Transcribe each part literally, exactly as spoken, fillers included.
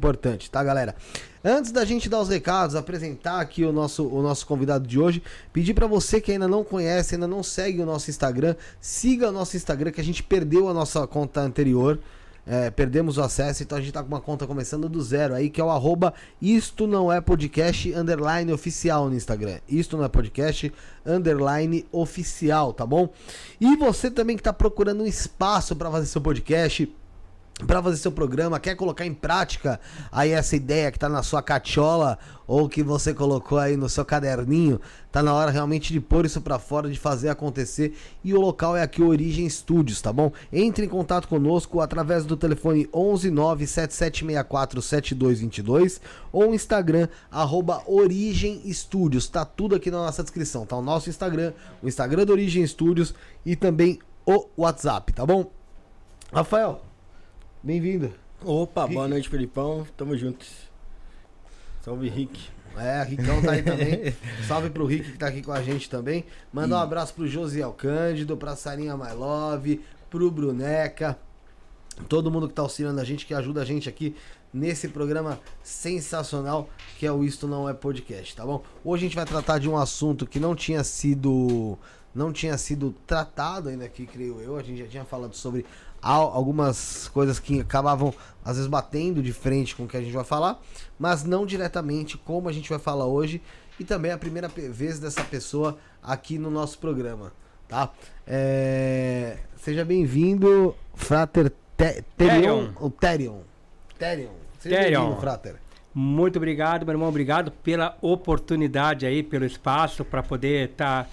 Importante, tá, galera? Antes da gente dar os recados, apresentar aqui o nosso, o nosso convidado de hoje, pedir para você que ainda não conhece, ainda não segue o nosso Instagram, siga o nosso Instagram, que a gente perdeu a nossa conta anterior, é, perdemos o acesso, então a gente tá com uma conta começando do zero aí, que é o arroba Isto Não É Podcast underline oficial no Instagram. Isto Não É Podcast underline oficial, tá bom? E você também que tá procurando um espaço para fazer seu podcast, para fazer seu programa, quer colocar em prática aí essa ideia que tá na sua cachola ou que você colocou aí no seu caderninho, tá na hora realmente de pôr isso para fora, de fazer acontecer, e o local é aqui o Origem Studios, tá bom? Entre em contato conosco através do telefone onze nove sete sete seis quatro sete dois dois dois ou Instagram arroba Origem Studios, tá tudo aqui na nossa descrição, tá o nosso Instagram, o Instagram do Origem Studios e também o WhatsApp, tá bom? Rafael, bem-vindo. Opa, Rick. Boa noite, Felipão. Tamo juntos. Salve, Rick. É, Ricão tá aí também. Salve pro Rick que tá aqui com a gente também. Mandar um abraço pro Josiel Cândido, pra Sarinha My Love, pro Bruneca, todo mundo que tá auxiliando a gente, que ajuda a gente aqui nesse programa sensacional que é o Isto Não É Podcast, tá bom? Hoje a gente vai tratar de um assunto que não tinha sido, não tinha sido tratado ainda aqui, creio eu. A gente já tinha falado sobre algumas coisas que acabavam às vezes batendo de frente com o que a gente vai falar, mas não diretamente como a gente vai falar hoje, e também é a primeira vez dessa pessoa aqui no nosso programa, tá? É... Seja bem-vindo, Frater Therion, ou Therion. Therion. Seja bem-vindo, Frater. Muito obrigado, meu irmão, obrigado pela oportunidade aí, pelo espaço para poder estar... Tá...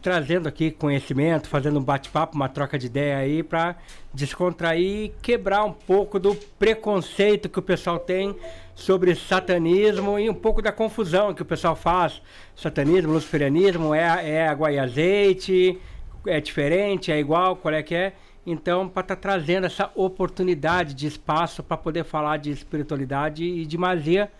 trazendo aqui conhecimento, fazendo um bate-papo, uma troca de ideia aí para descontrair e quebrar um pouco do preconceito que o pessoal tem sobre satanismo e um pouco da confusão que o pessoal faz. Satanismo, luciferianismo, é, é água e azeite, é diferente, é igual, qual é que é? Então, para estar tá trazendo essa oportunidade de espaço para poder falar de espiritualidade e de magia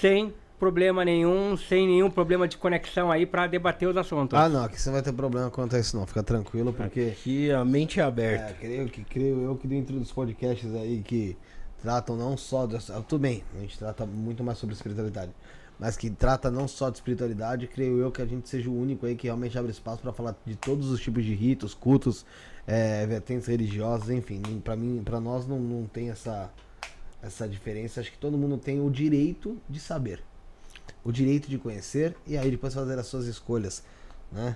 sem problema nenhum, sem nenhum problema de conexão aí pra debater os assuntos. Ah, não, aqui você não vai ter problema quanto a isso não, fica tranquilo, porque... Aqui a mente é aberta. É, creio, que, creio eu que dentro dos podcasts aí que tratam não só... De... Tudo bem, a gente trata muito mais sobre espiritualidade, mas que trata não só de espiritualidade, creio eu que a gente seja o único aí que realmente abre espaço pra falar de todos os tipos de ritos, cultos, é, vertentes religiosas, enfim, pra mim, pra nós não, não tem essa, essa diferença, acho que todo mundo tem o direito de saber. O direito de conhecer e aí depois fazer as suas escolhas, né?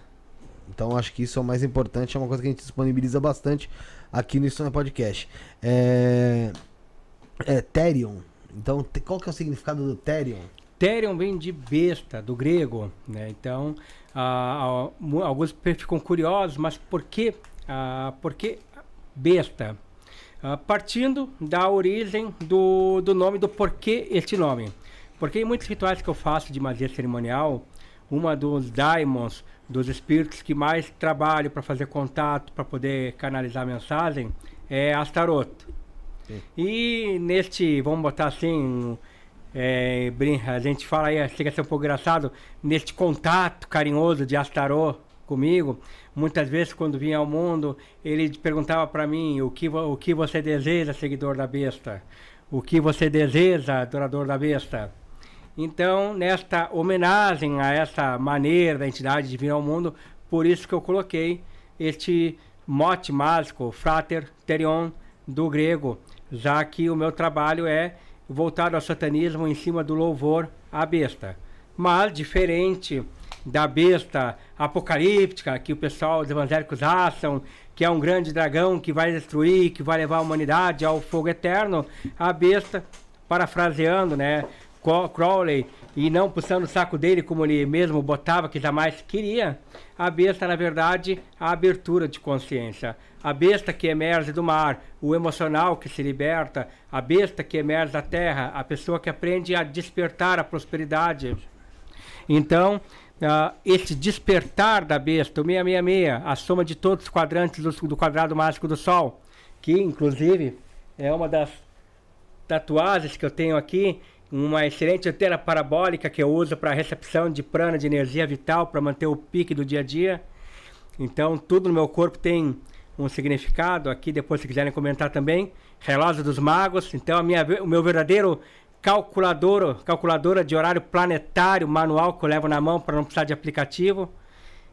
Então acho que isso é o mais importante, é uma coisa que a gente disponibiliza bastante aqui no Isto Não É Podcast. É... é Therion. Então qual que é o significado do Therion? Therion vem de besta, do grego, né? Então ah, alguns ficam curiosos, mas por que, ah, por que besta? Ah, partindo da origem do, do nome, do porquê este nome. Porque em muitos rituais que eu faço de magia cerimonial, uma dos daimons, dos espíritos que mais trabalho para fazer contato, para poder canalizar a mensagem, é Astaroth. Sim. E neste, vamos botar assim, é, a gente fala aí, chega a ser um pouco engraçado, neste contato carinhoso de Astaroth comigo, muitas vezes quando vinha ao mundo, ele perguntava para mim, o que, o que você deseja, seguidor da besta? O que você deseja, adorador da besta? Então, nesta homenagem a essa maneira da entidade de vir ao mundo, por isso que eu coloquei este mote mágico, Frater Therion, do grego, já que o meu trabalho é voltado ao satanismo em cima do louvor à besta. Mas, diferente da besta apocalíptica, que o pessoal, os evangélicos acham, que é um grande dragão que vai destruir, que vai levar a humanidade ao fogo eterno, a besta, parafraseando, né, Crowley, e não puxando o saco dele como ele mesmo botava, que jamais queria, a besta, na verdade, a abertura de consciência. A besta que emerge do mar, o emocional que se liberta, a besta que emerge da terra, a pessoa que aprende a despertar a prosperidade. Então, uh, este despertar da besta, o seiscentos e sessenta e seis, a soma de todos os quadrantes do, do quadrado mágico do sol, que inclusive é uma das tatuagens que eu tenho aqui, uma excelente antena parabólica que eu uso para recepção de prana, de energia vital, para manter o pique do dia a dia. Então tudo no meu corpo tem um significado. Aqui depois, se quiserem comentar também, relógio dos magos. Então a minha, o meu verdadeiro calculadora, calculadora de horário planetário, manual, que eu levo na mão para não precisar de aplicativo.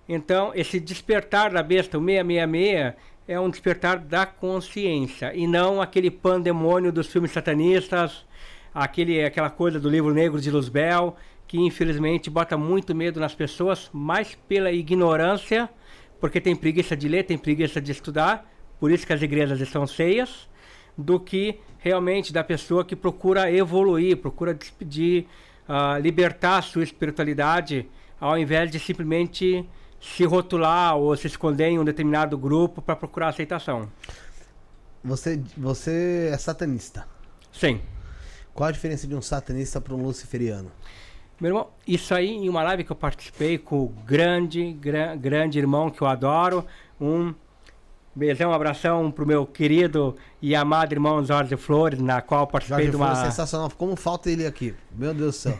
Então, esse despertar da besta, o seiscentos e sessenta e seis, é um despertar da consciência, e não aquele pandemônio dos filmes satanistas, aquele, aquela coisa do livro negro de Luzbel, que infelizmente bota muito medo nas pessoas, mais pela ignorância, porque tem preguiça de ler, tem preguiça de estudar, por isso que as igrejas estão cheias, do que realmente da pessoa que procura evoluir, procura despedir, uh, libertar a sua espiritualidade, ao invés de simplesmente se rotular ou se esconder em um determinado grupo para procurar aceitação. Você, você é satanista? Sim. Qual a diferença de um satanista para um luciferiano? Meu irmão, isso aí em uma live que eu participei com o grande, gran, grande irmão que eu adoro, um beijão, um abração pro meu querido e amado irmão Jorge Flores, na qual eu participei Jorge de uma... Jorge Flores, sensacional, como falta ele aqui, meu Deus do céu.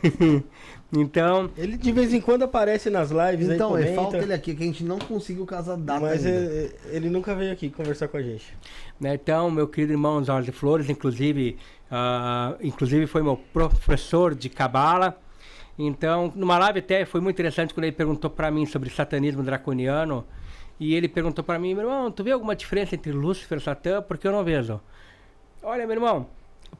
Então... Ele de vez em quando aparece nas lives, então, aí comenta... Então, falta ele aqui, que a gente não conseguiu casar data. Mas ele, ele nunca veio aqui conversar com a gente. Então, meu querido irmão Jorge Flores, inclusive, uh, inclusive foi meu professor de cabala. Então, numa live até foi muito interessante quando ele perguntou para mim sobre satanismo draconiano. E ele perguntou para mim, meu irmão, tu vê alguma diferença entre Lúcifer e Satã? Porque eu não vejo. Olha, meu irmão,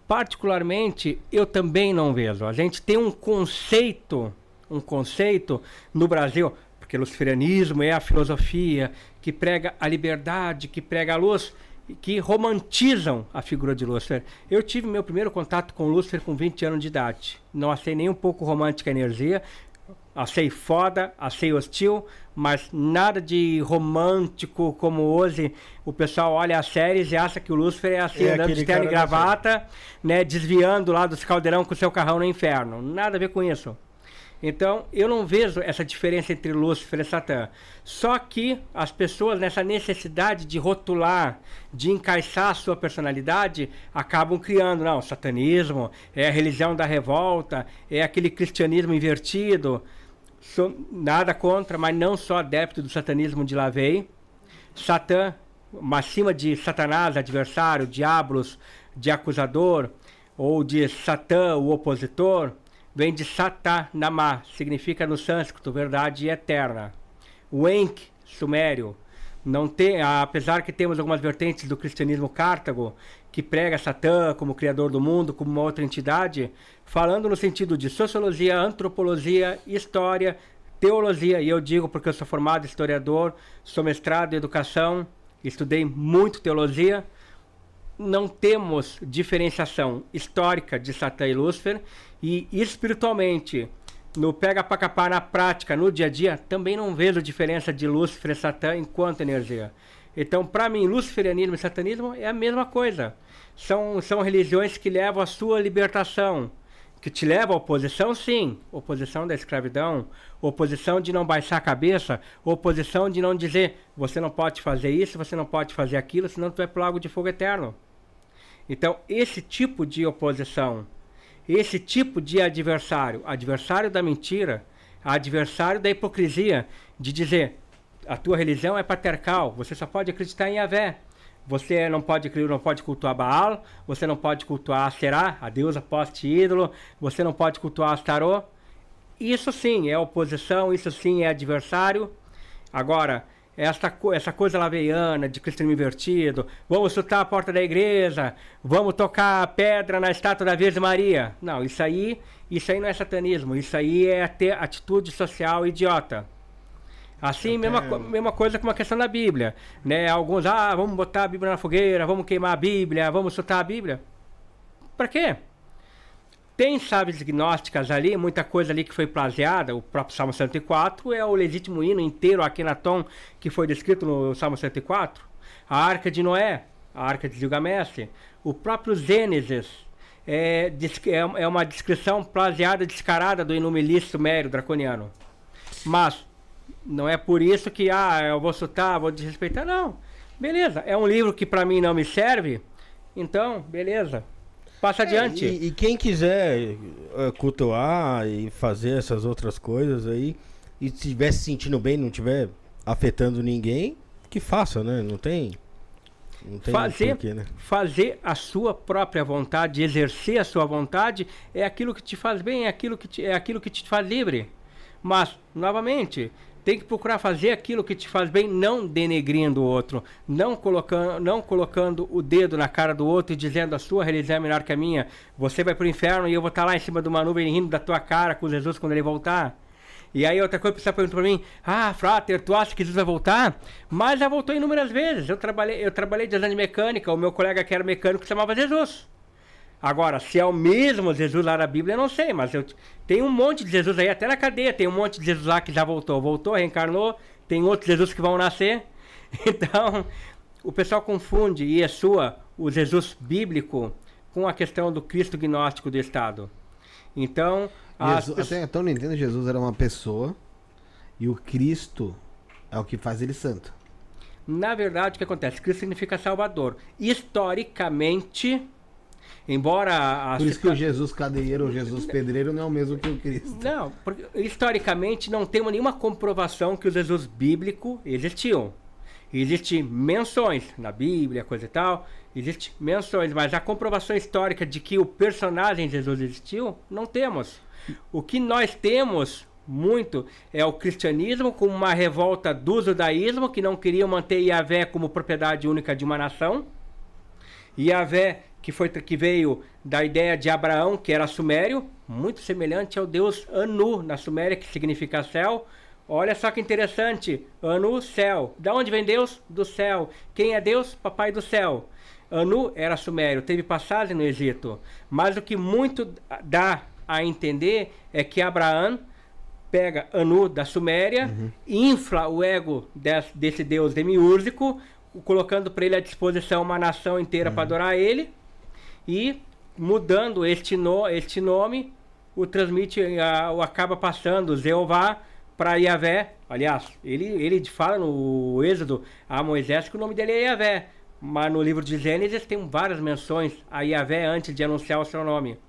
particularmente eu também não vejo. A gente tem um conceito, um conceito no Brasil, porque o luciferianismo é a filosofia que prega a liberdade, que prega a luz, que romantizam a figura de Lúcifer. Eu tive meu primeiro contato com Lúcifer com vinte anos de idade. Não achei nem um pouco romântica a energia. Achei foda, achei hostil, mas nada de romântico como hoje. O pessoal olha as séries e acha que o Lúcifer é assim, é andando de terno e gravata, né, desviando lá dos caldeirão com o seu carrão no inferno. Nada a ver com isso. Então, eu não vejo essa diferença entre Lúcifer e Satã. Só que as pessoas, nessa necessidade de rotular, de encaixar a sua personalidade, acabam criando, não, satanismo, é a religião da revolta, é aquele cristianismo invertido... Sou nada contra, mas não sou adepto do satanismo de Yahvé. Satã, acima de Satanás, adversário, diabos, de acusador, ou de Satã, o opositor, vem de Satanamá, significa no sânscrito verdade eterna. O Enki, sumério, não tem, apesar que temos algumas vertentes do cristianismo Cartago, que prega Satã como criador do mundo, como uma outra entidade, falando no sentido de sociologia, antropologia, história, teologia, e eu digo porque eu sou formado historiador, sou mestrado em educação, estudei muito teologia, não temos diferenciação histórica de Satã e Lúcifer, e espiritualmente, no pega pra capar, na prática, no dia a dia, também não vejo diferença de Lúcifer e Satã enquanto energia. Então, para mim, luciferianismo e satanismo é a mesma coisa. São, são religiões que levam à sua libertação, que te levam à oposição, sim. Oposição da escravidão, oposição de não baixar a cabeça, oposição de não dizer, você não pode fazer isso, você não pode fazer aquilo, senão tu vai pro lago de fogo eterno. Então, esse tipo de oposição, esse tipo de adversário, adversário da mentira, adversário da hipocrisia, de dizer... A tua religião é patriarcal, você só pode acreditar em Yahvé. Você não pode crer, não pode cultuar Baal, você não pode cultuar Será, a deusa poste ídolo, você não pode cultuar Astaroth. Isso sim é oposição, isso sim é adversário. Agora, essa, essa coisa laveiana de cristianismo invertido, vamos chutar a porta da igreja, vamos tocar pedra na estátua da Virgem Maria. Não, isso aí, isso aí não é satanismo, isso aí é ter atitude social idiota. Assim, mesma, co mesma coisa com a questão da Bíblia, né? Alguns, ah, vamos botar a Bíblia na fogueira, vamos queimar a Bíblia, vamos soltar a Bíblia. Pra quê? Tem chaves gnósticas ali, muita coisa ali que foi plagiada. O próprio Salmo cento e quatro é o legítimo hino inteiro, Akenaton, que foi descrito no Salmo cento e quatro. A Arca de Noé, a Arca de Gilgamesh, o próprio Gênesis é, é uma descrição plagiada, descarada do inumilis sumério draconiano. Mas... Não é por isso que, ah, eu vou soltar, vou desrespeitar, não. Beleza, é um livro que pra mim não me serve, então, beleza, passa é, adiante. E, e quem quiser cultuar e fazer essas outras coisas aí, e se estiver se sentindo bem, não estiver afetando ninguém, que faça, né? Não tem... Não tem fazer, porquê, né? Fazer a sua própria vontade, exercer a sua vontade, é aquilo que te faz bem, é aquilo que te, é aquilo que te faz livre. Mas, novamente, tem que procurar fazer aquilo que te faz bem, não denegrindo o outro, não colocando, não colocando o dedo na cara do outro e dizendo a sua religião é melhor que a minha. Você vai pro inferno e eu vou estar tá lá em cima de uma nuvem rindo da tua cara com Jesus quando ele voltar. E aí outra coisa, o pessoal perguntou pra mim, ah, Frater, tu acha que Jesus vai voltar? Mas já voltou inúmeras vezes. Eu trabalhei, eu trabalhei de exame de mecânica, o meu colega que era mecânico chamava Jesus. Agora, se é o mesmo Jesus lá na Bíblia, eu não sei, mas eu, tem um monte de Jesus aí, até na cadeia, tem um monte de Jesus lá que já voltou, voltou, reencarnou, tem outros Jesus que vão nascer. Então, o pessoal confunde Yeshua, o Jesus bíblico, com a questão do Cristo gnóstico do Estado. Então... Jesus, pessoas... Até então eu não entendo, Jesus era uma pessoa e o Cristo é o que faz ele santo. Na verdade, o que acontece? Cristo significa Salvador. Historicamente, embora... A... Por isso que o Jesus cadeieiro ou Jesus pedreiro não é o mesmo que o Cristo. Não, porque historicamente não temos nenhuma comprovação que o Jesus bíblico existiu. Existem menções na Bíblia, coisa e tal, existem menções, mas a comprovação histórica de que o personagem Jesus existiu, não temos. O que nós temos muito é o cristianismo com uma revolta do judaísmo, que não queria manter Yahvé como propriedade única de uma nação. Yahvé, que, foi, que veio da ideia de Abraão, que era sumério, muito semelhante ao deus Anu, na Suméria, que significa céu. Olha só que interessante, Anu, céu. Da onde vem Deus? Do céu. Quem é Deus? Papai do céu. Anu era sumério, teve passagem no Egito. Mas o que muito dá a entender é que Abraão pega Anu da Suméria, uhum. infla o ego desse, desse deus demiúrgico, colocando para ele à disposição uma nação inteira uhum. para adorar ele, e mudando este, no, este nome, o transmite, a, o acaba passando Jeová para Yahvé. Aliás, ele, ele fala no Êxodo a Moisés que o nome dele é Yahvé, mas no livro de Gênesis tem várias menções a Yahvé antes de anunciar o seu nome.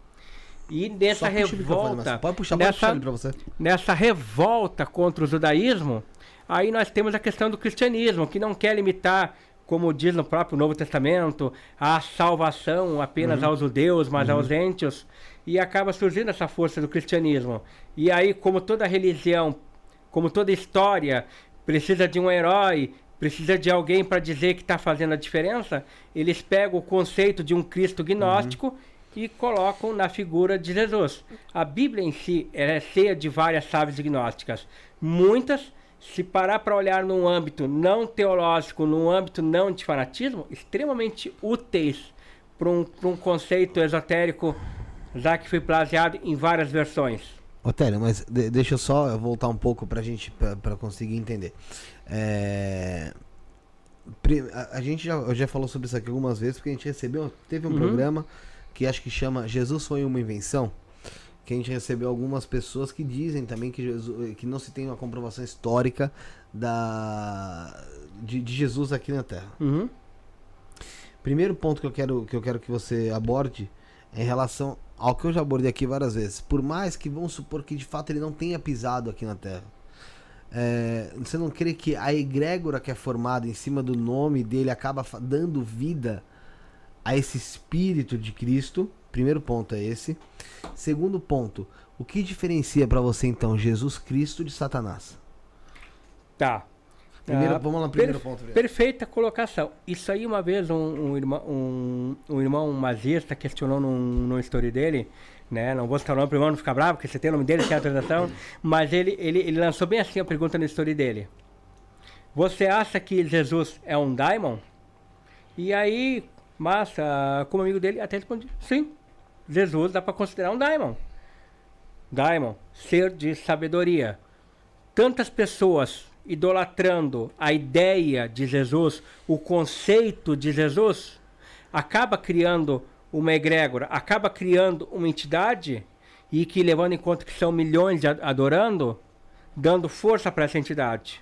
E nessa revolta, pode puxar, nessa, você. nessa revolta contra o judaísmo, aí nós temos a questão do cristianismo, que não quer limitar, como diz no próprio Novo Testamento, a salvação apenas uhum. aos judeus, mas uhum. aos gentios, e acaba surgindo essa força do cristianismo. E aí, como toda religião, como toda história, precisa de um herói, precisa de alguém para dizer que está fazendo a diferença, eles pegam o conceito de um Cristo gnóstico uhum. e colocam na figura de Jesus. A Bíblia em si é cheia de várias chaves gnósticas. Muitas, se parar para olhar num âmbito não teológico, num âmbito não de fanatismo, extremamente úteis para um, um conceito esotérico, já que foi plagiado em várias versões. Otério, mas de, deixa eu só voltar um pouco para a gente, para conseguir entender. É... A, a gente já, já falou sobre isso aqui algumas vezes, porque a gente recebeu, teve um uhum. programa... que acho que chama Jesus Foi Uma Invenção, que a gente recebeu algumas pessoas que dizem também que, Jesus, que não se tem uma comprovação histórica da, de, de Jesus aqui na Terra. Uhum. Primeiro ponto que eu, quero, que eu quero que você aborde é em relação ao que eu já abordei aqui várias vezes. Por mais que vamos supor que de fato ele não tenha pisado aqui na Terra, é, você não crê que a egrégora que é formada em cima do nome dele acaba dando vida a esse espírito de Cristo? Primeiro ponto é esse. Segundo ponto, o que diferencia para você então Jesus Cristo de Satanás? Tá. Primeiro, ah, vamos lá, primeiro per, ponto. Perfeita colocação. Isso aí uma vez um, um, irmão, um, um irmão magista questionou num, num story dele, né? Não vou citar o nome para o irmão não ficar bravo, porque você tem o nome dele, tem a autorização, mas ele, ele, ele lançou bem assim a pergunta no story dele. Você acha que Jesus é um daimon? E aí... Mas, ah, como amigo dele, até respondi, sim, Jesus dá para considerar um daimon. Daimon, ser de sabedoria. Tantas pessoas idolatrando a ideia de Jesus, o conceito de Jesus, acaba criando uma egrégora, acaba criando uma entidade, e que, levando em conta que são milhões de adorando, dando força para essa entidade.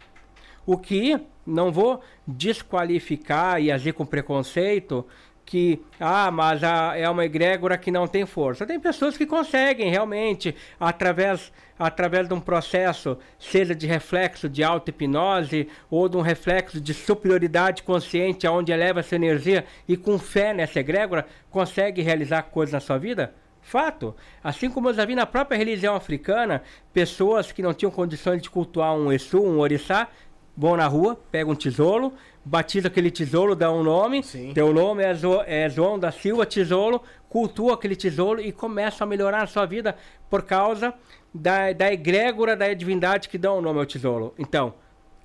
O que não vou desqualificar e agir com preconceito que, ah, mas a, é uma egrégora que não tem força. Tem pessoas que conseguem realmente, através, através de um processo, seja de reflexo de auto-hipnose, ou de um reflexo de superioridade consciente, onde eleva essa energia e com fé nessa egrégora, consegue realizar coisas na sua vida? Fato. Assim como eu já vi na própria religião africana, pessoas que não tinham condições de cultuar um Exu, um orixá, vão na rua, pega um tijolo, batiza aquele tijolo, dá um nome. Sim. Teu nome é, Zo, é João da Silva Tijolo, cultua aquele tijolo e começa a melhorar a sua vida por causa da, da egrégora, da divindade que dá o nome ao tijolo. Então,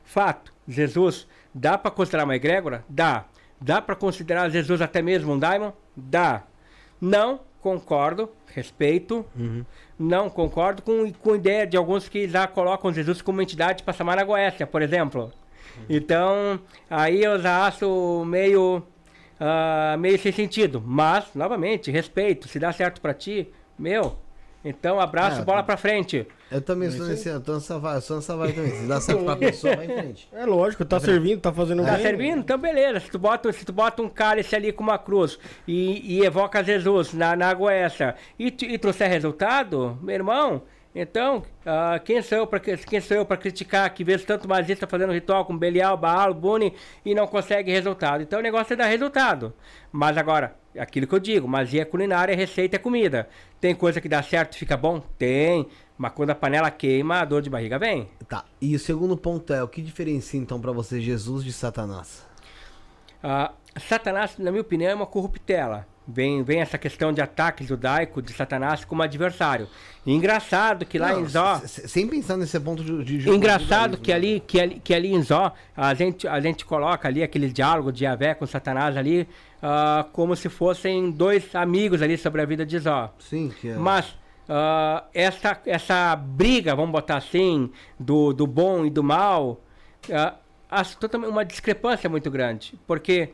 fato, Jesus, dá para considerar uma egrégora? Dá. Dá para considerar Jesus até mesmo um daimon? Dá. Não concordo, respeito, uhum. não concordo com, com a ideia de alguns que já colocam Jesus como entidade para chamar na Goécia, por exemplo. Uhum. Então, aí eu já acho meio, uh, meio sem sentido. Mas, novamente, respeito, se dá certo para ti, meu, então abraço, ah, bola tá. para frente. Eu também sou nesse ano, só vai também. Se dá certo pra pessoa, vai em frente. É lógico, tá servindo, tá fazendo bem. Tá servindo? Então beleza. Se tu bota, se tu bota um cálice ali com uma cruz e, e evoca Jesus na, na Goécia e, e trouxer resultado, meu irmão, então, uh, quem sou eu pra, quem sou eu pra criticar que vejo tanto magista fazendo ritual com Belial, Baal, Bune e não consegue resultado? Então o negócio é dar resultado. Mas agora, aquilo que eu digo, magia culinária, receita é comida. Tem coisa que dá certo e fica bom? Tem. Mas quando a panela queima, a dor de barriga vem. Tá, e o segundo ponto é, o que diferencia então pra você Jesus de Satanás? Ah, Satanás, na minha opinião, é uma corruptela. Vem, vem essa questão de ataque judaico de Satanás como adversário. E engraçado que lá Não, em Zó... Sem pensar nesse ponto de... de engraçado que ali, que, ali, que ali em Zó, a gente, a gente coloca ali aquele diálogo de Yahvé com Satanás ali, ah, como se fossem dois amigos ali sobre a vida de Zó. Sim, que é... Mas... Uh, essa, essa briga, vamos botar assim, do, do bom e do mal, uh, acho totalmente uma discrepância muito grande, porque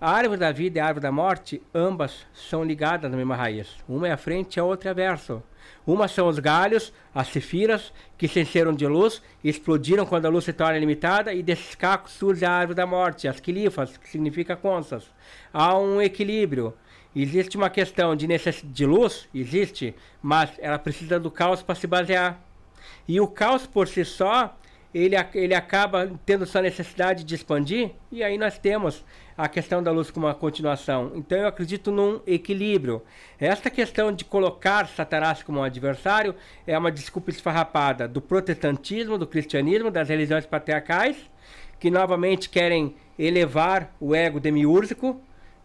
a árvore da vida e a árvore da morte, ambas são ligadas na mesma raiz. Uma é a frente e a outra é verso. Uma são os galhos, as sefiras, que se encheram de luz, explodiram quando a luz se torna limitada, e desses cacos surge a árvore da morte, as quilifas, que significa consas. Há um equilíbrio. Existe uma questão de necessidade de luz, existe, mas ela precisa do caos para se basear. E o caos por si só, ele, ele acaba tendo sua necessidade de expandir, e aí nós temos a questão da luz como uma continuação. Então eu acredito num equilíbrio. Essa questão de colocar Satanás como um adversário é uma desculpa esfarrapada do protestantismo, do cristianismo, das religiões patriarcais, que novamente querem elevar o ego demiúrgico,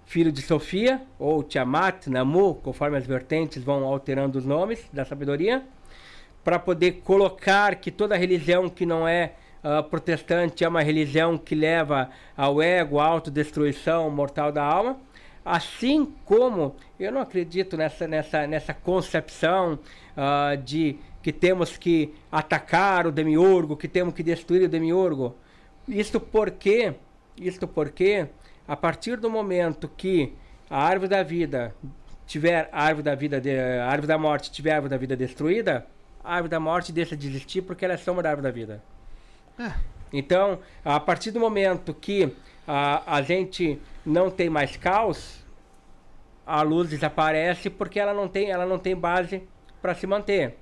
filho de Sofia, ou Tiamat, Namu, conforme as vertentes vão alterando os nomes da sabedoria, para poder colocar que toda religião que não é uh, protestante é uma religião que leva ao ego, à autodestruição mortal da alma. Assim como eu não acredito nessa, nessa, nessa concepção uh, de que temos que atacar o demiurgo, que temos que destruir o demiurgo. Isto porque, isto porque... a partir do momento que a árvore da vida tiver a árvore da vida, de, a árvore da morte tiver a árvore da vida destruída, a árvore da morte deixa de existir porque ela é sombra da árvore da vida. Ah. Então, a partir do momento que a, a gente não tem mais caos, a luz desaparece porque ela não tem, ela não tem base para se manter.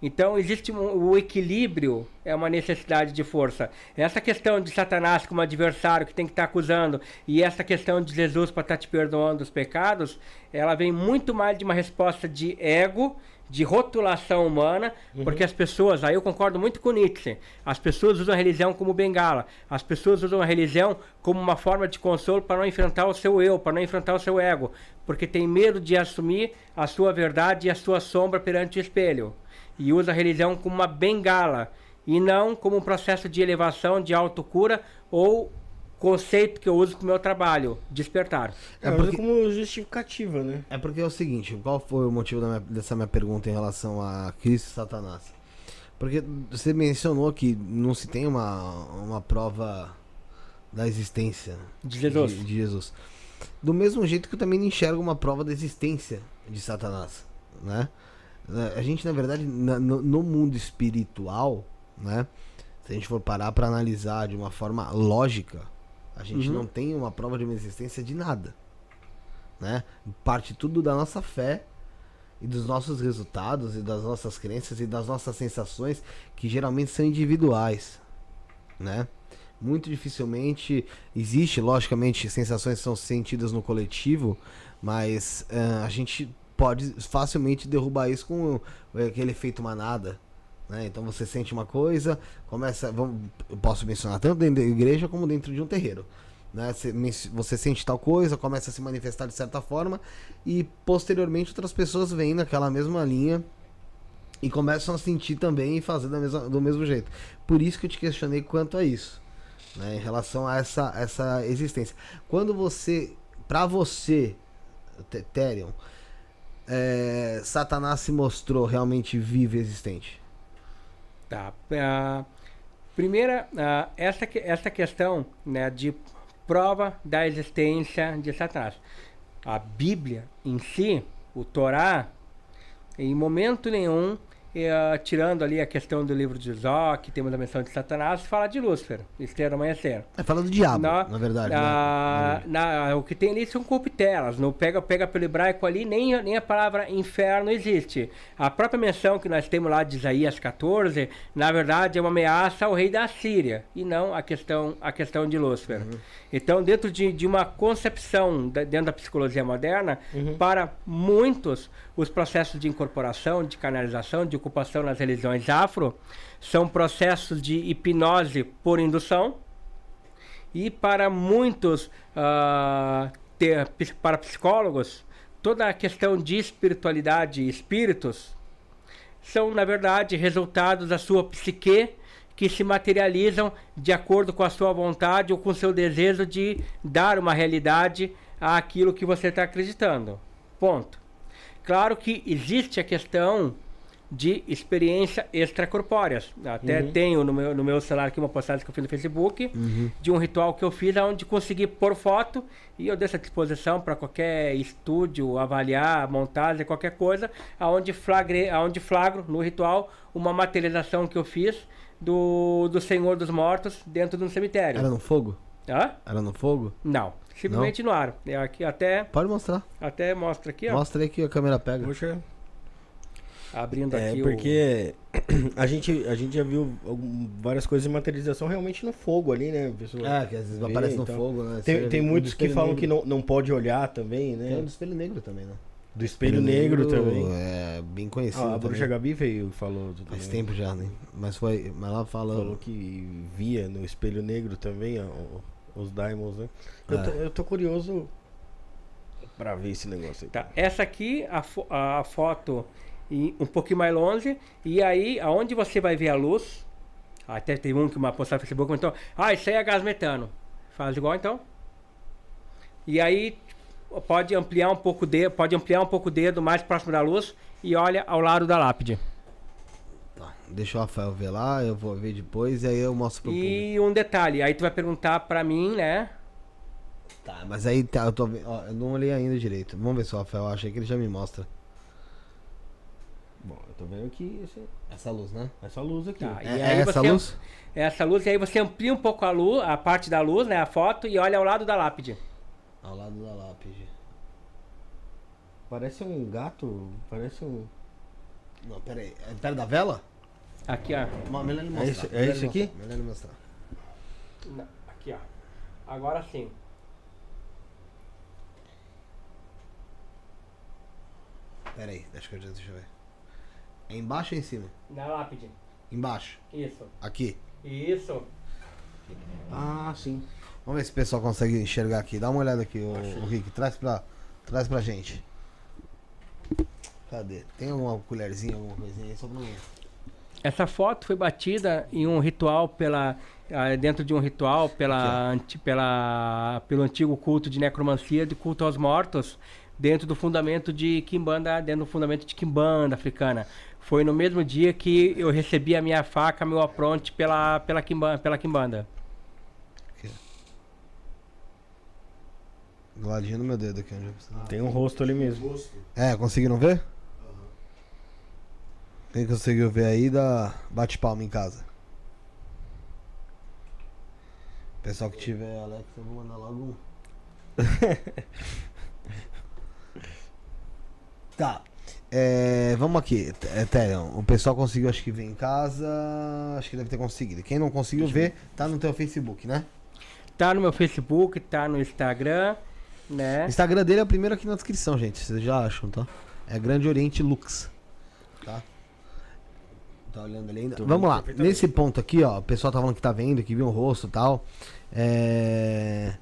Então, existe um, o equilíbrio, é uma necessidade de força. Essa questão de Satanás como adversário que tem que estar tá acusando, e essa questão de Jesus para estar tá te perdoando os pecados, ela vem muito mais de uma resposta de ego, de rotulação humana, uhum. porque as pessoas, aí eu concordo muito com Nietzsche, as pessoas usam a religião como bengala, as pessoas usam a religião como uma forma de consolo para não enfrentar o seu eu, para não enfrentar o seu ego, porque tem medo de assumir a sua verdade e a sua sombra perante o espelho. E usa a religião como uma bengala, e não como um processo de elevação, de autocura, ou conceito que eu uso para o meu trabalho, despertar. É porque... como justificativa, né? É porque é o seguinte, qual foi o motivo da minha, dessa minha pergunta em relação a Cristo e Satanás? Porque você mencionou que não se tem uma, uma prova da existência de Jesus. De, de Jesus. Do mesmo jeito que eu também não enxergo uma prova da existência de Satanás, né? A gente, na verdade, na, no, no mundo espiritual, né? Se a gente for parar para analisar de uma forma lógica, a gente uhum. não tem uma prova de uma existência de nada. né? Parte tudo da nossa fé e dos nossos resultados e das nossas crenças e das nossas sensações, que geralmente são individuais, né? Muito dificilmente existe, logicamente, sensações que são sentidas no coletivo, mas uh, a gente pode facilmente derrubar isso com aquele efeito manada, né? Então você sente uma coisa, começa, vamos, eu posso mencionar tanto dentro da igreja como dentro de um terreiro, né? Você sente tal coisa, começa a se manifestar de certa forma e posteriormente outras pessoas vêm naquela mesma linha e começam a sentir também e fazer da mesma, do mesmo jeito. Por isso que eu te questionei quanto a isso, né? Em relação a essa, essa existência. Quando você, pra você, Therion, é, Satanás se mostrou realmente vivo e existente? Tá. Uh, primeira, uh, essa, essa questão, né, de prova da existência de Satanás. A Bíblia em si, o Torá, em momento nenhum, uh, tirando ali a questão do livro de Jó, que temos a menção de Satanás, fala de Lúcifer, Estrela Amanhecer. É, fala do diabo, na, na verdade. Na, né? na, na, o que tem ali são corpitelas. Não pega, pega pelo hebraico ali, nem, nem a palavra inferno existe. A própria menção que nós temos lá de Isaías quatorze, na verdade é uma ameaça ao rei da Síria, e não a questão, a questão de Lúcifer. Uhum. Então, dentro de, de uma concepção, da, dentro da psicologia moderna, uhum, para muitos, os processos de incorporação, de canalização, de ocupação nas religiões afro, são processos de hipnose por indução, e para muitos, uh, ter, para psicólogos, toda a questão de espiritualidade e espíritos são, na verdade, resultados da sua psique, que se materializam de acordo com a sua vontade ou com o seu desejo de dar uma realidade àquilo que você está acreditando. Ponto. Claro que existe a questão de experiência extracorpóreas. Até uhum. tenho no meu, no meu celular aqui uma postagem que eu fiz no Facebook, uhum, de um ritual que eu fiz, onde consegui pôr foto, e eu deixo à disposição para qualquer estúdio avaliar, montagem, qualquer coisa, aonde flagre, aonde flagro no ritual uma materialização que eu fiz do, do Senhor dos Mortos dentro de um cemitério. Era no fogo? Hã? Era no fogo? Não. Simplesmente não. No ar. É aqui, até... Pode mostrar. Até mostra aqui, ó. Mostra aí que a câmera pega. Puxa. Abrindo é, aqui porque o... a, gente, a gente já viu várias coisas de materialização realmente no fogo ali, né? Ah, que às vezes vê, aparece no então. fogo, né? Tem, tem, tem muitos que falam negro. que não, não pode olhar também, né? Tem o do espelho negro também, né? Do espelho, espelho negro, negro também. É, bem conhecido. Ah, a bruxa Gabi veio e falou. Faz tempo já, né? Mas foi, mas ela falou... Falou que via no espelho negro também, ó, os daimons, né? Ah. Eu, tô, eu tô curioso pra ver esse negócio aí. Tá, essa aqui, a, fo a foto... E um pouquinho mais longe, e aí aonde você vai ver a luz, até tem um que uma postagem no Facebook comentou, ah, isso aí é gás metano, faz igual então, e aí pode ampliar um pouco o dedo, pode ampliar um pouco o dedo mais próximo da luz e olha ao lado da lápide. Tá, deixa o Rafael ver lá, eu vou ver depois e aí eu mostro pro público. E um detalhe, aí tu vai perguntar pra mim, né? Tá, mas aí tá, eu, tô, ó, eu não olhei ainda direito, vamos ver se o Rafael acha que ele já me mostra. Bom, eu tô vendo que esse... essa luz, né? Essa luz aqui. Tá, e é aí essa você... luz? É essa luz, e aí você amplia um pouco a luz, a parte da luz, né? A foto, e olha ao lado da lápide. Ao lado da lápide. Parece um gato, parece um... Não, pera aí. É perto da vela? Aqui, ó. Não, melhor ele mostrar. É isso, é isso aqui? Melhor ele mostrar. Não, aqui, ó. Agora sim. Pera aí, deixa eu, deixa eu ver. É embaixo ou em cima? Na lápide. Embaixo? Isso. Aqui? Isso. Ah, sim. Vamos ver se o pessoal consegue enxergar aqui. Dá uma olhada aqui, o, o Rick. Traz pra, traz pra gente. Cadê? Tem alguma colherzinha, alguma coisinha aí? Só pra mim. Essa foto foi batida em um ritual pela... Dentro de um ritual pela, anti, pela, pelo antigo culto de necromancia, de culto aos mortos, dentro do fundamento de Quimbanda, dentro do fundamento de Quimbanda africana. Foi no mesmo dia que eu recebi a minha faca, meu apronte pela, pela Quimbanda. Pela Quimbanda. Do ladinho do meu dedo aqui. Onde ah, tem um rosto ali mesmo. É, conseguiram ver? Uhum. Quem conseguiu ver aí, dá bate palma em casa. Pessoal que tiver Alex, eu vou mandar logo um. Tá. É, vamos aqui, Therion. O pessoal conseguiu, acho que vem em casa. Acho que deve ter conseguido. Quem não conseguiu ver, tá no teu Facebook, né? Tá no meu Facebook, tá no Instagram, né? O Instagram dele é o primeiro aqui na descrição, gente. Vocês já acham, tá? É Grande Oriente Lux. Tá? Tá olhando ali ainda. Tô Vamos lá. Nesse ponto aqui, ó. O pessoal tá falando que tá vendo, que viu o rosto e tal. É...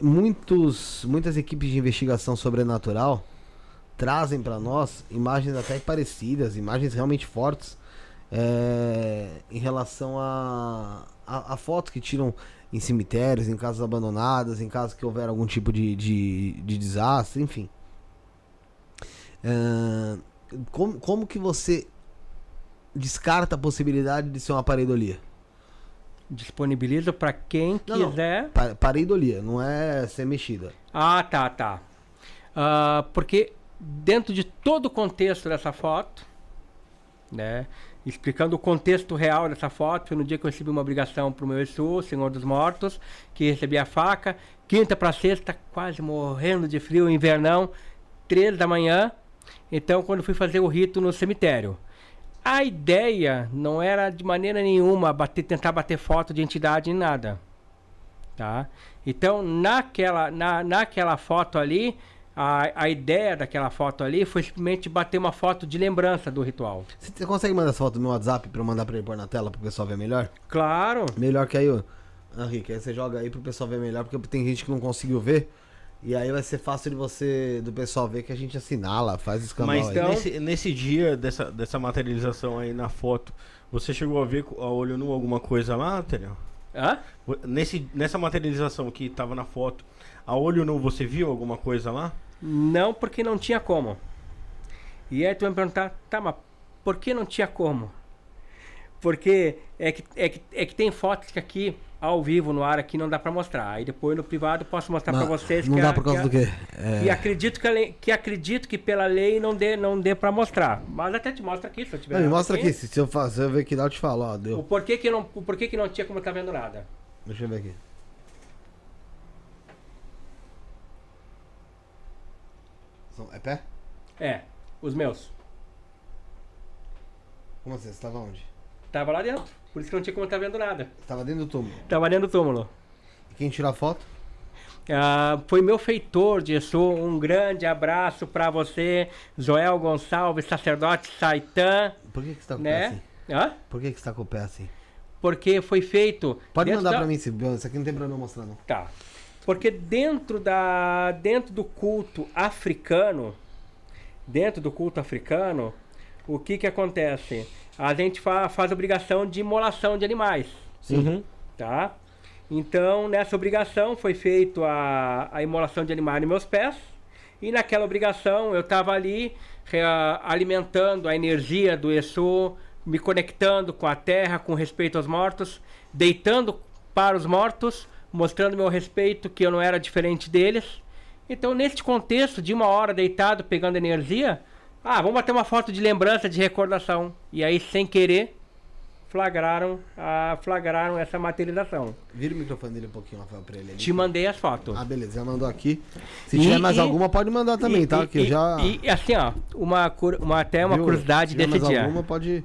Muitos, muitas equipes de investigação sobrenatural trazem para nós imagens até parecidas, imagens realmente fortes, é, em relação a, a, a fotos que tiram em cemitérios, em casas abandonadas, em casas que houver algum tipo de, de, de desastre, enfim. É, como, como que você descarta a possibilidade de ser uma pareidolia? Disponibilizo para quem não, quiser. Não, pareidolia, não é ser mexida. Ah, tá, tá. Uh, porque dentro de todo o contexto dessa foto, né, explicando o contexto real dessa foto, foi no dia que eu recebi uma obrigação para o meu Exu, Senhor dos Mortos, que recebia a faca, quinta para sexta, quase morrendo de frio, invernão, três da manhã. Então, quando fui fazer o rito no cemitério. A ideia não era de maneira nenhuma bater, tentar bater foto de entidade em nada, tá? Então, naquela, na, naquela foto ali, a, a ideia daquela foto ali foi simplesmente bater uma foto de lembrança do ritual. Você consegue mandar essa foto no WhatsApp para eu mandar para ele pôr na tela para o pessoal ver melhor? Claro. Melhor que aí, Henrique, aí você joga aí para o pessoal ver melhor, porque tem gente que não conseguiu ver. E aí vai ser fácil de você, do pessoal ver que a gente assinala, faz escambau. Mas então, nesse, nesse dia dessa, dessa materialização aí na foto, você chegou a ver a olho nu alguma coisa lá, Therion? Hã? Nesse, nessa materialização que tava na foto, a olho nu você viu alguma coisa lá? Não, porque não tinha como. E aí tu vai me perguntar, tá, mas por que não tinha como? Porque é que, é que, é que tem fotos que aqui... ao vivo no ar aqui não dá para mostrar. Aí depois no privado posso mostrar para vocês. Não que dá a, por causa que a, do quê? É... E acredito que, a lei, que acredito que pela lei não dê, não dê para mostrar. Mas até te mostra aqui se eu tiver. Me mostra aqui, se eu fazer eu ver que dá, eu te falo, ó, deu. O porquê que não, o porquê que não tinha como eu tá vendo nada. Deixa eu ver aqui. É pé? É, os meus. Como assim? Você tava onde? Tava lá dentro. Por isso que não tinha como estar vendo nada. Estava dentro do túmulo? Estava dentro do túmulo. E quem tirou a foto? Ah, foi meu feitor, Exu. Um grande abraço para você, Joel Gonçalves, sacerdote Saiatins. Por que, que você está com, né, o pé assim? Hã? Por que, que você está com o pé assim? Porque foi feito... Pode mandar da... para mim, esse aqui não tem problema mostrar não. Tá. Porque dentro, da... dentro do culto africano, dentro do culto africano, o que que acontece? A gente fa faz obrigação de imolação de animais. Sim. Tá? Então, nessa obrigação foi feita a imolação de animais nos meus pés. E naquela obrigação eu estava ali alimentando a energia do Exu, me conectando com a terra, com respeito aos mortos, deitando para os mortos, mostrando meu respeito, que eu não era diferente deles. Então, neste contexto de uma hora deitado, pegando energia... Ah, vamos bater uma foto de lembrança, de recordação. E aí, sem querer, flagraram, ah, flagraram essa materialização. Vira o microfone dele um pouquinho, Rafael, pra ele. Ali. Te mandei as fotos. Ah, beleza, já mandou aqui. Se e, tiver mais e, alguma, pode mandar também, e, tá? E, que eu já... e assim, ó, uma, uma, até uma Viu? curiosidade desse dia. Se tiver mais alguma, pode,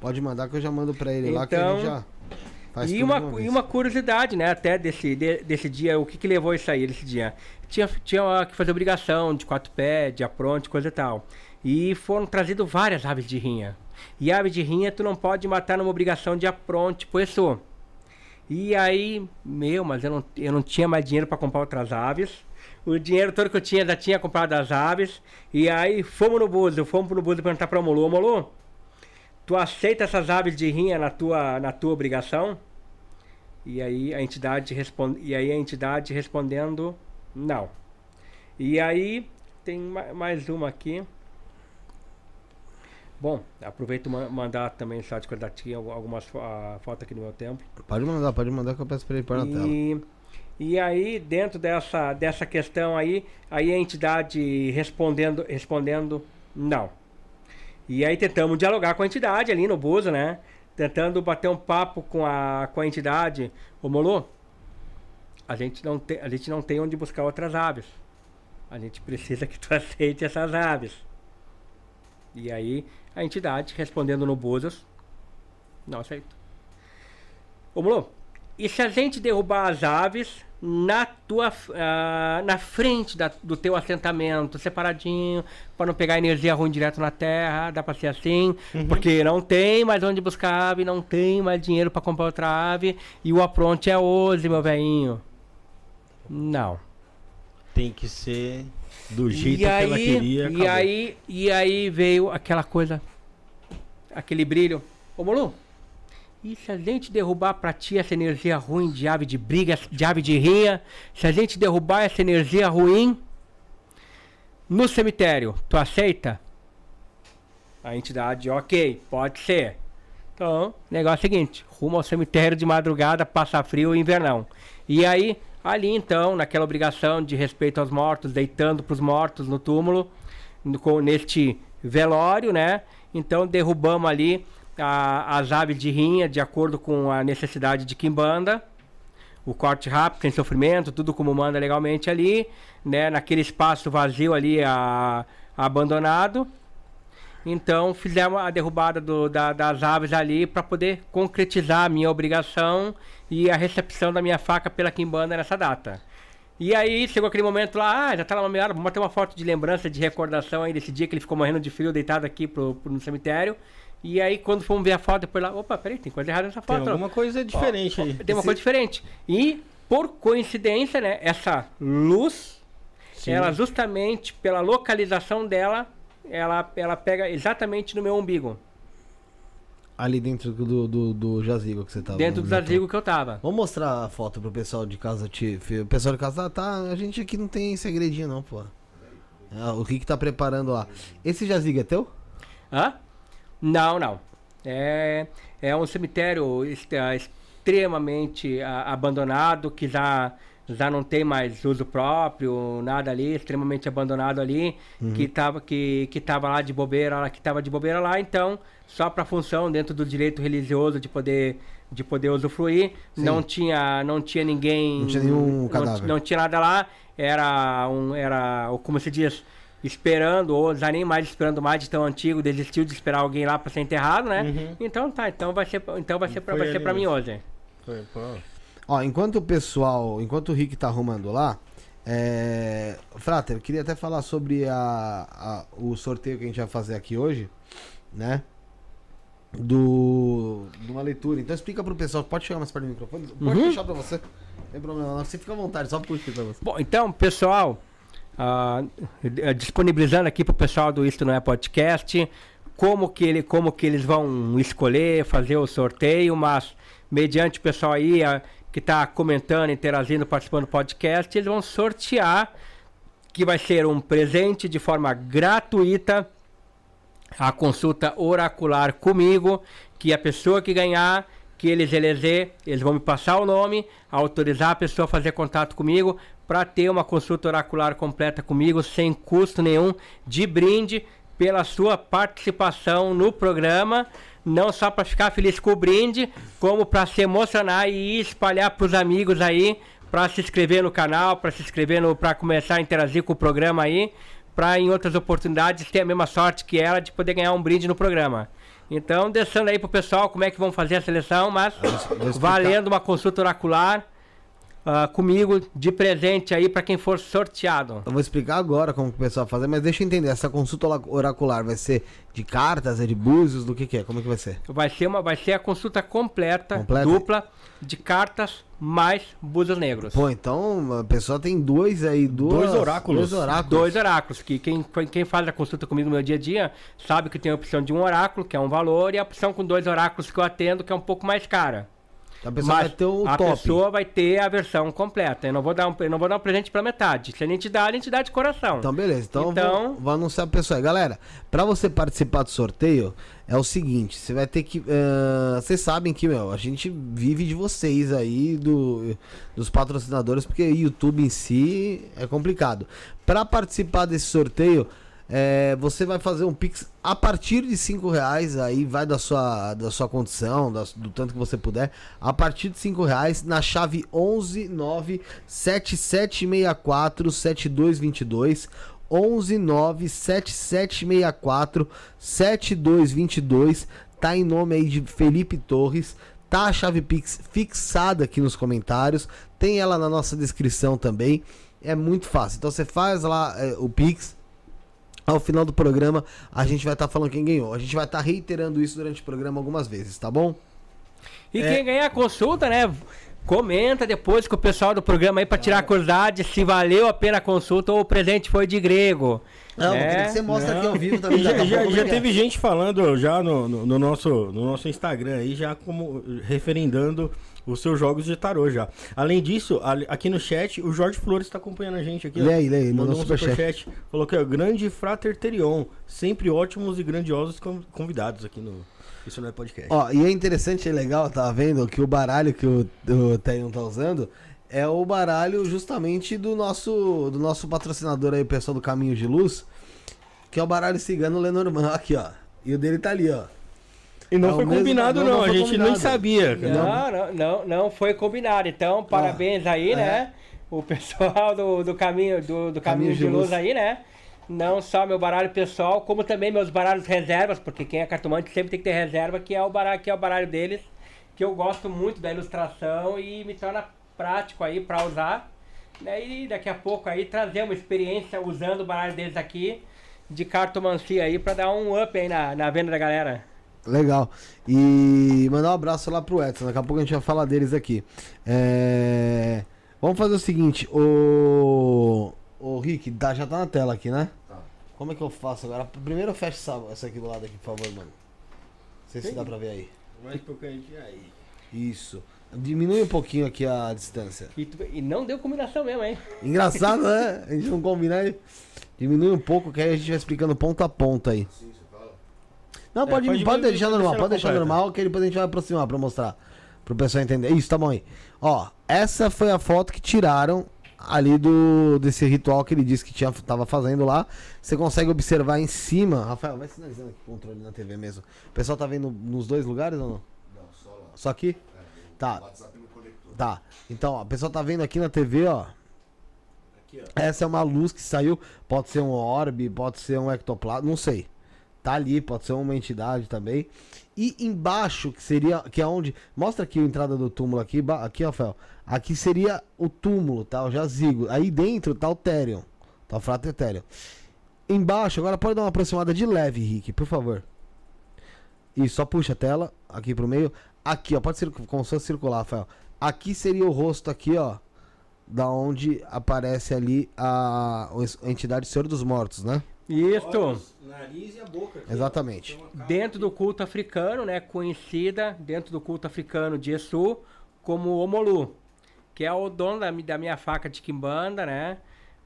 pode mandar que eu já mando pra ele então, lá, que a gente já faz e uma, uma E uma curiosidade, né, até desse, de, desse dia, o que que levou isso aí, desse dia? Tinha, tinha que fazer obrigação de quatro pés, de apronte, coisa e tal. E foram trazidas várias aves de rinha. E aves de rinha tu não pode matar numa obrigação de apronte pro Exu. E aí, meu, mas eu não, eu não tinha mais dinheiro para comprar outras aves. O dinheiro todo que eu tinha, já tinha comprado as aves. E aí fomos no Búzio, fomos pro Búzio perguntar para o Omolu: Omolu, tu aceita essas aves de rinha na tua, na tua obrigação? E aí a entidade responde, e aí a entidade respondendo não. E aí tem mais uma aqui. Bom, aproveito e mandar também só de qualidade algumas uh, fotos aqui no meu templo. Pode mandar, pode mandar que eu peço para ele pôr na tela. E aí, dentro dessa, dessa questão aí, aí a entidade respondendo, respondendo não. E aí tentamos dialogar com a entidade ali no Buzo, né? Tentando bater um papo com a, com a entidade. Ô Molu, a gente, não te, a gente não tem onde buscar outras aves. a gente precisa que tu aceite essas aves. E aí a entidade, respondendo no Búzios, não aceito. Omolu, e se a gente derrubar as aves na tua, uh, na frente da, do teu assentamento, separadinho, para não pegar energia ruim direto na terra, dá para ser assim? Uhum. Porque não tem mais onde buscar ave, não tem mais dinheiro para comprar outra ave, e o apronte é hoje, meu velhinho. Não. Tem que ser do jeito e que aí, ela queria. Acabou. E aí, e aí veio aquela coisa, aquele brilho. Omolu, e se a gente derrubar pra ti essa energia ruim de ave de briga, de ave de rinha, se a gente derrubar essa energia ruim no cemitério, tu aceita? A entidade, ok, pode ser. Então, negócio é o seguinte, rumo ao cemitério de madrugada, passa frio e invernão. E aí, ali então, naquela obrigação de respeito aos mortos, deitando pros mortos no túmulo, no, neste velório, né? Então, derrubamos ali A, as aves de rinha, de acordo com a necessidade de Kimbanda, o corte rápido, sem sofrimento, tudo como manda legalmente ali, né, naquele espaço vazio ali, a, a abandonado. Então fizemos a derrubada do, da, das aves ali para poder concretizar a minha obrigação e a recepção da minha faca pela Kimbanda nessa data. E aí, chegou aquele momento lá, ah, já tá lá nomeado, vamos bater uma foto de lembrança, de recordação aí desse dia que ele ficou morrendo de frio, deitado aqui pro, pro, no cemitério. E aí, quando fomos ver a foto, depois lá, opa, peraí, tem coisa errada nessa foto. Tem alguma coisa diferente aí. Tem uma coisa diferente. E, por coincidência, né, essa luz, sim, ela justamente, pela localização dela, ela, ela pega exatamente no meu umbigo. Ali dentro do, do, do jazigo que você tava. Dentro do jazigo que eu tava. Vou mostrar a foto pro pessoal de casa. O pessoal de casa, ah, tá, a gente aqui não tem segredinho não, pô. Ah, o Rick tá preparando lá. Esse jazigo é teu? Hã? Não, não. É, é um cemitério extremamente abandonado, que já, já não tem mais uso próprio, nada ali, extremamente abandonado ali, uhum. que, tava, que, que tava lá de bobeira, que tava de bobeira lá, então, só para função dentro do direito religioso de poder, de poder usufruir, não tinha, não tinha ninguém, não tinha nenhum cadáver. Não, não tinha nada lá, era, um, era como se diz... esperando, ou já nem mais esperando mais de tão antigo, desistiu de esperar alguém lá pra ser enterrado, né? Uhum. Então tá, então vai ser, então vai ser, pra, vai ser pra mim hoje. Foi, pô. Ó, enquanto o pessoal, enquanto o Rick tá arrumando lá, é... Frater, eu queria até falar sobre a, a, o sorteio que a gente vai fazer aqui hoje, né? Do... de uma leitura. Então explica pro pessoal, pode chegar mais perto do microfone? Pode puxar, uhum, pra você? Não tem problema não, você fica à vontade, só puxa pra você. Bom, então, pessoal... Uh, disponibilizando aqui pro pessoal do Isto Não É Podcast como que, ele, como que eles vão escolher, fazer o sorteio, mas mediante o pessoal aí a, que tá comentando, interagindo, participando do podcast, eles vão sortear, que vai ser um presente de forma gratuita, a consulta oracular comigo, que a pessoa que ganhar, que eles eleger, eles vão me passar o nome, autorizar a pessoa a fazer contato comigo para ter uma consulta oracular completa comigo, sem custo nenhum, de brinde pela sua participação no programa, não só para ficar feliz com o brinde, como para se emocionar e espalhar para os amigos aí, para se inscrever no canal, para se inscrever no, para começar a interagir com o programa aí, para em outras oportunidades ter a mesma sorte que ela de poder ganhar um brinde no programa. Então, deixando aí pro pessoal como é que vão fazer a seleção, mas valendo uma consulta oracular uh, comigo de presente aí para quem for sorteado. Eu vou explicar agora como que o pessoal vai fazer, mas deixa eu entender, essa consulta oracular vai ser de cartas, é de búzios, do que que é? Como que vai ser? Vai ser, uma, vai ser a consulta completa, completa, dupla, de cartas mais búzios negros. Pô, então a pessoa tem dois aí, duas, dois oráculos. Dois oráculos. Dois oráculos, que quem, quem faz a consulta comigo no meu dia a dia sabe que tem a opção de um oráculo, que é um valor, e a opção com dois oráculos que eu atendo, que é um pouco mais cara. A pessoa Mas vai ter o a top. pessoa vai ter a versão completa. Eu não vou dar um, eu não vou dar um presente pra metade. Se a gente dá, a gente dá de coração. Então, beleza. Então, então... Vou, vou anunciar pra pessoa aí. Galera, pra você participar do sorteio, é o seguinte, você vai ter que... Uh, vocês sabem que, meu, a gente vive de vocês aí, do, dos patrocinadores, porque YouTube em si é complicado. Pra participar desse sorteio... É, você vai fazer um Pix a partir de cinco reais, aí vai da sua, da sua condição, da, do tanto que você puder, a partir de cinco reais na chave onze nove sete sete seis quatro sete dois dois dois, onze nove sete sete seis quatro sete dois dois dois, tá em nome aí de Felipe Torres. Tá a chave Pix fixada aqui nos comentários, tem ela na nossa descrição também, é muito fácil. Então você faz lá é, o Pix. Ao final do programa, a gente vai estar tá falando quem ganhou. A gente vai estar tá reiterando isso durante o programa algumas vezes, tá bom? E é... quem ganhar a consulta, né? Comenta depois com o pessoal do programa aí pra tirar a curiosidade se valeu a pena a consulta ou o presente foi de grego. Não, é, tem que você mostra não. aqui ao vivo também. Já, já, já teve gente falando já no, no, no, nosso, no nosso Instagram aí, já como referendando os seus jogos de tarô já. Além disso, aqui no chat, o Jorge Flores está acompanhando a gente aqui. Leia, leia, mandou um superchat. Falou que é o grande Frater Therion, sempre ótimos e grandiosos convidados aqui no Isso Não É Podcast. Ó, e é interessante e é legal, tá vendo, que o baralho que o, o Therion tá usando... é o baralho justamente do nosso, do nosso patrocinador aí, o pessoal do Caminho de Luz, que é o baralho cigano Lenormand, aqui ó, e o dele tá ali ó. E não é foi combinado mesmo, não, não, não a gente combinado. nem sabia. Não, não, não, não foi combinado, então parabéns ah, aí, é. né, o pessoal do, do, caminho, do, do caminho, caminho de Luz aí, né. Não só meu baralho pessoal, como também meus baralhos reservas, porque quem é cartomante sempre tem que ter reserva, que é o baralho, que é o baralho deles, que eu gosto muito da ilustração e me torna prático aí para usar, né? E daqui a pouco aí trazer uma experiência usando o baralho deles aqui de cartomancia aí para dar um up aí na, na venda da galera. Legal. E mandar um abraço lá pro Edson, daqui a pouco a gente vai falar deles aqui. É... Vamos fazer o seguinte, o... o Rick, já tá na tela aqui, né? Tá. Como é que eu faço agora? Primeiro eu fecho essa aqui do lado aqui, por favor, mano. Não sei Sim. se dá pra ver aí. Vai pro cantinho aí. Isso. Diminui um pouquinho aqui a distância. E, tu, e não deu combinação mesmo, hein? Engraçado, né? A gente não combinar. Diminui um pouco, que aí a gente vai explicando ponta a ponta aí. Sim, você fala. Não, pode, é, pode, pode deixar de normal, pode deixar normal, que depois a gente vai aproximar pra mostrar. Pro pessoal entender. Isso, tá bom aí. Ó, essa foi a foto que tiraram ali do, desse ritual que ele disse que tinha, tava fazendo lá. Você consegue observar em cima. Rafael, vai sinalizando aqui o controle na T V mesmo. O pessoal tá vendo nos dois lugares ou não? Não, só lá. Só aqui? Tá, tá. Então, ó, o pessoal tá vendo aqui na T V, ó. Aqui, ó. Essa é uma luz que saiu. Pode ser um orbe, pode ser um ectoplasma, não sei. Tá ali, pode ser uma entidade também. E embaixo, que seria, que é onde... Mostra aqui a entrada do túmulo aqui, aqui, Rafael. Aqui seria o túmulo, tá? O jazigo. Aí dentro tá o Therion. Tá o Frater Therion. Embaixo, agora pode dar uma aproximada de leve, Rick, por favor. Isso, só puxa a tela aqui pro meio. Aqui, ó, pode ser como se fosse circular, Rafael. Aqui seria o rosto aqui, ó, da onde aparece ali a, a entidade Senhor dos Mortos, né? Isso. Olhos, nariz e a boca. Aqui, exatamente. Dentro do culto africano, né, conhecida dentro do culto africano de Exu como Omolu, que é o dono da, da minha faca de quimbanda, né?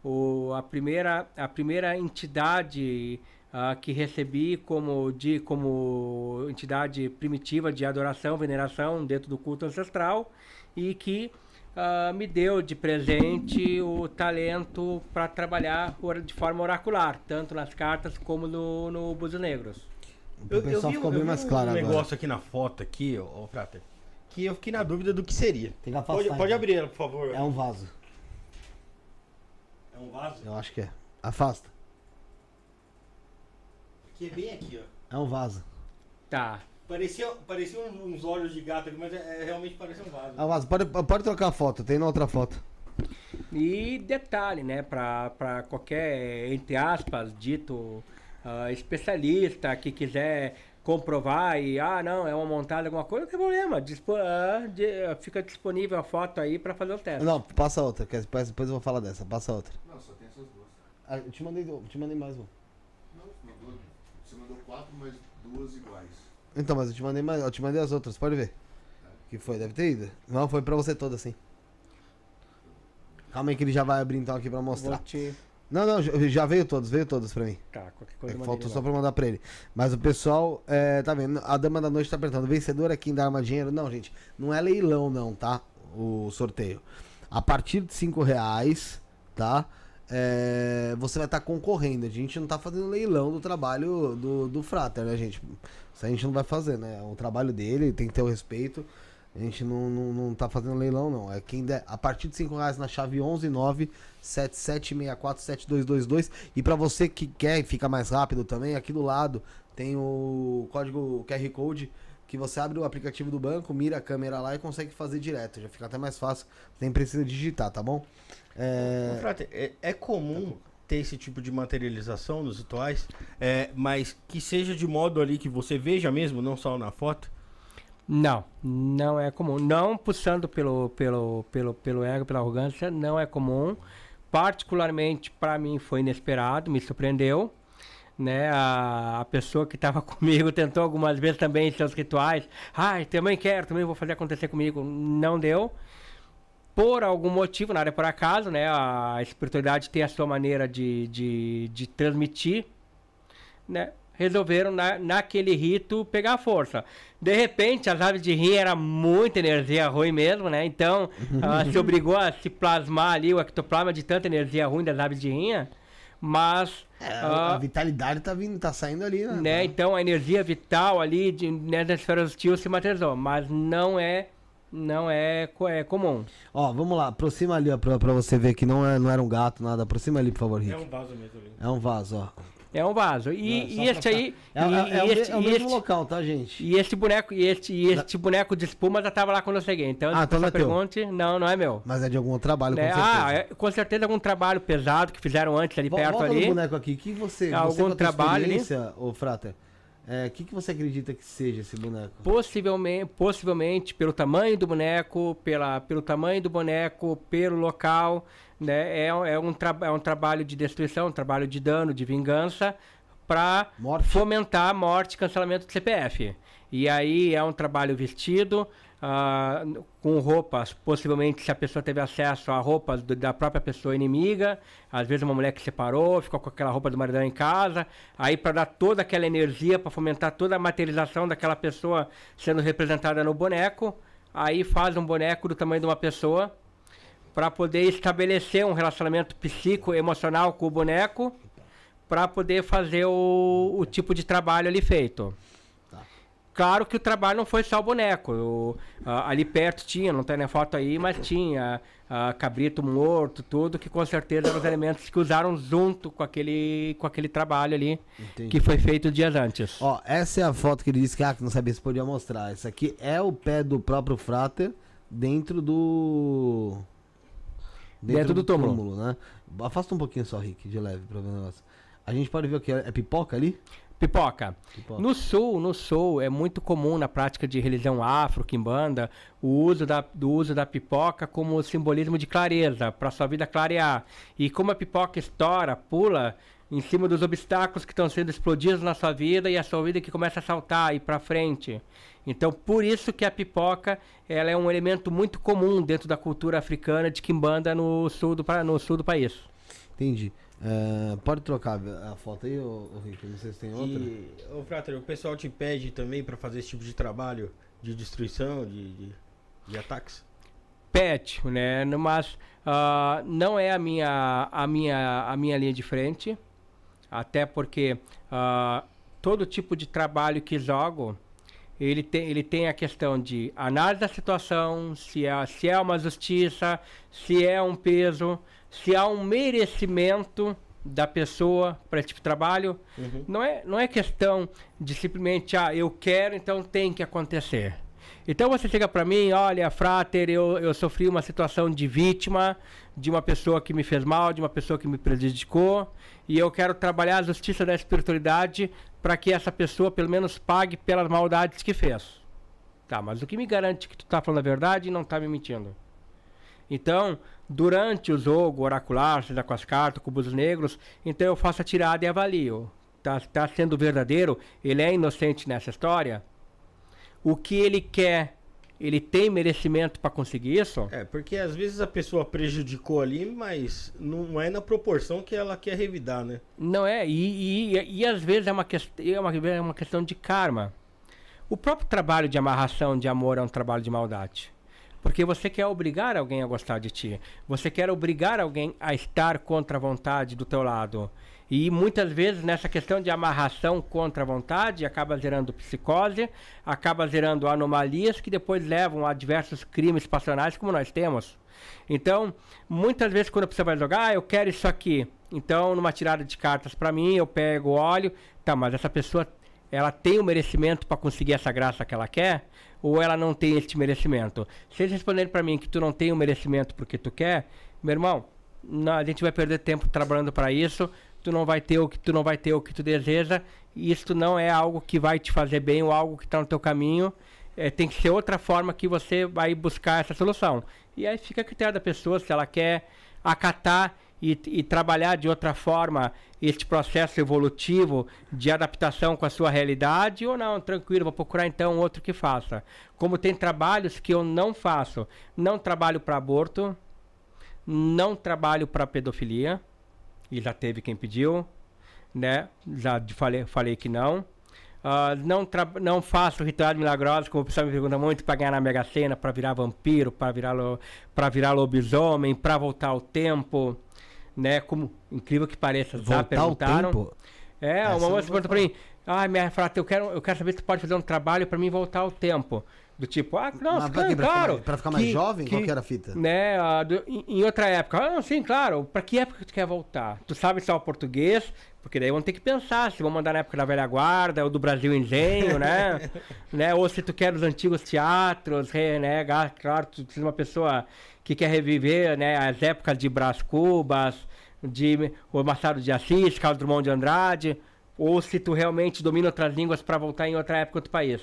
O, a primeira, a primeira entidade... Uh, que recebi como, de, como entidade primitiva de adoração, veneração dentro do culto ancestral, e que uh, me deu de presente o talento para trabalhar de forma oracular, tanto nas cartas como no, no Búzios Negros. O pessoal ficou bem mais claro agora. Um negócio aqui na foto, aqui, ó, Frater, que eu fiquei na dúvida do que seria. Tem que afastar, pode, pode abrir ela, por favor. É um vaso. É um vaso? Eu acho que é. Afasta. É bem aqui, ó. É um vaso. Tá. Parecia, parecia uns olhos de gato aqui, mas é, é, realmente parece um vaso. É um vaso. Pode, pode trocar a foto, tem na outra foto. E detalhe, né, pra, pra qualquer, entre aspas, dito uh, especialista que quiser comprovar e, ah, não, é uma montada, alguma coisa, não tem problema. Dispo, uh, de, uh, fica disponível a foto aí pra fazer o teste. Não, passa outra, que depois, depois eu vou falar dessa. Passa outra. Não, só tem essas duas. Ah, eu te mandei, eu te mandei mais um. Não, não, não. Você mandou quatro, mas duas iguais. Então, mas eu te mandei, mais, eu te mandei as outras, pode ver. Que foi? Deve ter ido. Não, foi pra você toda, sim. Calma aí que ele já vai abrir então aqui pra mostrar. Te... Não, não, já veio todos, veio todos pra mim. Tá, qualquer coisa. É, faltou só pra mandar pra ele. Mas o pessoal, é, tá vendo, a Dama da Noite tá apertando. O vencedor é quem dá arma dinheiro. Não, gente, não é leilão não, tá? O sorteio. A partir de cinco reais, tá? é, você vai estar tá concorrendo. A gente não tá fazendo leilão do trabalho do, do Frater, né, gente? Isso a gente não vai fazer, né? O trabalho dele tem que ter o respeito. A gente não, não, não tá fazendo leilão, não. É quem der, a partir de cinco reais na chave onze nove sete sete seis quatro sete dois dois dois. E para você que quer ficar mais rápido também, aqui do lado tem o código Q R Code que você abre o aplicativo do banco, mira a câmera lá e consegue fazer direto. Já fica até mais fácil, nem precisa digitar, tá bom? É, Frater, é, é comum ter esse tipo de materialização nos rituais, é, mas que seja de modo ali que você veja mesmo, não só na foto? Não, não é comum. Não puxando pelo, pelo, pelo, pelo ego, pela arrogância, não é comum. Particularmente, para mim, foi inesperado, me surpreendeu. Né, a, a pessoa que estava comigo tentou algumas vezes também seus rituais. Ai, ah, também quero, também vou fazer acontecer comigo. Não deu. Por algum motivo, nada é por acaso, né? A espiritualidade tem a sua maneira de, de, de transmitir, né? Resolveram na, naquele rito pegar a força. De repente, as aves de rim era muita energia ruim mesmo, né? Então, ela se obrigou a se plasmar ali o ectoplasma de tanta energia ruim das aves de rim. Mas é, a, uh, a vitalidade tá vindo, tá saindo ali, né? né? Então a energia vital ali de, né, das esferas hostil se materializou, mas não é, não é, é comum. Ó, vamos lá, aproxima ali ó, pra, pra você ver que não, é, não era um gato, nada. Aproxima ali, por favor, Rick. É um vaso mesmo ali. É um vaso, ó. É um vaso. E, não, é e esse aí. É, e, é, é, e este, é o mesmo este, local, tá, gente? E esse boneco, e este, e este da... boneco de espuma já tava lá quando eu cheguei. Então, ah, então não é pergunte, teu. Não, não é meu. Mas é de algum trabalho, com é, certeza. Ah, é, com certeza algum trabalho pesado que fizeram antes ali Vol, perto ali. Boneco aqui. Que você, algum você trabalho, ô Frater? O é, que, que você acredita que seja esse boneco? Possivelmente, possivelmente pelo tamanho do boneco, pela, pelo tamanho do boneco, pelo local, né? É, é, um é um trabalho de destruição, um trabalho de dano, de vingança, para fomentar a morte, cancelamento do C P F. E aí é um trabalho vestido, uh, com roupas, possivelmente se a pessoa teve acesso a roupas do, da própria pessoa inimiga, às vezes uma mulher que separou, ficou com aquela roupa do maridão em casa, aí para dar toda aquela energia, para fomentar toda a materialização daquela pessoa sendo representada no boneco, aí faz um boneco do tamanho de uma pessoa, para poder estabelecer um relacionamento psico-emocional com o boneco, para poder fazer o, o tipo de trabalho ali feito. Claro que o trabalho não foi só o boneco. O, a, ali perto tinha, não tem na foto aí, mas tinha a, cabrito morto, tudo, que com certeza eram os elementos que usaram junto com aquele, com aquele trabalho ali. Entendi. Que foi feito dias antes. Ó, essa é a foto que ele disse que, ah, que não sabia se podia mostrar. Isso aqui é o pé do próprio Frater dentro do... Dentro, dentro do, do túmulo. túmulo, né? Afasta um pouquinho só, Rick, de leve, pra ver o negócio. A gente pode ver o que é, é pipoca ali? Pipoca. Pipoca. No sul, no sul, é muito comum na prática de religião afro, quimbanda, o uso da, do uso da pipoca como simbolismo de clareza, para sua vida clarear. E como a pipoca estoura, pula em cima dos obstáculos que estão sendo explodidos na sua vida e a sua vida que começa a saltar e para frente. Então, por isso que a pipoca ela é um elemento muito comum dentro da cultura africana de quimbanda no sul do, no sul do país. Entendi. É, pode trocar a foto aí, ô, ô Rick, não sei se tem outra. E, ô Frater, o pessoal te pede também para fazer esse tipo de trabalho de destruição, de, de, de ataques? Pede, né? Mas uh, não é a minha, a, minha, a minha linha de frente, até porque uh, todo tipo de trabalho que jogo, ele tem, ele tem a questão de análise da situação, se é, se é uma justiça, se é um peso... Se há um merecimento da pessoa para esse tipo de trabalho, uhum. não, é, não é questão de simplesmente, ah, eu quero, então tem que acontecer. Então você chega para mim, olha, Frater, eu, eu sofri uma situação de vítima, de uma pessoa que me fez mal, de uma pessoa que me prejudicou, e eu quero trabalhar a justiça da espiritualidade para que essa pessoa pelo menos pague pelas maldades que fez. Tá, mas o que me garante que tu tá falando a verdade e não tá me mentindo? Então, durante o jogo oracular, seja com as cartas, com os negros, então eu faço a tirada e avalio. Tá, tá sendo verdadeiro? Ele é inocente nessa história? O que ele quer, ele tem merecimento para conseguir isso? É, porque às vezes a pessoa prejudicou ali, mas não é na proporção que ela quer revidar, né? Não é, e, e, e às vezes é uma, é, uma, é uma questão de karma. O próprio trabalho de amarração de amor é um trabalho de maldade. Porque você quer obrigar alguém a gostar de ti. Você quer obrigar alguém a estar contra a vontade do teu lado. E muitas vezes nessa questão de amarração contra a vontade, acaba gerando psicose, acaba gerando anomalias que depois levam a diversos crimes passionais como nós temos. Então, muitas vezes quando a pessoa vai jogar, ah, eu quero isso aqui. Então, numa tirada de cartas para mim, eu pego, olho, tá, mas essa pessoa, ela tem o merecimento para conseguir essa graça que ela quer? Ou ela não tem este merecimento? Se eles responderem para mim que tu não tem o merecimento porque tu quer, meu irmão, não, a gente vai perder tempo trabalhando para isso, tu não vai ter o que tu não vai ter o que tu deseja, e isto não é algo que vai te fazer bem ou algo que está no teu caminho. É, tem que ser outra forma que você vai buscar essa solução. E aí fica a critério da pessoa se ela quer acatar e, e trabalhar de outra forma este processo evolutivo de adaptação com a sua realidade ou não. Tranquilo, vou procurar então outro que faça. Como tem trabalhos que eu não faço. Não trabalho para aborto, não trabalho para pedofilia, e já teve quem pediu, né? Já falei, falei que não. Uh, não, não faço rituais milagrosos, como o pessoal me pergunta muito, para ganhar na Mega Sena, para virar vampiro, para virar, lo virar lobisomem, para voltar ao tempo, né? Como incrível que pareça, já voltar perguntaram. Ao tempo? É, uma moça perguntou para mim, ah, minha frata, eu quero, eu quero saber se tu pode fazer um trabalho para mim voltar ao tempo. Do tipo, ah, não, claro, claro. Para ficar mais que, jovem, que, qual que era a fita? Né, uh, do, em, em outra época. Ah, não, sim, claro. Para que época tu quer voltar? Tu sabe só o português, porque daí vão ter que pensar se vão mandar na época da Velha Guarda ou do Brasil Engenho, né? né? Ou se tu quer os antigos teatros, né? Claro, tu precisa de uma pessoa que quer reviver, né, as épocas de Brás Cubas, de o Machado de Assis, Carlos Drummond de Andrade, ou se tu realmente domina outras línguas para voltar em outra época, outro país.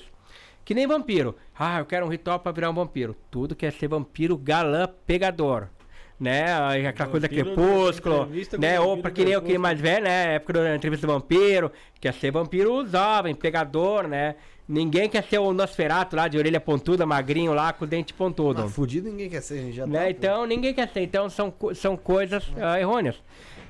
Que nem vampiro. Ah, eu quero um ritual pra virar um vampiro. Tudo quer ser vampiro galã pegador, né? Aquela vampiro coisa crepúsculo, né? Ou pra que nem aquele mais velho, né? Época da entrevista do vampiro. Quer ser vampiro jovem, pegador, né? Ninguém quer ser o Nosferatu lá de orelha pontuda, magrinho lá, com o dente pontudo. Ah, fudido ninguém quer ser, a gente já né? tá, Então, ninguém quer ser. Então, são, são coisas uh, errôneas.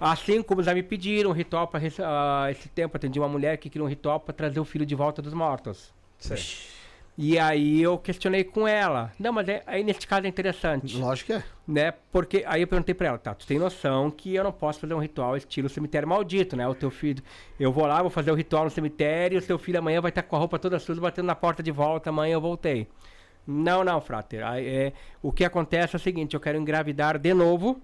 Assim como já me pediram um ritual pra... Uh, esse tempo, atendi uma mulher que queria um ritual pra trazer o filho de volta dos mortos. Certo. E aí eu questionei com ela. Não, mas é, aí nesse caso é interessante. Lógico que é. Né? Porque aí eu perguntei pra ela, tá, tu tem noção que eu não posso fazer um ritual estilo cemitério maldito, né? O teu filho, eu vou lá, vou fazer o ritual no cemitério, o teu filho amanhã vai estar com a roupa toda suja, batendo na porta de volta, amanhã eu voltei. Não, não, Frater. Aí, é, o que acontece é o seguinte, eu quero engravidar de novo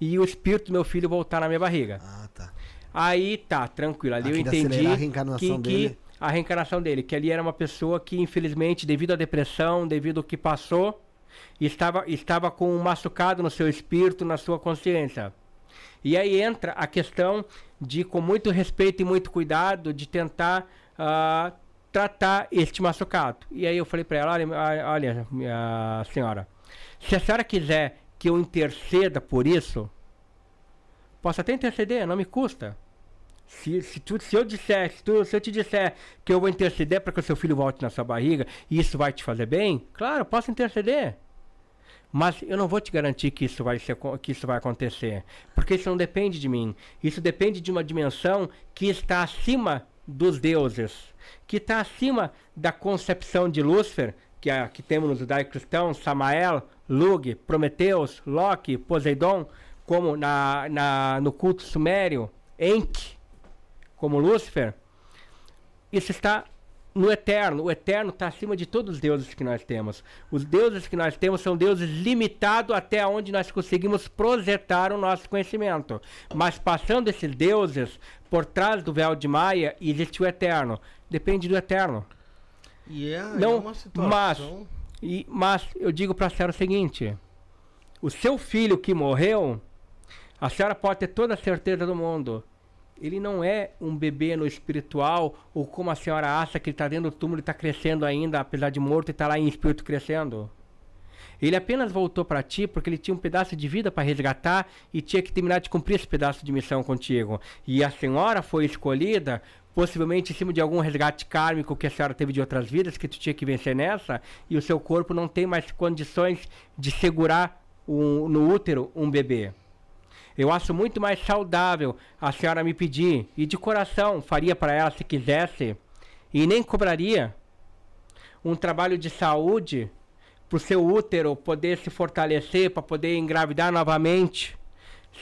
e o espírito do meu filho voltar na minha barriga. Ah, tá. Aí tá, tranquilo. Ali eu entendi a reencarnação dele. A reencarnação dele, que ali era uma pessoa que infelizmente devido à depressão, devido ao que passou, estava, estava com um machucado no seu espírito, na sua consciência. E aí entra a questão de, com muito respeito e muito cuidado, de tentar uh, tratar este machucado. E aí eu falei para ela, olha, olha minha senhora, se a senhora quiser que eu interceda por isso, posso até interceder, não me custa. Se, se, tu, se, eu disser, se, tu, se eu te disser que eu vou interceder para que o seu filho volte na sua barriga e isso vai te fazer bem, claro, eu posso interceder. Mas eu não vou te garantir que isso, vai ser, que isso vai acontecer. Porque isso não depende de mim. Isso depende de uma dimensão que está acima dos deuses. Que está acima da concepção de Lúcifer, que, é, que temos no judaico-cristão, Samael, Lug, Prometeus, Loki, Poseidon, como na, na, no culto sumério, Enki. Como Lúcifer, isso está no eterno. O eterno está acima de todos os deuses que nós temos. Os deuses que nós temos são deuses limitados até onde nós conseguimos projetar o nosso conhecimento. Mas passando esses deuses, por trás do véu de Maia, existe o eterno. Depende do eterno. Yeah, Não, é uma situação... mas, e, mas eu digo para a senhora o seguinte. O seu filho que morreu, a senhora pode ter toda a certeza do mundo. Ele não é um bebê no espiritual, ou como a senhora acha que ele está dentro do túmulo e está crescendo ainda, apesar de morto, e está lá em espírito crescendo. Ele apenas voltou para ti porque ele tinha um pedaço de vida para resgatar e tinha que terminar de cumprir esse pedaço de missão contigo. E a senhora foi escolhida, possivelmente em cima de algum resgate kármico que a senhora teve de outras vidas, que tu tinha que vencer nessa, e o seu corpo não tem mais condições de segurar um, no útero um bebê. Eu acho muito mais saudável a senhora me pedir, e de coração faria para ela se quisesse, e nem cobraria um trabalho de saúde para o seu útero poder se fortalecer, para poder engravidar novamente,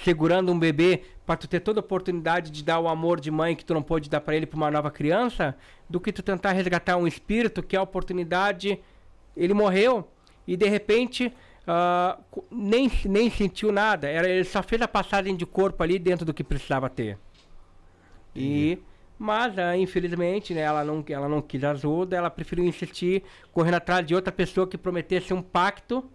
segurando um bebê, para tu ter toda a oportunidade de dar o amor de mãe que tu não pôde dar para ele, para uma nova criança, do que tu tentar resgatar um espírito que a oportunidade, ele morreu e de repente uh, nem, nem sentiu nada, era, ele só fez a passagem de corpo ali dentro do que precisava ter. E... Uhum. Mas, ah, infelizmente, né, ela, não, ela não quis ajuda, ela preferiu insistir, correndo atrás de outra pessoa que prometesse um pacto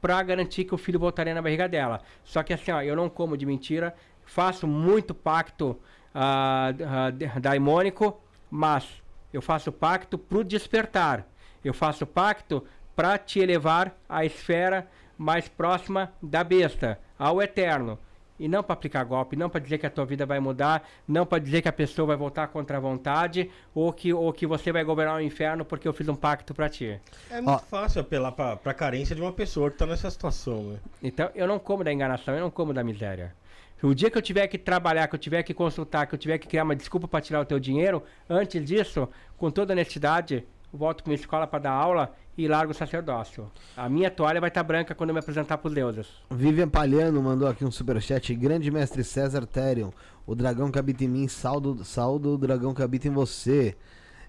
para garantir que o filho voltaria na barriga dela. Só que assim, ó, eu não como de mentira, faço muito pacto ah, ah, daimônico, mas eu faço pacto para o despertar. Eu faço pacto para te elevar à esfera mais próxima da besta, ao eterno. E não para aplicar golpe, não para dizer que a tua vida vai mudar, não para dizer que a pessoa vai voltar contra a vontade, ou que, ou que você vai governar o inferno porque eu fiz um pacto para ti. É muito oh. fácil apelar para a carência de uma pessoa que está nessa situação, né? Então, eu não como da enganação, eu não como da miséria. O dia que eu tiver que trabalhar, que eu tiver que consultar, que eu tiver que criar uma desculpa para tirar o teu dinheiro, antes disso, com toda honestidade, eu volto para minha escola para dar aula e largo o sacerdócio. A minha toalha vai estar tá branca quando eu me apresentar para os deuses. Vivian Palhano mandou aqui um superchat. Grande mestre Frater Therion, o dragão que habita em mim, saldo, saldo o dragão que habita em você.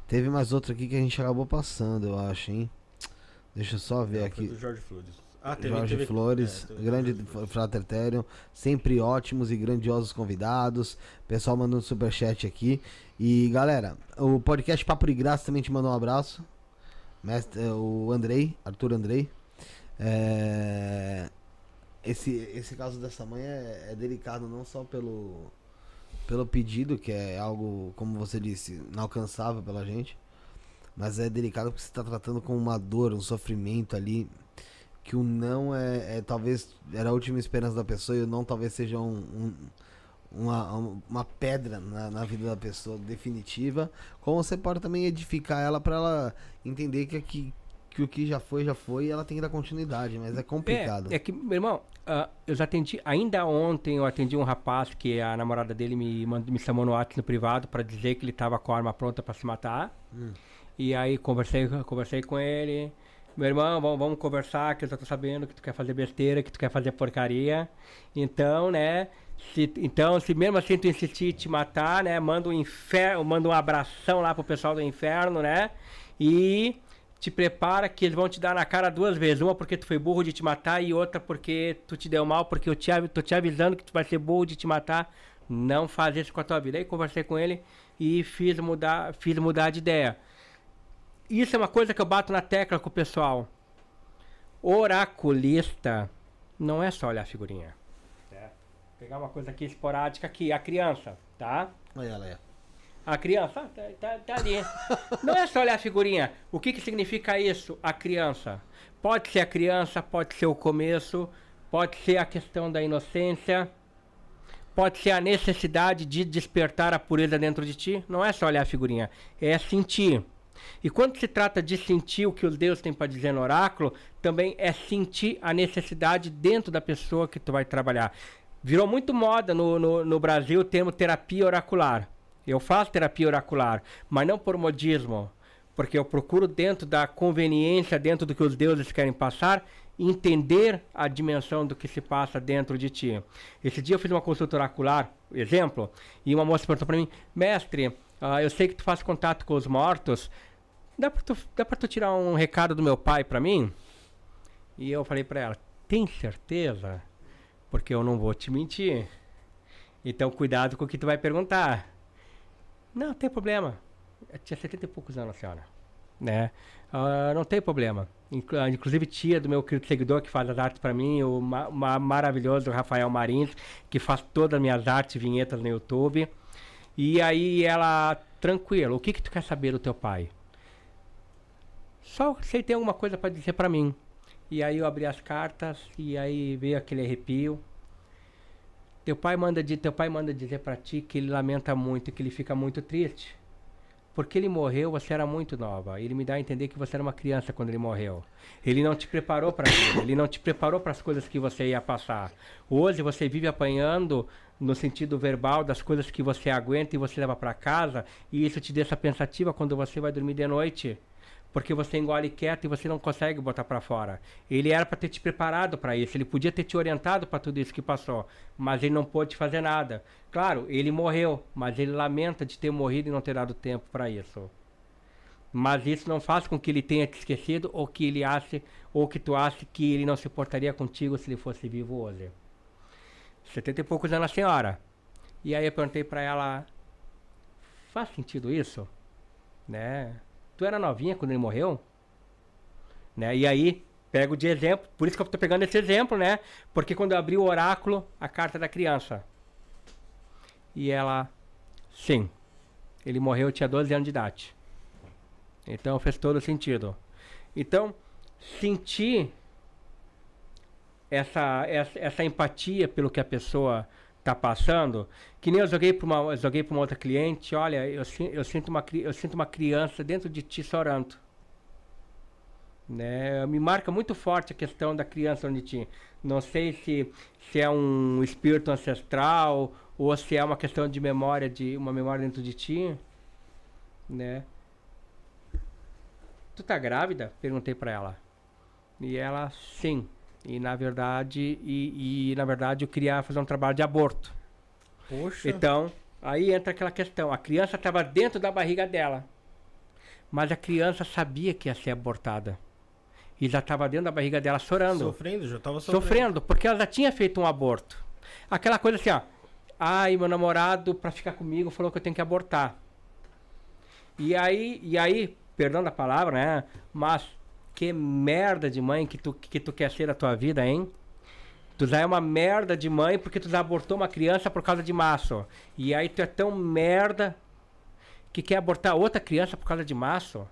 Teve mais outro aqui que a gente acabou passando, eu acho, hein? Deixa eu só ver é, aqui. Do Jorge Flores. Ah, teve, Jorge teve, Flores, é, teve, grande teve. Frater Therion, sempre ótimos e grandiosos convidados. Pessoal mandando superchat aqui. E galera, o podcast Papo de Graça também te mandou um abraço. Mestre, o Andrei, Arthur Andrei, é... esse, esse caso dessa mãe é, é delicado não só pelo, pelo pedido, que é algo, como você disse, inalcançável pela gente, mas é delicado porque você está tratando com uma dor, um sofrimento ali, que o não é, é talvez, era a última esperança da pessoa, e o não talvez seja um... um Uma, uma pedra na, na vida da pessoa definitiva, como você pode também edificar ela para ela entender que, que, que o que já foi, já foi, e ela tem que dar continuidade, mas é complicado. É, é que, meu irmão, uh, eu já atendi, ainda ontem eu atendi um rapaz que a namorada dele me, mandou, me chamou no WhatsApp no privado para dizer que ele estava com a arma pronta para se matar, hum. e aí conversei, conversei com ele, meu irmão, vamos, vamos conversar, que eu já tô sabendo que tu quer fazer besteira, que tu quer fazer porcaria, então, né... Se, então, se mesmo assim tu insistir em te matar, né, manda um, infer... manda um abração lá pro pessoal do inferno, né, e te prepara que eles vão te dar na cara duas vezes, uma porque tu foi burro de te matar e outra porque tu te deu mal, porque eu te av... tô te avisando que tu vai ser burro de te matar, não faz isso com a tua vida. Aí conversei com ele e fiz mudar, fiz mudar de ideia. Isso é uma coisa que eu bato na tecla com o pessoal. Oraculista não é só olhar a figurinha. Pegar uma coisa aqui esporádica aqui, a criança, tá? Olha ela aí. A criança, tá, tá, tá ali. Não é só olhar a figurinha. O que que significa isso? A criança. Pode ser a criança, pode ser o começo, pode ser a questão da inocência, pode ser a necessidade de despertar a pureza dentro de ti. Não é só olhar a figurinha, é sentir. E quando se trata de sentir o que os deuses têm para dizer no oráculo, também é sentir a necessidade dentro da pessoa que tu vai trabalhar. Virou muito moda no, no, no Brasil o termo terapia oracular. Eu faço terapia oracular, mas não por modismo, porque eu procuro dentro da conveniência, dentro do que os deuses querem passar, entender a dimensão do que se passa dentro de ti. Esse dia eu fiz uma consulta oracular, exemplo, e uma moça perguntou para mim, mestre, uh, eu sei que tu faz contato com os mortos, dá para tu, dá para tu tirar um recado do meu pai para mim? E eu falei para ela, tem certeza? Porque eu não vou te mentir. Então, cuidado com o que tu vai perguntar. Não, tem problema. Eu tinha setenta e poucos anos, senhora. Né? Uh, não tem problema. Inclu- inclusive, tia do meu querido seguidor que faz as artes para mim, o ma- ma- maravilhoso Rafael Marins, que faz todas as minhas artes e vinhetas no YouTube. E aí ela, tranquilo, o que que tu quer saber do teu pai? Só se tem alguma coisa para dizer para mim. E aí eu abri as cartas, e aí veio aquele arrepio. Teu pai manda, de, teu pai manda dizer pra ti que ele lamenta muito, que ele fica muito triste. Porque ele morreu, você era muito nova. Ele me dá a entender que você era uma criança quando ele morreu. Ele não te preparou pra vida, ele não te preparou para as coisas que você ia passar. Hoje você vive apanhando no sentido verbal das coisas que você aguenta e você leva pra casa, e isso te deixa pensativa quando você vai dormir de noite. porque você engole quieto e você não consegue botar para fora. Ele era para ter te preparado para isso, ele podia ter te orientado para tudo isso que passou, mas ele não pôde fazer nada. Claro, ele morreu, mas ele lamenta de ter morrido e não ter dado tempo para isso. Mas isso não faz com que ele tenha te esquecido ou que ele ache, ou que tu ache que ele não se portaria contigo se ele fosse vivo hoje. setenta e poucos anos a senhora. E aí eu perguntei pra ela, faz sentido isso? Né? Tu era novinha quando ele morreu? Né? E aí, pego de exemplo, por isso que eu tô pegando esse exemplo, né? Porque quando eu abri o oráculo, a carta da criança. E ela, sim, ele morreu, tinha doze anos de idade. Então fez todo sentido. Então, sentir essa, essa, essa empatia pelo que a pessoa está passando, que nem eu joguei para uma, joguei para uma outra cliente, olha, eu, eu, sinto uma, eu sinto uma criança dentro de ti chorando. Né? Me marca muito forte a questão da criança dentro de ti. Não sei se, se é um espírito ancestral ou se é uma questão de memória, de uma memória dentro de ti. Né? Tu tá grávida? Perguntei pra ela. E ela, sim. E na verdade, e, e na verdade eu queria fazer um trabalho de aborto. Poxa. Então, aí entra aquela questão. A criança estava dentro da barriga dela. Mas a criança sabia que ia ser abortada. E já estava dentro da barriga dela chorando. Sofrendo, já estava sofrendo. Sofrendo, porque ela já tinha feito um aborto. Aquela coisa assim, ó. Ai, meu namorado, pra ficar comigo, falou que eu tenho que abortar. E aí, e aí... Perdão da palavra, né? Mas que merda de mãe que tu, que tu quer ser da tua vida, hein? Tu já é uma merda de mãe porque tu já abortou uma criança por causa de maço. E aí tu é tão merda que quer abortar outra criança por causa de maço.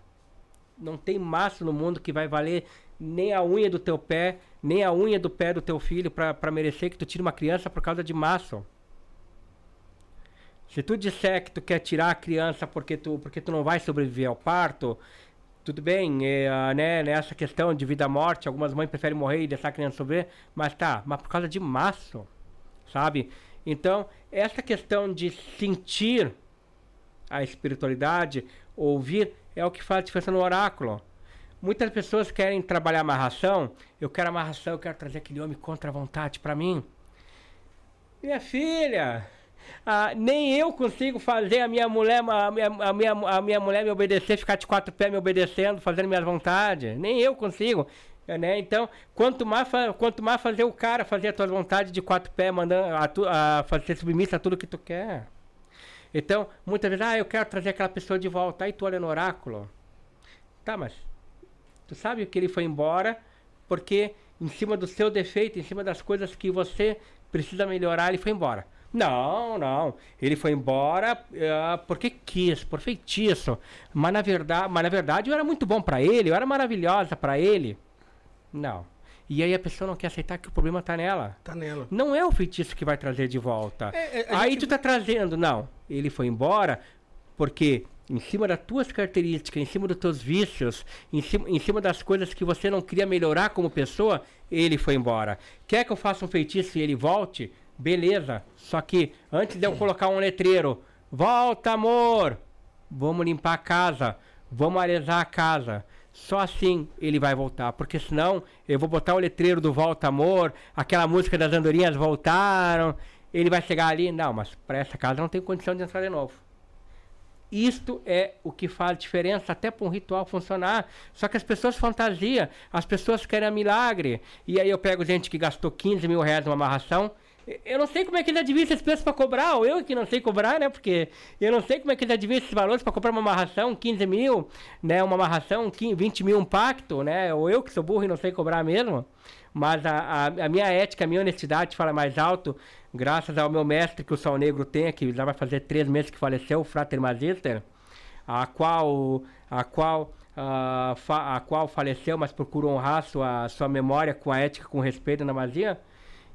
Não tem maço no mundo que vai valer nem a unha do teu pé, nem a unha do pé do teu filho pra, pra merecer que tu tire uma criança por causa de maço. Se tu disser que tu quer tirar a criança porque tu, porque tu não vai sobreviver ao parto, tudo bem, é, né, nessa questão de vida ou morte, algumas mães preferem morrer e deixar a criança sobreviver, mas tá, mas por causa de maço, sabe? Então, essa questão de sentir a espiritualidade, ouvir, é o que faz a diferença no oráculo. Muitas pessoas querem trabalhar amarração, eu quero amarração, eu quero trazer aquele homem contra a vontade pra mim. Minha filha... Ah, nem eu consigo fazer a minha mulher a minha, a minha, a minha mulher me obedecer, ficar de quatro pés me obedecendo, fazendo minha vontade. Nem eu consigo, né? Então, quanto mais, quanto mais fazer o cara fazer a tua vontade de quatro pés, mandando a tu, a fazer submissa a tudo que tu quer. Então, muitas vezes, ah, eu quero trazer aquela pessoa de volta. Aí tu olha no oráculo. Tá, mas tu sabe que ele foi embora porque em cima do seu defeito, em cima das coisas que você precisa melhorar, ele foi embora. Não, não. Ele foi embora uh, porque quis, por feitiço. Mas na verdade, mas na verdade eu era muito bom pra ele, eu era maravilhosa pra ele. Não. E aí a pessoa não quer aceitar que o problema tá nela. Tá nela. Não é o feitiço que vai trazer de volta. É, é, aí gente... tu tá trazendo, não. Ele foi embora porque em cima das tuas características, em cima dos teus vícios, em cima, em cima das coisas que você não queria melhorar como pessoa, ele foi embora. Quer que eu faça um feitiço e ele volte? Beleza, só que antes de eu colocar um letreiro, volta amor, vamos limpar a casa, vamos arejar a casa, só assim ele vai voltar, porque senão eu vou botar o letreiro do volta amor, aquela música das andorinhas voltaram, ele vai chegar ali, não, mas para essa casa não tem condição de entrar de novo. Isto é o que faz diferença até para um ritual funcionar. Só que as pessoas fantasiam, as pessoas querem um milagre. E aí eu pego gente que gastou quinze mil reais numa amarração. Eu não sei como é que ele adivinha esses preços para cobrar, ou eu que não sei cobrar, né? Porque eu não sei como é que ele adivinha esses valores para comprar uma amarração, quinze mil, né? Uma amarração, vinte mil, um pacto, né? Ou eu que sou burro e não sei cobrar mesmo. Mas a, a, a minha ética, a minha honestidade fala mais alto, graças ao meu mestre que o Sol Negro tem, que já vai fazer três meses que faleceu, o Frater Magister, a qual, a qual, a, a qual faleceu, mas procuro honrar sua, sua memória com a ética, com respeito na magia.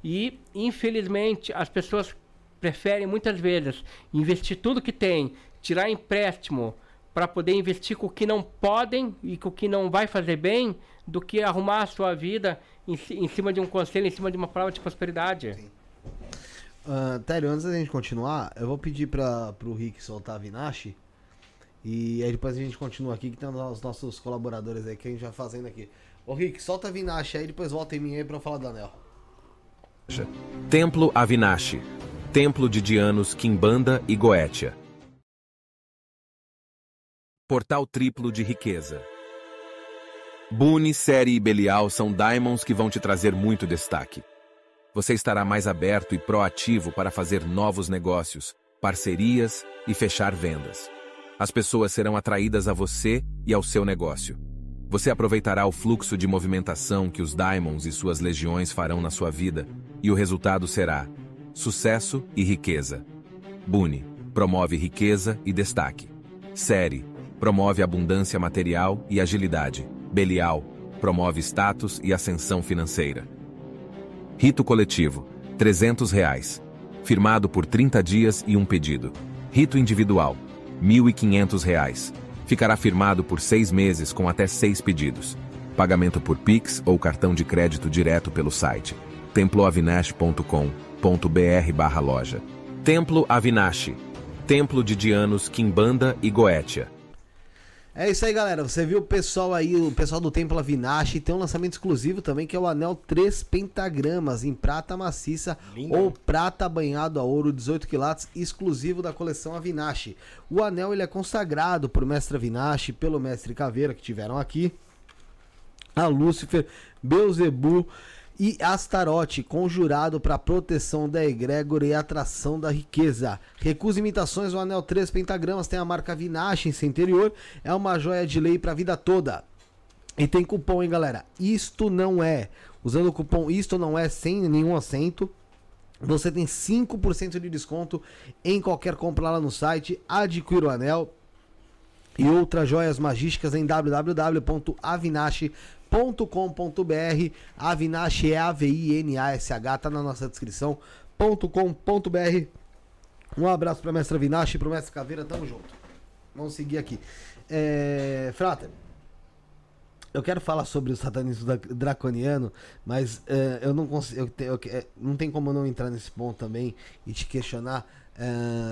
E, infelizmente, as pessoas preferem muitas vezes investir tudo que tem, tirar empréstimo para poder investir com o que não podem e com o que não vai fazer bem, do que arrumar a sua vida em, em cima de um conselho, em cima de uma palavra de prosperidade. Sim. Uh, Therion, antes da gente continuar, eu vou pedir para o Rick soltar a Vinashi E aí depois a gente continua aqui, que tem os nossos colaboradores aí que a gente vai fazendo aqui. Ô Rick, solta a Vinache aí, depois volta em mim aí pra eu falar do anel. Templo Avinashi, templo de Dianos, Quimbanda e Goetia. Portal triplo de riqueza. Bune, Série e Belial são daimons que vão te trazer muito destaque. Você estará mais aberto e proativo para fazer novos negócios, parcerias e fechar vendas. As pessoas serão atraídas a você e ao seu negócio. Você aproveitará o fluxo de movimentação que os daimons e suas legiões farão na sua vida, e o resultado será sucesso e riqueza. Bune promove riqueza e destaque. Série promove abundância material e agilidade. Belial promove status e ascensão financeira. Rito coletivo, trezentos reais. Firmado por trinta dias e um pedido. Rito individual, mil e quinhentos reais. Ficará firmado por seis meses com até seis pedidos. Pagamento por Pix ou cartão de crédito direto pelo site templo avinashi ponto com ponto br barra loja. Templo Avinashi, templo de Dianos, Quimbanda e Goetia. É isso aí, galera. Você viu o pessoal aí, o pessoal do Templo Avinashi. Tem um lançamento exclusivo também, que é o anel três pentagramas em prata maciça. Lindo. Ou prata banhado a ouro, dezoito quilates, exclusivo da coleção Avinashi. O anel ele é consagrado por Mestre Avinashi, pelo Mestre Caveira, que tiveram aqui, a Lúcifer, Beelzebu e Astaroth, conjurado para proteção da egrégora e atração da riqueza. Recusa imitações, o anel três pentagramas tem a marca Avinashi em seu interior. É uma joia de lei para a vida toda. E tem cupom, hein, galera? Isto não é. Usando o cupom Isto Não É, sem nenhum acento, você tem cinco por cento de desconto em qualquer compra lá no site. Adquira o anel e outras joias magísticas em w w w ponto avinashi ponto com ponto br. Avinashi é A V I N A S H, tá na nossa descrição, .com.br. Um abraço pra Mestre Avinashi e pro Mestre Caveira, tamo junto. Vamos seguir aqui. É... Frater, eu quero falar sobre o satanismo draconiano, mas é, eu não consigo, eu te, eu, é, não tem como não entrar nesse ponto também e te questionar.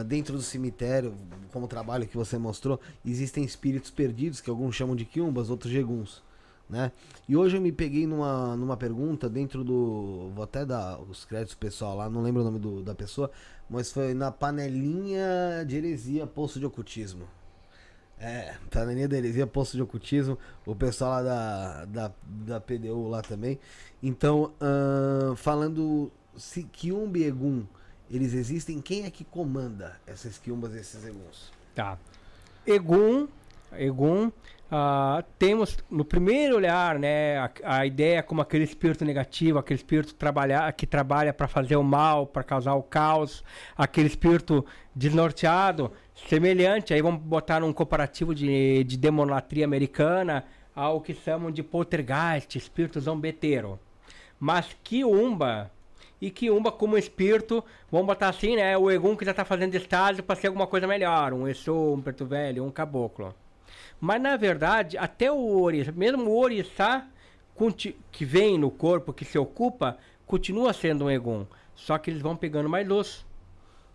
Uh, dentro do cemitério, como o trabalho que você mostrou, existem espíritos perdidos, que alguns chamam de quiumbas, outros de eguns, né? E hoje eu me peguei numa, numa pergunta dentro do... Vou até dar os créditos pessoal lá, não lembro o nome do, da pessoa, mas foi na panelinha de heresia, poço de ocultismo. É, panelinha de heresia, poço de ocultismo, o pessoal lá da, da, da P D U lá também. Então, uh, falando se quiumba e egum eles existem, quem é que comanda essas quiumbas e esses eguns? Tá. Egum, Egum, ah, temos no primeiro olhar, né, a, a ideia como aquele espírito negativo, aquele espírito trabalhar, que trabalha para fazer o mal, para causar o caos, aquele espírito desnorteado, semelhante, aí vamos botar um comparativo de, de demonolatria americana ao que chamam de poltergeist, espírito zombeteiro. Mas quiumba... E quiumba como espírito, vamos botar assim, né? O egum que já está fazendo estágio para ser alguma coisa melhor. Um Exu, um preto velho, um caboclo. Mas, na verdade, até o orixá, mesmo o orixá que vem no corpo, que se ocupa, continua sendo um egum. Só que eles vão pegando mais luz.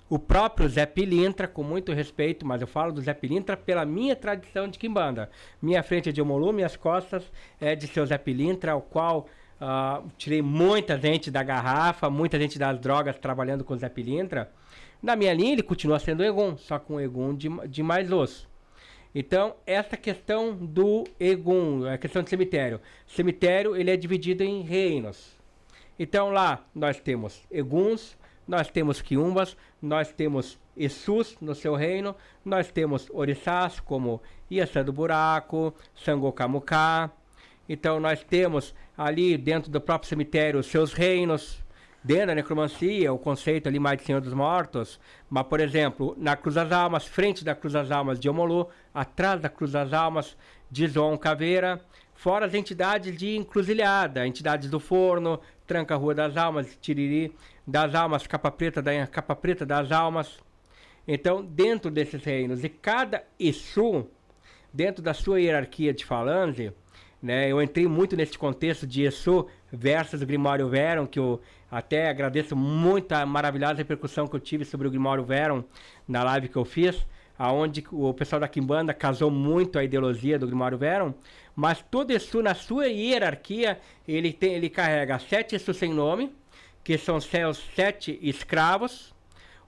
O próprio Zé Pilintra, com muito respeito, mas eu falo do Zé Pilintra pela minha tradição de quimbanda. Minha frente é de Omolu, minhas costas é de seu Zé Pilintra, o qual... Uh, tirei muita gente da garrafa, muita gente das drogas trabalhando com o Zé Pilintra. Na minha linha ele continua sendo egum, só com egum de, de mais luz. Então, essa questão do egum, a questão do cemitério. Cemitério, ele é dividido em reinos. Então, lá nós temos eguns, nós temos quiumbas, nós temos Exus no seu reino, nós temos orixás como Iaçã do Buraco, Sangokamuká. Então, nós temos ali dentro do próprio cemitério os seus reinos, dentro da necromancia, o conceito ali mais de Senhor dos Mortos. Mas, por exemplo, na Cruz das Almas, frente da Cruz das Almas de Omolu, atrás da Cruz das Almas de João Caveira, fora as entidades de encruzilhada, entidades do forno, Tranca Rua das Almas, Tiriri das Almas, Capa Preta, da, Capa Preta das Almas. Então, dentro desses reinos, e cada Exu, dentro da sua hierarquia de falange, né, eu entrei muito nesse contexto de Exu versus Grimório Verum, que eu até agradeço muito a maravilhosa repercussão que eu tive sobre o Grimório Verum na live que eu fiz, aonde o pessoal da Quimbanda casou muito a ideologia do Grimório Verum, mas todo Exu, na sua hierarquia, ele, tem, ele carrega sete Exu sem nome, que são seus sete escravos,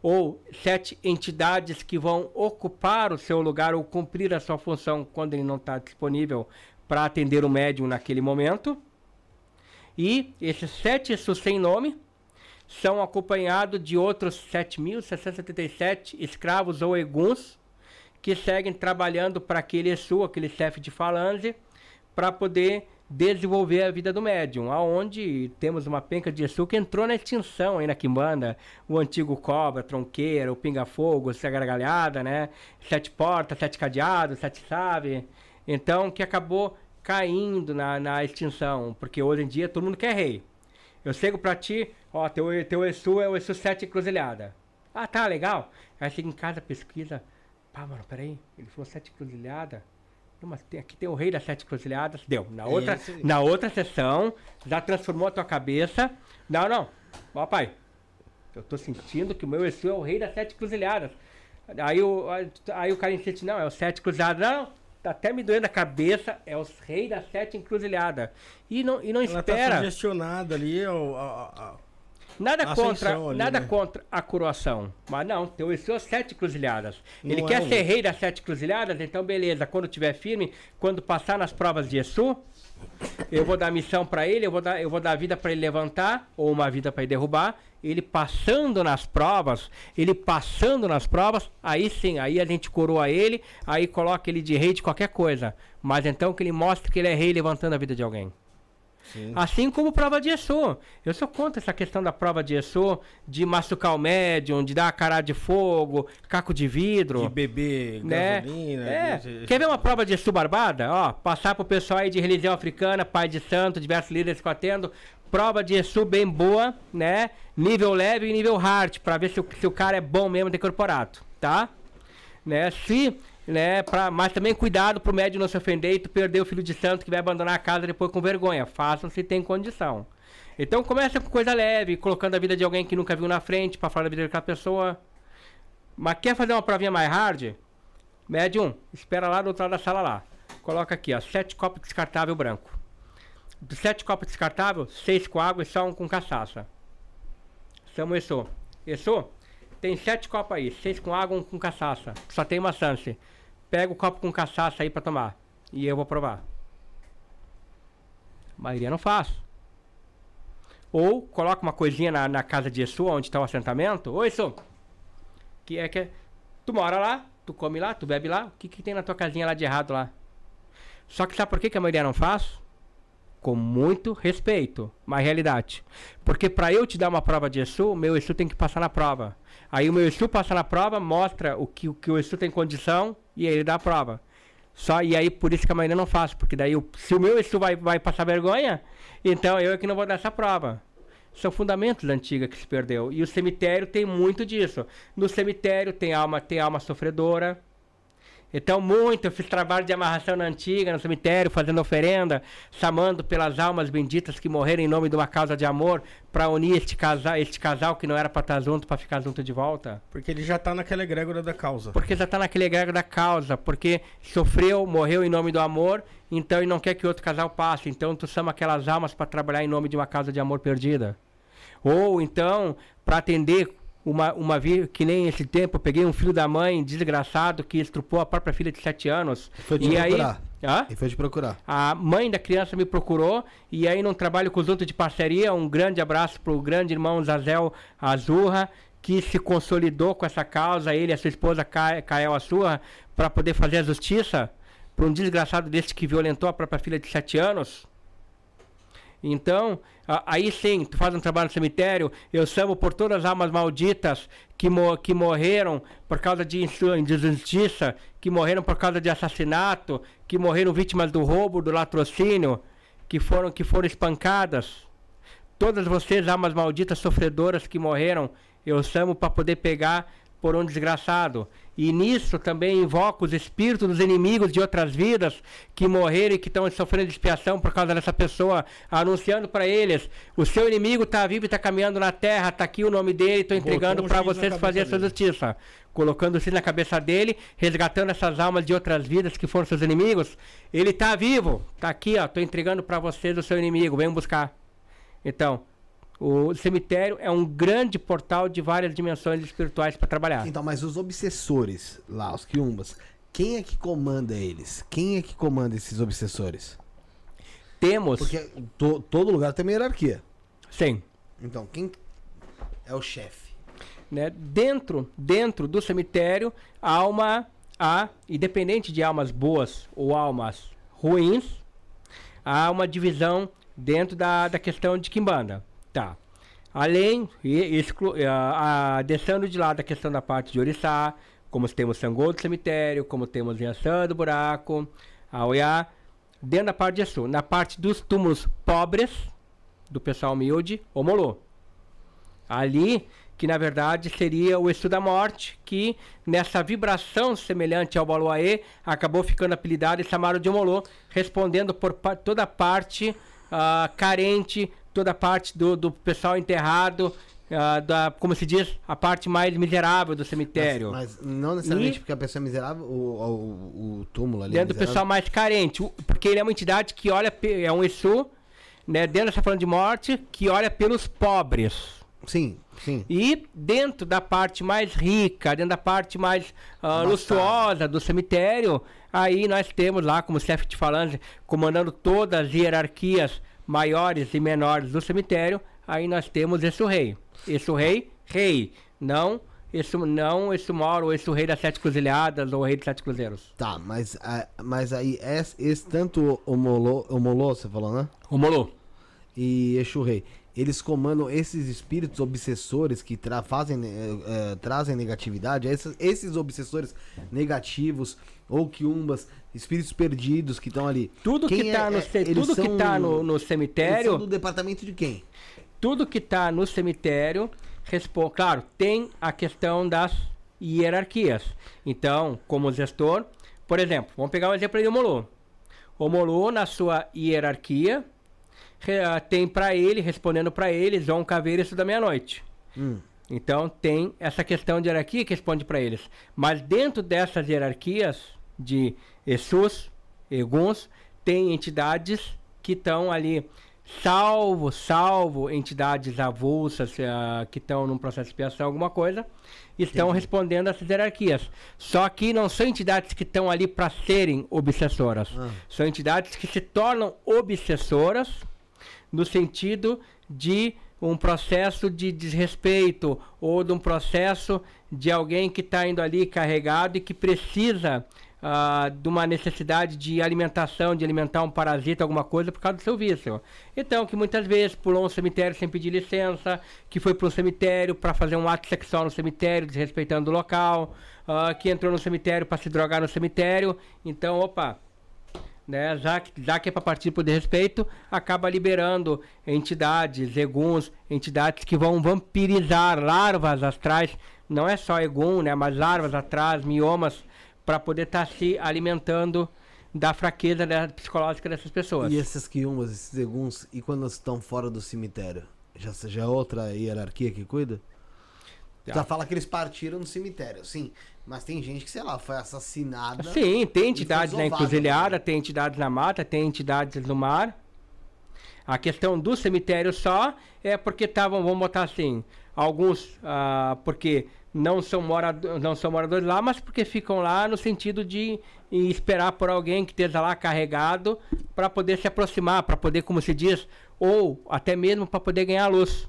ou sete entidades que vão ocupar o seu lugar ou cumprir a sua função quando ele não está disponível para atender o médium naquele momento. E esses sete Exu sem nome são acompanhados de outros sete mil seiscentos e setenta e sete escravos ou eguns que seguem trabalhando para aquele Exu, aquele chefe de falange, para poder desenvolver a vida do médium, aonde temos uma penca de Exu que entrou na extinção aí na Quimbanda, o antigo Cobra, Tronqueira, o Pinga-Fogo, a Gargalhada, né? Sete Portas, Sete Cadeados, Sete Save, então que acabou caindo na, na extinção, porque hoje em dia todo mundo quer rei. Eu chego pra ti, ó, teu, teu Exu é o Exu Sete Cruzilhada. Ah, tá, legal. Aí chega em casa, pesquisa, pá, mano, peraí, ele falou Sete Cruzilhada. Mas tem, aqui tem o rei das sete cruzilhadas. Deu. Na outra, na outra sessão, já transformou a tua cabeça. Não, não. Ó, pai. Eu tô sentindo que o meu Exu é o rei das sete cruzilhadas. Aí o, aí o cara insiste, não, é o sete cruzilhadas. Não, tá até me doendo a cabeça. É o rei das sete encruzilhadas. E não, e não ela espera. Ela tá sugestionada ali. Ao, ao, ao, nada contra, ali, nada né? contra a coroação. Mas não, teu Exu é sete cruzilhadas. Não ele é quer um... ser rei das sete cruzilhadas, então beleza. Quando tiver firme, quando passar nas provas de Exu, eu vou dar missão para ele, eu vou dar, eu vou dar vida para ele levantar, ou uma vida para ele derrubar. Ele passando nas provas, ele passando nas provas, aí sim, aí a gente coroa ele, aí coloca ele de rei de qualquer coisa. Mas então que ele mostre que ele é rei levantando a vida de alguém. Sim. Assim como prova de Exu. Eu sou contra essa questão da prova de Exu, de machucar o médium, de dar a cara de fogo, caco de vidro. De beber né? gasolina. É. De... Quer ver uma prova de Exu barbada? Ó, passar pro pessoal aí de religião africana, pai de santo, diversos líderes que eu atendo. Prova de Exu bem boa, né? Nível leve e nível hard, pra ver se o, se o cara é bom mesmo de corporato, tá? Né? Se... Né, pra, mas também cuidado pro médium não se ofender e tu perder o filho de santo que vai abandonar a casa depois com vergonha. Façam se tem condição. Então começa com coisa leve, colocando a vida de alguém que nunca viu na frente pra falar da vida daquela pessoa. Mas quer fazer uma provinha mais hard? Médium, espera lá do outro lado da sala lá. Coloca aqui, ó, sete copos descartável branco. Dos sete copos descartável, seis com água e só um com cachaça. Chama o Exu. Exu, tem sete copos aí, seis com água e um com cachaça. Só tem uma chance. Pega o copo com cachaça aí pra tomar. E eu vou provar. A maioria não faz. Ou coloca uma coisinha na, na casa de Exu, onde tá o assentamento. Ô, Exu, que é que é? Tu mora lá, tu come lá, tu bebe lá. O que que tem na tua casinha lá de errado lá? Só que sabe por que, que a maioria não faz? Com muito respeito. Mas realidade. Porque pra eu te dar uma prova de Exu, o meu Exu tem que passar na prova. Aí o meu Exu passa na prova, mostra o que o, que o Exu tem condição... E aí ele dá a prova. Só, e aí por isso que a maioria não faz. Porque daí eu, se o meu Exu vai, vai passar vergonha, então eu é que não vou dar essa prova. São fundamentos antigos que se perdeu. E o cemitério tem muito disso. No cemitério tem alma, tem alma sofredora. Então muito, eu fiz trabalho de amarração na antiga, no cemitério, fazendo oferenda, chamando pelas almas benditas que morreram em nome de uma causa de amor, para unir este casal, este casal que não era para estar junto, para ficar junto de volta. Porque ele já tá naquela egrégora da causa. Porque já tá naquela egrégora da causa, porque sofreu, morreu em nome do amor, então ele não quer que outro casal passe, então tu chama aquelas almas para trabalhar em nome de uma causa de amor perdida. Ou então, para atender... Uma, uma vi, que nem esse tempo, eu peguei um filho da mãe desgraçado que estrupou a própria filha de sete anos. Foi de e procurar. Aí, hã? E foi de procurar. A mãe da criança me procurou e aí num trabalho conjunto de parceria, um grande abraço pro grande irmão Zazel Azurra, que se consolidou com essa causa, ele e a sua esposa Kael Azurra, para poder fazer a justiça para um desgraçado desse que violentou a própria filha de sete anos. Então, aí sim, tu faz um trabalho no cemitério, eu chamo por todas as almas malditas que, mo que morreram por causa de injustiça, que morreram por causa de assassinato, que morreram vítimas do roubo, do latrocínio, que foram, que foram espancadas. Todas vocês, almas malditas, sofredoras que morreram, eu chamo para poder pegar... por um desgraçado. E nisso também invoco os espíritos dos inimigos de outras vidas que morreram e que estão sofrendo expiação por causa dessa pessoa, anunciando para eles: o seu inimigo está vivo e está caminhando na terra, está aqui o nome dele, estou entregando para vocês fazer a sua justiça. Colocando o X na cabeça dele, resgatando essas almas de outras vidas que foram seus inimigos. Ele está vivo, está aqui, estou entregando para vocês o seu inimigo, venham buscar. Então, o cemitério é um grande portal de várias dimensões espirituais para trabalhar. Então, mas os obsessores lá, os quiumbas, quem é que comanda eles? Quem é que comanda esses obsessores? Temos... Porque to, todo lugar tem uma hierarquia. Sim. Então, quem é o chefe? Né? Dentro, dentro do cemitério, há uma... Há, independente de almas boas ou almas ruins, há uma divisão dentro da, da questão de quimbanda. Tá. Além, e, exclu, a, a, deixando de lado a questão da parte de orixá, como temos Sangô do cemitério, como temos Iaçã do buraco, Aoiá, dentro da parte de Exu. Na parte dos túmulos pobres, do pessoal humilde, Omolu. Ali, que na verdade seria o Exu da morte, que nessa vibração semelhante ao Baluaê, acabou ficando apelidado e chamado de Omolu, respondendo por pa toda a parte uh, carente, toda a parte do, do pessoal enterrado, uh, da, como se diz, a parte mais miserável do cemitério. Mas, mas não necessariamente e, porque a pessoa é miserável, o, o, o túmulo ali dentro é do pessoal mais carente, porque ele é uma entidade que olha, é um Exu, né, dentro dessa falando de morte, que olha pelos pobres. Sim, sim. E dentro da parte mais rica, dentro da parte mais uh, luxuosa do cemitério, aí nós temos lá, como chefe de falange, comandando todas as hierarquias maiores e menores do cemitério, aí nós temos Exu Rei. Exu Rei, rei. Não Exu, não Exu Moro, Exu Rei das Sete Cruzilhadas ou Rei dos Sete Cruzeiros. Tá, mas, a, mas aí esse, esse tanto Omolu, Omolu, você falou, né? Omolu. E Exu Rei. Eles comandam esses espíritos obsessores que tra fazem, é, é, trazem negatividade. Esses, esses obsessores negativos ou quiumbas, espíritos perdidos que estão ali. Tudo quem que está é, no, é, que tá no, no cemitério... Eles são do departamento de quem? Tudo que está no cemitério... Responde, claro, tem a questão das hierarquias. Então, como gestor... Por exemplo, vamos pegar um exemplo aí do Omolu. Omolu, na sua hierarquia... tem para ele, respondendo para ele, João Caveira, isso da meia-noite. Hum. Então, tem essa questão de hierarquia que responde para eles. Mas dentro dessas hierarquias de Exus, Eguns, tem entidades que estão ali, salvo, salvo, entidades avulsas uh, que estão num processo de expiação, alguma coisa, estão Entendi. Respondendo a essas hierarquias. Só que não são entidades que estão ali para serem obsessoras. Ah. São entidades que se tornam obsessoras no sentido de um processo de desrespeito ou de um processo de alguém que está indo ali carregado e que precisa uh, de uma necessidade de alimentação, de alimentar um parasita, alguma coisa, por causa do seu vício. Então, que muitas vezes pulou um cemitério sem pedir licença, que foi para um cemitério para fazer um ato sexual no cemitério, desrespeitando o local, uh, que entrou no cemitério para se drogar no cemitério. Então, opa... Né, já, que, já que é para partir por desrespeito, acaba liberando entidades, eguns, entidades que vão vampirizar larvas astrais, não é só egum, né, mas larvas atrás, miomas, para poder estar tá se alimentando da fraqueza da, psicológica dessas pessoas. E essas quiumbas, esses eguns, e quando estão fora do cemitério? Já seja outra hierarquia que cuida? Já tá. Fala que eles partiram no cemitério, sim. Mas tem gente que, sei lá, foi assassinada. Sim, tem entidades na encruzilhada, tem entidades na mata, tem entidades no mar. A questão do cemitério só é porque estavam, vamos botar assim, alguns ah, porque não são, morado, não são moradores lá, mas porque ficam lá no sentido de esperar por alguém que esteja lá carregado para poder se aproximar, para poder, como se diz, ou até mesmo para poder ganhar luz.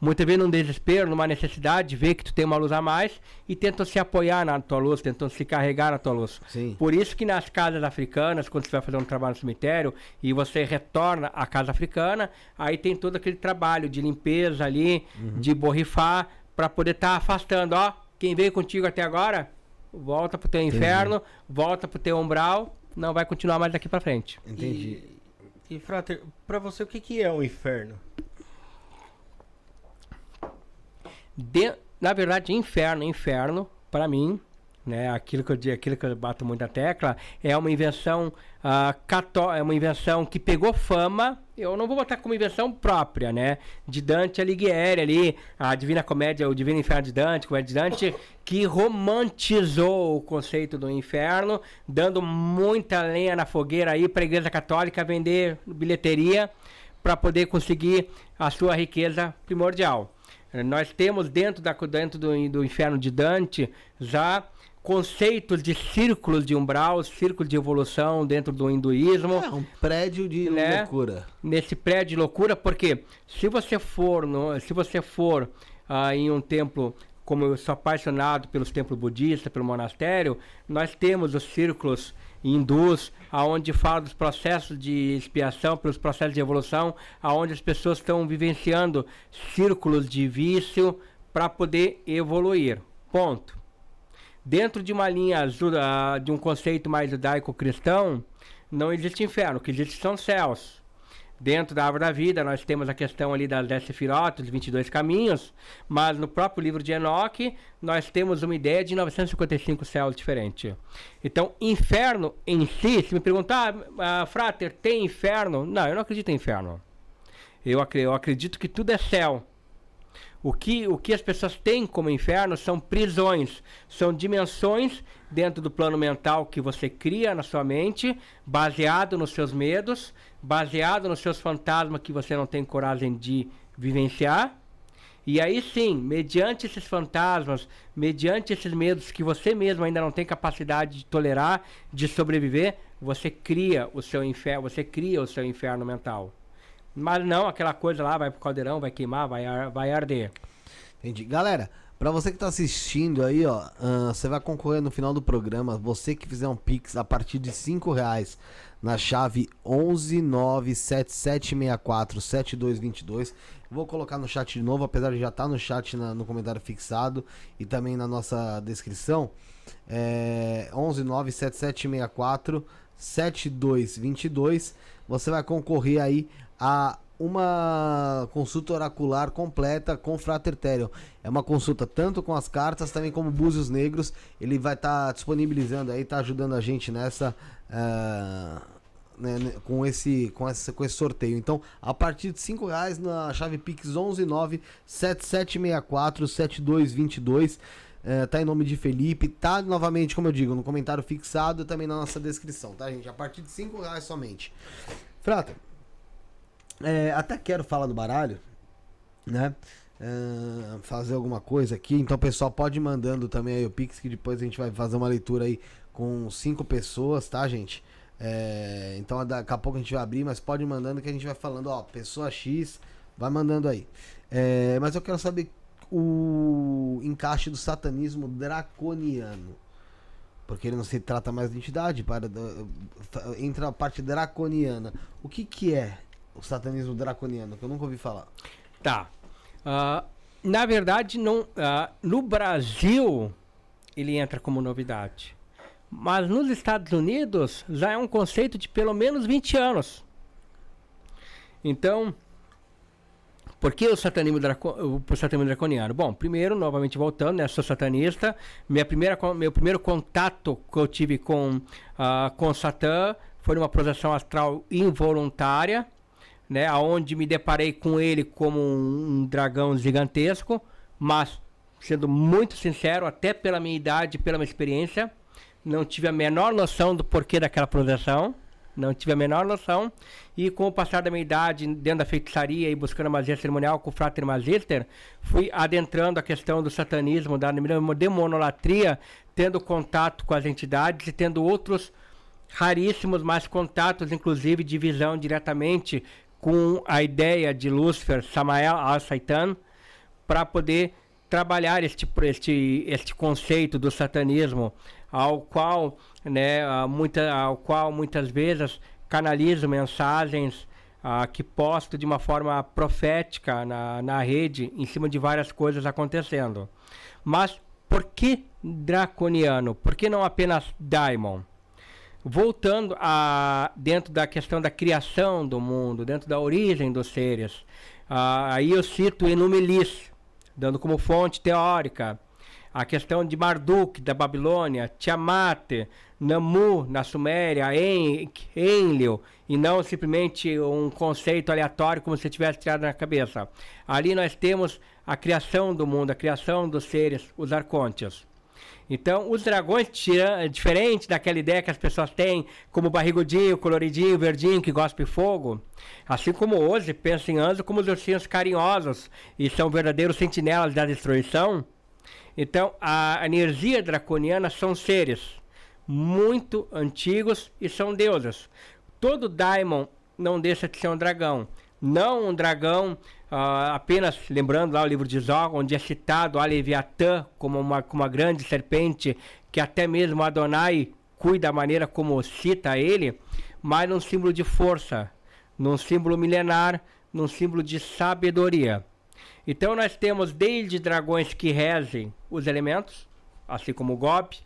Muitas vezes num desespero, numa necessidade, vê que tu tem uma luz a mais e tentam se apoiar na tua luz, tentam se carregar na tua luz. Sim. Por isso que nas casas africanas, quando você vai fazer um trabalho no cemitério e você retorna à casa africana, aí tem todo aquele trabalho de limpeza ali, uhum. de borrifar, para poder estar tá afastando. Ó, quem veio contigo até agora, volta pro teu inferno, Entendi. Volta pro teu umbral, não vai continuar mais daqui para frente. Entendi. E, e Frater, para você o que, que é um inferno? De, na verdade, inferno, inferno, para mim, né, aquilo que eu digo, aquilo que eu bato muito na tecla, é uma invenção uh, cató é uma invenção que pegou fama. Eu não vou botar como invenção própria, né, de Dante Alighieri ali, a Divina Comédia, o Divino Inferno de Dante, Comédia de Dante, que romantizou o conceito do inferno, dando muita lenha na fogueira aí para a Igreja Católica vender bilheteria para poder conseguir a sua riqueza primordial. Nós temos dentro, da, dentro do, do Inferno de Dante já conceitos de círculos de umbral, círculos de evolução dentro do hinduísmo. É um prédio de, né, loucura. Nesse prédio de loucura, porque se você for, no, se você for ah, em um templo, como eu sou apaixonado pelos templos budistas, pelo monastério, nós temos os círculos hindus, aonde fala dos processos de expiação, pelos processos de evolução, aonde as pessoas estão vivenciando círculos de vício para poder evoluir. Ponto. Dentro de uma linha de um conceito mais judaico-cristão, não existe inferno, o que existe são céus. Dentro da árvore da vida, nós temos a questão ali das dez sefirotas, dos vinte e dois caminhos, mas no próprio livro de Enoque, nós temos uma ideia de novecentos e cinquenta e cinco céus diferentes. Então, inferno em si, se me perguntar, ah, Frater, tem inferno? Não, eu não acredito em inferno. Eu, ac eu acredito que tudo é céu. O que, o que as pessoas têm como inferno são prisões, são dimensões dentro do plano mental que você cria na sua mente, baseado nos seus medos, baseado nos seus fantasmas que você não tem coragem de vivenciar. E aí sim, mediante esses fantasmas, mediante esses medos que você mesmo ainda não tem capacidade de tolerar, de sobreviver, você cria o seu inferno, você cria o seu inferno mental. Mas não, aquela coisa lá vai pro caldeirão, vai queimar, vai, ar, vai arder. Entendi. Galera, pra você que tá assistindo aí, ó, uh, você vai concorrer no final do programa. Você que fizer um Pix a partir de cinco reais na chave um um nove sete sete seis quatro sete dois dois dois. Vou colocar no chat de novo, apesar de já estar tá no chat na, no comentário fixado e também na nossa descrição. É, um um nove sete sete seis quatro sete dois dois dois. Você vai concorrer aí a uma consulta oracular completa com o Frater Therion. É uma consulta tanto com as cartas, também como búzios negros. Ele vai estar tá disponibilizando aí, tá ajudando a gente nessa, uh, né, com, esse, com, esse, com esse sorteio. Então, a partir de cinco reais na chave Pix um um nove sete sete seis quatro sete dois dois dois. Uh, tá em nome de Felipe, tá novamente, como eu digo, no comentário fixado e também na nossa descrição, tá, gente? A partir de cinco reais somente. Frater, é, até quero falar do baralho, né? Uh, fazer alguma coisa aqui. Então, pessoal, pode ir mandando também aí o Pix, que depois a gente vai fazer uma leitura aí com cinco pessoas, tá, gente? É, então, daqui a pouco a gente vai abrir, mas pode ir mandando que a gente vai falando, ó, pessoa X, vai mandando aí. É, mas eu quero saber o encaixe do satanismo draconiano, porque ele não se trata mais de entidade, para, entra a parte draconiana. O que que é o satanismo draconiano, que eu nunca ouvi falar? Tá, uh, na verdade não, uh, no Brasil ele entra como novidade, mas nos Estados Unidos já é um conceito de pelo menos vinte anos. Então, por que o satanismo, draco, o satanismo draconiano? Bom, primeiro, novamente voltando, né, sou satanista. Minha primeira, meu primeiro contato que eu tive com, uh, com Satã foi numa projeção astral involuntária, né, onde me deparei com ele como um, um dragão gigantesco, mas, sendo muito sincero, até pela minha idade, pela minha experiência, não tive a menor noção do porquê daquela projeção. Não tive a menor noção. E com o passar da minha idade, dentro da feitiçaria e buscando a magia cerimonial com o Frater Magister, fui adentrando a questão do satanismo, da demonolatria, tendo contato com as entidades e tendo outros raríssimos, mas contatos, inclusive, de visão diretamente com a ideia de Lúcifer, Samael, al-Saitan, para poder trabalhar este, este, este conceito do satanismo, ao qual, né, muita, ao qual muitas vezes canalizo mensagens uh, que posto de uma forma profética na, na rede, em cima de várias coisas acontecendo. Mas por que draconiano? Por que não apenas daimon? Voltando a dentro da questão da criação do mundo, dentro da origem dos seres, uh, aí eu cito Enu Melis, dando como fonte teórica a questão de Marduk, da Babilônia, Tiamat, Namu, na Suméria, en Enlil, e não simplesmente um conceito aleatório como se tivesse tirado na cabeça. Ali nós temos a criação do mundo, a criação dos seres, os arcontes. Então, os dragões, diferente daquela ideia que as pessoas têm, como barrigudinho, coloridinho, verdinho, que gospe fogo, assim como hoje pensam em anjos como os ursinhos carinhosos e são verdadeiros sentinelas da destruição, então a energia draconiana são seres muito antigos e são deuses. Todo daimon não deixa de ser um dragão. Não um dragão, uh, apenas lembrando lá o livro de Zó, onde é citado a Leviatã como uma, como uma grande serpente, que até mesmo Adonai cuida da maneira como cita ele, mas num símbolo de força, num símbolo milenar, num símbolo de sabedoria. Então nós temos desde dragões que regem os elementos, assim como Gob,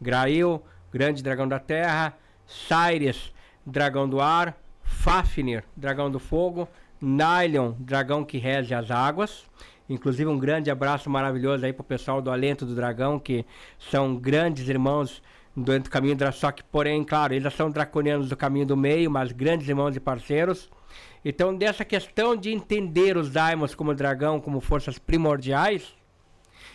Grail, grande dragão da terra, Saires, dragão do ar, Fafnir, dragão do fogo, Nailion, dragão que rege as águas. Inclusive um grande abraço maravilhoso aí pro pessoal do Alento do Dragão, que são grandes irmãos do caminho, só que porém, claro, eles são draconianos do caminho do meio, mas grandes irmãos e parceiros. Então, dessa questão de entender os daimons como dragão, como forças primordiais,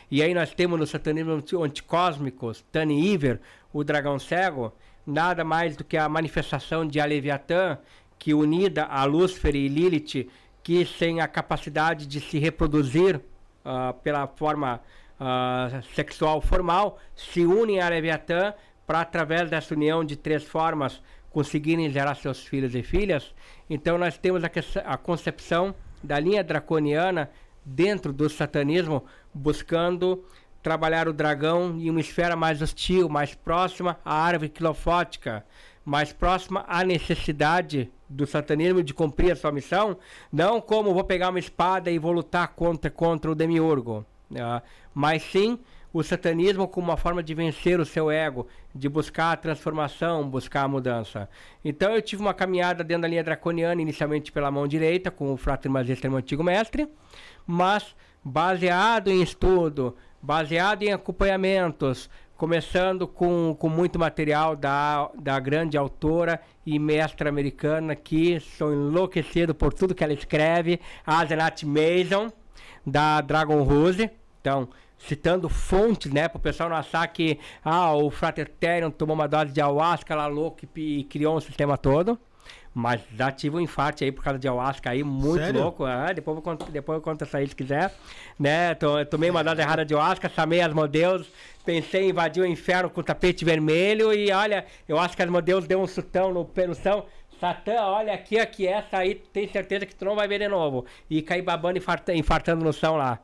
e aí nós temos no satanismo anticósmico, Tani Iver, o dragão cego, nada mais do que a manifestação de Leviatã, que unida a Lúcifer e Lilith, que sem a capacidade de se reproduzir uh, pela forma uh, sexual formal, se unem a Leviatã para, através dessa união de três formas, conseguirem gerar seus filhos e filhas. Então nós temos a, que a concepção da linha draconiana dentro do satanismo, buscando trabalhar o dragão em uma esfera mais hostil, mais próxima à árvore quilofótica, mais próxima à necessidade do satanismo de cumprir a sua missão, não como vou pegar uma espada e vou lutar contra, contra o demiurgo, né? Mas sim o satanismo como uma forma de vencer o seu ego, de buscar a transformação, buscar a mudança. Então eu tive uma caminhada dentro da linha draconiana, inicialmente pela mão direita, com o Frater Magistro, meu antigo mestre, mas baseado em estudo, baseado em acompanhamentos, começando com, com muito material da, da grande autora e mestra americana, que sou enlouquecido por tudo que ela escreve, Asenat Mason, da Dragon Rose. Então, citando fontes, né, para o pessoal não achar que ah, o Frater Therion tomou uma dose de ayahuasca lá louco e, e criou um sistema todo. Mas já tive um infarte aí por causa de ayahuasca aí, muito Sério? louco. Ah, depois, eu conto, depois eu conto essa aí se quiser. Né? Eu tomei uma dose errada de ayahuasca, chamei Asmodeus, pensei em invadir o inferno com o tapete vermelho e olha, eu acho que Asmodeus deu um sutão no perução. Satã, olha aqui, aqui, essa aí, tem certeza que tu não vai ver de novo. E caí babando e infartando no chão lá.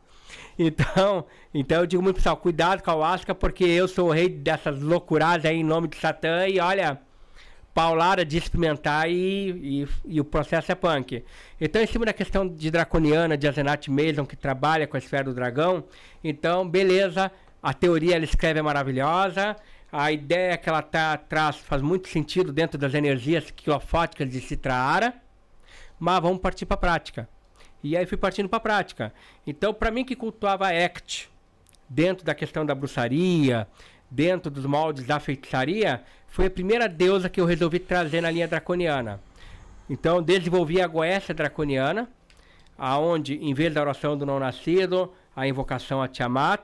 Então, então eu digo muito pessoal, cuidado com a ayahuasca, porque eu sou o rei dessas loucuradas aí em nome de Satã e olha... paulada de experimentar e, e, e o processo é punk. Então, em cima da questão de draconiana, de Asenat Mason, que trabalha com a esfera do dragão, então, beleza, a teoria ela escreve é maravilhosa, a ideia que ela tá, traz faz muito sentido dentro das energias quilofóticas de Citra Ara, mas vamos partir para a prática. E aí fui partindo para a prática. Então, para mim que cultuava a Hecate, dentro da questão da bruxaria, dentro dos moldes da feitiçaria, foi a primeira deusa que eu resolvi trazer na linha draconiana. Então, desenvolvi a goécia draconiana, aonde, em vez da oração do não-nascido, a invocação a Tiamat,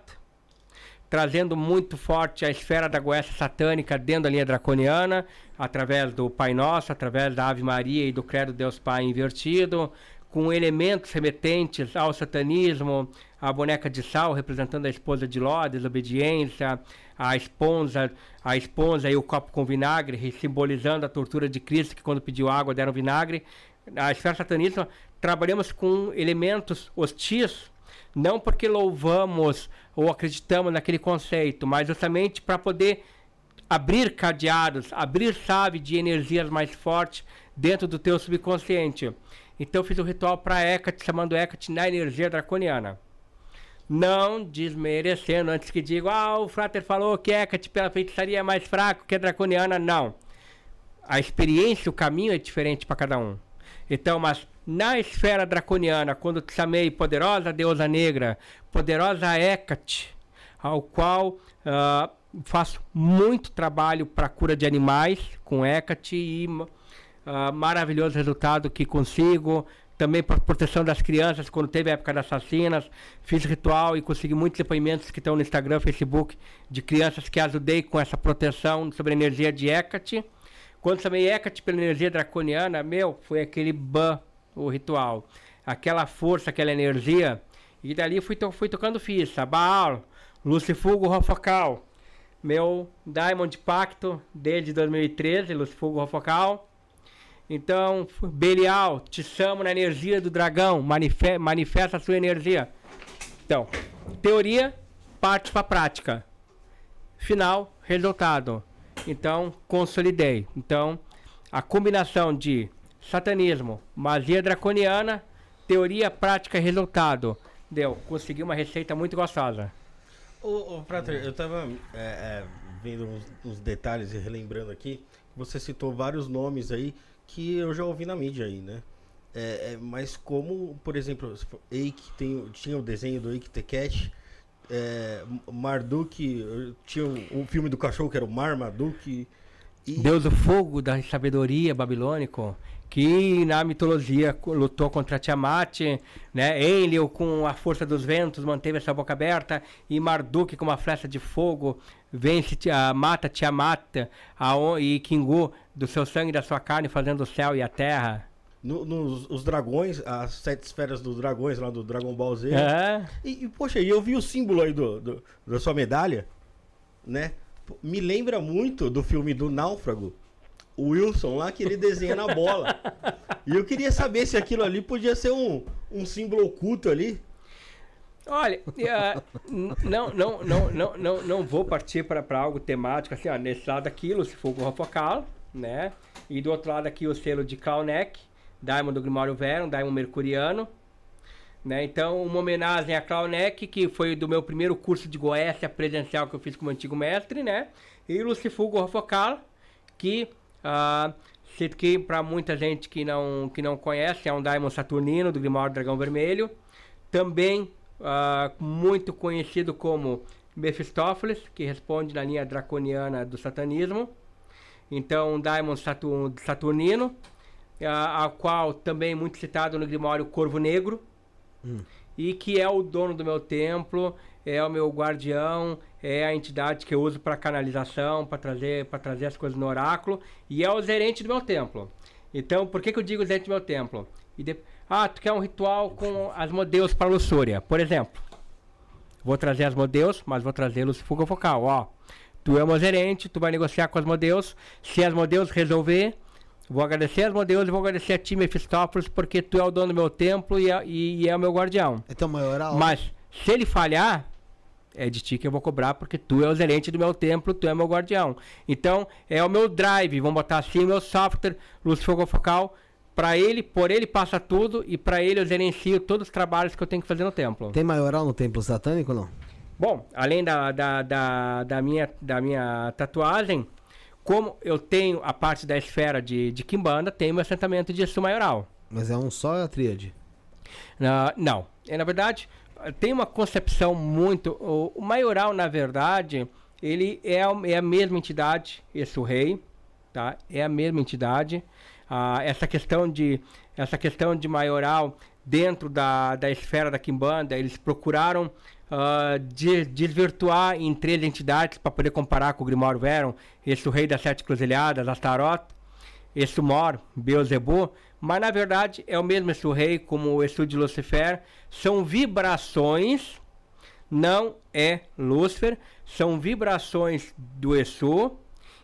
trazendo muito forte a esfera da goécia satânica dentro da linha draconiana, através do Pai Nosso, através da Ave Maria e do Credo Deus Pai invertido, com elementos remetentes ao satanismo, a boneca de sal representando a esposa de Ló, a desobediência, a esponja, a esponja e o copo com vinagre, simbolizando a tortura de Cristo, que quando pediu água deram vinagre. A esfera satanista, trabalhamos com elementos hostis, não porque louvamos ou acreditamos naquele conceito, mas justamente para poder abrir cadeados, abrir chave de energias mais fortes dentro do teu subconsciente. Então eu fiz um ritual para Hecate, chamando Hecate na energia draconiana. Não desmerecendo, antes que diga, ah, o Frater falou que Hecate pela feitiçaria é mais fraco que a draconiana. Não. A experiência, o caminho é diferente para cada um. Então, mas Na esfera draconiana, quando Tsamei, poderosa deusa negra, poderosa Hecate, ao qual uh, faço muito trabalho para cura de animais com Hecate e uh, maravilhoso resultado que consigo. Também para proteção das crianças, quando teve a época das assassinas, fiz ritual e consegui muitos depoimentos que estão no Instagram, Facebook, de crianças que ajudei com essa proteção sobre a energia de Hecate. Quando também Hecate pela energia draconiana, meu, foi aquele ban, o ritual. Aquela força, aquela energia. E dali fui, to fui tocando ficha. Baal, Lucifuge Rofocale. Meu Diamond Pacto desde dois mil e treze, Lucifuge Rofocale. Então, Belial, te chamo na energia do dragão, manife manifesta a sua energia. Então, teoria, parte para a prática. Final, resultado. Então, consolidei. Então, a combinação de satanismo, magia draconiana, teoria, prática e resultado. Deu, consegui uma receita muito gostosa. Ô, ô Frater, eu tava é, é, vendo uns, uns detalhes e relembrando aqui. Você citou vários nomes aí que eu já ouvi na mídia aí, né? É, é, mas como, por exemplo, Eik tem, tinha o desenho do Eik the Cat, é, Marduk tinha o, o filme do cachorro que era o Marmaduke. E... Deus do fogo da sabedoria babilônico, que na mitologia lutou contra Tiamat, né? Enlil com a força dos ventos manteve essa boca aberta e Marduk com uma flecha de fogo vence, uh, mata Tiamat a, e Kingu do seu sangue e da sua carne, fazendo o céu e a terra. No, nos os dragões, as sete esferas dos dragões lá do Dragon Ball Z. É. E, e poxa, eu vi o símbolo aí do, do, da sua medalha, né? Me lembra muito do filme do Náufrago, o Wilson lá que ele desenha na bola. E eu queria saber se aquilo ali podia ser um, um símbolo oculto ali. Olha, uh, não, não, não, não, não, não vou partir para algo temático assim, ó, nesse lado aqui, Lucifuge Rofocale, né? E do outro lado aqui o selo de Kalneck, Daimon do Grimório Verum, Daimon mercuriano. Né? Então, uma homenagem a Kalneck, que foi do meu primeiro curso de Goécia presencial que eu fiz com o meu antigo mestre, né? E Lucifuge Rofocale, que, uh, que para muita gente que não, que não conhece, é um Daimon saturnino do Grimório Dragão Vermelho. Também uh, muito conhecido como Mefistófeles, que responde na linha draconiana do satanismo. Então, um Daimon saturnino, uh, ao qual também muito citado no Grimório Corvo Negro. Hum. E que é o dono do meu templo, é o meu guardião, é a entidade que eu uso para canalização, para trazer, para trazer as coisas no oráculo, e é o gerente do meu templo. Então, por que que eu digo gerente do meu templo? E de... Ah, tu quer um ritual com Asmodeus para Lussúria, por exemplo. Vou trazer Asmodeus, mas vou trazer Lucifuge Rofocale, ó. Tu é o meu gerente, tu vai negociar com Asmodeus, se Asmodeus resolver... Vou agradecer a Asmodeus e vou agradecer a ti, Mefistófeles, porque tu é o dono do meu templo e é, e, e é o meu guardião. É teu maior alvo. Mas se ele falhar, é de ti que eu vou cobrar, porque tu é o gerente do meu templo, tu é meu guardião. Então, é o meu drive, vamos botar assim, o meu software, Lucifuge Rofocale, para ele, por ele passa tudo e para ele eu gerencio todos os trabalhos que eu tenho que fazer no templo. Tem maioral no templo satânico, não? Bom, além da, da, da, da, minha, da minha tatuagem... Como eu tenho a parte da esfera de, de Quimbanda, tenho meu assentamento de Exu maioral. Mas é um só a tríade? Uh, não. É, na verdade, tem uma concepção muito... O, o maioral, na verdade, ele é, é a mesma entidade, Exu Rei, tá? É a mesma entidade. Uh, essa, questão de, essa questão de maioral dentro da, da esfera da Quimbanda, eles procuraram... Uh, de, desvirtuar em três entidades para poder comparar com o Grimório Verum, esse o rei das sete cruzilhadas, Astaroth, esse o Mor, Beelzebu, mas na verdade é o mesmo esse o rei como o Exu de Lúcifer, são vibrações, não é Lúcifer, são vibrações do Exu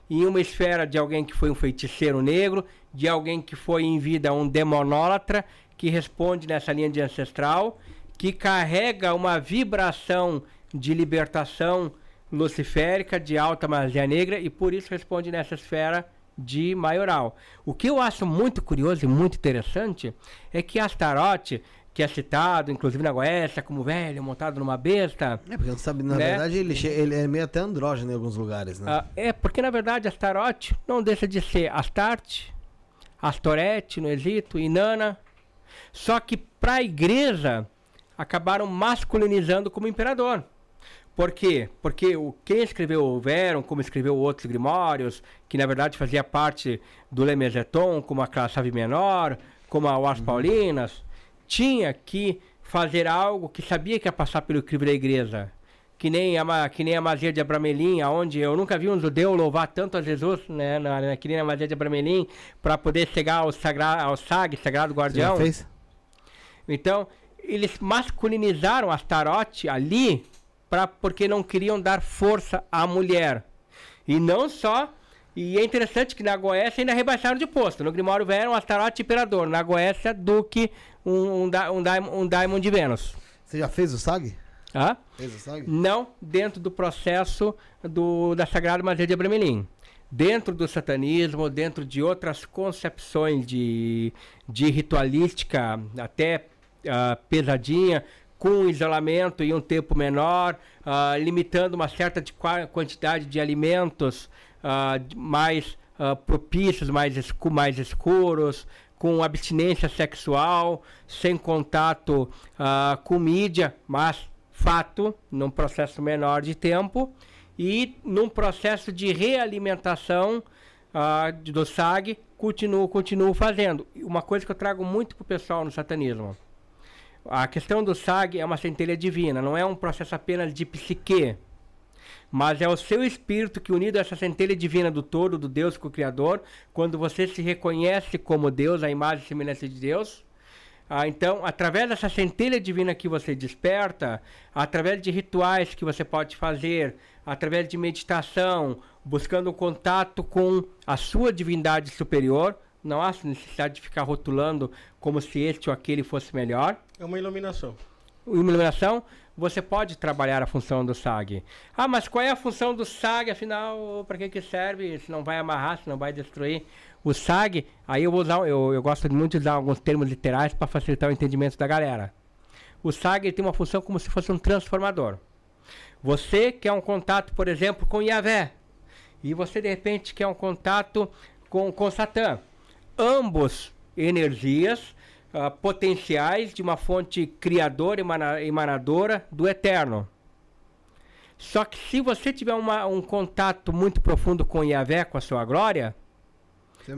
em uma esfera de alguém que foi um feiticeiro negro, de alguém que foi em vida um demonólatra, que responde nessa linha de ancestral, que carrega uma vibração de libertação luciférica, de alta magia negra, e por isso responde nessa esfera de maioral. O que eu acho muito curioso e muito interessante é que Astaroth, que é citado, inclusive na Goécia, como velho, montado numa besta... É, porque, sabe, na né? verdade, ele, ele é meio até andrógeno em alguns lugares, né? Ah, é, porque, na verdade, Astaroth não deixa de ser Astarte, Astorete, no Egito, Inanna... Só que para a igreja acabaram masculinizando como imperador. Por quê? Porque o, quem escreveu o Verum, como escreveu outros Grimórios, que na verdade fazia parte do Lemezeton, como aquela chave menor, como as Paulinas, tinha que fazer algo que sabia que ia passar pelo crivo da igreja. Que nem a, que nem a Magia de Abramelin, onde eu nunca vi um judeu louvar tanto a Jesus, né, na, na, que nem a Magia de Abramelin, para poder chegar ao, sagra, ao S A G, Sagrado Guardião. Fez? Então, eles masculinizaram Astaroth ali, pra, porque não queriam dar força à mulher. E não só... E é interessante que na Goécia ainda rebaixaram de posto. No Grimório Verum, Astaroth imperador. Na Goécia, Duque, um, um, da, um, daim, um Daimon de Vênus. Você já fez o S A G? Hã? Fez o S A G? Não, dentro do processo do, da Sagrada Magia de Abramelin. Dentro do satanismo, dentro de outras concepções de, de ritualística, até uh, pesadinha, com isolamento e um tempo menor, uh, limitando uma certa de quantidade de alimentos uh, mais uh, propícios, mais, escu mais escuros, com abstinência sexual, sem contato uh, com mídia, mas fato, num processo menor de tempo, e num processo de realimentação uh, do S A G, continuo, continuo fazendo. Uma coisa que eu trago muito para o pessoal no satanismo. A questão do S A G é uma centelha divina, não é um processo apenas de psique, mas é o seu espírito que, unido a essa centelha divina do todo, do Deus co-criador, quando você se reconhece como Deus, a imagem e semelhança de Deus, ah, então, através dessa centelha divina que você desperta, através de rituais que você pode fazer, através de meditação, buscando contato com a sua divindade superior, não há necessidade de ficar rotulando como se este ou aquele fosse melhor. É uma iluminação. Uma iluminação, você pode trabalhar a função do S A G. Ah, mas qual é a função do S A G? Afinal, para que que serve? Se não vai amarrar, se não vai destruir. O S A G, aí eu vou usar, eu, eu gosto muito de usar alguns termos literais para facilitar o entendimento da galera. O S A G tem uma função como se fosse um transformador. Você quer um contato, por exemplo, com Yahvé, e você de repente quer um contato com, com Satã. Ambos energias uh, potenciais de uma fonte criadora, emana, emanadora do eterno. Só que se você tiver uma, um contato muito profundo com Yahvé, com a sua glória,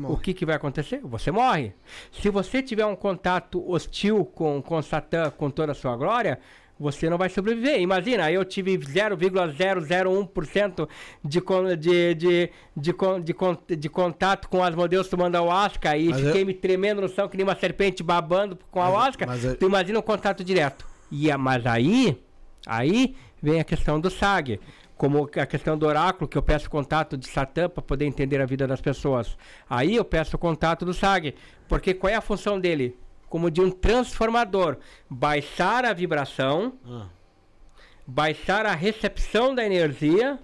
o que, que vai acontecer? Você morre. Se você tiver um contato hostil com, com Satã, com toda a sua glória, você não vai sobreviver. Imagina, eu tive zero vírgula zero zero um por cento de, de, de, de, de, de contato com Asmodeus tomando ayahuasca e mas fiquei eu... me tremendo no chão que nem uma serpente babando com ayahuasca. Eu... Tu imagina um contato direto. E, mas aí, aí vem a questão do S A G. Como a questão do oráculo, que eu peço contato de Satã para poder entender a vida das pessoas. Aí eu peço o contato do S A G. Porque qual é a função dele? Como de um transformador, baixar a vibração, ah. baixar a recepção da energia,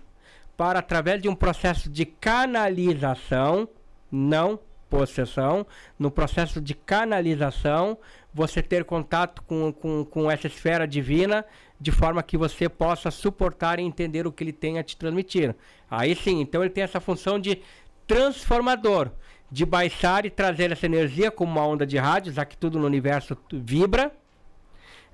para através de um processo de canalização, não possessão, no processo de canalização, você ter contato com, com, com essa esfera divina, de forma que você possa suportar e entender o que ele tem a te transmitir. Aí sim, então ele tem essa função de transformador, de baixar e trazer essa energia como uma onda de rádio, já que tudo no universo vibra,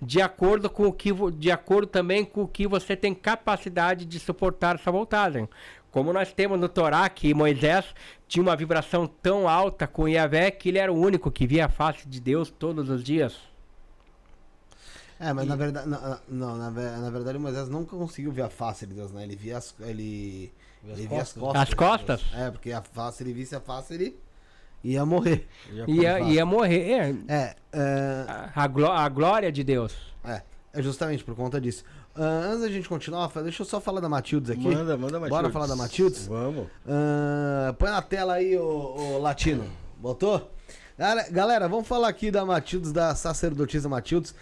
de acordo, com o que, de acordo também com o que você tem capacidade de suportar essa voltagem. Como nós temos no Torá, que Moisés tinha uma vibração tão alta com Yahvé que ele era o único que via a face de Deus todos os dias. É, mas e... na verdade, na, não, na, na verdade Moisés não conseguiu ver a face de Deus, né? Ele via as, ele, ele via as costas. As costas? É, porque a face, ele visse a face, ele... ia morrer. Ia, ia, ia morrer. É. é, é... A, a, gló a glória de Deus. É, é justamente por conta disso. Uh, antes da gente continuar, deixa eu só falar da Matildes aqui. Manda, manda Matildes. Bora falar da Matildes? Vamos. Uh, põe na tela aí, o, o Latino. Botou? Galera, vamos falar aqui da Matildes, da sacerdotisa Matildes.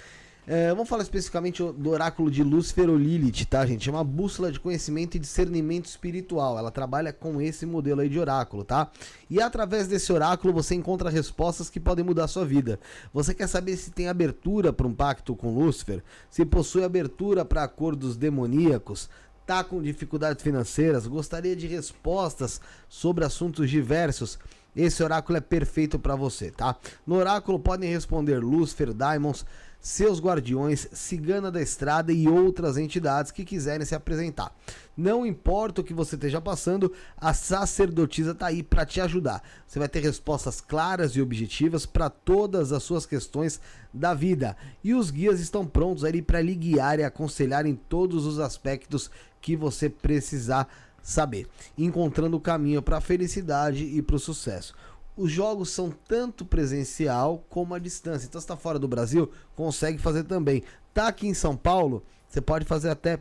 Uh, vamos falar especificamente do oráculo de Lúcifer ou Lilith, tá, gente? É uma bússola de conhecimento e discernimento espiritual. Ela trabalha com esse modelo aí de oráculo, tá? E através desse oráculo você encontra respostas que podem mudar a sua vida. Você quer saber se tem abertura para um pacto com Lúcifer? Se possui abertura para acordos demoníacos? Tá com dificuldades financeiras? Gostaria de respostas sobre assuntos diversos? Esse oráculo é perfeito para você, tá? No oráculo podem responder Lúcifer, Daimons, seus guardiões, Cigana da Estrada e outras entidades que quiserem se apresentar. Não importa o que você esteja passando, a sacerdotisa está aí para te ajudar. Você vai ter respostas claras e objetivas para todas as suas questões da vida. E os guias estão prontos aí para lhe guiar e aconselhar em todos os aspectos que você precisar saber, encontrando o caminho para a felicidade e para o sucesso. Os jogos são tanto presencial como à distância. Então, se está fora do Brasil, consegue fazer também. Está aqui em São Paulo, você pode fazer até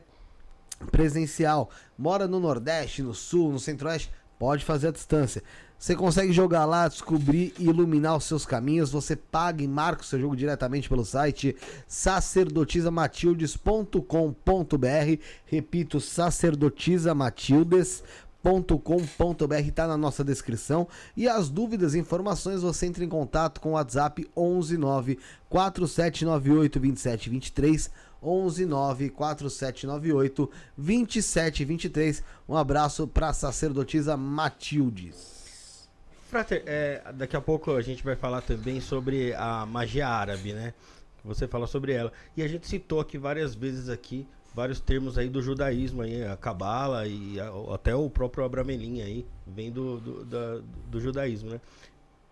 presencial. Mora no Nordeste, no Sul, no Centro-Oeste, pode fazer à distância. Você consegue jogar lá, descobrir e iluminar os seus caminhos. Você paga e marca o seu jogo diretamente pelo site sacerdotisa matildes ponto com ponto br. Repito, sacerdotisa matildes ponto com ponto br, tá na nossa descrição. E as dúvidas e informações, você entra em contato com o WhatsApp onze nove quatro sete nove oito dois sete dois três, onze nove quatro sete nove oito dois sete dois três. Um abraço para a sacerdotisa Matildes. Frater, é, daqui a pouco a gente vai falar também sobre a magia árabe, né? Você fala sobre ela. E a gente citou aqui várias vezes aqui vários termos aí do judaísmo, aí, a cabala e a, até o próprio Abramelin aí, vem do, do, da, do judaísmo, né?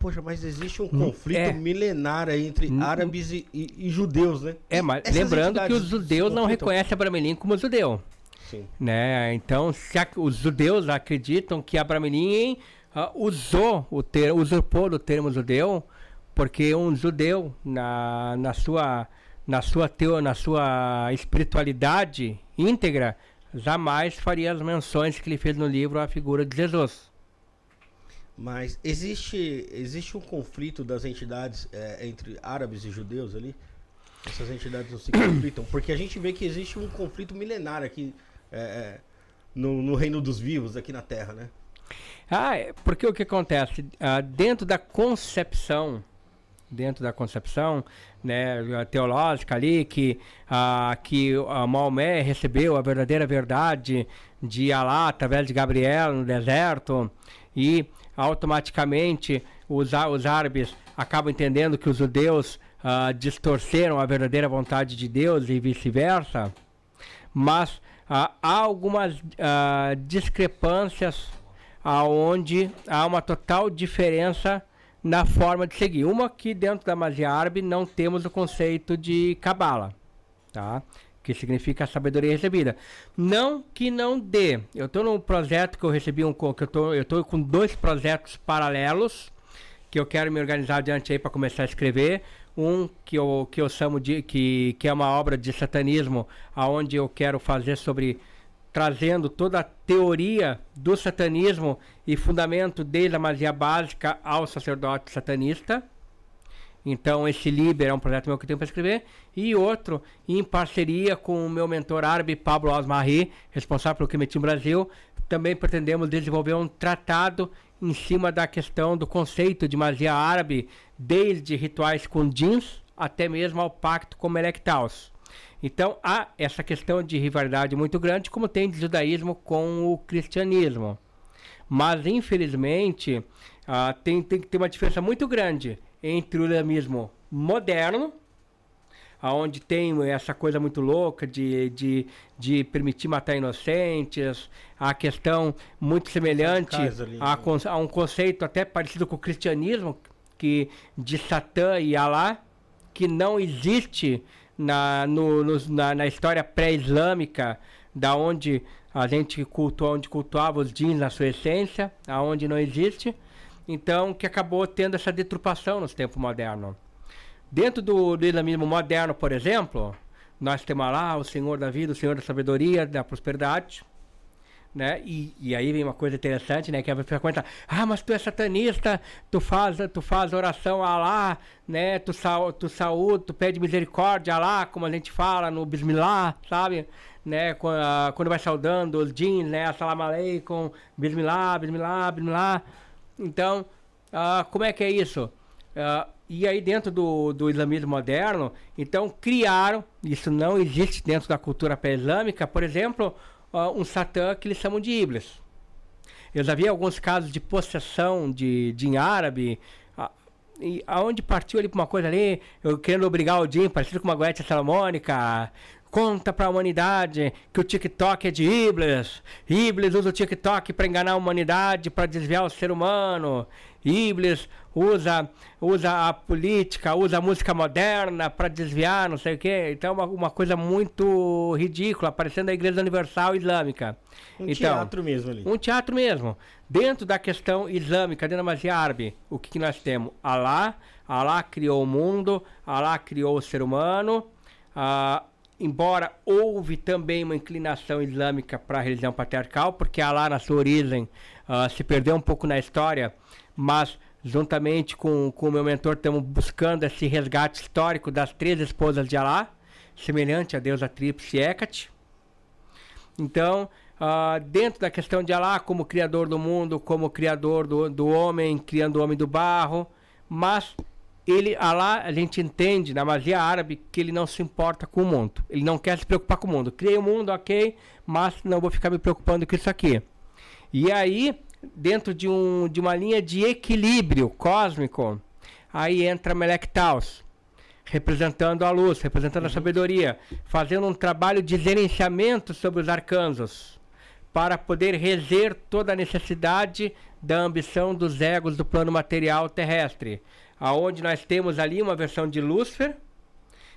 Poxa, mas existe um hum, conflito é. milenar aí entre hum, árabes e, e, e judeus, né? É, mas Essas lembrando que os judeus não reconhecem Abramelin como judeu. Sim. Né? Então, se a, os judeus acreditam que Abramelin uh, usou o termo, usurpou o termo judeu, porque um judeu, na, na sua... Na sua, teo, na sua espiritualidade íntegra, jamais faria as menções que ele fez no livro à figura de Jesus. Mas existe, existe um conflito das entidades é, entre árabes e judeus ali? Essas entidades não se conflitam? Porque a gente vê que existe um conflito milenar aqui é, no, no reino dos vivos, aqui na Terra, né? Ah, porque o que acontece? Ah, dentro da concepção... dentro da concepção, né, teológica ali, que, ah, que ah, Maomé recebeu a verdadeira verdade de Alá através de Gabriel no deserto, e automaticamente os, os árabes acabam entendendo que os judeus ah, distorceram a verdadeira vontade de Deus e vice-versa, mas ah, há algumas ah, discrepâncias onde há uma total diferença na forma de seguir. Uma, que dentro da magia árabe não temos o conceito de cabala, tá? Que significa sabedoria recebida. Não que não dê. Eu estou num projeto que eu recebi um que eu tô, eu tô com dois projetos paralelos que eu quero me organizar adiante aí para começar a escrever. Um que eu que eu chamo de que que é uma obra de satanismo, aonde eu quero fazer sobre trazendo toda a teoria do satanismo e fundamento desde a magia básica ao sacerdote satanista. Então, esse Liber é um projeto meu que eu tenho para escrever. E outro, em parceria com o meu mentor árabe, Pablo Osmari, responsável pelo Quimetim Brasil, também pretendemos desenvolver um tratado em cima da questão do conceito de magia árabe, desde rituais com djinns até mesmo ao pacto com Melek Taus. Então, há essa questão de rivalidade muito grande, como tem de judaísmo com o cristianismo. Mas, infelizmente, ah, tem, tem que ter uma diferença muito grande entre o islamismo moderno, onde tem essa coisa muito louca de, de, de permitir matar inocentes, a questão muito semelhante a, a um conceito até parecido com o cristianismo, que, de Satã e Alá, que não existe... Na, no, no, na, na história pré-islâmica, da onde a gente cultua, onde cultuava os djinns na sua essência, aonde não existe, então que acabou tendo essa deturpação nos tempos modernos. Dentro do, do islamismo moderno, por exemplo, nós temos lá o Senhor da vida, o Senhor da sabedoria, da prosperidade, né? E, e aí vem uma coisa interessante, né? Que a pessoa conta, ah, mas tu é satanista, tu faz, tu faz oração a Alá, né? Tu, sa, tu saúde, tu pede misericórdia a Alá, como a gente fala no Bismillah, sabe? Né? Quando, a, quando vai saudando os djinns, né? Assalamu alaikum, Bismillah, Bismillah, Bismillah. Então, uh, como é que é isso? Uh, e aí dentro do, do islamismo moderno, então criaram, isso não existe dentro da cultura pré-islâmica, por exemplo... um satã que eles chamam de Iblis. Eu já vi alguns casos de possessão de, de em árabe, a, e aonde partiu ali para uma coisa ali, eu querendo obrigar o Jim, parecido com uma goétia salomônica. Conta para a humanidade que o TikTok é de Iblis. Iblis usa o TikTok para enganar a humanidade, para desviar o ser humano. Iblis usa, usa a política, usa a música moderna para desviar, não sei o quê. Então é uma, uma coisa muito ridícula, parecendo a Igreja Universal Islâmica. Um então, teatro mesmo ali. Um teatro mesmo. Dentro da questão islâmica, dentro da magia árabe, o que, que nós temos? Alá. Alá criou o mundo. Alá criou o ser humano. Ah, embora houve também uma inclinação islâmica para a religião patriarcal, porque Alá, na sua origem, uh, se perdeu um pouco na história, mas, juntamente com o meu mentor, estamos buscando esse resgate histórico das três esposas de Alá, semelhante a deusa tríplice Hecate. Então, uh, dentro da questão de Alá, como criador do mundo, como criador do, do homem, criando o homem do barro, mas... Ele, Alá, a gente entende na magia árabe que ele não se importa com o mundo. Ele não quer se preocupar com o mundo. Criei o mundo, ok, mas não vou ficar me preocupando com isso aqui. E aí, dentro de, um, de uma linha de equilíbrio cósmico, aí entra Melek Taus, representando a luz, representando uhum. a sabedoria, fazendo um trabalho de gerenciamento sobre os arcanjos, para poder reger toda a necessidade da ambição dos egos do plano material terrestre. Aonde nós temos ali uma versão de Lúcifer,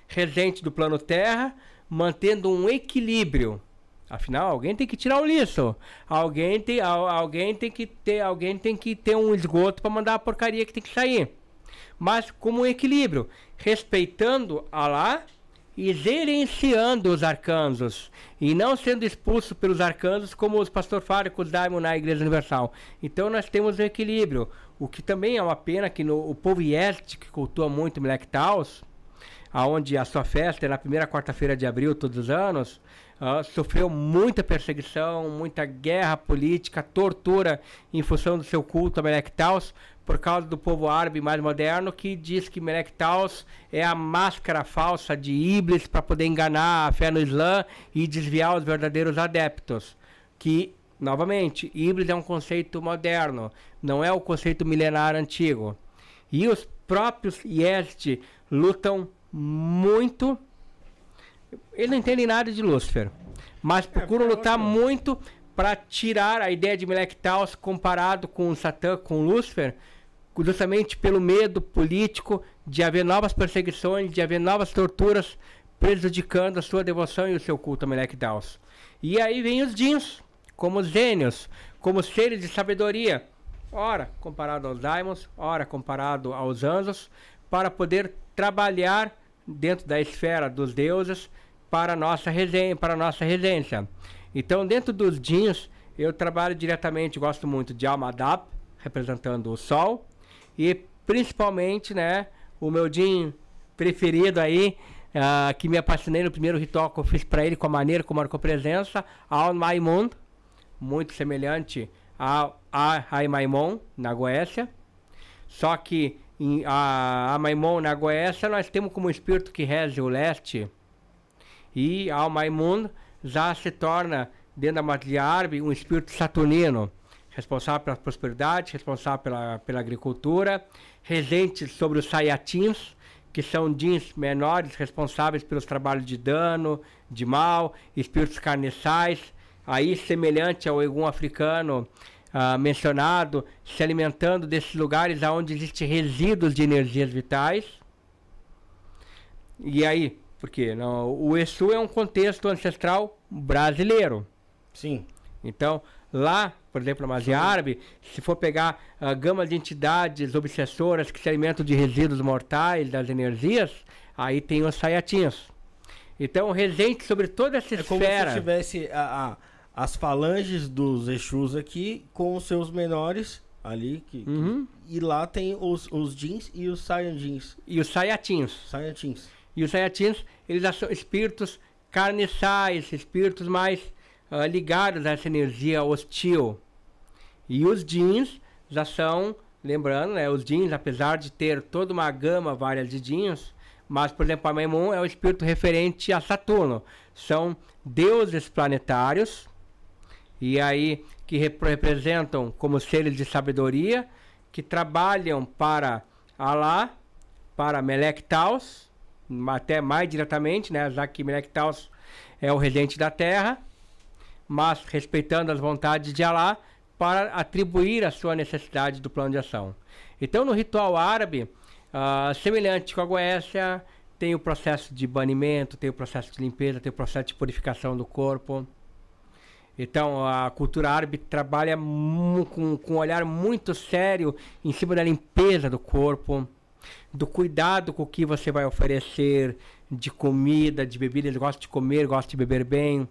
regente do plano Terra, mantendo um equilíbrio. Afinal, alguém tem que tirar o lixo. Alguém tem, alguém tem, que, ter, alguém tem que ter um esgoto para mandar a porcaria que tem que sair. Mas como um equilíbrio, respeitando Alá e gerenciando os arcanjos. E não sendo expulso pelos arcanjos como os pastorfáricos daimon na Igreja Universal. Então nós temos um equilíbrio. O que também é uma pena que no, o povo Yeste, que cultua muito Melek Taus, onde a sua festa é na primeira quarta-feira de abril todos os anos, uh, sofreu muita perseguição, muita guerra política, tortura em função do seu culto a Melek Taus, por causa do povo árabe mais moderno, que diz que Melek Taus é a máscara falsa de Iblis para poder enganar a fé no Islã e desviar os verdadeiros adeptos, que... Novamente, Iblis é um conceito moderno, não é o conceito milenar antigo. E os próprios Yeste lutam muito. Eles não entendem nada de Lúcifer, mas procuram é, lutar ótimo. muito para tirar a ideia de Melek Taus comparado com o Satã, com Lúcifer, justamente pelo medo político de haver novas perseguições, de haver novas torturas, prejudicando a sua devoção e o seu culto a Melek Taus. E aí vem os djinns, como gênios, como seres de sabedoria, ora comparado aos daimons, ora comparado aos anjos, para poder trabalhar dentro da esfera dos deuses para a nossa resenha, para a nossa regência. Então, dentro dos djinns, eu trabalho diretamente, gosto muito de Almadab, representando o sol, e principalmente, né, o meu djinn preferido aí, uh, que me apaixonei no primeiro ritual que eu fiz para ele, com a maneira como marcou presença, Al Maimun, muito semelhante a, a, a Maimon na Goécia, só que em, a, a Maimon na Goécia nós temos como espírito que rege o leste, e a Maimon já se torna, dentro da magia árabe, um espírito saturnino, responsável pela prosperidade, responsável pela, pela agricultura, regente sobre os Saiatins, que são djinns menores, responsáveis pelos trabalhos de dano, de mal, espíritos carniçais, aí semelhante ao Egum africano uh, mencionado, se alimentando desses lugares onde existem resíduos de energias vitais. E aí, por quê? Não, o Exu é um contexto ancestral brasileiro. Sim. Então, lá, por exemplo, na magia árabe, se for pegar a uh, gama de entidades obsessoras que se alimentam de resíduos mortais, das energias, aí tem os Saiatins. Então, regente sobre toda essa é esfera... É como se tivesse a... a... as falanges dos Exus aqui, com os seus menores ali, que, uhum. que, e lá tem os, os djinns e os Saiyajins. E os Saiatins. Saiatins. E os Saiatins, eles são espíritos carniçais, espíritos mais uh, ligados a essa energia hostil. E os djinns já são, lembrando, né, os djinns, apesar de ter toda uma gama vária de djinns, mas, por exemplo, a Maimon é o espírito referente a Saturno. São deuses planetários, e aí que representam como seres de sabedoria, que trabalham para Alá, para Melek Taus, até mais diretamente, né? Já que Melek Taus é o regente da terra, mas respeitando as vontades de Alá, para atribuir a sua necessidade do plano de ação. Então, no ritual árabe, uh, semelhante com a Goécia, tem o processo de banimento, tem o processo de limpeza, tem o processo de purificação do corpo. Então, a cultura árabe trabalha com, com um olhar muito sério em cima da limpeza do corpo, do cuidado com o que você vai oferecer de comida, de bebida. Eles gostam de comer, gostam de beber bem.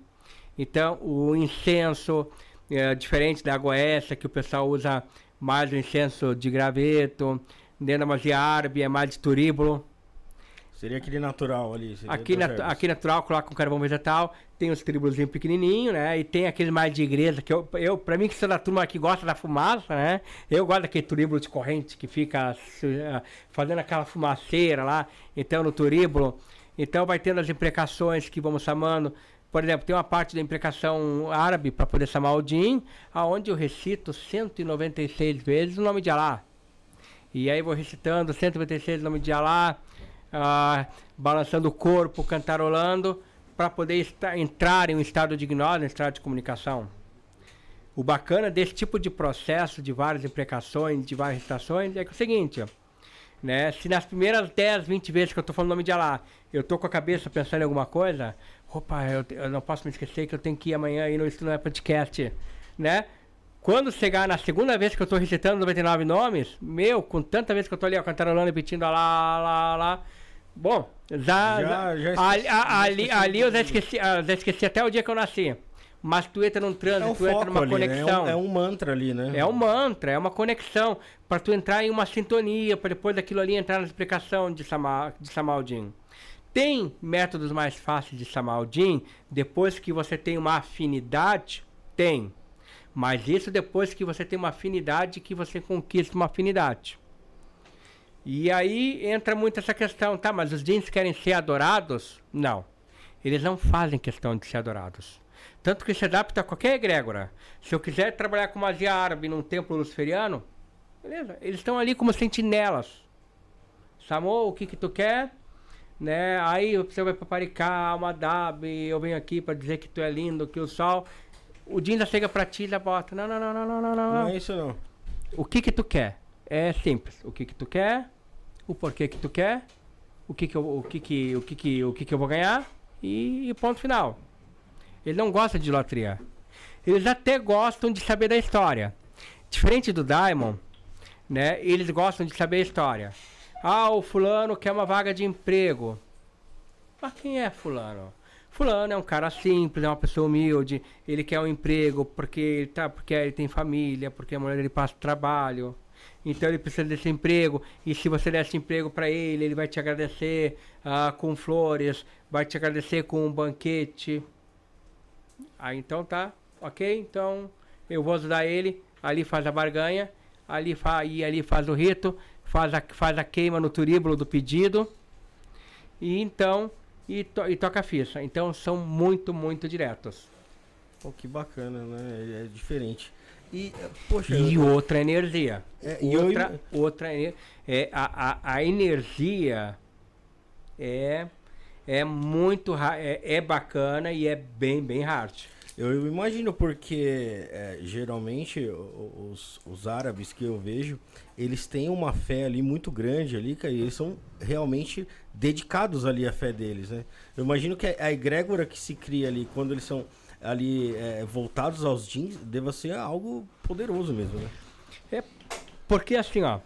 Então, o incenso, é, diferente da Goécia, que o pessoal usa mais o incenso de graveto, dentro da magia árabe é mais de turíbulo. Seria aquele natural ali. Aqui, nat aqui natural, coloca um carvão vegetal, tem os tribulozinhos pequenininhos, né? E tem aqueles mais de igreja, que eu, eu pra mim que sou da turma que gosta da fumaça, né? Eu gosto daquele turíbulo de corrente que fica uh, fazendo aquela fumaceira lá, então no turíbulo. Então vai tendo as imprecações que vamos chamando. Por exemplo, tem uma parte da imprecação árabe para poder chamar o Din, aonde eu recito cento e noventa e seis vezes o nome de Alá. E aí vou recitando cento e noventa e seis o nome de Alá, Uh, balançando o corpo, cantarolando, para poder entrar em um estado de gnose, um estado de comunicação. O bacana desse tipo de processo, de várias imprecações, de várias recitações, é que é o seguinte, né? Se nas primeiras dez, vinte vezes que eu estou falando o nome de Alá, eu estou com a cabeça pensando em alguma coisa, opa, eu, eu não posso me esquecer que eu tenho que ir amanhã e no Isto Não É Podcast, né? Quando chegar na segunda vez que eu estou recitando noventa e nove nomes, meu, com tanta vez que eu estou ali, ó, cantarolando, repetindo, lá, lá, lá, bom, já, já, já esqueci, ali, já ali, ali eu já esqueci, já esqueci até o dia que eu nasci. Mas tu entra num trânsito, é um tu entra numa ali, conexão. Né? É, um, é um mantra ali, né? É um mantra, é uma conexão, para tu entrar em uma sintonia, para depois daquilo ali entrar na explicação de Sama, de Samaldin. Tem métodos mais fáceis de Samaldin, depois que você tem uma afinidade? Tem. Mas isso depois que você tem uma afinidade, que você conquista uma afinidade. E aí entra muito essa questão, tá, mas os djinns querem ser adorados? Não. Eles não fazem questão de ser adorados. Tanto que se adapta a qualquer egrégora. Se eu quiser trabalhar com magia árabe num templo luciferiano, beleza, eles estão ali como sentinelas. Samô, o que que tu quer? Né? Aí você vai paparicar, uma dab, eu venho aqui para dizer que tu é lindo, que o sol... O Dinda chega pra ti e já bota. Não, não, não, não, não, não, não. Não é isso não. O que que tu quer? É simples. O que que tu quer? O porquê que tu quer? O que que eu, o que que, o que que, o que que eu vou ganhar? E, e ponto final. Ele não gosta de loteria. Eles até gostam de saber da história. Diferente do Daimon, né? Eles gostam de saber a história. Ah, o fulano quer uma vaga de emprego. Mas quem é fulano? Fulano é um cara simples, é uma pessoa humilde, ele quer um emprego porque ele, tá, porque ele tem família, porque a mulher dele passa trabalho, então ele precisa desse emprego, e se você der esse emprego para ele, ele vai te agradecer uh, com flores, vai te agradecer com um banquete. Aí então tá, ok, então eu vou ajudar ele, ali faz a barganha, ali fa e ali faz o rito, faz a, faz a queima no turíbulo do pedido, e então... E, to e toca a ficha. Então são muito, muito diretos. Pô, que bacana, né? É diferente. E, poxa, e eu... outra energia. É, outra, eu... outra ener é, a, a, a energia é, é muito é, é bacana e é bem, bem hard. Eu, eu imagino porque é, geralmente os, os árabes que eu vejo, eles têm uma fé ali muito grande ali, que eles são realmente dedicados ali à fé deles, né? Eu imagino que a egrégora que se cria ali, quando eles são ali é, voltados aos djinns, deva ser algo poderoso mesmo, né? É porque assim, ó,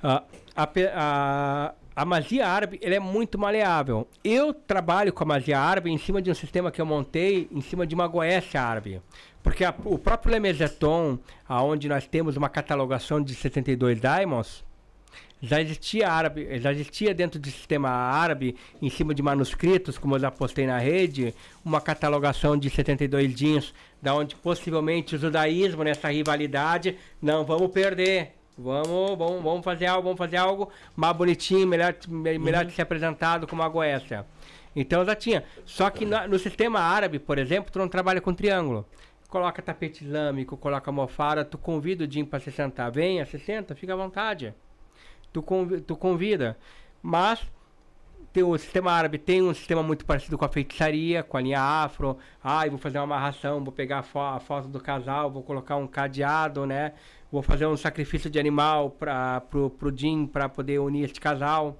a, a, a, a magia árabe, ela é muito maleável. Eu trabalho com a magia árabe em cima de um sistema que eu montei, em cima de uma goécia árabe. Porque a, o próprio Lemezeton, aonde nós temos uma catalogação de setenta e dois daimons, já existia árabe, já existia dentro do sistema árabe, em cima de manuscritos, como eu já postei na rede, uma catalogação de setenta e dois djinns, da onde possivelmente o judaísmo, nessa rivalidade, não vamos perder, vamos, vamos, vamos fazer algo, vamos fazer algo mais bonitinho, melhor, melhor uhum. de ser apresentado como a Goécia. Então já tinha. Só que no, no sistema árabe, por exemplo, tu não trabalha com triângulo. coloca tapete islâmico, coloca almofada, tu convida o Jim para se sentar, venha, se senta, fica à vontade. Tu, conv, tu convida. Mas tem o sistema árabe, tem um sistema muito parecido com a feitiçaria, com a linha afro. Ah, eu vou fazer uma amarração, vou pegar a, fo a foto do casal, vou colocar um cadeado, né? Vou fazer um sacrifício de animal para pro, pro Jim, para poder unir este casal.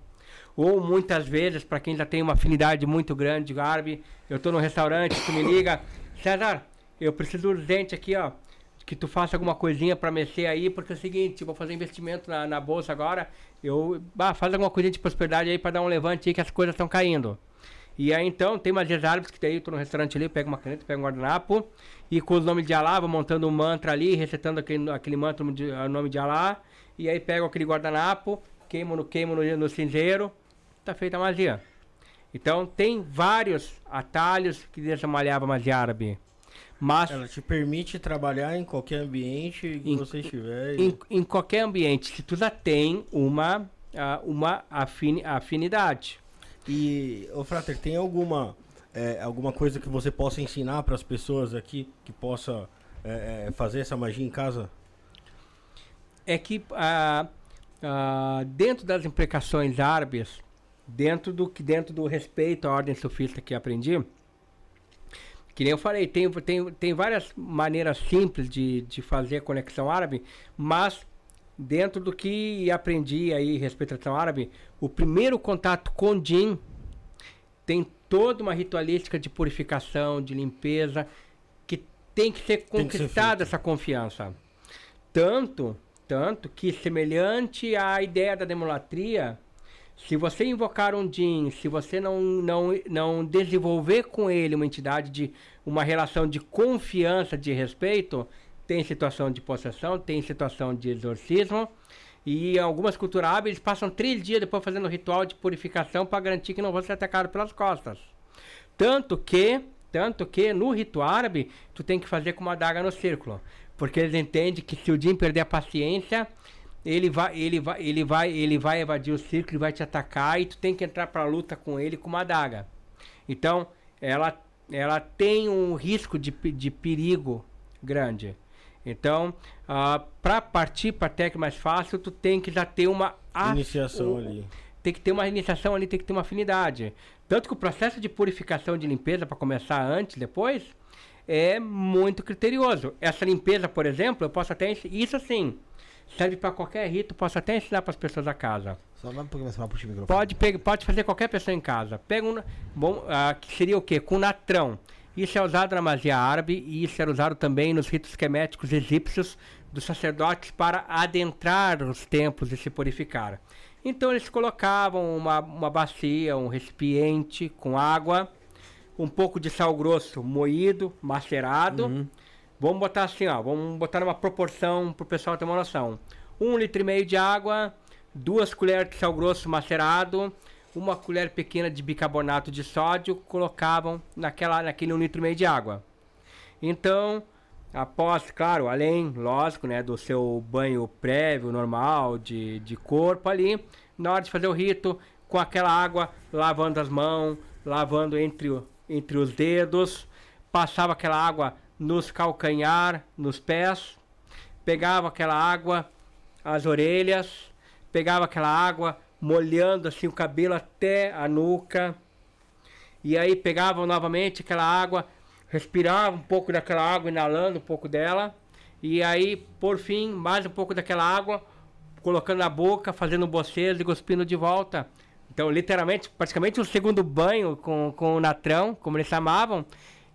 Ou muitas vezes, para quem já tem uma afinidade muito grande, árabe, eu tô no restaurante, tu me liga, César, eu preciso urgente aqui, ó, que tu faça alguma coisinha pra mexer aí, porque é o seguinte, eu vou fazer investimento na, na bolsa agora, eu, bah, faz alguma coisinha de prosperidade aí pra dar um levante aí que as coisas estão caindo. E aí então, tem magias árabes que daí eu tô no restaurante ali, eu pego uma caneta, pego um guardanapo, e com o nome de Alá, vou montando um mantra ali, recitando aquele, aquele mantra, o nome de Alá, e aí pego aquele guardanapo, queimo no, queimo no, no cinzeiro, tá feita a magia. Então, tem vários atalhos que deixam malhar a magia árabe. Mas ela te permite trabalhar em qualquer ambiente que em, você estiver. Em, em qualquer ambiente, se tu já tem uma, uma afin, afinidade. E, ô Frater, tem alguma, é, alguma coisa que você possa ensinar para as pessoas aqui que possa é, fazer essa magia em casa? É que ah, ah, dentro das imprecações árabes, dentro do, dentro do respeito à ordem sufista que aprendi, que nem eu falei, tem, tem, tem várias maneiras simples de, de fazer a conexão árabe, mas dentro do que aprendi aí, respeito à tradição árabe, o primeiro contato com o Jin tem toda uma ritualística de purificação, de limpeza, que tem que ser conquistada essa confiança. Tanto, tanto que, semelhante à ideia da demolatria, se você invocar um Jin, se você não, não, não desenvolver com ele uma entidade de uma relação de confiança, de respeito, tem situação de possessão, tem situação de exorcismo. E em algumas culturas árabes, eles passam três dias depois fazendo um ritual de purificação para garantir que não vão ser atacados pelas costas. Tanto que, tanto que no rito árabe, tu tem que fazer com uma adaga no círculo. Porque eles entendem que se o Jin perder a paciência, Ele vai, ele, vai, ele, vai, ele vai evadir o círculo, ele vai te atacar e tu tem que entrar pra luta com ele com uma adaga. Então, ela, ela tem um risco de, de perigo grande. Então, uh, pra partir pra técnica mais fácil, tu tem que já ter uma... Iniciação um, ali. Tem que ter uma iniciação ali, tem que ter uma afinidade. Tanto que o processo de purificação de limpeza, pra começar antes, depois, é muito criterioso. Essa limpeza, por exemplo, eu posso até... Isso assim... Serve para qualquer rito, posso até ensinar para as pessoas da casa. Só não começar a puxar o microfone. Pode, pega, pode fazer qualquer pessoa em casa. Pega um, bom, ah, que seria o quê? Cunatrão. Isso é usado na magia árabe e isso era usado também nos ritos queméticos egípcios dos sacerdotes para adentrar os templos e se purificar. Então eles colocavam uma, uma bacia, um recipiente com água, um pouco de sal grosso moído, macerado. Uhum. Vamos botar assim, ó, vamos botar numa proporção para o pessoal ter uma noção. Um litro e meio de água, duas colheres de sal grosso macerado, uma colher pequena de bicarbonato de sódio, colocavam naquela, naquele um litro e meio de água. Então, após, claro, além, lógico, né, do seu banho prévio, normal, de, de corpo ali, na hora de fazer o rito, com aquela água, lavando as mãos, lavando entre, entre os dedos, passava aquela água nos calcanhar, nos pés, pegava aquela água, as orelhas, pegava aquela água, molhando assim o cabelo até a nuca, e aí pegava novamente aquela água, respirava um pouco daquela água, inalando um pouco dela, e aí por fim, mais um pouco daquela água, colocando na boca, fazendo um bocejo e cuspindo de volta. Então literalmente, praticamente um segundo banho com, com o natrão, como eles chamavam.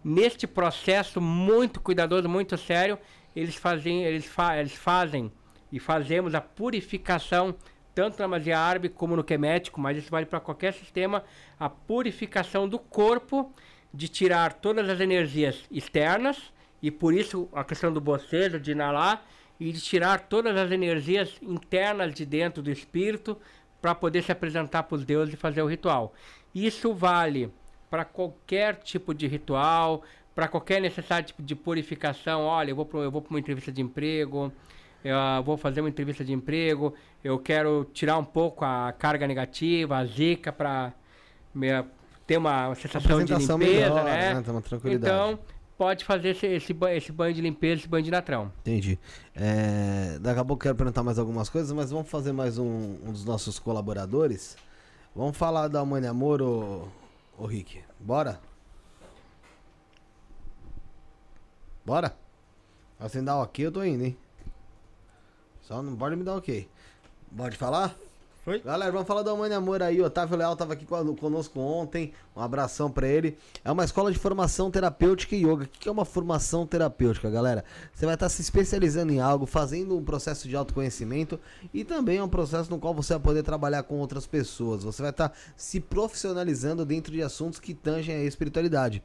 Neste processo muito cuidadoso, muito sério, eles fazem, eles, fa eles fazem e fazemos a purificação, tanto na magia árabe como no quemético, mas isso vale para qualquer sistema, a purificação do corpo, de tirar todas as energias externas, e por isso a questão do bocejo, de inalar, e de tirar todas as energias internas de dentro do espírito, para poder se apresentar para os deuses e fazer o ritual. Isso vale para qualquer tipo de ritual, para qualquer necessidade de purificação. Olha, eu vou para eu vou para uma entrevista de emprego, eu vou fazer uma entrevista de emprego, eu quero tirar um pouco a carga negativa, a zica, para ter uma sensação de limpeza, melhor, né? né? Então, pode fazer esse, esse, esse banho de limpeza, esse banho de natrão. Entendi. É, daqui a pouco eu quero perguntar mais algumas coisas, mas vamos fazer mais um, um dos nossos colaboradores. Vamos falar da Mãe Amor, ô, ô Rick. Bora? Bora? Sem dar o ok, eu tô indo, hein? Só não pode me dar o ok. Pode falar? Oi? Galera, vamos falar da Mãe Amor aí. O Otávio Leal tava aqui conosco ontem. Um abração pra ele. É uma escola de formação terapêutica e yoga. O que é uma formação terapêutica, galera? Você vai estar se especializando em algo, fazendo um processo de autoconhecimento e também é um processo no qual você vai poder trabalhar com outras pessoas. Você vai estar se profissionalizando dentro de assuntos que tangem a espiritualidade.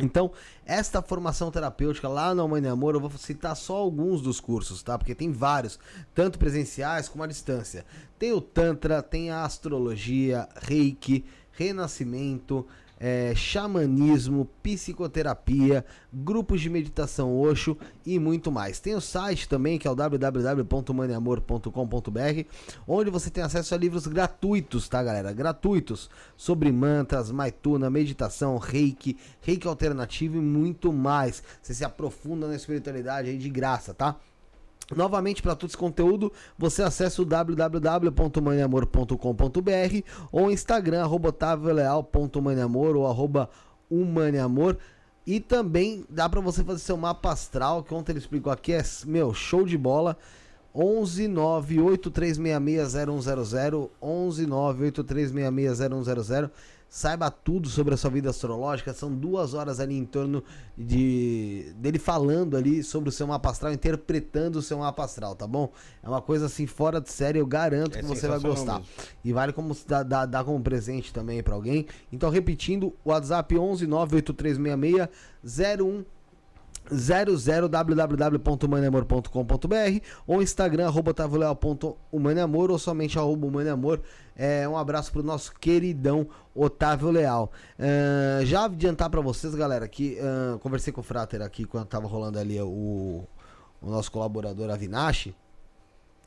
Então, esta formação terapêutica lá na Mãe Amor, eu vou citar só alguns dos cursos, tá? Porque tem vários, tanto presenciais como à distância. Tem o Tantra, tem a Astrologia, Reiki, Renascimento, é, Xamanismo, Psicoterapia, Grupos de Meditação Osho e muito mais. Tem o site também, que é o w w w ponto mane amor ponto com ponto b r, onde você tem acesso a livros gratuitos, tá galera? Gratuitos, sobre mantras, maituna, meditação, reiki, reiki alternativo e muito mais. Você se aprofunda na espiritualidade aí de graça, tá? Novamente, para todo esse conteúdo, você acessa o w w w ponto mane amor ponto com ponto b r ou Instagram, arroba otavio leal ponto mane amor ou arroba humaneamor. E também dá para você fazer seu mapa astral, que ontem ele explicou aqui, é, meu, show de bola. um um nove oito três seis seis zero um zero zero, um um nove oito três seis seis zero um zero zero. Saiba tudo sobre a sua vida astrológica. São duas horas ali em torno de dele falando ali sobre o seu mapa astral, interpretando o seu mapa astral, tá bom? É uma coisa assim fora de série, eu garanto é que você vai gostar. Mesmo. E vale como dar, dar, dar como presente também pra alguém. Então, repetindo, o WhatsApp um um nove oito três seis seis zero um zero zero, w w w ponto humane amor ponto com ponto b r ou Instagram, arroba otavio leal ponto humane amor ou somente arroba humane amor. É, um abraço pro nosso queridão Otávio Leal. Uh, já adiantar para vocês, galera, que uh, conversei com o Frater aqui quando tava rolando ali o, o nosso colaborador Avinash.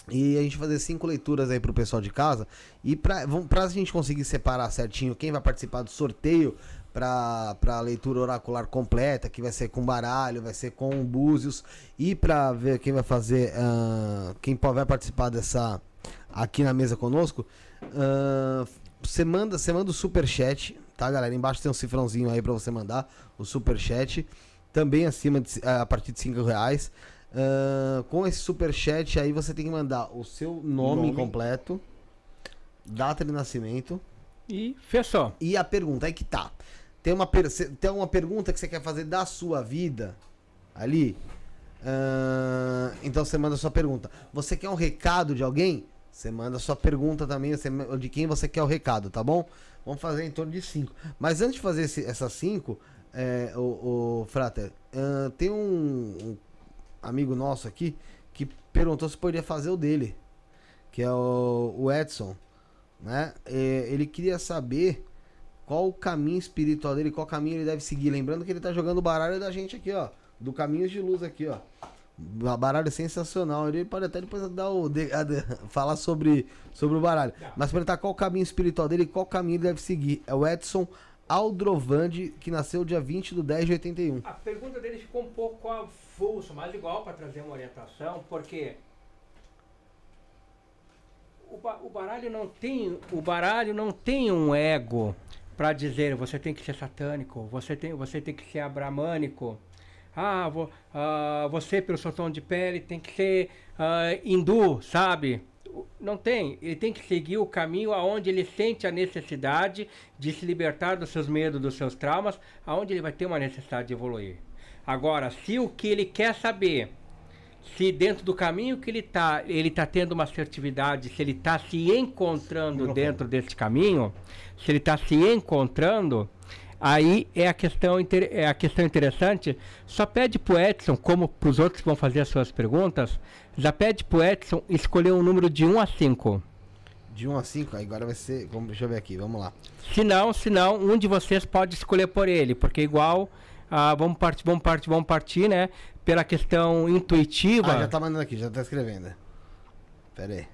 E a gente fazer cinco leituras aí pro pessoal de casa. E pra, vamos, pra gente conseguir separar certinho quem vai participar do sorteio pra, pra leitura oracular completa, que vai ser com baralho, vai ser com búzios. E pra ver quem vai fazer, uh, quem vai participar dessa aqui na mesa conosco. Você uh, manda, manda o superchat, tá galera? Embaixo tem um cifrãozinho aí pra você mandar o superchat. Também acima de, a partir de cinco reais. Uh, com esse superchat aí você tem que mandar o seu nome, nome. completo, data de nascimento. E fechou. E a pergunta, aí que tá. Tem uma, per tem uma pergunta que você quer fazer da sua vida ali. Uh, então você manda a sua pergunta. Você quer um recado de alguém? Você manda sua pergunta também, de quem você quer o recado, tá bom? Vamos fazer em torno de cinco. Mas antes de fazer esse, essas cinco, é, o, o Frater, uh, tem um, um amigo nosso aqui que perguntou se poderia fazer o dele, que é o, o Edson, né? É, ele queria saber qual o caminho espiritual dele, qual caminho ele deve seguir. Lembrando que ele tá jogando baralho da gente aqui, ó, do Caminhos de Luz aqui, ó. Baralho sensacional. Ele pode até depois dar o de, a de, falar sobre, sobre o baralho. Mas perguntar qual o caminho espiritual dele, qual caminho ele deve seguir. É o Edson Aldrovandi, que nasceu dia vinte do dez de oitenta e um. A pergunta dele ficou um pouco avulso, mas igual para trazer uma orientação, porque o, ba, o, baralho não tem, o baralho não tem um ego para dizer você tem que ser satânico, você tem, você tem que ser abramânico. Ah, vou, uh, você pelo seu tom de pele tem que ser uh, hindu, sabe? Não tem. Ele tem que seguir o caminho aonde ele sente a necessidade de se libertar dos seus medos, dos seus traumas, aonde ele vai ter uma necessidade de evoluir. Agora, se o que ele quer saber, se dentro do caminho que ele está, ele está tendo uma assertividade, se ele está se encontrando dentro desse caminho, se ele está se encontrando... Aí é a questão, é a questão interessante. Só pede pro Edson, como pros outros que vão fazer as suas perguntas, já pede pro Edson escolher um número de um a cinco. De um a cinco? Agora vai ser... Vamos, deixa eu ver aqui, vamos lá. Se não, se não, um de vocês pode escolher por ele, porque igual... Ah, vamos partir, vamos partir, vamos partir, né? Pela questão intuitiva... Ah, já tá mandando aqui, já tá escrevendo. Pera aí.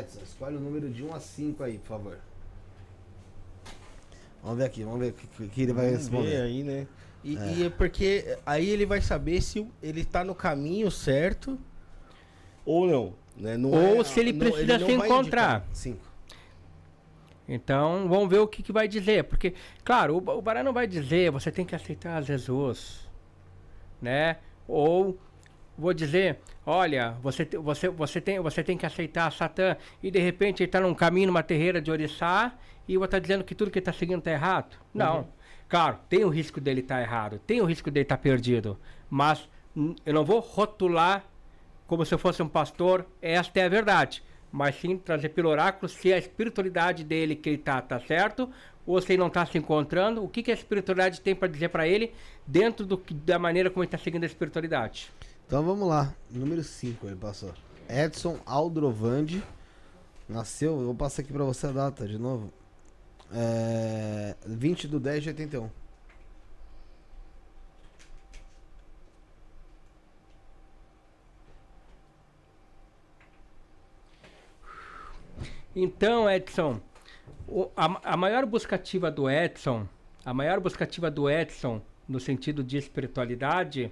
Edson, escolhe o número de um a cinco aí, por favor. Vamos ver aqui, vamos ver o que, que ele vai responder. Vamos ver aí, né? E é. e é porque aí ele vai saber se ele tá no caminho certo ou não. Né? Não ou é, se ele não, precisa ele se encontrar. Sim. Então, vamos ver o que, que vai dizer. Porque, claro, o, o Bará não vai dizer, você tem que aceitar Jesus. Né? Ou, vou dizer, olha, você, você, você, tem, você tem que aceitar Satã. E, de repente, ele está num caminho, numa terreira de orixá, e você está dizendo que tudo que ele está seguindo está errado. Não. Uhum. Claro, tem o risco dele estar tá errado, tem o risco dele estar tá perdido. Mas eu não vou rotular como se eu fosse um pastor, esta é a verdade. Mas sim trazer pelo oráculo se a espiritualidade dele que ele está, tá certo, ou se ele não está se encontrando, o que, que a espiritualidade tem para dizer para ele dentro do, da maneira como ele está seguindo a espiritualidade. Então vamos lá, número cinco ele passou. Edson Aldrovandi nasceu, eu vou passar aqui para você a data de novo, é, vinte do dez de oitenta e um. Então, Edson, o, a, a maior busca ativa do Edson, a maior busca ativa do Edson, no sentido de espiritualidade,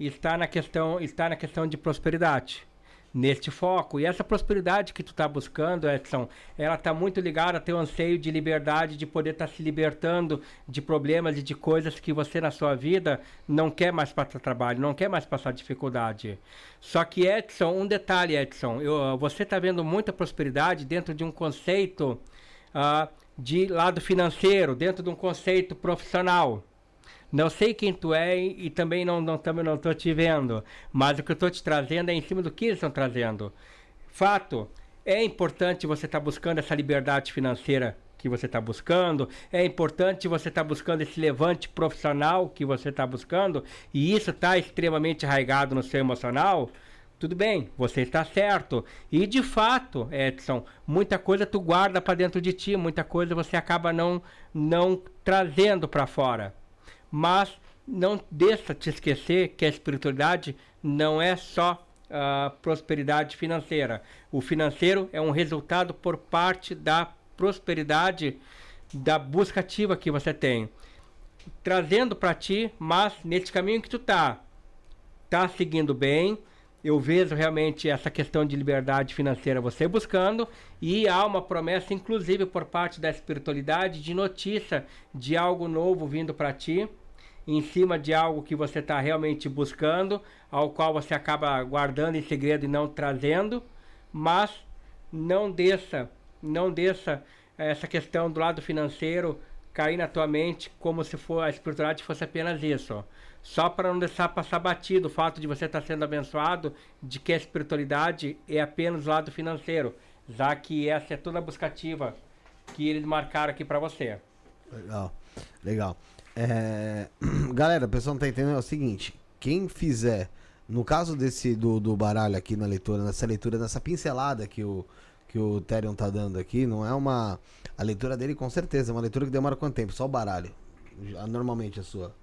está na questão, está na questão de prosperidade, neste foco. E essa prosperidade que tu está buscando, Edson, ela está muito ligada ao teu anseio de liberdade, de poder estar tá se libertando de problemas e de coisas que você na sua vida não quer mais passar trabalho, não quer mais passar dificuldade. Só que, Edson, um detalhe, Edson, eu, você está vendo muita prosperidade dentro de um conceito uh, de lado financeiro, dentro de um conceito profissional. Não sei quem tu é e também não estou não, também não te vendo, mas o que eu estou te trazendo é em cima do que eles estão trazendo. Fato, é importante você estar tá buscando essa liberdade financeira que você está buscando, é importante você estar tá buscando esse levante profissional que você está buscando, e isso está extremamente arraigado no seu emocional. Tudo bem, você está certo. E de fato, Edson, muita coisa tu guarda para dentro de ti, muita coisa você acaba não, não trazendo para fora. Mas não deixa te esquecer que a espiritualidade não é só uh, prosperidade financeira. O financeiro é um resultado por parte da prosperidade, da busca ativa que você tem. Trazendo para ti, mas nesse caminho que tu tá, tá seguindo bem. Eu vejo realmente essa questão de liberdade financeira você buscando, e há uma promessa, inclusive por parte da espiritualidade, de notícia de algo novo vindo para ti, em cima de algo que você está realmente buscando, ao qual você acaba guardando em segredo e não trazendo. Mas não deixa, não deixa essa questão do lado financeiro cair na tua mente como se for a espiritualidade fosse apenas isso. Só para não deixar passar batido o fato de você estar sendo abençoado, de que a espiritualidade é apenas o lado financeiro, já que essa é toda a buscativa que eles marcaram aqui para você. Legal, legal. É... Galera, o pessoal não está entendendo é o seguinte, quem fizer, no caso desse do, do baralho aqui na leitura, nessa leitura, nessa pincelada que o que o Therion tá dando aqui, não é uma... A leitura dele, com certeza, é uma leitura que demora quanto tempo? Só o baralho? Normalmente a sua?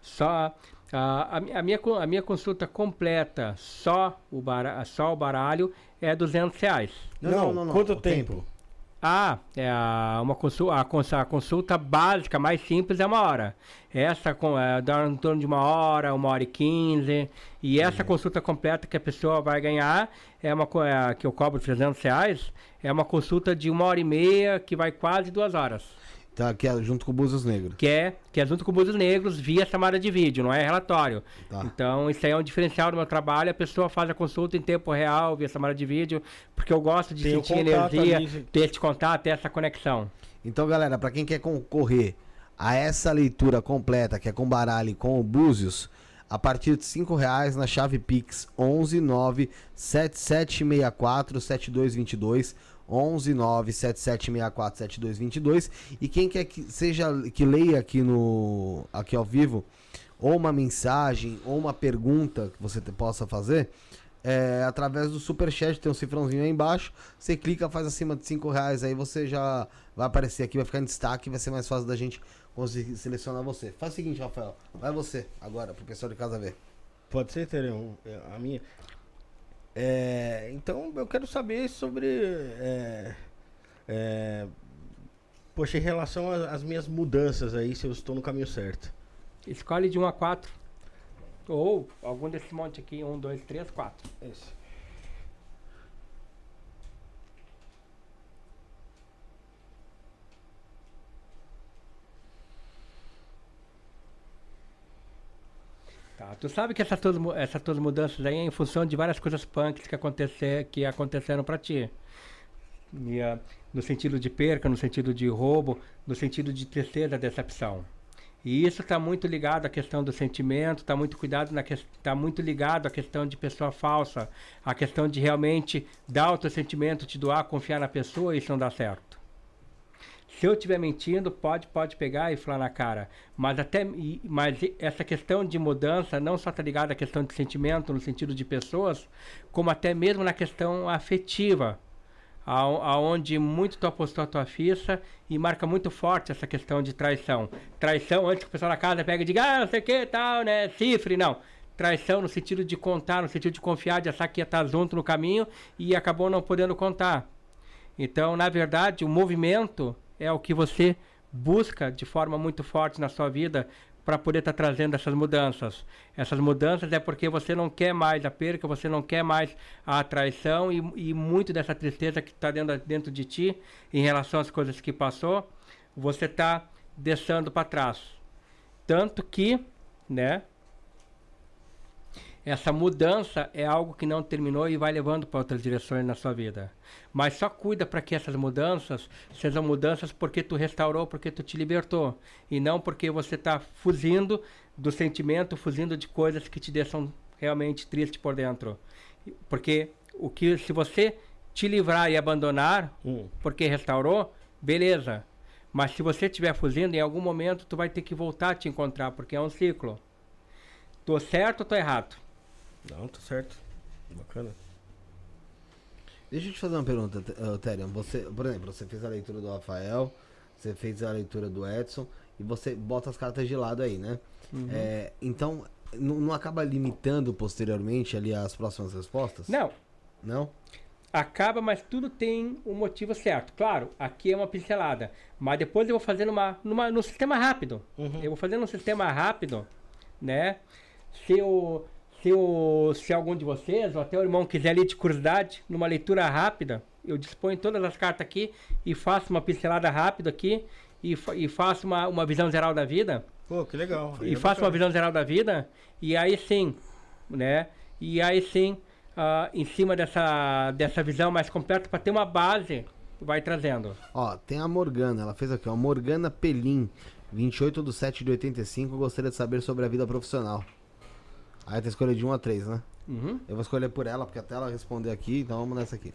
Só... A, a, minha, a minha consulta completa, só o, baralho, só o baralho, é duzentos reais. Não, não, não. não quanto não, tempo? tempo? Ah, é uma consulta, a, consulta, a consulta básica, mais simples, é uma hora. Essa é, dá em torno de uma hora, uma hora e quinze. E essa é. consulta completa que a pessoa vai ganhar, é uma é, que eu cobro trezentos reais, é uma consulta de uma hora e meia, que vai quase duas horas. Tá, que é junto com o Búzios Negros. Que é, que é junto com o Búzios Negros via chamada de vídeo, não é relatório. Tá. Então, isso aí é um diferencial do meu trabalho. A pessoa faz a consulta em tempo real via chamada de vídeo, porque eu gosto de Tem sentir energia, ali. ter esse contato, essa conexão. Então, galera, para quem quer concorrer a essa leitura completa, que é com baralho e com o Búzios, a partir de cinco reais na chave Pix onze nove sete sete seis quatro sete dois dois dois, onze nove sete sete seis quatro sete dois dois dois. E quem quer que seja que leia aqui no aqui ao vivo ou uma mensagem ou uma pergunta que você te, possa fazer é, através do superchat, tem um cifrãozinho aí embaixo, você clica, faz acima de cinco reais, aí você já vai aparecer aqui, vai ficar em destaque, vai ser mais fácil da gente conseguir selecionar você. Faz o seguinte, Rafael, vai você agora pro pessoal de casa ver. Pode ser, Therion? A minha É, então eu quero saber sobre é, é, Poxa, em relação às minhas mudanças aí, se eu estou no caminho certo. Escolhe de um a quatro. Ou algum desse monte aqui, um, dois, três, quatro. Esse. Tá, tu sabe que essas tuas, essas tuas mudanças aí é em função de várias coisas punks que, acontecer, que aconteceram pra ti. E, uh, no sentido de perca, no sentido de roubo, no sentido de tristeza, decepção. E isso está muito ligado à questão do sentimento, está muito, tá muito ligado à questão de pessoa falsa, à questão de realmente dar o teu sentimento, te doar, confiar na pessoa, e isso não dá certo. Se eu estiver mentindo, pode, pode pegar e falar na cara. Mas, até, mas essa questão de mudança não só está ligada à questão de sentimento, no sentido de pessoas, como até mesmo na questão afetiva, aonde muito tu apostou a tua ficha e marca muito forte essa questão de traição. Traição antes que o pessoal na casa pega e diga, ah, não sei o que, tal, né, cifre, não. Traição no sentido de contar, no sentido de confiar, de achar que ia estar junto no caminho e acabou não podendo contar. Então, na verdade, o movimento é o que você busca de forma muito forte na sua vida para poder estar trazendo essas mudanças. Essas mudanças é porque você não quer mais a perca, você não quer mais a traição e, e muito dessa tristeza que está dentro, dentro de ti em relação às coisas que passou, você está deixando para trás. Tanto que, né, essa mudança é algo que não terminou e vai levando para outras direções na sua vida. Mas só cuida para que essas mudanças sejam mudanças porque tu restaurou, porque tu te libertou. E não porque você está fugindo do sentimento, fugindo de coisas que te deixam realmente triste por dentro. Porque o que, se você te livrar e abandonar, hum. porque restaurou, beleza. Mas se você estiver fugindo, em algum momento tu vai ter que voltar a te encontrar, porque é um ciclo. Tô certo ou tô errado? Não, tô certo. Bacana. Deixa eu te fazer uma pergunta, Therion. Você, por exemplo, você fez a leitura do Rafael, você fez a leitura do Edson, e você bota as cartas de lado aí, né? Uhum. É, então, não, não acaba limitando posteriormente ali as próximas respostas? Não. Não? Acaba, mas tudo tem um motivo certo. Claro, aqui é uma pincelada, mas depois eu vou fazer numa, numa, num sistema rápido. Uhum. Eu vou fazer num sistema rápido, né? Se eu... Se, o, se algum de vocês, ou até o irmão quiser ler de curiosidade, numa leitura rápida, eu disponho todas as cartas aqui e faço uma pincelada rápida aqui e, fa e faço uma, uma visão geral da vida. Pô, que legal. E faço uma visão geral da vida e aí sim, né? E aí sim, uh, em cima dessa, dessa visão mais completa, para ter uma base, vai trazendo. Ó, tem a Morgana, ela fez aqui, ó, Morgana Pelim, vinte e oito de sete de oitenta e cinco, gostaria de saber sobre a vida profissional. Aí tem escolha de um a três, né? Uhum. Eu vou escolher por ela, porque até ela responder aqui, então vamos nessa aqui.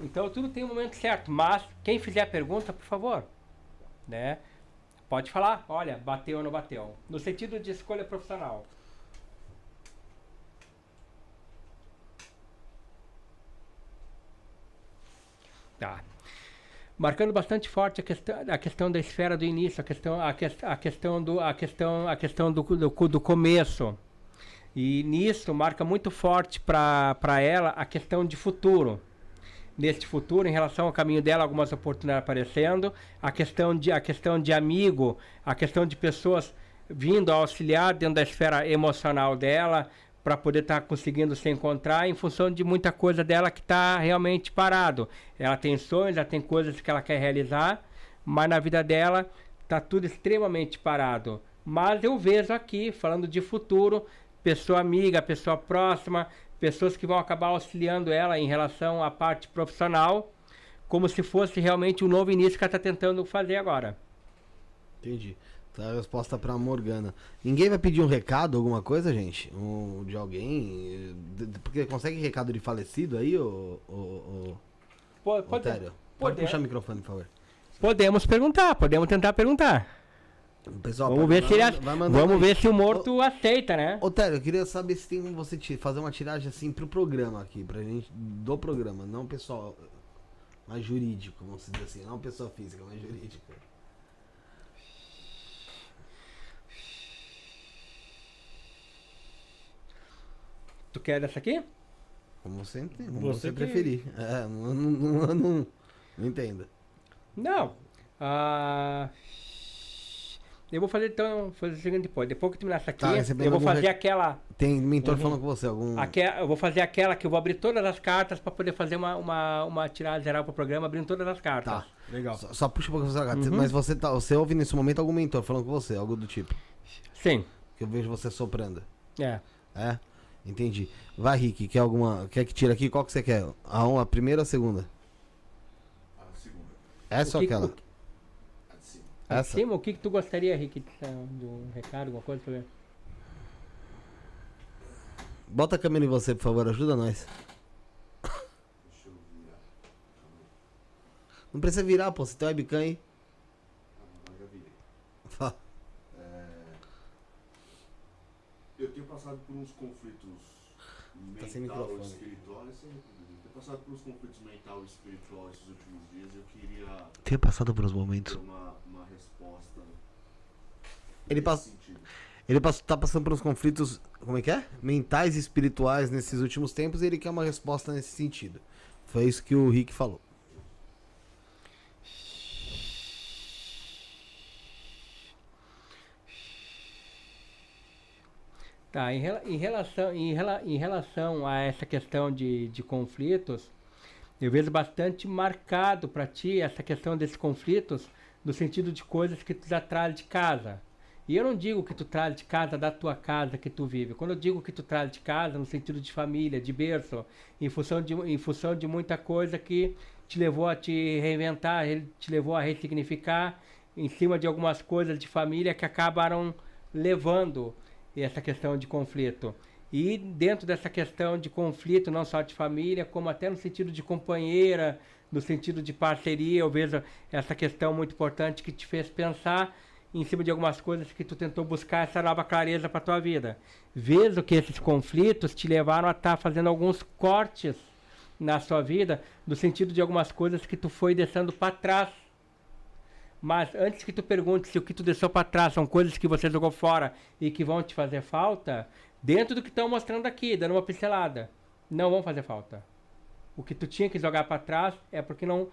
Então tudo tem um momento certo, mas quem fizer a pergunta, por favor, né? Pode falar, olha, bateu ou não bateu. No sentido de escolha profissional. Tá. Marcando bastante forte a questão, a questão da esfera do início, a questão, a que, a questão, do, a questão, a questão do, do, do começo. E nisso marca muito forte para ela a questão de futuro. Neste futuro, em relação ao caminho dela, algumas oportunidades aparecendo, a questão de, a questão de amigo, a questão de pessoas vindo a auxiliar dentro da esfera emocional dela, para poder estar tá conseguindo se encontrar em função de muita coisa dela que está realmente parado. Ela tem sonhos, ela tem coisas que ela quer realizar, mas na vida dela está tudo extremamente parado. Mas eu vejo aqui, falando de futuro... pessoa amiga, pessoa próxima, pessoas que vão acabar auxiliando ela em relação à parte profissional, como se fosse realmente um novo início que ela está tentando fazer agora. Entendi. Tá a resposta para a Morgana. Ninguém vai pedir um recado, alguma coisa, gente? Um, de alguém? Porque consegue recado de falecido aí, ô, ô, ô, Pode, ô pode, pode, pode puxar o microfone, por favor. Podemos perguntar, podemos tentar perguntar. Pessoal, vamos ver, mandar, se, ele, vamos ver se o morto o, aceita, né? Ô, Therion, eu queria saber se tem como você fazer uma tiragem assim pro programa aqui, pra gente, do programa, não pessoal, mas jurídico, vamos dizer assim, não pessoa física, mas jurídico. Tu quer essa aqui? Como você entende, como você, você preferir. É, não, não, não, não, não entendo. Não. Ah, eu vou fazer então, fazer o seguinte, depois, depois que terminar essa aqui, tá, eu vou fazer re... aquela... Tem mentor uhum. falando com você, algum... Aquela, eu vou fazer aquela que eu vou abrir todas as cartas para poder fazer uma, uma, uma tirada geral pro programa, abrindo todas as cartas. Tá, legal. Só, só puxa um pouco essa carta, uhum. mas você, tá, você ouve nesse momento algum mentor falando com você, algo do tipo? Sim. Que eu vejo você soprando. É. É? Entendi. Vai, Rick, quer alguma... Quer que tire aqui? Qual que você quer? A, uma, a primeira ou a segunda? A segunda. Essa ou aquela? O... Essa. Cima, o que, que tu gostaria, Rick, de um recado, alguma coisa pra ver? Bota a câmera em você, por favor, ajuda nós. Deixa eu virar. Não precisa virar, pô, você tem webcam aí. Ah, eu já virei. Fala. É... Eu tenho passado por uns conflitos mental tá e espiritual. Eu tenho passado por uns conflitos mental e espiritual esses últimos dias. Eu queria... Tenho passado por uns momentos... resposta. Ele passa, ele passa, tá passando por uns conflitos, como é que é? Mentais e espirituais nesses últimos tempos e ele quer uma resposta nesse sentido. Foi isso que o Rick falou. Tá, em, rela, em, relação, em, rela, em relação a essa questão de, de conflitos, eu vejo bastante marcado para ti essa questão desses conflitos no sentido de coisas que tu já traz de casa. E eu não digo que tu traz de casa da tua casa que tu vive. Quando eu digo que tu traz de casa, no sentido de família, de berço, em função de, em função de muita coisa que te levou a te reinventar, te levou a ressignificar, em cima de algumas coisas de família que acabaram levando essa questão de conflito. E dentro dessa questão de conflito, não só de família, como até no sentido de companheira, no sentido de parceria, eu vejo essa questão muito importante que te fez pensar em cima de algumas coisas que tu tentou buscar essa nova clareza para tua vida. Vejo que esses conflitos te levaram a estar tá fazendo alguns cortes na sua vida, no sentido de algumas coisas que tu foi deixando para trás. Mas antes que tu pergunte se o que tu deixou para trás são coisas que você jogou fora e que vão te fazer falta, dentro do que estão mostrando aqui, dando uma pincelada, não vão fazer falta. O que tu tinha que jogar para trás é porque não...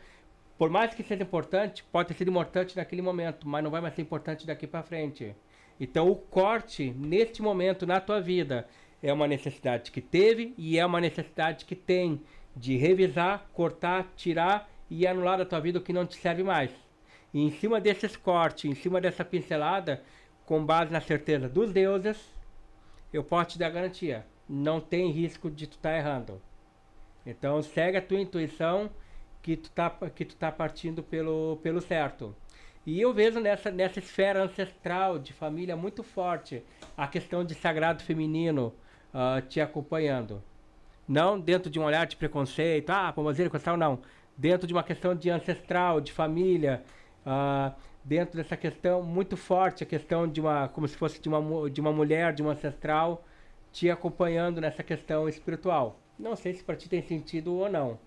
Por mais que seja importante, pode ter sido importante naquele momento, mas não vai mais ser importante daqui para frente. Então o corte, neste momento, na tua vida, é uma necessidade que teve e é uma necessidade que tem de revisar, cortar, tirar e anular da tua vida o que não te serve mais. E em cima desses cortes, em cima dessa pincelada, com base na certeza dos deuses, eu posso te dar garantia. Não tem risco de tu estar errando. Então segue a tua intuição que tu tá, que tu tá partindo pelo, pelo certo. E eu vejo nessa, nessa esfera ancestral de família muito forte a questão de sagrado feminino uh, te acompanhando. Não dentro de um olhar de preconceito, ah, pombozeiro, costal, não. Dentro de uma questão de ancestral, de família, uh, dentro dessa questão muito forte, a questão de uma, como se fosse de uma, de uma mulher, de uma ancestral, te acompanhando nessa questão espiritual. Não sei se para ti tem sentido ou não.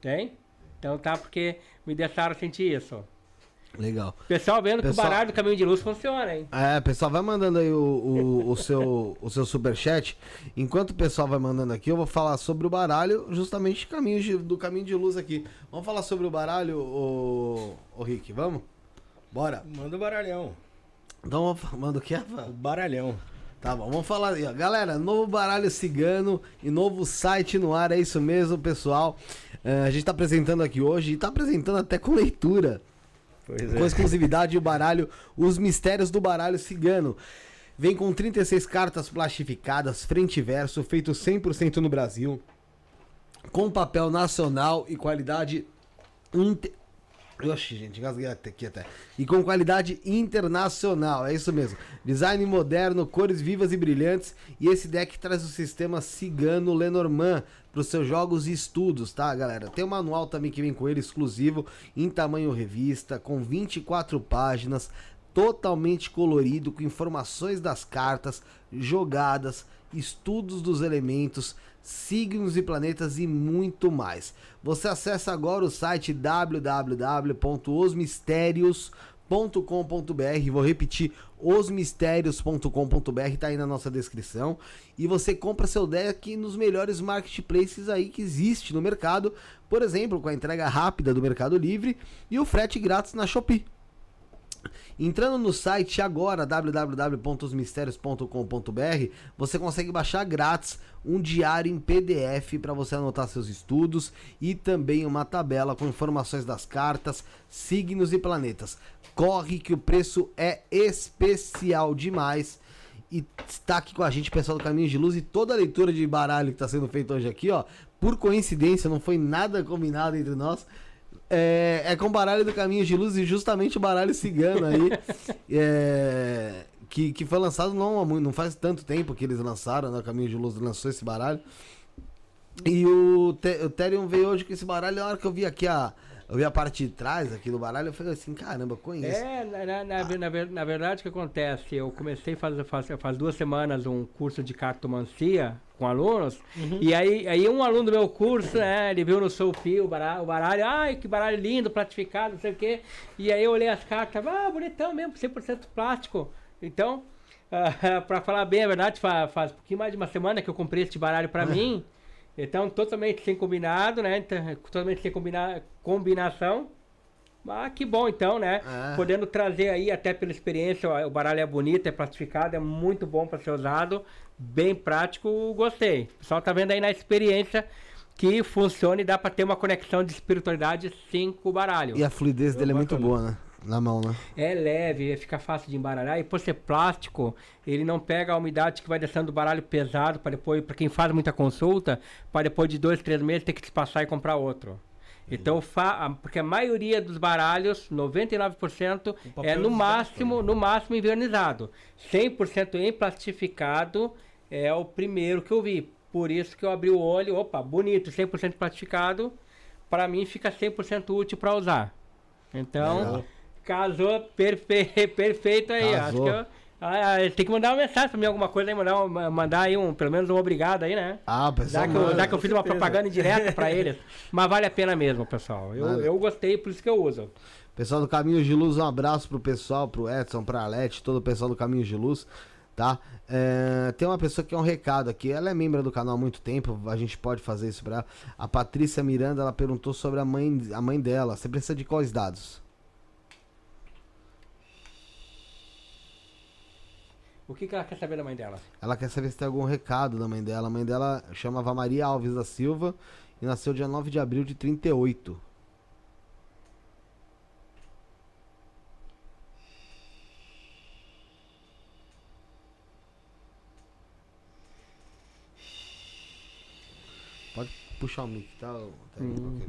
Tem. Tem? Então tá, porque me deixaram sentir isso. Legal. Pessoal vendo pessoal... que o baralho do Caminho de Luz funciona, hein? É, pessoal, vai mandando aí o, o, o, seu, o seu superchat. Enquanto o pessoal vai mandando aqui, eu vou falar sobre o baralho, justamente caminho de, do Caminho de Luz aqui. Vamos falar sobre o baralho, o, o Rick, vamos? Bora. Manda o baralhão. Então, manda o que? O baralhão. Tá bom, vamos falar aí, ó. Galera, novo baralho cigano e novo site no ar, é isso mesmo, pessoal. Uh, a gente tá apresentando aqui hoje e tá apresentando até com leitura. Pois é. Com exclusividade o baralho, os mistérios do baralho cigano. Vem com trinta e seis cartas plastificadas, frente e verso, feito cem por cento no Brasil, com papel nacional e qualidade inter... Oxi, gente, engasguei aqui até. E com qualidade internacional, é isso mesmo. Design moderno, cores vivas e brilhantes. E esse deck traz o sistema cigano Lenormand para os seus jogos e estudos, tá, galera? Tem um manual também que vem com ele, exclusivo, em tamanho revista, com vinte e quatro páginas, totalmente colorido, com informações das cartas, jogadas, estudos dos elementos, signos e planetas e muito mais. Você acessa agora o site w w w ponto os mistérios ponto com ponto br os mistérios ponto com ponto br, vou repetir, os mistérios ponto com ponto br, tá aí na nossa descrição, e você compra seu deck nos melhores marketplaces aí que existe no mercado, por exemplo, com a entrega rápida do Mercado Livre e o frete grátis na Shopee. Entrando no site agora, w w w ponto os mistérios ponto com ponto br, você consegue baixar grátis um diário em P D F para você anotar seus estudos e também uma tabela com informações das cartas, signos e planetas. Corre que o preço é especial demais. E está aqui com a gente, pessoal do Caminhos de Luz, e toda a leitura de baralho que está sendo feita hoje aqui, ó, por coincidência, não foi nada combinado entre nós. É, é com o baralho do Caminhos de Luz e justamente o baralho cigano aí, é, que, que foi lançado não, não faz tanto tempo que eles lançaram, né? O Caminhos de Luz lançou esse baralho. E o, Te, o Therion veio hoje com esse baralho. Na hora que eu vi aqui a, eu vi a parte de trás aqui do baralho, eu falei assim, caramba, conheço. É, na, na, na, ah. na, na verdade o que acontece, eu comecei faz, faz, faz duas semanas um curso de cartomancia com alunos, uhum. e aí, aí um aluno do meu curso, né, ele viu no seu fio o baralho, o baralho, ai que baralho lindo, plastificado, não sei o quê, e aí eu olhei as cartas, ah, bonitão mesmo, cem por cento plástico. Então, uh, pra falar bem a verdade, faz, faz um pouquinho mais de uma semana que eu comprei este baralho pra uhum. mim, então totalmente sem combinado, né, totalmente sem combina combinação, mas que bom então, né, uhum. podendo trazer aí até pela experiência, ó, o baralho é bonito, é plastificado, é muito bom pra ser usado, bem prático, gostei. O pessoal tá vendo aí na experiência que funciona e dá pra ter uma conexão de espiritualidade sim com o baralho. E a fluidez dele é muito boa, né? Na mão, né? É leve, fica fácil de embaralhar. E por ser plástico, ele não pega a umidade que vai deixando o baralho pesado pra depois, pra quem faz muita consulta, pra depois de dois, três meses ter que se passar e comprar outro. Então, porque a maioria dos baralhos, noventa e nove por cento, é no máximo, no máximo envernizado. cem por cento em plastificado é o primeiro que eu vi. Por isso que eu abri o olho, opa, bonito, cem por cento plastificado, para mim fica cem por cento útil para usar. Então, é. casou perfe perfeito aí. Casou. Acho que eu... Ah, tem que mandar uma mensagem pra mim, alguma coisa aí, mandar, um, mandar aí um, pelo menos um obrigado aí, né? Ah, pessoal. Já que eu, mano, já que eu fiz uma propaganda indireta pra eles, mas vale a pena mesmo, pessoal. Eu, eu gostei, por isso que eu uso. Pessoal do Caminhos de Luz, um abraço pro pessoal, pro Edson, pra Alete, todo o pessoal do Caminhos de Luz, tá? É, tem uma pessoa que é um recado aqui, ela é membro do canal há muito tempo, a gente pode fazer isso pra ela. A Patrícia Miranda, ela perguntou sobre a mãe, a mãe dela. Você precisa de quais dados? O que, que ela quer saber da mãe dela? Ela quer saber se tem algum recado da mãe dela. A mãe dela chamava Maria Alves da Silva e nasceu dia nove de abril de trinta e oito. Pode puxar o mic, tá? Hum.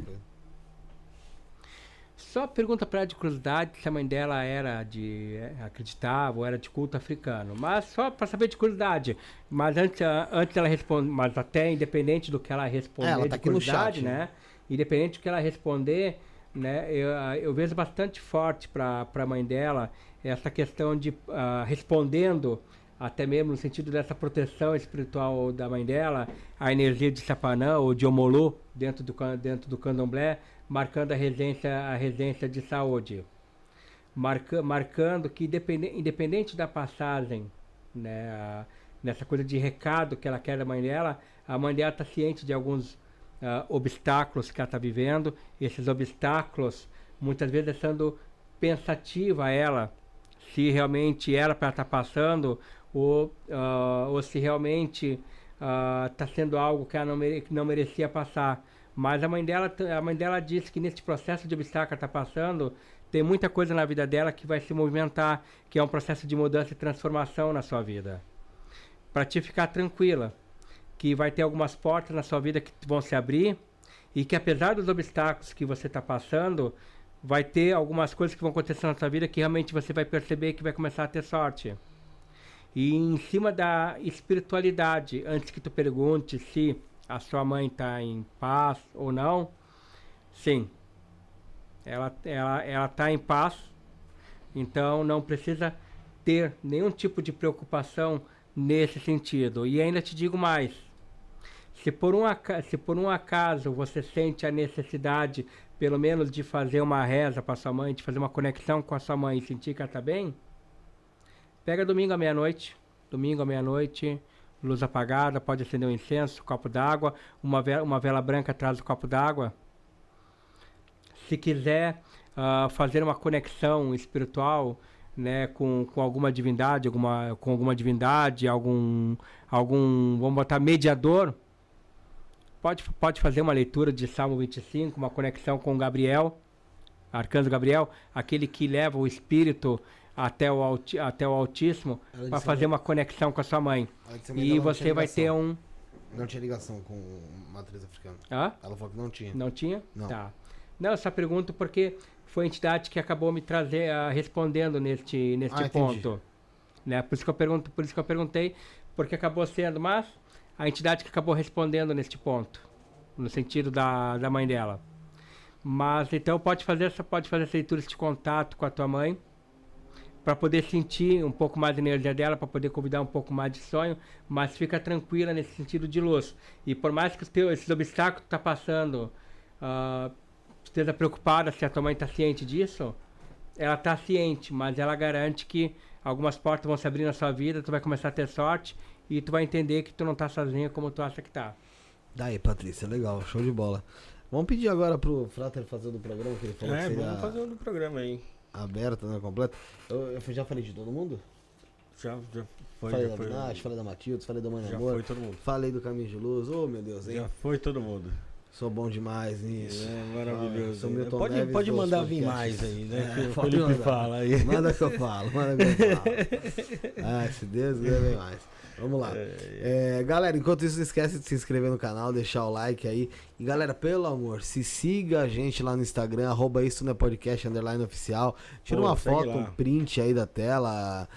Só pergunta pra ela de curiosidade se a mãe dela era de... acreditava ou era de culto africano. Mas só pra saber de curiosidade. Mas antes, antes ela responde... Mas até independente do que ela responder, é, ela tá de curiosidade, no chat, né? né? Independente do que ela responder, né? Eu, eu vejo bastante forte pra, pra mãe dela essa questão de uh, respondendo... Até mesmo no sentido dessa proteção espiritual da mãe dela, a energia de Sapanã ou de Omolu dentro do, dentro do candomblé, marcando a residência, a residência de saúde. Marca, marcando que independente, independente da passagem, né, a, nessa coisa de recado que ela quer da mãe dela, a mãe dela está ciente de alguns uh, obstáculos que ela está vivendo, esses obstáculos muitas vezes deixando pensativa a ela, se realmente era para estar tá passando... Ou, uh, ou se realmente está uh, sendo algo que ela não, mere não merecia passar. Mas a mãe dela, a mãe dela disse que nesse processo de obstáculo que ela está passando, tem muita coisa na vida dela que vai se movimentar, que é um processo de mudança e transformação na sua vida. Para te ficar tranquila, que vai ter algumas portas na sua vida que vão se abrir, e que apesar dos obstáculos que você está passando, vai ter algumas coisas que vão acontecer na sua vida que realmente você vai perceber que vai começar a ter sorte. E em cima da espiritualidade, antes que tu pergunte se a sua mãe está em paz ou não, sim, ela está ela, ela tá em paz, então não precisa ter nenhum tipo de preocupação nesse sentido. E ainda te digo mais, se por um acaso, se por um acaso você sente a necessidade pelo menos de fazer uma reza para sua mãe, de fazer uma conexão com a sua mãe e sentir que ela está bem, pega domingo à meia-noite, domingo à meia-noite, luz apagada, pode acender um incenso, um copo d'água, uma vela, uma vela branca atrás do copo d'água. Se quiser uh, fazer uma conexão espiritual, né, com, com alguma divindade, alguma, com alguma divindade, algum, algum, vamos botar, mediador, pode, pode fazer uma leitura de Salmo vinte e cinco, uma conexão com Gabriel, Arcanjo Gabriel, aquele que leva o espírito até o, alti, até o Altíssimo, para fazer uma conexão com a sua mãe. E você vai ter um... Não tinha ligação com matriz africana. Hã? Ela falou que não tinha. Não tinha? Não. Tá. Não, eu só pergunto porque foi a entidade que acabou me trazer, uh, respondendo neste, neste ah, ponto. Né? Por isso que eu pergunto, por isso que eu perguntei, porque acabou sendo, mas a entidade que acabou respondendo neste ponto, no sentido da, da mãe dela. Mas então pode fazer essa, pode fazer essa leitura de contato com a tua mãe, para poder sentir um pouco mais da energia dela, para poder convidar um pouco mais de sonho, mas fica tranquila nesse sentido de luz. E por mais que os teus, esses obstáculos que tu tá passando, uh, esteja preocupada se a tua mãe está ciente disso, ela está ciente, mas ela garante que algumas portas vão se abrir na sua vida, tu vai começar a ter sorte e tu vai entender que tu não tá sozinha como tu acha que tá. Daí, Patrícia, legal, show de bola. Vamos pedir agora pro Frater fazer o do programa que ele falou. É, que vamos fazer o do programa aí. Aberta, né, completa. Eu, eu já falei de todo mundo? Já, já foi. Falei já da foi, Binage, falei da Matilde, falei da Mãe do Amor. Já foi todo mundo. Falei do Caminho de Luz, ô oh, meu Deus, hein? Já foi todo mundo. Sou bom demais nisso. É, maravilhoso. Ah, pode Neves, pode mandar vir mais aí, né? É, que o Felipe fala aí. Manda que eu falo, manda que eu falo. Ah, se Deus quiser, vem mais. Vamos lá. É, galera, enquanto isso, não esquece de se inscrever no canal, deixar o like aí. E galera, pelo amor, se siga a gente lá no Instagram, arroba Isto Não É Podcast, underline oficial. Tira Pô, uma foto, lá. um print aí da tela,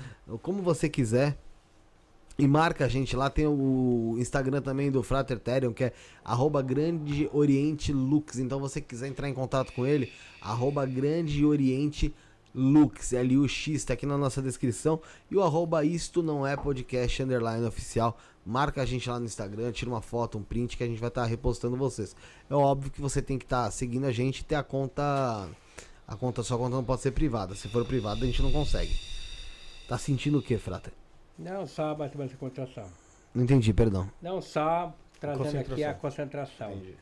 como você quiser. E marca a gente lá, tem o Instagram também do Frater Therion, que é arroba Grande Oriente Lux. Então, você quiser entrar em contato com ele, arroba Grande Oriente Lux, L U X, tá aqui na nossa descrição. E o arroba Isto Não É Podcast, underline oficial. Marca a gente lá no Instagram, tira uma foto, um print, que a gente vai estar tá repostando vocês. É óbvio que você tem que estar tá seguindo a gente e ter a conta... A conta, sua conta não pode ser privada. Se for privada, a gente não consegue. Tá sentindo o que, Frater? Não só batendo essa concentração. Não entendi, perdão. Não só trazendo aqui a concentração. Entendi.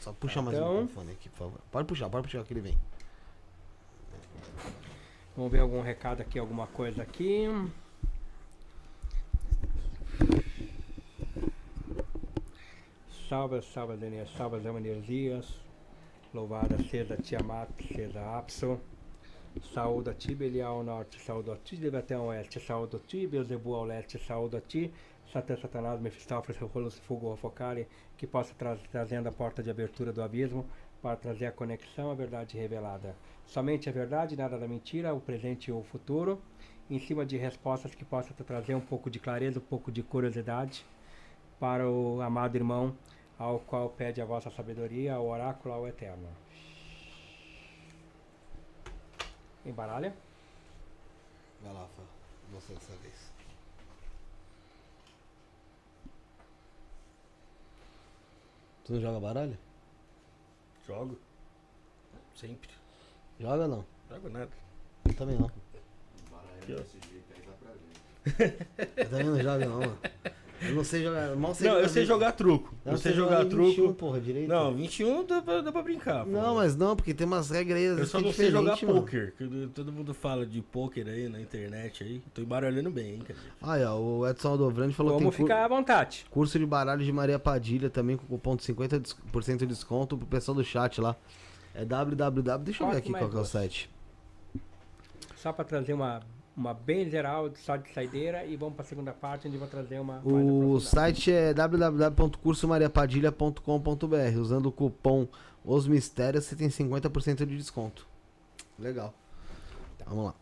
Só puxa então, mais um microfone aqui, por favor. Pode puxar, pode puxar que ele vem. Vamos ver algum recado aqui, alguma coisa aqui. Salve, salve, Daniel. Salve, Zé Manesias. Louvada seja Tiamat, seja Apso. Saúde a ti, Belial ao norte, saúde a ti, Leviatã ao oeste, saúde a ti, Beelzebu ao leste, saúde a ti, Satã, Satanás, Mefistófeles, Lucifuge Rofocale, que possa tra trazendo a porta de abertura do abismo, para trazer a conexão à verdade revelada. Somente a verdade, nada da mentira, o presente e o futuro, em cima de respostas que possa trazer um pouco de clareza, um pouco de curiosidade, para o amado irmão, ao qual pede a vossa sabedoria, ao oráculo, ao eterno. Embaralha. Vai lá, Fá. Você dessa vez. Tu não joga baralho? Jogo. Sempre. Joga ou não? Jogo nada. Eu também não. Baralho desse jeito aí dá pra ver. Eu também não jogo não, mano. Eu não sei jogar. Mal sei não, jogar eu sei jogar truco. Eu, eu sei jogar truco. vinte e um, porra, direito. Não, vinte e um dá pra, dá pra brincar. Porra. Não, mas não, porque tem umas regras aí. Eu só não sei jogar poker. Que todo mundo fala de poker aí na internet aí. Tô embaralhando bem, hein, cara. Aí, ó, o Edson Aldovrande falou que tem. Vamos ficar à vontade. Curso de baralho de Maria Padilha também com cupom de cinquenta por cento de desconto pro pessoal do chat lá. É www. Deixa eu ver aqui qual que é o site. Só pra trazer uma. Uma bem geral, só de saideira, e vamos para a segunda parte, onde eu vou trazer uma... O site é www ponto curso maria padilha ponto com ponto br. Usando o cupom Os Mistérios, você tem cinquenta por cento de desconto. Legal. Tá. Vamos lá.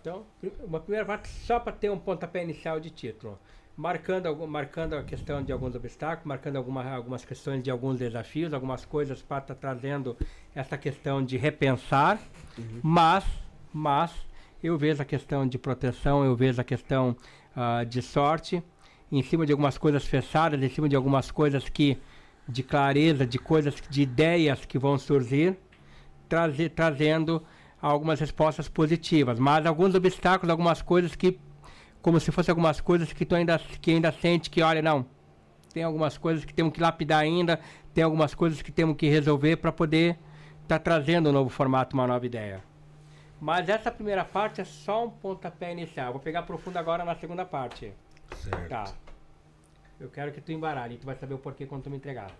Então, uma primeira parte só para ter um pontapé inicial de título. Marcando, marcando a questão de alguns obstáculos, marcando alguma, algumas questões de alguns desafios, algumas coisas para estar tá trazendo essa questão de repensar, uhum. mas, mas... Eu vejo a questão de proteção, eu vejo a questão uh, de sorte, em cima de algumas coisas fechadas, em cima de algumas coisas que, de clareza, de coisas, de ideias que vão surgir, traze, trazendo algumas respostas positivas, mas alguns obstáculos, algumas coisas que, como se fossem algumas coisas que tu ainda, que ainda sente que, olha, não, tem algumas coisas que temos que lapidar ainda, tem algumas coisas que temos que resolver para poder estar tá trazendo um novo formato, uma nova ideia. Mas essa primeira parte é só um pontapé inicial. Vou pegar profundo agora na segunda parte. Certo. Tá. Eu quero que tu embaralhe, tu vai saber o porquê quando tu me entregar.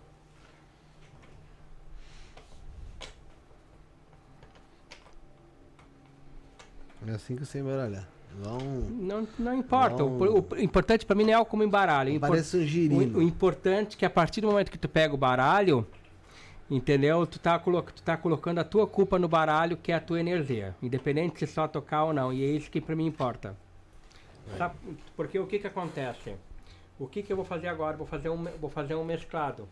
É assim que você embaralha. Não, não, não importa. Não. O, o importante pra mim não é como embaralho. Parece um girino. O, o importante é que a partir do momento que tu pega o baralho, entendeu? Tu tá, tu tá colocando a tua culpa no baralho, que é a tua energia. Independente se só tocar ou não. E é isso que pra mim importa. É. Sabe, porque o que que acontece? O que que eu vou fazer agora? Vou fazer um, vou fazer um mesclado.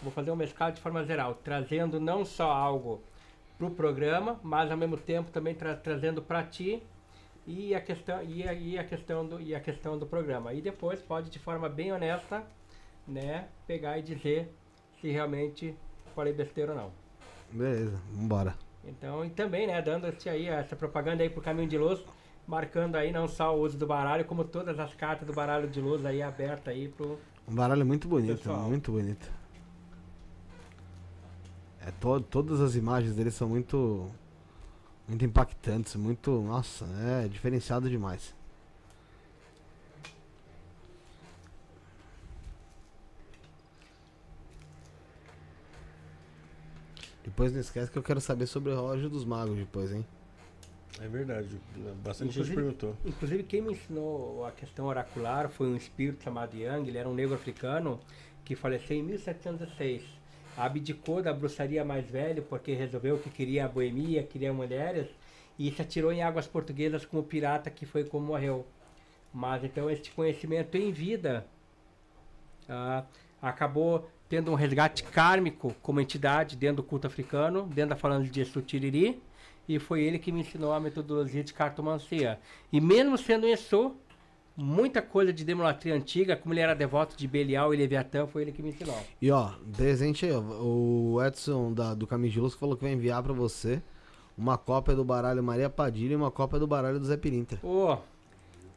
Vou fazer um mesclado de forma geral. Trazendo não só algo pro programa, mas ao mesmo tempo também tra trazendo para ti e a questão e a, e a questão do e a questão do programa. E depois pode de forma bem honesta, né, pegar e dizer se realmente falei besteira ou não. Beleza, vambora. Então, e também, né, dando esse aí essa propaganda aí pro Caminho de Luz, marcando aí não só o uso do baralho, como todas as cartas do baralho de luz aí aberta aí pro um baralho muito bonito, pessoal. Muito bonito. É, to, todas as imagens dele são muito, muito impactantes, muito, nossa, é diferenciado demais. Depois não esquece que eu quero saber sobre o relógio dos magos depois, hein? É verdade, bastante inclusive, gente perguntou. Inclusive quem me ensinou a questão oracular foi um espírito chamado Yang, ele era um negro africano que faleceu em mil setecentos e seis. Abdicou da bruxaria mais velha porque resolveu que queria a boemia, queria mulheres, e se atirou em águas portuguesas como pirata, que foi como morreu. Mas então este conhecimento em vida ah, acabou tendo um resgate kármico como entidade dentro do culto africano, dentro da falange de Exu Tiriri, e foi ele que me ensinou a metodologia de cartomancia. E mesmo sendo Exu, muita coisa de demolatria antiga, como ele era devoto de Belial e Leviatã, foi ele que me ensinou. E ó, presente aí, ó, o Edson da, do Caminho de Luz falou que vai enviar pra você uma cópia do baralho Maria Padilha e uma cópia do baralho do Zé Pilintra. Ô,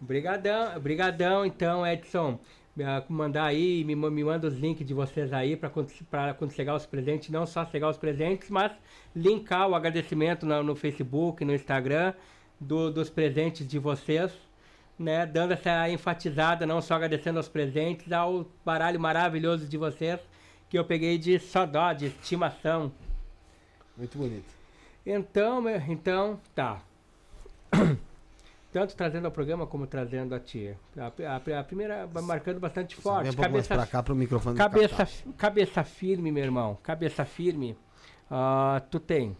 brigadão, brigadão então, Edson. Mandar aí, me, me manda os links de vocês aí pra quando, pra quando chegar os presentes, não só chegar os presentes, mas linkar o agradecimento no, no Facebook, no Instagram, do, dos presentes de vocês. Né, dando essa enfatizada, não só agradecendo aos presentes, ao baralho maravilhoso de vocês, que eu peguei de só dó, de estimação. Muito bonito. Então, meu, então tá. Tanto trazendo ao programa como trazendo a tia. A, a, a primeira marcando bastante forte. Um cabeça, mais pra cá, pro microfone cabeça, cabeça firme, meu irmão. Cabeça firme. Uh, tu tem.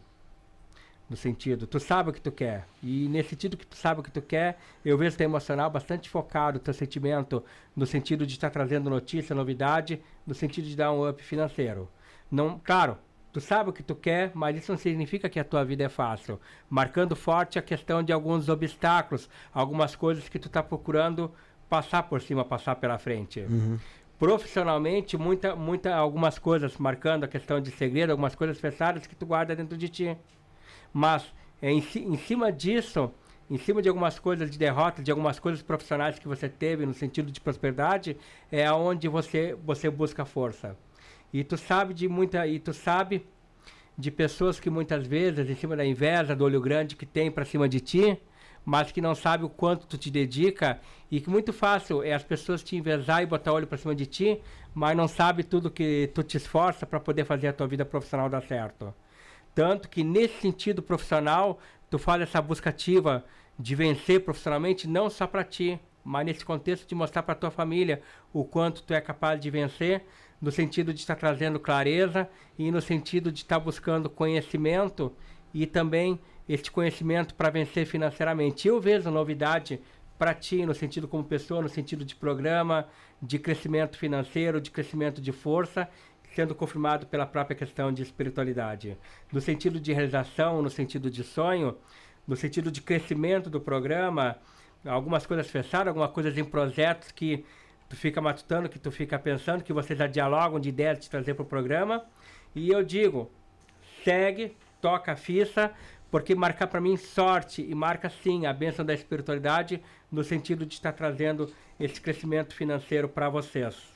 No sentido, tu sabe o que tu quer. E nesse sentido que tu sabe o que tu quer, eu vejo teu emocional bastante focado, teu sentimento, no sentido de estar tá trazendo notícia, novidade, no sentido de dar um up financeiro. Não, claro, tu sabe o que tu quer, mas isso não significa que a tua vida é fácil. Marcando forte a questão de alguns obstáculos, algumas coisas que tu tá procurando passar por cima, passar pela frente. Uhum. Profissionalmente, muita, muita, algumas coisas, marcando a questão de segredo, algumas coisas fechadas que tu guarda dentro de ti. Mas é, em, em cima disso, em cima de algumas coisas de derrota, de algumas coisas profissionais que você teve no sentido de prosperidade, é onde você, você busca força. E tu sabe de muita, e tu sabe de pessoas que muitas vezes, em cima da inveja, do olho grande que tem para cima de ti, mas que não sabe o quanto tu te dedica, e que muito fácil é as pessoas te invejar e botar olho para cima de ti, mas não sabe tudo que tu te esforça para poder fazer a tua vida profissional dar certo. Tanto que nesse sentido profissional, tu faz essa busca ativa de vencer profissionalmente, não só para ti, mas nesse contexto de mostrar para tua família o quanto tu é capaz de vencer, no sentido de estar trazendo clareza e no sentido de estar buscando conhecimento e também este conhecimento para vencer financeiramente. Eu vejo novidade para ti, no sentido como pessoa, no sentido de programa, de crescimento financeiro, de crescimento de força, sendo confirmado pela própria questão de espiritualidade. No sentido de realização, no sentido de sonho, no sentido de crescimento do programa, algumas coisas fechadas, algumas coisas em projetos que tu fica matutando, que tu fica pensando, que vocês já dialogam de ideias de trazer para o programa. E eu digo, segue, toca a ficha, porque marcar para mim sorte e marca sim a bênção da espiritualidade, no sentido de estar trazendo esse crescimento financeiro para vocês.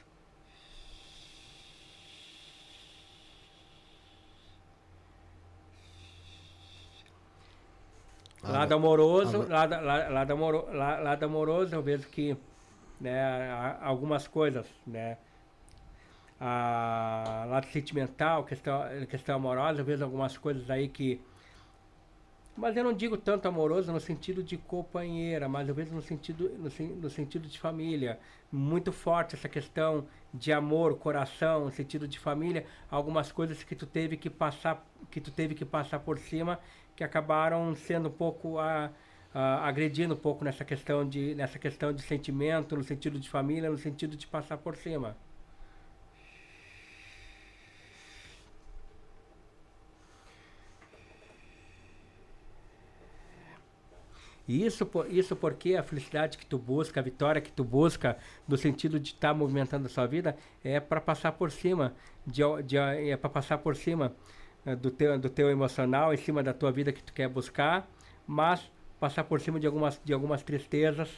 Lado amoroso, lado, lado, amoro, lado amoroso, eu vejo que, né, algumas coisas, né, a, lado sentimental, questão, questão amorosa, eu vejo algumas coisas aí que, mas eu não digo tanto amoroso no sentido de companheira, mas eu vejo no sentido, no, no sentido de família, muito forte essa questão de amor, coração, no sentido de família, algumas coisas que tu teve que passar, que tu teve que passar por cima, que acabaram sendo um pouco a, a, agredindo um pouco nessa questão de nessa questão de sentimento, no sentido de família, no sentido de passar por cima. E isso, isso porque a felicidade que tu busca, a vitória que tu busca, no sentido de estar tá movimentando a sua vida, é para passar por cima, de, de, é para passar por cima do teu, do teu emocional, em cima da tua vida que tu quer buscar, mas passar por cima de algumas, de algumas tristezas,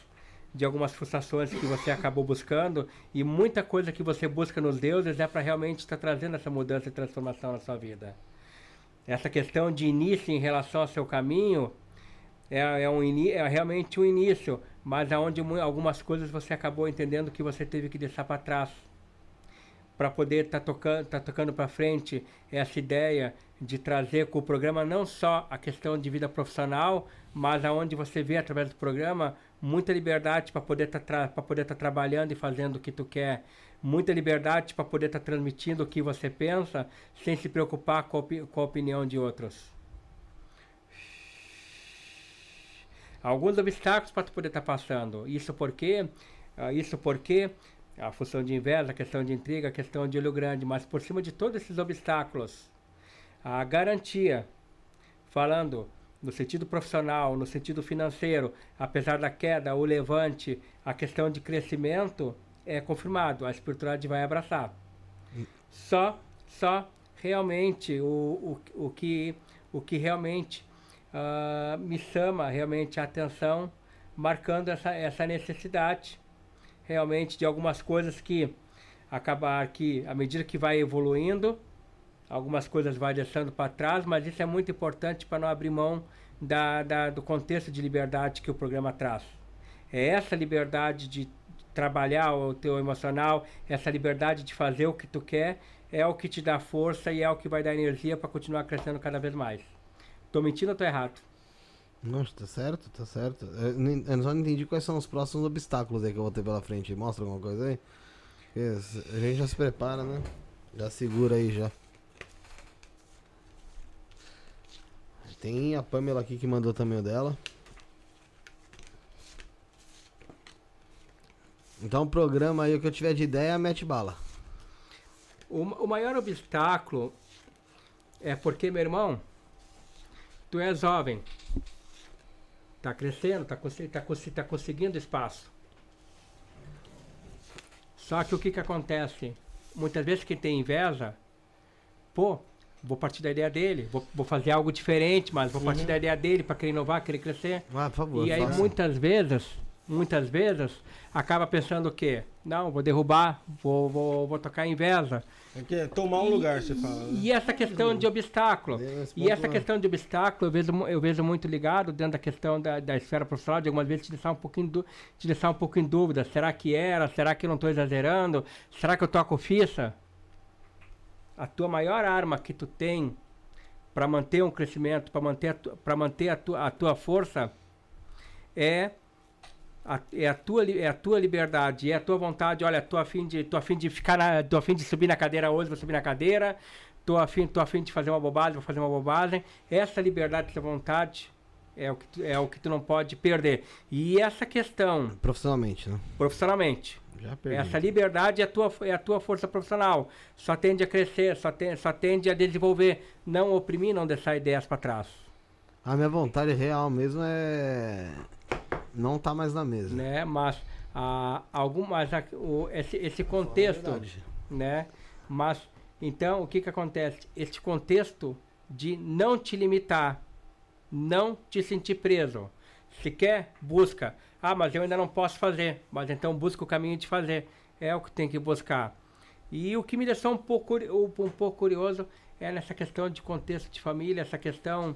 de algumas frustrações que você acabou buscando, e muita coisa que você busca nos deuses é para realmente estar tá trazendo essa mudança e transformação na sua vida. Essa questão de início em relação ao seu caminho é, é, um é realmente um início, mas aonde algumas coisas você acabou entendendo que você teve que deixar para trás, para poder estar tá tocando, tá tocando para frente essa ideia de trazer com o programa não só a questão de vida profissional, mas aonde você vê através do programa muita liberdade para poder estar tá para poder estar tá trabalhando e fazendo o que tu quer, muita liberdade para poder estar tá transmitindo o que você pensa sem se preocupar com a, opi com a opinião de outros. Alguns obstáculos para tu poder estar tá passando. Isso porque isso porque a função de inveja, a questão de intriga, a questão de olho grande, mas por cima de todos esses obstáculos, a garantia, falando no sentido profissional, no sentido financeiro, apesar da queda, o levante, a questão de crescimento, é confirmado, a espiritualidade vai abraçar. Hum. Só, só realmente o, o, o, que, o que realmente uh, me chama realmente a atenção, marcando essa, essa necessidade, realmente, de algumas coisas que acabar que, à medida que vai evoluindo, algumas coisas vai deixando para trás, mas isso é muito importante para não abrir mão da, da, do contexto de liberdade que o programa traz. É essa liberdade de trabalhar o teu emocional, essa liberdade de fazer o que tu quer, é o que te dá força e é o que vai dar energia para continuar crescendo cada vez mais. Tô mentindo ou tô errado? Não, tá certo, tá certo. Eu só não entendi quais são os próximos obstáculos aí que eu vou ter pela frente. Mostra alguma coisa aí? A gente já se prepara, né? Já segura aí, já. Tem a Pamela aqui que mandou também o dela. Então, programa aí, o que eu tiver de ideia, mete bala. O, o maior obstáculo é porque, meu irmão, tu és jovem. Tá crescendo, tá, tá, tá conseguindo espaço. Só que o que que acontece? Muitas vezes quem tem inveja, pô, vou partir da ideia dele, vou, vou fazer algo diferente, mas vou Sim. partir da ideia dele para querer inovar, querer crescer. Ah, por favor, e aí faça. muitas vezes, muitas vezes, acaba pensando o quê? Não, vou derrubar, vou, vou, vou tocar inveja. É que é tomar um e, lugar, você fala. E essa questão de obstáculo. E essa questão de obstáculo, eu vejo, eu vejo muito ligado dentro da questão da, da esfera profissional, de algumas vezes te deixar, um pouquinho do, te deixar um pouco em dúvida. Será que era? Será que eu não estou exagerando? Será que eu toco ficha? A tua maior arma que tu tem para manter um crescimento, para manter, para manter a, tua, a tua força, é... A, é, a tua, é a tua liberdade, é a tua vontade. Olha, tô a fim de, tô a fim de ficar na, tô a fim de subir na cadeira hoje, vou subir na cadeira. Tô a fim, tô a fim de fazer uma bobagem, vou fazer uma bobagem. Essa liberdade, essa vontade é o que tu, é o que tu não pode perder. E essa questão profissionalmente, né? Profissionalmente. Já perdi. Essa liberdade é a tua, é a tua força profissional. Só tende a crescer, só tem, só tende a desenvolver, não oprimir, não deixar ideias para trás. A minha vontade real mesmo é não tá mais na mesa, né? Mas a algumas esse, esse contexto, né? Mas então o que que acontece? Esse contexto de não te limitar, não te sentir preso. Se quer, busca. Ah, mas eu ainda não posso fazer. Mas então busca o caminho de fazer. É o que tem que buscar. E o que me deixou um pouco, um pouco curioso é nessa questão de contexto de família, essa questão,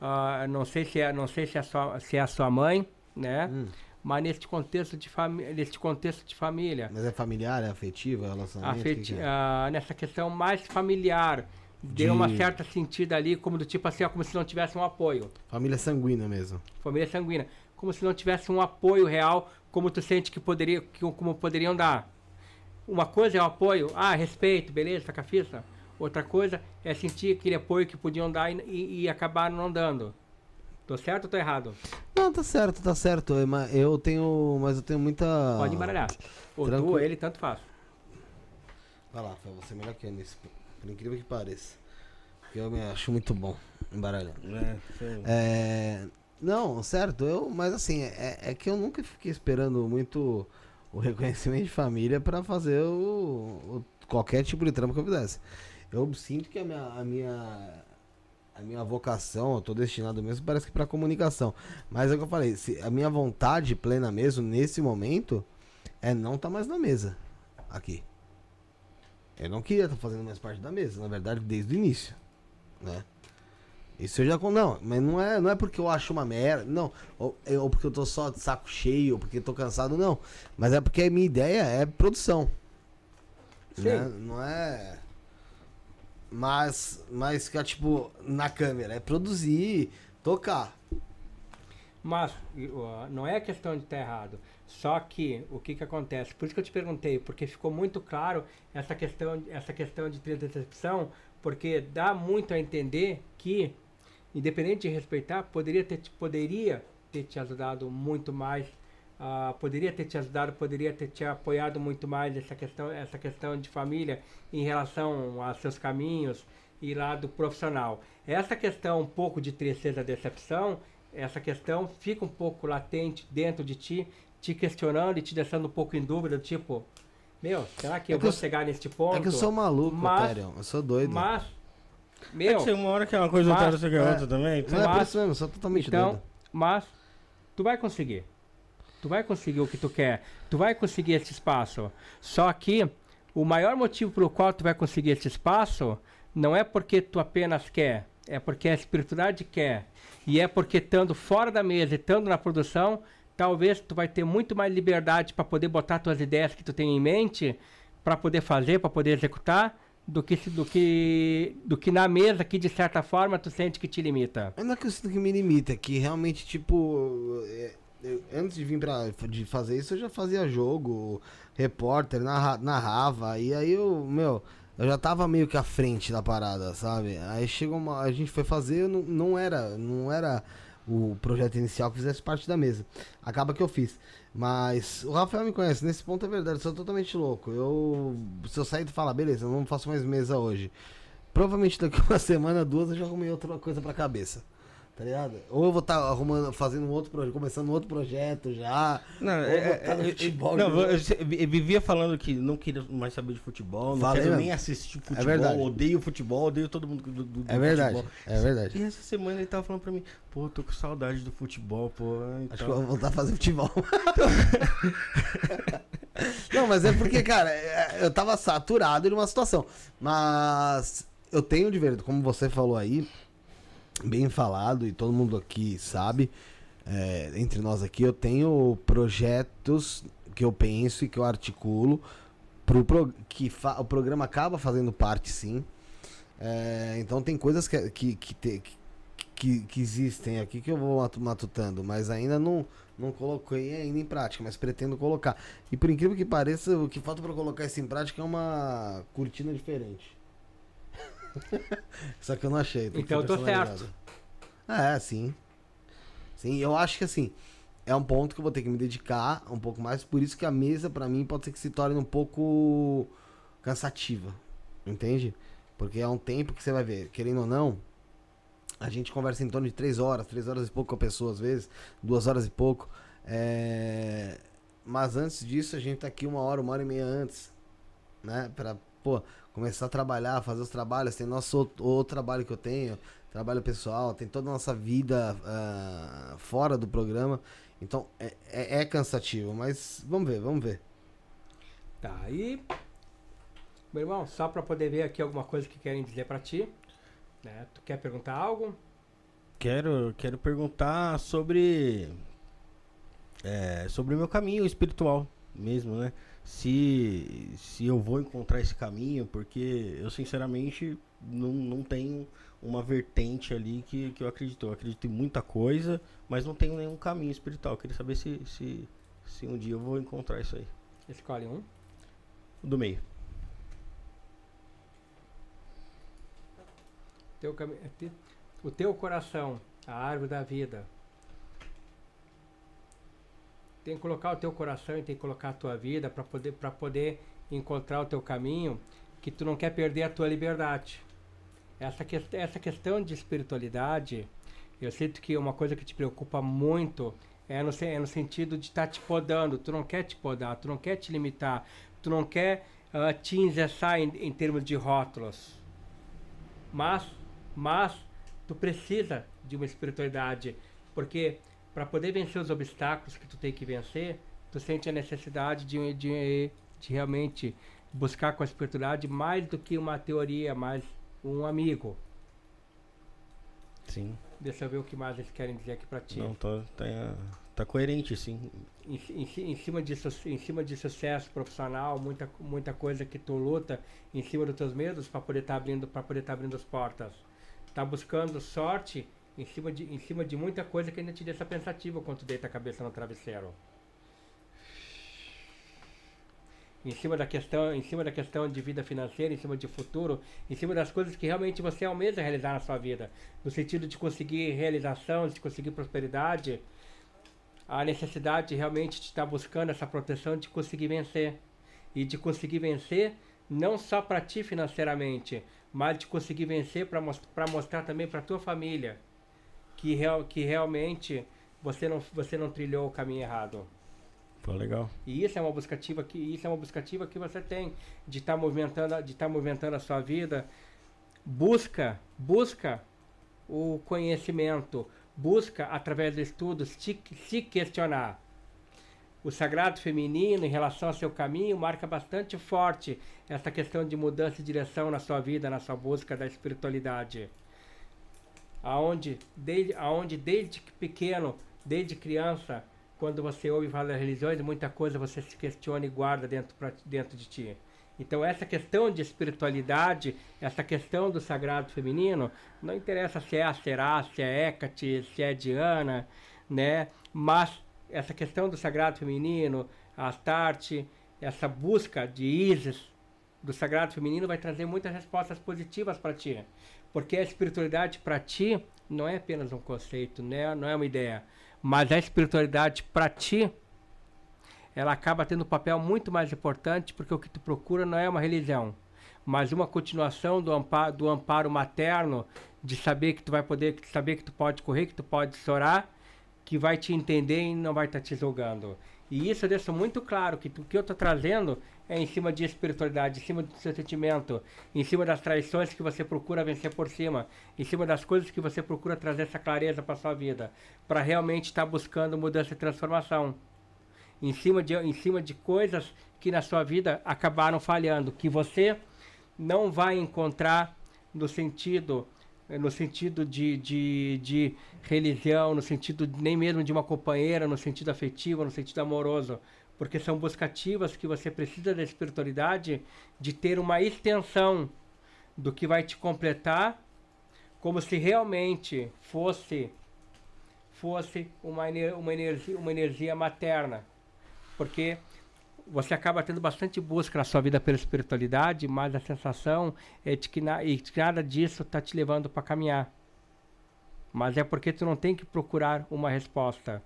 uh, não sei se é, não sei se é, sua, se é a sua mãe, né? Hum. Mas neste contexto de família, neste contexto de família. Mas é familiar, é afetiva, é relacionamento? Afeti que que é? Uh, nessa questão mais familiar. Deu de... uma certa sentido ali, como do tipo assim, ó, como se não tivesse um apoio. Família sanguínea mesmo. Família sanguínea. Como se não tivesse um apoio real, como tu sente que poderia, que, como poderiam dar. Uma coisa é o apoio, ah, respeito, beleza, saca ficha. Outra coisa é sentir aquele apoio que podiam dar e, e, e acabaram não dando. Tô certo ou tô errado? Não, tá certo, tá certo. Eu tenho, mas eu tenho muita... Pode embaralhar. Ou Tranquil... tu, ele, tanto faz. Vai lá, foi você melhor que eu nesse ponto. Por incrível que pareça. Eu me acho muito bom embaralhando. É, é, não, certo, eu, mas assim, é, é que eu nunca fiquei esperando muito o reconhecimento de família pra fazer o, o, qualquer tipo de trampo que eu fizesse. Eu sinto que a minha, a minha, a minha vocação, eu tô destinado mesmo, parece que pra comunicação. Mas é o que eu falei, se, a minha vontade plena mesmo, nesse momento, é não estar mais na mesa aqui. Eu não queria estar fazendo mais parte da mesa, na verdade, desde o início, né? Isso eu já... Não, mas não é, não é porque eu acho uma merda, não. Ou, ou porque eu tô só de saco cheio, ou porque eu tô cansado, não. Mas é porque a minha ideia é produção. Sim. Né? Não é... Mas, mas ficar, tipo, na câmera. É produzir, tocar. Mas não é questão de estar errado. Só que, o que que acontece? Por isso que eu te perguntei, porque ficou muito claro essa questão, essa questão de transcrição, porque dá muito a entender que, independente de respeitar, poderia ter, poderia ter te ajudado muito mais, uh, poderia ter te ajudado, poderia ter te apoiado muito mais essa questão, essa questão de família em relação aos seus caminhos e lado profissional. Essa questão um pouco de tristeza, decepção, essa questão fica um pouco latente dentro de ti, te questionando e te deixando um pouco em dúvida, tipo, meu, será que é eu que vou eu, chegar nesse ponto? É que eu sou maluco, mas, Therion, eu sou doido. Mas, meu... É que tem uma hora que é uma coisa mas, otária, é, outra também. Então, não é por isso mesmo, eu sou totalmente então, doido. Mas, tu vai conseguir. Tu vai conseguir o que tu quer. Tu vai conseguir esse espaço. Só que, o maior motivo pelo qual tu vai conseguir esse espaço, não é porque tu apenas quer, é porque a espiritualidade quer. E é porque estando fora da mesa e estando na produção... Talvez tu vai ter muito mais liberdade para poder botar tuas ideias que tu tem em mente, para poder fazer, para poder executar, do que, do, que, do que na mesa que de certa forma tu sente que te limita. Não é que eu sinto que me limita, que realmente tipo, eu, antes de vir pra, de fazer isso eu já fazia jogo, repórter, narra, narrava, e aí eu, meu, eu já tava meio que à frente da parada, sabe? Aí chegou uma, a gente foi fazer, eu não, não era, não era... o projeto inicial que fizesse parte da mesa. Acaba que eu fiz. Mas o Rafael me conhece, nesse ponto é verdade, eu sou totalmente louco. Eu, se eu sair e falar, beleza, eu não faço mais mesa hoje. Provavelmente daqui uma semana, duas, eu já arrumei outra coisa pra cabeça. Tá ligado? Ou eu vou estar tá arrumando, fazendo um outro projeto, começando um outro projeto já. Não, é, é, eu, futebol, não eu, eu, eu vivia falando que não queria mais saber de futebol, não quero nem assistir futebol, é odeio futebol, odeio todo mundo do, do, do é verdade, futebol. É verdade. E essa semana ele tava falando pra mim, pô, tô com saudade do futebol, pô. Então... Acho que eu vou voltar a fazer futebol. Não, mas é porque, cara, eu tava saturado de uma situação. Mas eu tenho de verdade, como você falou aí, bem falado, e todo mundo aqui sabe, é, entre nós aqui, eu tenho projetos que eu penso e que eu articulo, pro pro, que fa, o programa acaba fazendo parte, sim. É, então tem coisas que, que, que, te, que, que existem aqui que eu vou matutando, mas ainda não, não coloquei ainda em prática, mas pretendo colocar. E por incrível que pareça, o que falta para colocar isso em prática é uma cortina diferente. Só que eu não achei. Então eu tô certo. É, sim. Sim, eu acho que assim, é um ponto que eu vou ter que me dedicar um pouco mais, por isso que a mesa pra mim pode ser que se torne um pouco cansativa, entende? Porque é um tempo que você vai ver, querendo ou não, a gente conversa em torno de três horas, três horas e pouco com a pessoa às vezes, duas horas e pouco, é... mas antes disso a gente tá aqui uma hora, uma hora e meia antes, né, pra pô, começar a trabalhar, fazer os trabalhos, tem nosso outro trabalho que eu tenho, trabalho pessoal, tem toda a nossa vida uh, fora do programa. Então, é, é, é cansativo, mas vamos ver, vamos ver. Tá, e... Meu irmão, só pra poder ver aqui alguma coisa que querem dizer pra ti, né? Tu quer perguntar algo? Quero, quero perguntar sobre... É, sobre o meu caminho espiritual mesmo, né? Se, se eu vou encontrar esse caminho, porque eu, sinceramente, não, não tenho uma vertente ali que, que eu acredito. Eu acredito em muita coisa, mas não tenho nenhum caminho espiritual. Eu queria saber se, se, se um dia eu vou encontrar isso aí. Escolhe um. O do meio. Teu cam... O teu coração, a árvore da vida. Tem que colocar o teu coração e tem que colocar a tua vida para poder, para poder encontrar o teu caminho, que tu não quer perder a tua liberdade. Essa, que, essa questão de espiritualidade, eu sinto que uma coisa que te preocupa muito é no, é no sentido de estar tá te podando. Tu não quer te podar, tu não quer te limitar, tu não quer uh, te engessar em, em termos de rótulos. Mas, mas tu precisa de uma espiritualidade, porque... Para poder vencer os obstáculos que tu tem que vencer, tu sente a necessidade de, de, de realmente buscar com a espiritualidade mais do que uma teoria, mais um amigo. Sim. Deixa eu ver o que mais eles querem dizer aqui pra ti. Não, tá, tá, tá coerente, sim. Em, em, em, cima de, em cima de sucesso profissional, muita, muita coisa que tu luta em cima dos teus medos para poder estar abrindo, para poder tá abrindo as portas. Tá buscando sorte... Em cima, de, em cima de muita coisa que ainda te deixa pensativo quando tu deita a cabeça no travesseiro. Em cima da questão, em cima da questão de vida financeira, em cima de futuro, em cima das coisas que realmente você almeja realizar na sua vida. No sentido de conseguir realização, de conseguir prosperidade, a necessidade de realmente de estar buscando essa proteção de conseguir vencer. E de conseguir vencer não só para ti financeiramente, mas de conseguir vencer para most- para mostrar também para tua família. Que, real, que realmente você não, você não trilhou o caminho errado. Pô, legal. E isso é uma busca ativa que, isso é uma busca ativa que você tem, de estar tá movimentando, de tá movimentando a sua vida. Busca, busca o conhecimento, busca através do estudo se, se questionar. O sagrado feminino em relação ao seu caminho marca bastante forte essa questão de mudança de direção na sua vida, na sua busca da espiritualidade. Aonde desde, aonde desde pequeno, desde criança, quando você ouve falar das religiões, muita coisa você se questiona e guarda dentro, pra, dentro de ti. Então essa questão de espiritualidade, essa questão do sagrado feminino, não interessa se é a Será, se é Hecate, se é Diana, né? Mas essa questão do sagrado feminino, a Astarte, essa busca de Ísis, do sagrado feminino, vai trazer muitas respostas positivas para ti. Porque a espiritualidade para ti não é apenas um conceito, né? Não é uma ideia. Mas a espiritualidade para ti, ela acaba tendo um papel muito mais importante, porque o que tu procura não é uma religião, mas uma continuação do amparo, do amparo materno, de saber que tu vai poder, de saber que tu pode correr, que tu pode chorar, que vai te entender e não vai estar tá te julgando. E isso eu deixo muito claro, que o que eu estou trazendo é em cima de espiritualidade, em cima do seu sentimento, em cima das traições que você procura vencer por cima, em cima das coisas que você procura trazer essa clareza para sua vida, para realmente estar tá buscando mudança e transformação. Em cima, de, em cima de coisas que na sua vida acabaram falhando, que você não vai encontrar no sentido... no sentido de, de, de religião, no sentido de, nem mesmo de uma companheira, no sentido afetivo, no sentido amoroso, porque são buscativas que você precisa da espiritualidade, de ter uma extensão do que vai te completar, como se realmente fosse, fosse uma, uma, energia, uma energia materna, porque você acaba tendo bastante busca na sua vida pela espiritualidade, mas a sensação é de que, na, de que nada disso está te levando para caminhar. Mas é porque tu não tem que procurar uma resposta.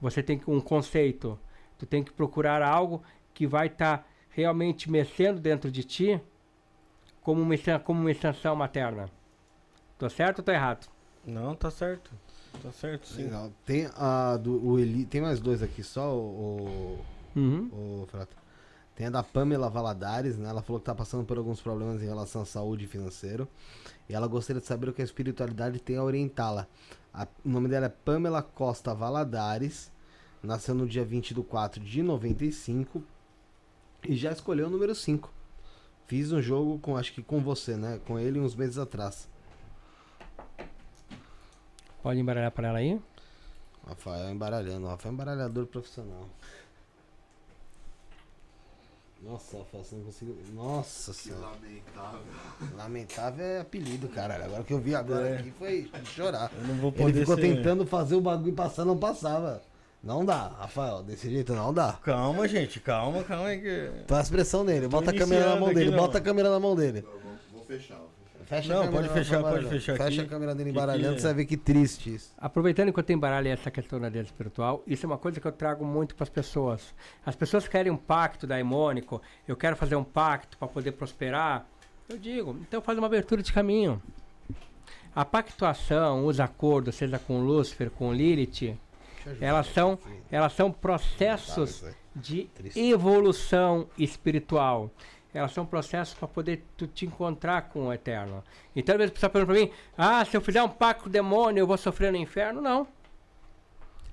Você tem que, um conceito. Tu tem que procurar algo que vai estar tá realmente mexendo dentro de ti como uma, como uma extensão materna. Tô certo ou tô errado? Não, tá certo. Tá certo, sim. Legal. Tem, a, do, o Eli, tem mais dois aqui só, o... Uhum. O Frater. Tem a da Pamela Valadares, né? Ela falou que tá passando por alguns problemas em relação à saúde e financeiro. E ela gostaria de saber o que a espiritualidade tem a orientá-la. O nome dela é Pamela Costa Valadares. Nasceu no dia vinte do quatro de noventa e cinco. E já escolheu o número cinco. Fiz um jogo com, acho que com você, né? Com ele uns meses atrás. Pode embaralhar para ela aí? Rafael embaralhando. Rafael é embaralhador profissional. Nossa, Rafael, você não conseguiu. Nossa senhora. Lamentável. Lamentável é apelido, caralho. Agora que eu vi agora é. aqui foi chorar. Eu não vou poder ele ficou ser... tentando fazer o bagulho passar, não passava. Não dá, Rafael, desse jeito não dá. Calma, gente, calma, calma aí que... Faz pressão nele, bota a câmera na mão dele, não. bota a câmera na mão dele. Não, vou, vou fechar. Fecha não, a pode fechar, pode fechar aqui. Fecha a câmera dele embaralhando, que que é? Você vai ver que triste isso. Aproveitando que eu tenho embaralho essa questão da vida espiritual, isso é uma coisa que eu trago muito para as pessoas. As pessoas querem um pacto daimônico, eu quero fazer um pacto para poder prosperar. Eu digo, então faz uma abertura de caminho. A pactuação, os acordos, seja com Lúcifer, com Lilith... Elas são, elas são processos de evolução espiritual. Elas são processos para poder tu te encontrar com o Eterno. Então, às vezes, o pessoal pergunta para mim, ah, se eu fizer um pacto com o demônio, eu vou sofrer no inferno? Não.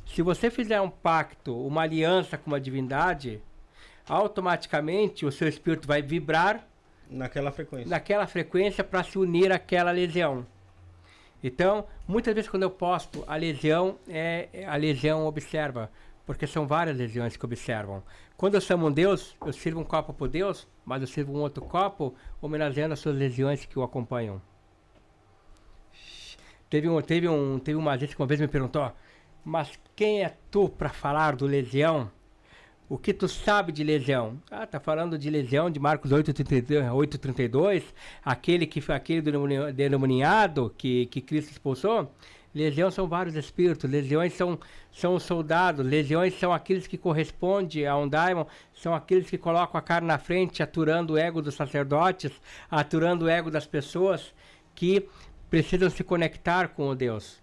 Se você fizer um pacto, uma aliança com uma divindade, automaticamente o seu espírito vai vibrar naquela frequência, naquela frequência para se unir àquela legião. Então, muitas vezes quando eu posto, a legião, é, a legião observa, porque são várias legiões que observam. Quando eu chamo um Deus, eu sirvo um copo por Deus, mas eu sirvo um outro copo, homenageando as suas legiões que o acompanham. Teve um, teve um, teve uma gente que uma vez me perguntou, mas quem é tu para falar do legião? O que tu sabe de legião? Ah, tá falando de legião de Marcos oito, trinta e dois, aquele que foi aquele denominado que, que Cristo expulsou. Legião são vários espíritos, legiões são, são soldados, legiões são aqueles que correspondem a um daimon, são aqueles que colocam a cara na frente, aturando o ego dos sacerdotes, aturando o ego das pessoas que precisam se conectar com o Deus.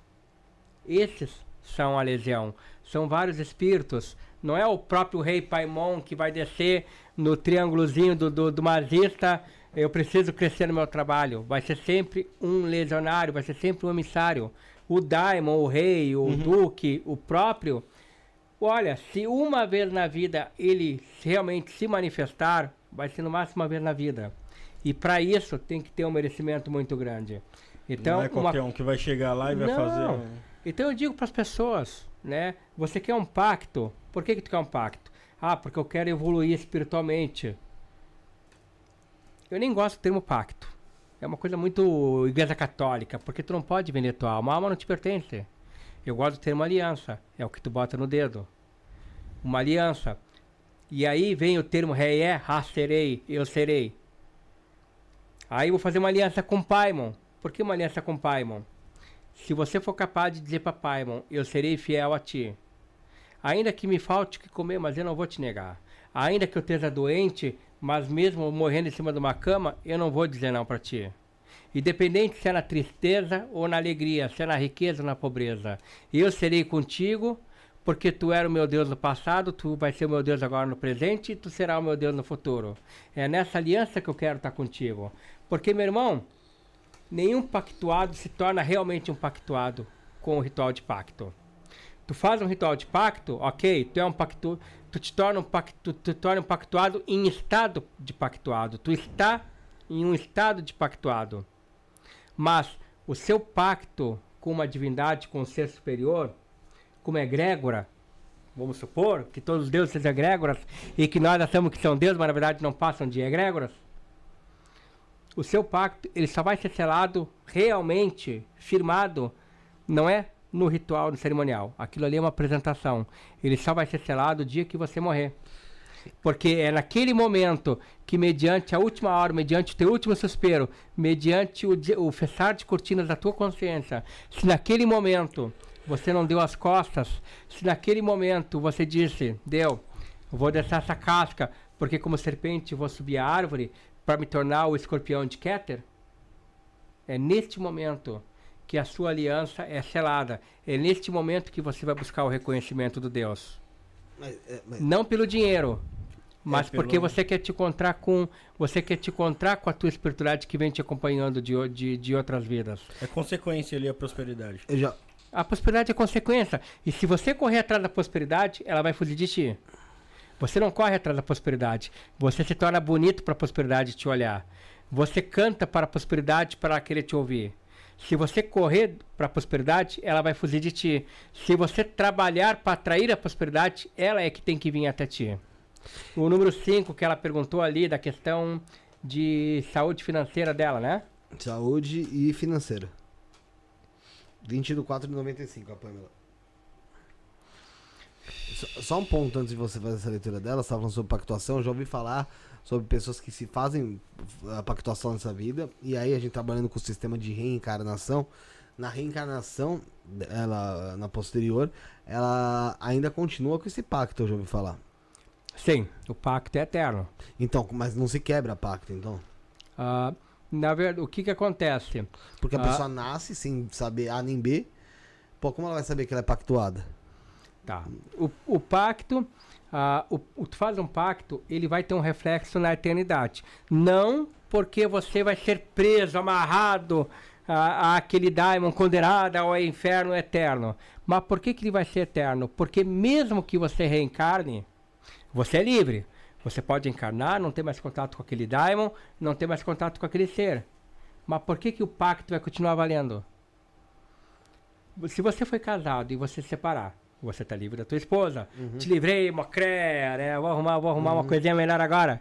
Esses são a legião, são vários espíritos. Não é o próprio rei Paimon que vai descer no triângulozinho do, do, do magista, eu preciso crescer no meu trabalho. Vai ser sempre um legionário, vai ser sempre um emissário. O daimon, o rei, o uhum. duque, o próprio. Olha, se uma vez na vida ele realmente se manifestar, vai ser no máximo uma vez na vida. E para isso tem que ter um merecimento muito grande. Então, não é qualquer uma... um que vai chegar lá e vai Não. fazer... Então eu digo para as pessoas, né? Você quer um pacto? Por que que tu quer um pacto? Ah, porque eu quero evoluir espiritualmente. Eu nem gosto do termo pacto. É uma coisa muito igreja católica, porque tu não pode vender tua alma. A alma não te pertence. Eu gosto do termo aliança. É o que tu bota no dedo. Uma aliança. E aí vem o termo reé, ha, serei, eu serei. Aí eu vou fazer uma aliança com Paimon. Por que uma aliança com Paimon? Se você for capaz de dizer para Paimon, eu serei fiel a ti. Ainda que me falte o que comer, mas eu não vou te negar. Ainda que eu esteja doente, mas mesmo morrendo em cima de uma cama, eu não vou dizer não para ti. Independente se é na tristeza ou na alegria, se é na riqueza ou na pobreza. Eu serei contigo, porque tu era o meu Deus no passado, tu vai ser o meu Deus agora no presente, e tu serás o meu Deus no futuro. É nessa aliança que eu quero estar contigo. Porque, meu irmão, nenhum pactuado se torna realmente um pactuado com o ritual de pacto. Tu faz um ritual de pacto, ok, tu é um pactu, tu te torna um pactu, tu te torna um pactuado em estado de pactuado. Tu está em um estado de pactuado. Mas o seu pacto com uma divindade, com um ser superior, como egrégora, vamos supor que todos os deuses sejam egrégoras e que nós achamos que são deuses, mas na verdade não passam de egrégoras. O seu pacto, ele só vai ser selado realmente, firmado, não é? No ritual, no cerimonial. Aquilo ali é uma apresentação. Ele só vai ser selado o dia que você morrer. Porque é naquele momento que, mediante a última hora, mediante o teu último suspiro, mediante o, o fechar de cortinas da tua consciência, se naquele momento você não deu as costas, se naquele momento você disse, deu, vou deixar essa casca, porque como serpente vou subir a árvore para me tornar o escorpião de Keter, é neste momento que a sua aliança é selada. É neste momento que você vai buscar o reconhecimento do Deus. Mas, mas... Não pelo dinheiro, mas é pelo... porque você quer te encontrar com você quer te encontrar com a tua espiritualidade que vem te acompanhando de, de, de outras vidas. É consequência ali a prosperidade. Eu já... A prosperidade é consequência. E se você correr atrás da prosperidade, ela vai fugir de ti. Você não corre atrás da prosperidade. Você se torna bonito para a prosperidade te olhar. Você canta para a prosperidade para ela querer te ouvir. Se você correr para a prosperidade, ela vai fugir de ti. Se você trabalhar para atrair a prosperidade, ela é que tem que vir até ti. O número cinco que ela perguntou ali da questão de saúde financeira dela, né? Saúde e financeira. vinte do quatro de noventa e cinco, a Pamela. Só, só um ponto antes de você fazer essa leitura dela, você estava falando sobre pactuação, eu já ouvi falar sobre pessoas que se fazem a pactuação nessa vida, e aí a gente trabalhando com o sistema de reencarnação, na reencarnação, ela, na posterior, ela ainda continua com esse pacto, eu já ouvi falar. Sim, o pacto é eterno. Então, mas não se quebra pacto, então? Ah... Uh... Na verdade, o que que acontece? Porque a ah, pessoa nasce sem saber A nem B. Pô, como ela vai saber que ela é pactuada? Tá. O, o pacto, ah, o, o, tu faz um pacto, ele vai ter um reflexo na eternidade. Não porque você vai ser preso, amarrado a, a aquele daimon, condenado ao inferno eterno. Mas por que que ele vai ser eterno? Porque mesmo que você reencarne, você é livre. Você pode encarnar, não ter mais contato com aquele daimon, não ter mais contato com aquele ser. Mas por que que o pacto vai continuar valendo? Se você foi casado e você se separar, você está livre da tua esposa. Uhum. Te livrei, mocré, né? Vou arrumar, vou arrumar uhum. uma coisinha melhor agora.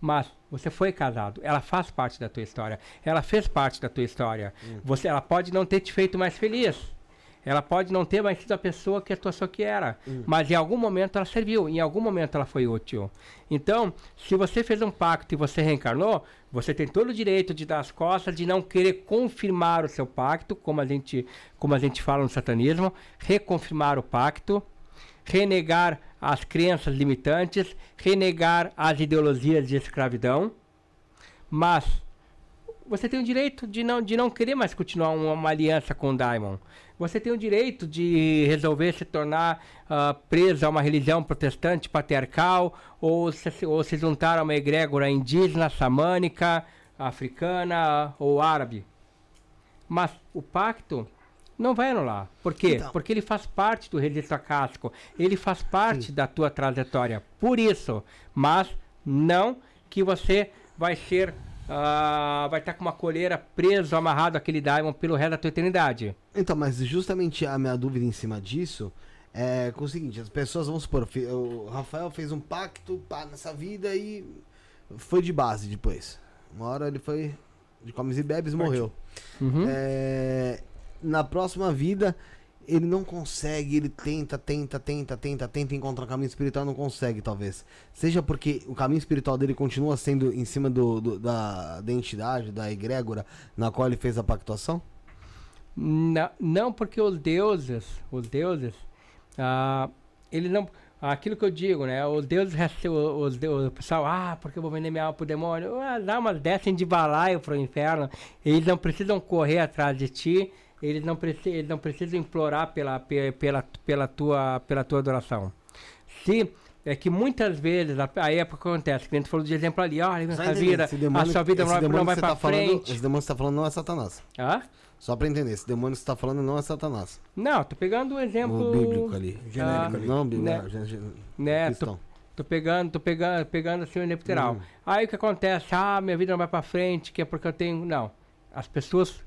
Mas você foi casado, ela faz parte da tua história. Ela fez parte da tua história. Uhum. Você, ela pode não ter te feito mais feliz. Ela pode não ter mais sido a pessoa que a tua só que era, uhum. mas em algum momento ela serviu, em algum momento ela foi útil. Então, se você fez um pacto e você reencarnou, você tem todo o direito de dar as costas, de não querer confirmar o seu pacto, como a gente, como a gente fala no satanismo, reconfirmar o pacto, renegar as crenças limitantes, renegar as ideologias de escravidão, mas... Você tem o direito de não, de não querer mais continuar uma, uma aliança com o Daimon. Você tem o direito de resolver se tornar uh, preso a uma religião protestante, patriarcal, ou se, ou se juntar a uma egrégora indígena, xamânica, africana ou árabe. Mas o pacto não vai anular. Por quê? Então. Porque ele faz parte do registro acásico. Ele faz parte Sim. da tua trajetória. Por isso, mas não que você vai ser... Uh, vai estar com uma coleira preso, amarrado àquele daimon pelo resto da tua eternidade. Então, mas justamente a minha dúvida em cima disso é com o seguinte: as pessoas, vamos supor, o Rafael fez um pacto pá, nessa vida e foi de base depois. Uma hora ele foi de comes e bebes e morreu. Uhum. É, na próxima vida ele não consegue, ele tenta, tenta, tenta, tenta, tenta encontrar o caminho espiritual, não consegue talvez. Seja porque o caminho espiritual dele continua sendo em cima do, do, da, da entidade, da egrégora, na qual ele fez a pactuação? Não, não porque os deuses, os deuses, ah, eles não... Aquilo que eu digo, né? Os deuses, os deuses, o pessoal, ah, porque eu vou vender minha alma pro demônio? As almas descem de balaio pro inferno, eles não precisam correr atrás de ti, eles não, precis, eles não precisam implorar pela, pela, pela, tua, pela tua adoração. Se... É que muitas vezes, aí é porque acontece, o cliente falou de exemplo ali, olha, nessa vida, demônio, a sua vida não, não vai tá pra frente. Falando, esse demônio que você tá falando não é Satanás. Hã? Só pra entender, esse demônio que você tá falando não é Satanás. Não, tô pegando um exemplo... O bíblico ali, genérico ah, ali. Não, bíblico, né? Gen, gen, né? Tô, tô pegando, tô pegando, pegando assim o exemplo literal. Hum. Aí o que acontece, ah, minha vida não vai pra frente, que é porque eu tenho... Não, as pessoas...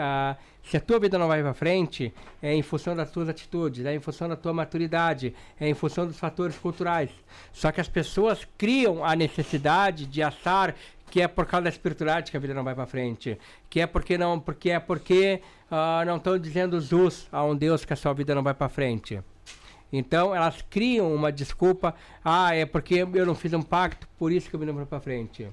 A, se a tua vida não vai para frente, é em função das tuas atitudes, é em função da tua maturidade, é em função dos fatores culturais. Só que as pessoas criam a necessidade de achar que é por causa da espiritualidade que a vida não vai para frente, que é porque não, porque é porque uh, não estão dizendo Jesus a um Deus que a sua vida não vai para frente. Então elas criam uma desculpa, ah, é porque eu não fiz um pacto, por isso que eu me lembro para frente.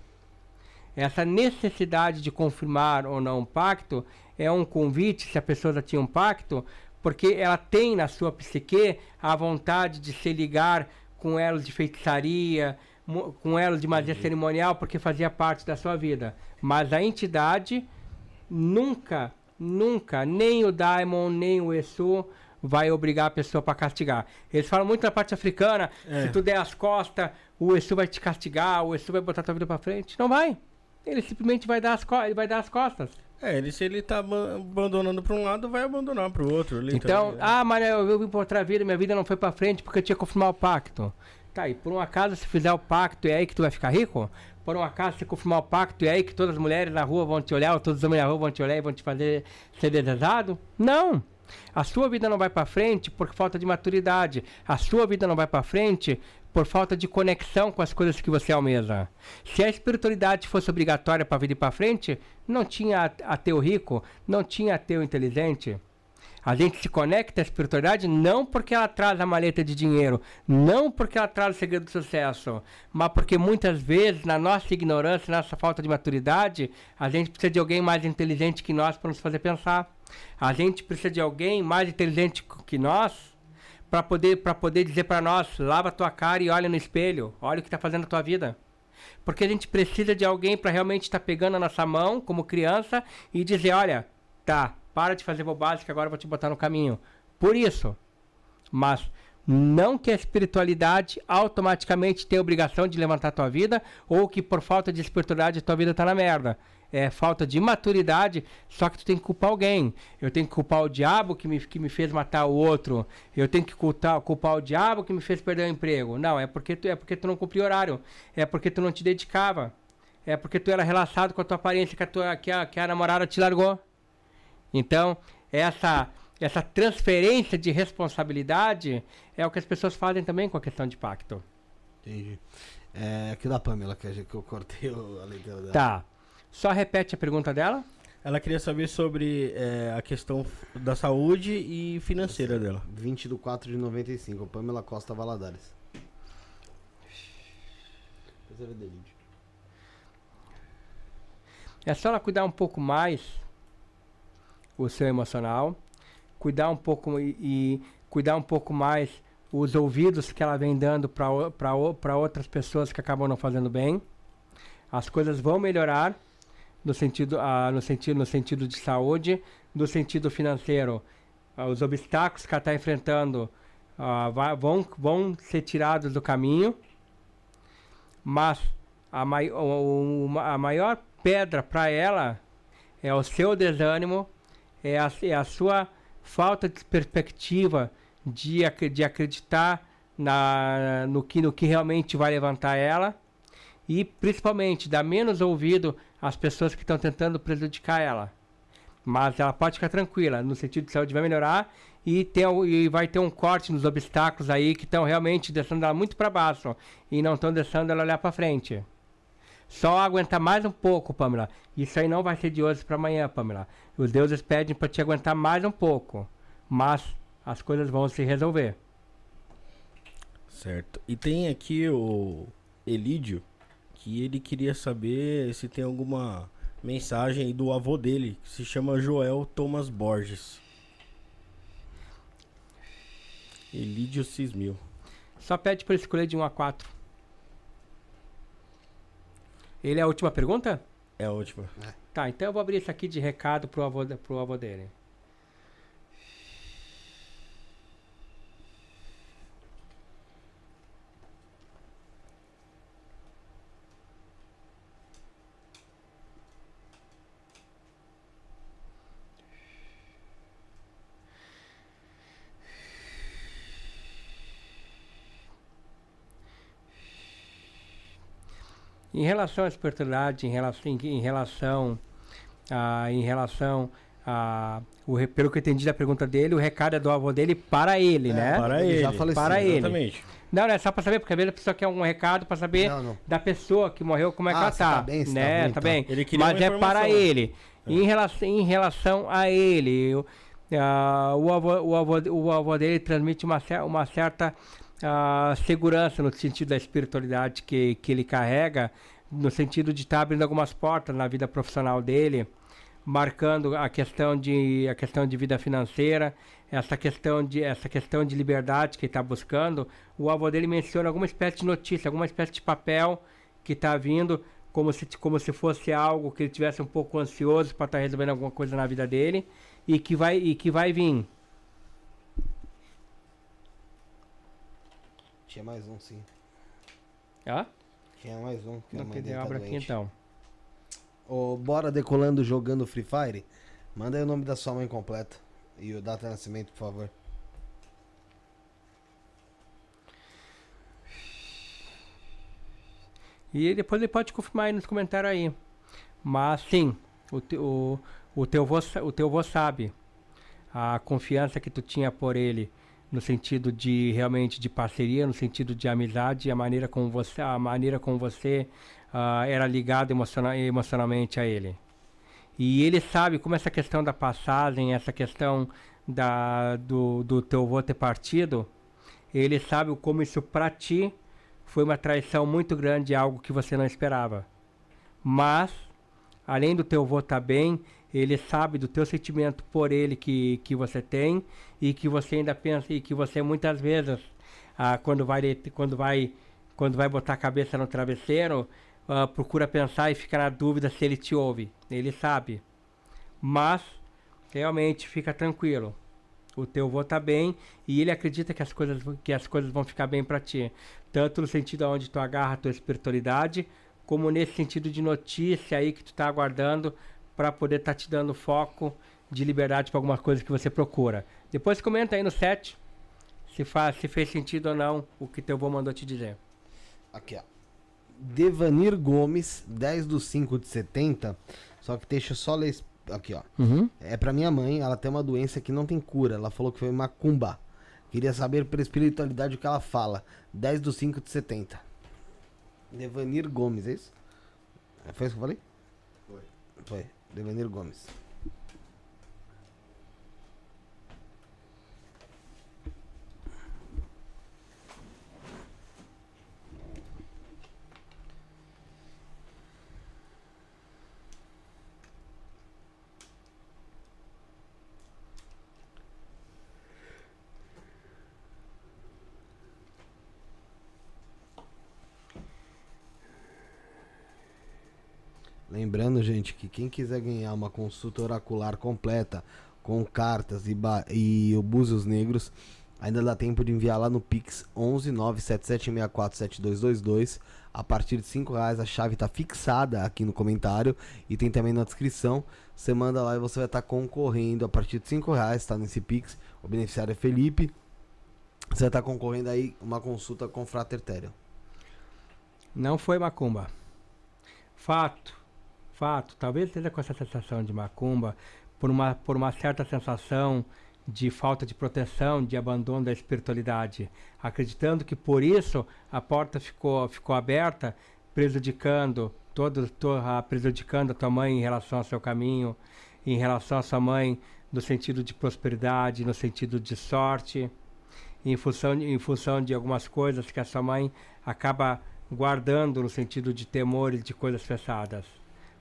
Essa necessidade de confirmar ou não um pacto é um convite, se a pessoa já tinha um pacto, porque ela tem na sua psique a vontade de se ligar com ela de feitiçaria, com ela de magia cerimonial, porque fazia parte da sua vida. Mas a entidade nunca, nunca, nem o Daimon, nem o Exu, vai obrigar a pessoa para castigar. Eles falam muito na parte africana, é. se tu der as costas, o Exu vai te castigar, o Exu vai botar tua vida para frente. Não vai. Ele simplesmente vai dar as, co ele vai dar as costas. É, ele, se ele tá abandonando para um lado, vai abandonar para o outro. Então, ah, mas eu, eu vim para outra vida, minha vida não foi para frente porque eu tinha que confirmar o pacto. Tá, e por um acaso, se fizer o pacto, é aí que tu vai ficar rico? Por um acaso, se confirmar o pacto, é aí que todas as mulheres na rua vão te olhar, ou todos os homens na rua vão te olhar e vão te fazer ser desejado? Não! A sua vida não vai para frente por falta de maturidade. A sua vida não vai para frente por falta de conexão com as coisas que você almeja. Se a espiritualidade fosse obrigatória para vir para frente, não tinha ateu rico, não tinha ateu inteligente. A gente se conecta à espiritualidade não porque ela traz a maleta de dinheiro, não porque ela traz o segredo do sucesso, mas porque muitas vezes, na nossa ignorância, na nossa falta de maturidade, a gente precisa de alguém mais inteligente que nós para nos fazer pensar. A gente precisa de alguém mais inteligente que nós para poder, para poder dizer para nós, lava a tua cara e olha no espelho, olha o que está fazendo na tua vida. Porque a gente precisa de alguém para realmente estar tá pegando a nossa mão como criança e dizer, olha, tá... para de fazer bobagem que agora eu vou te botar no caminho. Por isso. Mas não que a espiritualidade automaticamente tenha a obrigação de levantar a tua vida, ou que por falta de espiritualidade a tua vida está na merda. É falta de maturidade, só que tu tem que culpar alguém. Eu tenho que culpar o diabo que me, que me fez matar o outro. Eu tenho que culpar, culpar o diabo que me fez perder o emprego. Não, é porque tu, é porque tu não cumpriu horário. É porque tu não te dedicava. É porque tu era relaxado com a tua aparência que a, tua, que a, que a namorada te largou. Então, essa, essa transferência de responsabilidade é o que as pessoas fazem também com a questão de pacto. Entendi. É aquilo da Pamela que, a gente, que eu cortei a legal dela. Tá. Só repete a pergunta dela. Ela queria saber sobre é, a questão da saúde e financeira dela. vinte de quatro de noventa e cinco, Pamela Costa Valadares. É só ela cuidar um pouco mais... o seu emocional, cuidar um pouco e, e cuidar um pouco mais os ouvidos que ela vem dando para outras pessoas que acabam não fazendo bem. As coisas vão melhorar no sentido, ah, no sentido, no sentido de saúde, no sentido financeiro. Ah, os obstáculos que ela está enfrentando ah, vai, vão, vão ser tirados do caminho, mas a, mai, o, a maior pedra para ela é o seu desânimo. É a, é a sua falta de perspectiva de, ac, de acreditar na, no, que, no que realmente vai levantar ela. E, principalmente, dar menos ouvido às pessoas que estão tentando prejudicar ela. Mas ela pode ficar tranquila, no sentido de saúde vai melhorar e, ter, e vai ter um corte nos obstáculos aí que estão realmente deixando ela muito para baixo e não estão deixando ela olhar para frente. Só aguentar mais um pouco, Pamela. Isso aí não vai ser de hoje para amanhã, Pamela. Os deuses pedem para te aguentar mais um pouco. Mas as coisas vão se resolver. Certo. E tem aqui o Elídio, que ele queria saber se tem alguma mensagem do avô dele, que se chama Joel Thomas Borges. Elídio Cismil. Só pede para escolher de um a quatro. Ele é a última pergunta? É a última. É. Tá, então eu vou abrir isso aqui de recado pro avô, pro avô dele. Em relação à espiritualidade, em relação, em relação, ah, em relação a, o, pelo que eu entendi da pergunta dele, o recado é do avô dele para ele, é, né? Para ele, ele já faleceu, para exatamente. Ele. Não, não, é só para saber, porque às vezes a pessoa quer um recado para saber não, não. da pessoa que morreu, como é ah, que ela tá, tá bem, né? Tá bem, tá. Ele queria mas é para ele. É. Em relação, em relação a ele, eu, ah, o, avô, o, avô, o avô dele transmite uma, uma certa a segurança no sentido da espiritualidade que, que ele carrega, no sentido de estar abrindo algumas portas na vida profissional dele, marcando a questão de, a questão de vida financeira, essa questão de, essa questão de liberdade que ele está buscando. O avô dele menciona alguma espécie de notícia, alguma espécie de papel que está vindo, como se, como se fosse algo que ele tivesse um pouco ansioso para estar resolvendo alguma coisa na vida dele, e que vai, e que vai vir. Tinha mais um, sim. Ah? Tinha mais um. Que a mãe dele tá doente. Aqui, então. Ô, bora decolando jogando Free Fire? Manda aí o nome da sua mãe completa. E o data de nascimento, por favor. E depois ele pode confirmar aí nos comentários aí. Mas sim, o, te, o, o, teu vô, o teu vô sabe a confiança que tu tinha por ele, no sentido de realmente de parceria, no sentido de amizade, a maneira como você, a maneira como você uh, era ligado emociona, emocionalmente a ele. E ele sabe como essa questão da passagem, essa questão da, do, do teu vô ter partido, ele sabe como isso pra ti foi uma traição muito grande, algo que você não esperava. Mas, além do teu vô estar bem, ele sabe do teu sentimento por ele que, que você tem e que você ainda pensa, e que você muitas vezes, ah, quando, vai, quando, vai, quando vai botar a cabeça no travesseiro, ah, procura pensar e fica na dúvida se ele te ouve. Ele sabe. Mas, realmente, fica tranquilo. O teu vô tá bem e ele acredita que as coisas, que as coisas vão ficar bem para ti. Tanto no sentido onde tu agarra a tua espiritualidade, como nesse sentido de notícia aí que tu tá aguardando para poder tá te dando foco de liberdade para alguma coisa que você procura. Depois comenta aí no chat se, faz, se fez sentido ou não o que teu vô mandou te dizer. Aqui, ó. Devanir Gomes, dez do cinco de setenta. Só que deixa eu só ler... Aqui, ó. Uhum. É pra minha mãe, ela tem uma doença que não tem cura. Ela falou que foi macumba. Queria saber pela espiritualidade o que ela fala. dez do cinco de setenta. Devanir Gomes, é isso? Foi isso que eu falei? Foi. Foi. Devanir Gomes. Lembrando, gente, que quem quiser ganhar uma consulta oracular completa com cartas e, e búzios negros, ainda dá tempo de enviar lá no Pix um um nove sete sete seis quatro sete dois dois dois. A partir de cinco reais a chave está fixada aqui no comentário e tem também na descrição. Você manda lá e você vai estar tá concorrendo a partir de cinco reais, está nesse Pix. O beneficiário é Felipe. Você vai estar tá concorrendo aí uma consulta com o Frater Therion. Não foi macumba. Fato. Fato, talvez seja com essa sensação de macumba, por uma, por uma certa sensação de falta de proteção, de abandono da espiritualidade, acreditando que por isso a porta ficou, ficou aberta, prejudicando, todo, to, ah, prejudicando a tua mãe em relação ao seu caminho, em relação à sua mãe no sentido de prosperidade, no sentido de sorte, em função, em função de algumas coisas que a sua mãe acaba guardando no sentido de temores de coisas fechadas.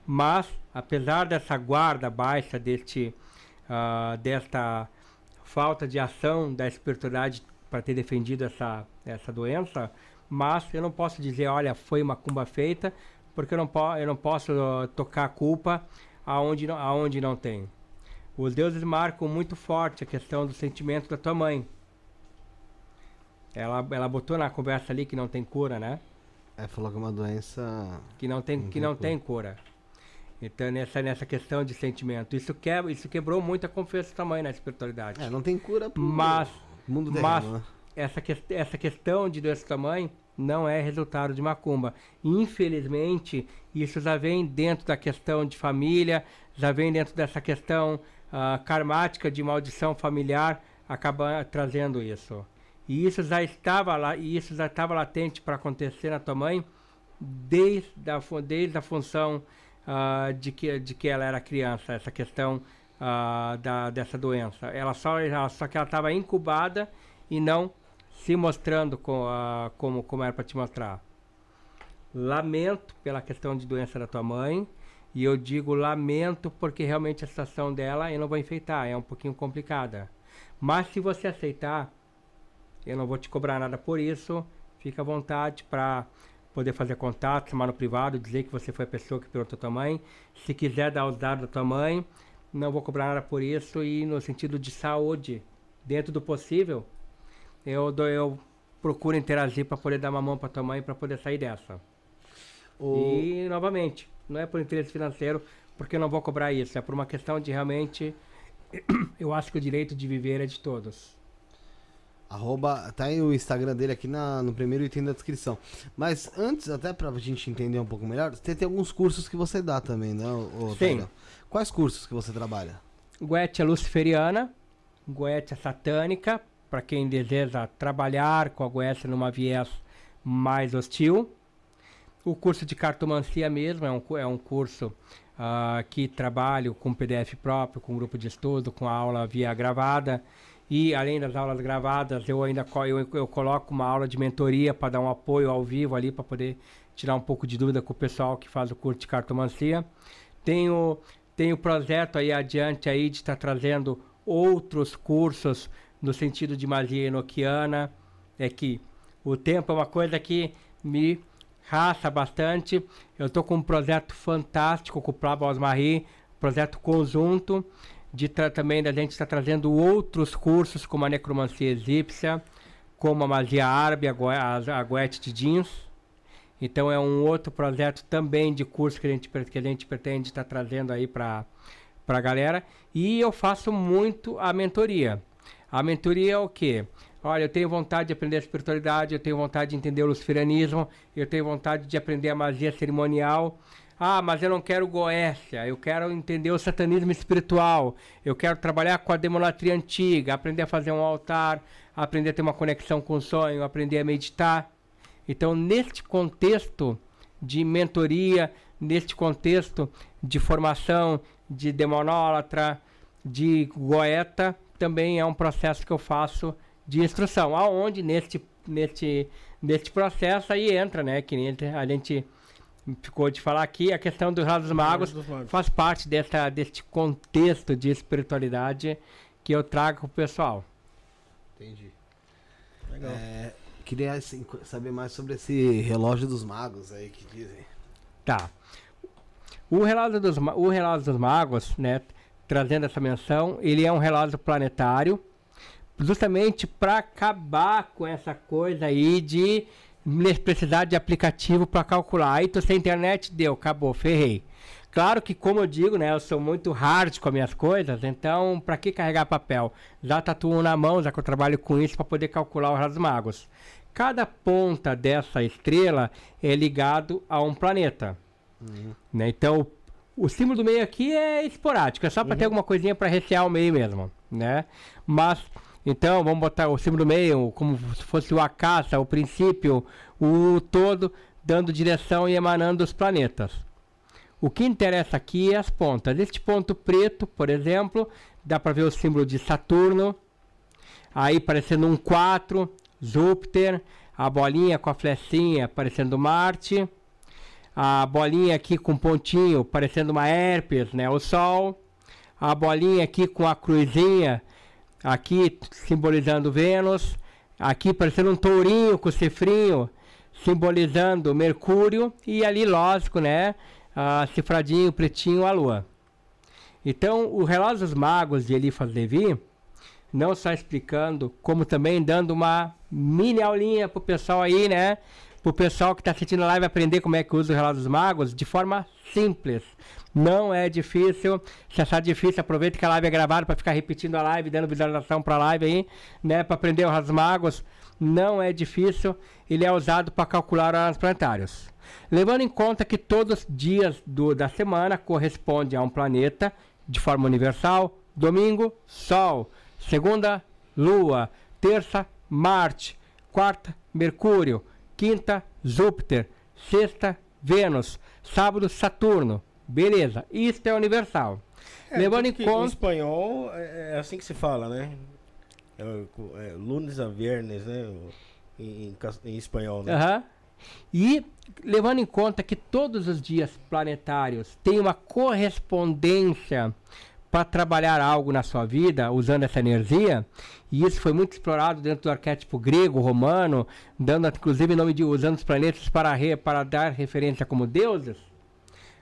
Mas, apesar dessa guarda baixa, deste, uh, desta falta de ação da espiritualidade para ter defendido essa, essa doença, mas eu não posso dizer, olha, foi macumba feita, porque eu não, po eu não posso uh, tocar a culpa aonde não, aonde não tem. Os deuses marcam muito forte a questão do sentimento da tua mãe. Ela, ela botou na conversa ali que não tem cura, né? É, falou que é uma doença... Que não tem, não que tem, não cura. tem cura. Então, nessa, nessa questão de sentimento, isso, que, isso quebrou muito a confiança da mãe na espiritualidade. É, não tem cura pro mas, mundo dele, mas né? essa, que, essa questão de doença da mãe não é resultado de macumba. Infelizmente, isso já vem dentro da questão de família, já vem dentro dessa questão uh, karmática de maldição familiar, acaba trazendo isso. E isso já estava, lá, e isso já estava latente para acontecer na tua mãe desde a, desde a função... Uh, de, que, de que ela era criança, essa questão uh, da, dessa doença. Ela só, ela, só que ela estava incubada e não se mostrando com, uh, como, como era para te mostrar. Lamento pela questão de doença da tua mãe, e eu digo lamento porque realmente a situação dela eu não vou enfeitar, é um pouquinho complicada. Mas se você aceitar, eu não vou te cobrar nada por isso, fica à vontade para... poder fazer contato, chamar no privado, dizer que você foi a pessoa que perguntou a tua mãe. Se quiser dar os dados da tua mãe, não vou cobrar nada por isso. E no sentido de saúde, dentro do possível, eu, dou, eu procura interagir para poder dar uma mão para tua mãe para poder sair dessa. O... E, novamente, não é por interesse financeiro, porque eu não vou cobrar isso. É por uma questão de realmente... Eu acho que o direito de viver é de todos. Arroba, tá aí o Instagram dele aqui na, no primeiro item da descrição. Mas antes, até pra gente entender um pouco melhor, você tem alguns cursos que você dá também, né? O, sim. Tá, quais cursos que você trabalha? Goetia luciferiana, goetia satânica, para quem deseja trabalhar com a goetia numa viés mais hostil. O curso de cartomancia mesmo, é um, é um curso uh, que trabalho com P D F próprio, com grupo de estudo, com aula via gravada. E além das aulas gravadas, eu ainda eu, eu coloco uma aula de mentoria para dar um apoio ao vivo ali, para poder tirar um pouco de dúvida com o pessoal que faz o curso de cartomancia. Tenho tenho projeto aí adiante aí de estar tá trazendo outros cursos no sentido de magia enoquiana. É que o tempo é uma coisa que me raça bastante. Eu estou com um projeto fantástico com o Plabo Osmari, projeto conjunto. De também da gente está trazendo outros cursos, como a necromancia egípcia, como a magia árabe, a, a, a goethe de jeans. Então é um outro projeto também de curso que a gente, que a gente pretende estar tá trazendo aí para a galera. E eu faço muito a mentoria. A mentoria é o quê? Olha, eu tenho vontade de aprender a espiritualidade, eu tenho vontade de entender o luciferianismo, eu tenho vontade de aprender a magia cerimonial. Ah, mas eu não quero goécia, eu quero entender o satanismo espiritual, eu quero trabalhar com a demolatria antiga, aprender a fazer um altar, aprender a ter uma conexão com o sonho, aprender a meditar. Então, neste contexto de mentoria, neste contexto de formação, de demonólatra, de goeta, também é um processo que eu faço de instrução, aonde neste, neste, neste processo aí entra, né, que a gente... Ficou de falar aqui, a questão dos Rasos Magos faz parte dessa, desse contexto de espiritualidade que eu trago pro pessoal. Entendi. Legal. É, queria assim, saber mais sobre esse relógio dos magos aí que dizem. Tá. O relógio dos, o relógio dos magos, né, trazendo essa menção, ele é um relógio planetário, justamente para acabar com essa coisa aí de... necessidade de aplicativo para calcular. Aí tô sem internet, deu, acabou, ferrei. Claro que, como eu digo, né, eu sou muito hard com as minhas coisas, então para que carregar papel? Já tatuo na mão, já que eu trabalho com isso para poder calcular os Rasos Magos. Cada ponta dessa estrela é ligado a um planeta. Uhum. Né, então, o símbolo do meio aqui é esporádico, é só para uhum. ter alguma coisinha para recear o meio mesmo, né? Mas... Então, vamos botar o símbolo do meio, como se fosse o Akasa, o princípio, o todo, dando direção e emanando os planetas. O que interessa aqui é as pontas. Este ponto preto, por exemplo, dá para ver o símbolo de Saturno. Aí, parecendo um quatro, Júpiter. A bolinha com a flechinha, parecendo Marte. A bolinha aqui com um pontinho, parecendo uma herpes, né? O Sol. A bolinha aqui com a cruzinha... Aqui simbolizando Vênus, aqui parecendo um tourinho com cifrinho, simbolizando Mercúrio, e ali, lógico, né, ah, cifradinho, pretinho, a Lua. Então, o relógio dos magos de Elifas Levi, não só explicando, como também dando uma mini aulinha pro pessoal aí, né, pro pessoal que tá assistindo a live aprender como é que usa o relógio dos magos de forma simples. Não é difícil. Se achar difícil, aproveita que a live é gravada para ficar repetindo a live, dando visualização para a live aí, né? Para aprender os Rasos Magos. Não é difícil. Ele é usado para calcular horários planetários. Levando em conta que todos os dias do, da semana correspondem a um planeta de forma universal. Domingo, Sol. Segunda, Lua. Terça, Marte. Quarta, Mercúrio. Quinta, Júpiter. Sexta, Vênus. Sábado, Saturno. Beleza, isto é universal. É, levando em conta... Em espanhol é assim que se fala, né? É, é, lunes a viernes, né? Em, em, em espanhol, né? Uhum. E levando em conta que todos os dias planetários têm uma correspondência para trabalhar algo na sua vida, usando essa energia, e isso foi muito explorado dentro do arquétipo grego, romano, dando inclusive nome de usando os planetas para, re, para dar referência como deuses,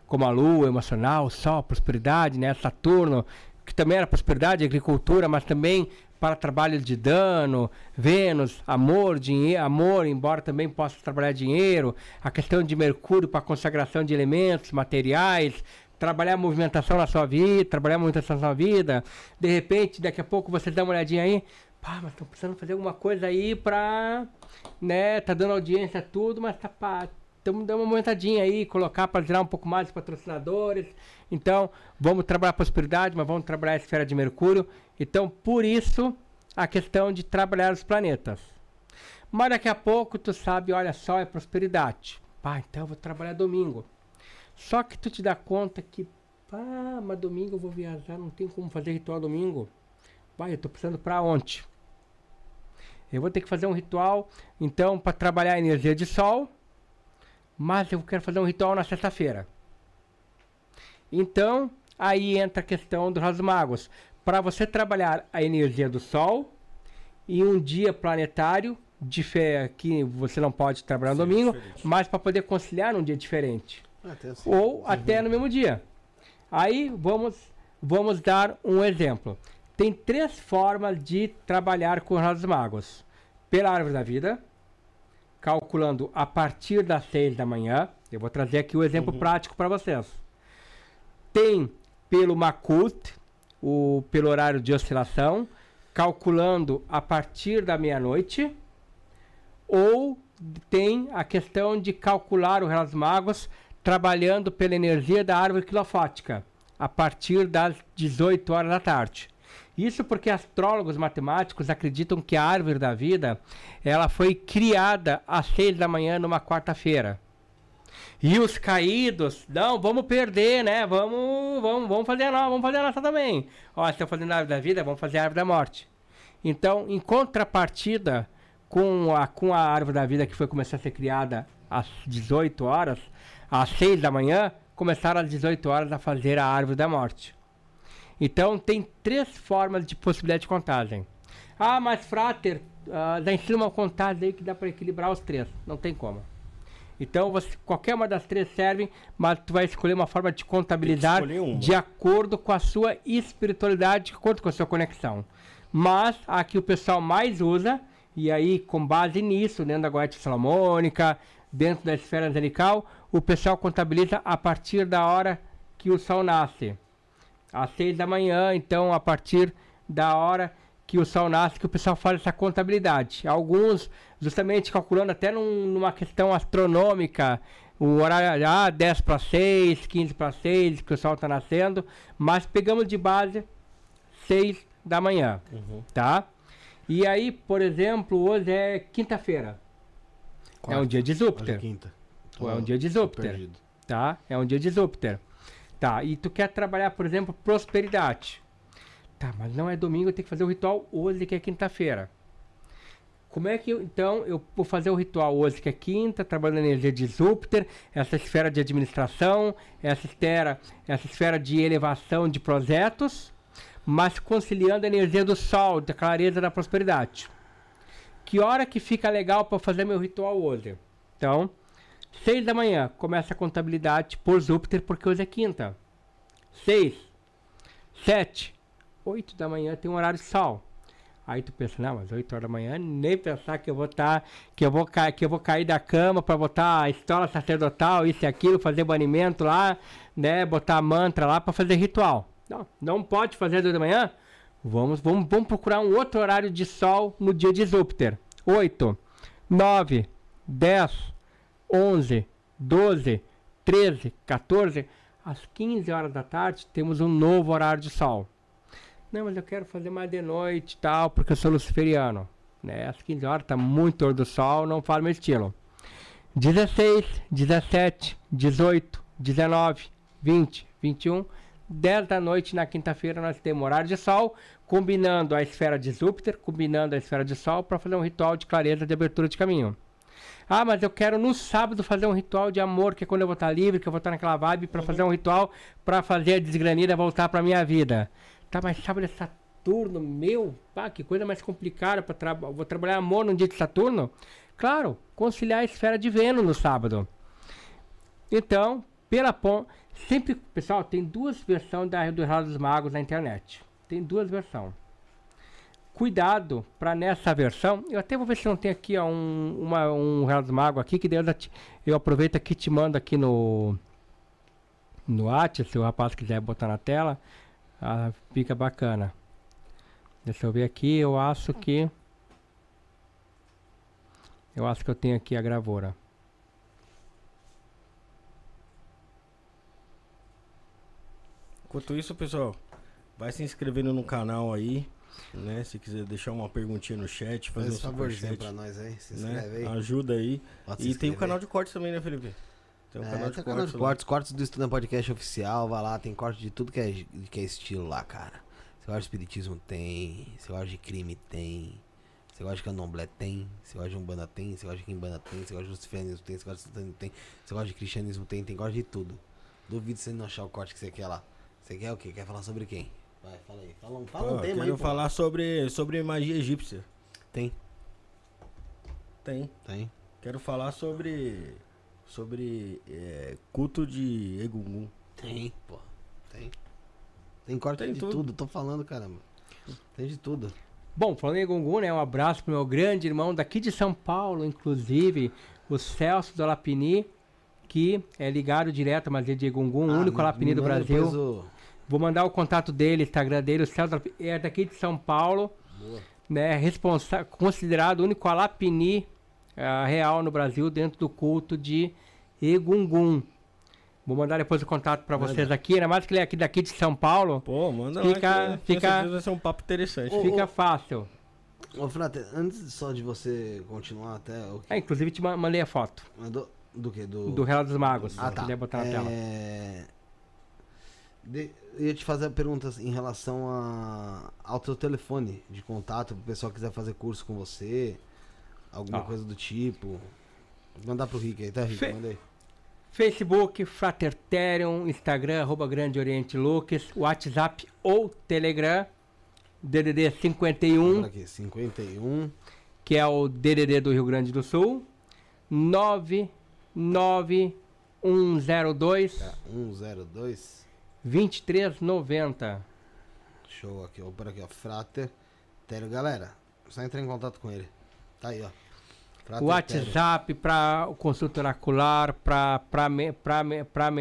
como a Lua, emocional, Sol, prosperidade, né? Saturno, que também era prosperidade, agricultura, mas também para trabalho de dano, Vênus, amor, dinheiro, amor, embora também possa trabalhar dinheiro, a questão de Mercúrio para consagração de elementos, materiais, trabalhar a movimentação na sua vida, trabalhar a movimentação na sua vida, de repente, daqui a pouco você dá uma olhadinha aí, pá, mas estão precisando fazer alguma coisa aí pra, né, tá dando audiência tudo, mas tá, pá, estamos dando uma momentadinha aí, colocar para gerar um pouco mais os patrocinadores. Então, vamos trabalhar a prosperidade, mas vamos trabalhar a esfera de Mercúrio. Então, por isso, a questão de trabalhar os planetas. Mas daqui a pouco, tu sabe, olha só, é prosperidade. Pá, então eu vou trabalhar domingo. Só que tu te dá conta que, pá, mas domingo eu vou viajar, não tem como fazer ritual domingo. Vai, eu tô precisando para ontem. Eu vou ter que fazer um ritual, então, para trabalhar a energia de Sol. Mas eu quero fazer um ritual na sexta-feira. Então, aí entra a questão dos Rasos Magos. Para você trabalhar a energia do Sol e um dia planetário, de fé, que você não pode trabalhar no domingo, diferente. Mas para poder conciliar num dia diferente. Até assim. Ou uhum. até no mesmo dia. Aí vamos, vamos dar um exemplo. Tem três formas de trabalhar com os Rasos Magos. Pela Árvore da Vida, calculando a partir das seis da manhã. Eu vou trazer aqui o exemplo uhum. prático para vocês. Tem pelo Makut, o, pelo horário de oscilação, calculando a partir da meia-noite. Ou tem a questão de calcular os Rasos Magos trabalhando pela energia da árvore quilofótica, a partir das dezoito horas da tarde. Isso porque astrólogos matemáticos acreditam que a Árvore da Vida, ela foi criada às seis da manhã numa quarta-feira. E os caídos, não, vamos perder, né? Vamos, vamos, vamos fazer a nossa, vamos fazer a nossa também. Ó, se eu fazer a Árvore da Vida, vamos fazer a Árvore da Morte. Então, em contrapartida com a, com a Árvore da Vida que foi começar a ser criada às dezoito horas, às seis da manhã, começaram às dezoito horas a fazer a Árvore da Morte. Então, tem três formas de possibilidade de contagem. Ah, mas Frater, uh, já ensina uma contagem aí que dá para equilibrar os três. Não tem como. Então, você, qualquer uma das três serve, mas tu vai escolher uma forma de contabilizar de acordo com a sua espiritualidade, de acordo com a sua conexão. Mas, a que o pessoal mais usa, e aí com base nisso, dentro da Goethe Salomônica, dentro da esfera angelical, o pessoal contabiliza a partir da hora que o sol nasce. Às seis da manhã, então, a partir da hora que o sol nasce, que o pessoal faz essa contabilidade. Alguns, justamente calculando até num, numa questão astronômica, o horário, ah, dez para seis, quinze para seis, que o sol está nascendo, mas pegamos de base seis da manhã, uhum. tá? E aí, por exemplo, hoje é quinta-feira. É um dia de Júpiter. Quinta. Ou é um dia de Júpiter, tá? É um dia de Júpiter. Tá, e tu quer trabalhar, por exemplo, prosperidade. Tá, mas não é domingo, eu tenho que fazer o ritual hoje, que é quinta-feira. Como é que, eu, então, eu vou fazer o ritual hoje, que é quinta, trabalhando a energia de Júpiter, essa esfera de administração, essa esfera, essa esfera de elevação de projetos, mas conciliando a energia do sol, da clareza da prosperidade. Que hora que fica legal para fazer meu ritual hoje? Então... seis da manhã, começa a contabilidade por Júpiter, porque hoje é quinta. seis, sete, oito da manhã tem um horário de sol. Aí tu pensa, não, mas oito horas da manhã, nem pensar que eu vou tá, que eu vou cair, que eu vou cair da cama para botar a estola sacerdotal, isso e aquilo, fazer banimento lá, né, botar mantra lá para fazer ritual. Não, não pode fazer às oito da manhã. Vamos, vamos, vamos procurar um outro horário de sol no dia de Júpiter. oito, nove, dez, onze, doze, treze, quatorze, às quinze horas da tarde temos um novo horário de sol. Não, mas eu quero fazer mais de noite e tal, porque eu sou luciferiano, né? Às quinze horas está muito hora do sol, não faz meu estilo. dezesseis, dezessete, dezoito, dezenove, vinte, vinte e um, dez da noite na quinta-feira nós temos horário de sol, combinando a esfera de Júpiter, combinando a esfera de sol para fazer um ritual de clareza de abertura de caminho. Ah, mas eu quero no sábado fazer um ritual de amor, que é quando eu vou estar livre, que eu vou estar naquela vibe, para fazer um ritual, para fazer a desgranida voltar para minha vida. Tá, mas sábado é Saturno, meu, pá, que coisa mais complicada, pra tra vou trabalhar amor num dia de Saturno? Claro, conciliar a esfera de Vênus no sábado. Então, pela ponta, sempre, pessoal, tem duas versões da, do Rasos Magos na internet. Tem duas versões. cuidado para nessa versão. Eu até vou ver se não tem aqui ó, um, uma, um rasmago aqui que Deus te, eu aproveito aqui te mando aqui no no WhatsApp, se o rapaz quiser botar na tela, ah, fica bacana. Deixa eu ver aqui, eu acho que eu acho que eu tenho aqui a gravura. Enquanto isso, pessoal, vai se inscrevendo no canal aí, né? Se quiser deixar uma perguntinha no chat, fazer um favorzinho pra nós aí, se inscreve aí. Ajuda aí. E tem o canal de cortes também, né, Felipe? Tem um canal de cortes, cortes, cortes do Isto Não É Podcast oficial, vai lá, tem corte de tudo que é, que é estilo lá, cara. Se eu acho de espiritismo, tem. Se eu acho de crime, tem. Se eu acho de candomblé, tem. Se eu acho de umbanda, tem. Se eu acho de quimbanda, tem. Se eu acho de luciferismo, tem. Se eu acho de satanismo, tem. Se eu acho de cristianismo, tem. Tem corte de tudo. Duvido você não achar o corte que você quer lá. Você quer o quê? Quer falar sobre quem? Vai, fala aí. Fala um, fala um tema aí, pô. Eu quero falar sobre, sobre magia egípcia. Tem. Tem. Tem. Quero falar sobre... Sobre... É, culto de Egungun. Tem, pô. Tem. Tem corte de tudo. tudo. Tô falando, caramba. Tem de tudo. Bom, falando em Egungun, né? Um abraço pro meu grande irmão daqui de São Paulo, inclusive, o Celso do Alapini, que é ligado direto à magia de Egungun, ah, o único Alapini do Brasil. O... Vou mandar o contato dele, Instagram dele, o Celso do é daqui de São Paulo. Boa. Né? Responsa... Considerado o único Alapini uh, real no Brasil dentro do culto de Egungun. Vou mandar depois o contato pra vocês manda. aqui, ainda mais que ele é aqui daqui de São Paulo. Pô, manda fica, lá que, fica, vai ser um papo interessante. Ô, fica ô, fácil. Ô, Frater, antes só de você continuar até... Eu... É, inclusive te mandei a foto. Mandou? Do que? Do, do Relato dos Magos. Ah, tá. Botar na é... tela. De... Eu ia te fazer perguntas em relação a... ao teu telefone de contato, pro pessoal que quiser fazer curso com você, alguma ó. coisa do tipo. Vou mandar pro Rick aí, tá, Rick? Fe... Manda aí. Facebook, Frater Therion, Instagram, arroba Grande Oriente Lucas, WhatsApp ou Telegram, D D D cinquenta e um, aqui, cinquenta e um, que é o D D D do Rio Grande do Sul, nove nove um zero dois, é, um zero dois vinte e três noventa. Show aqui, ó, por aqui, ó, Frater Therion, galera, só entrar em contato com ele, tá aí, ó. O WhatsApp para o consulta oracular, para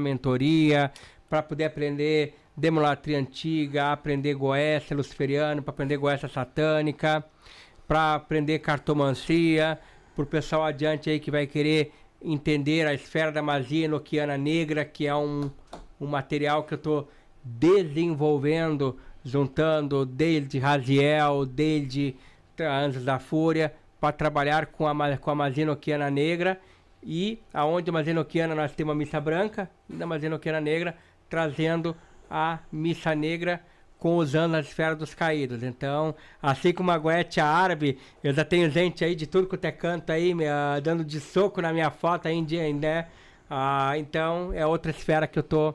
mentoria, para poder aprender demolatria antiga, aprender goécia luciferiano, para aprender goécia satânica, para aprender cartomancia, para o pessoal adiante aí que vai querer entender a esfera da magia enoquiana negra, que é um, um material que eu estou desenvolvendo, juntando desde Raziel, desde Anjos da Fúria, para trabalhar com a, com a magia enoquiana negra, e aonde a magia enoquiana nós temos a missa branca, e da magia enoquiana negra, trazendo a missa negra com usando as esferas dos caídos. Então, assim como a goétia árabe, eu já tenho gente aí de tudo que eu até canto aí, me, uh, dando de soco na minha foto aí, né? Uh, então, é outra esfera que eu tô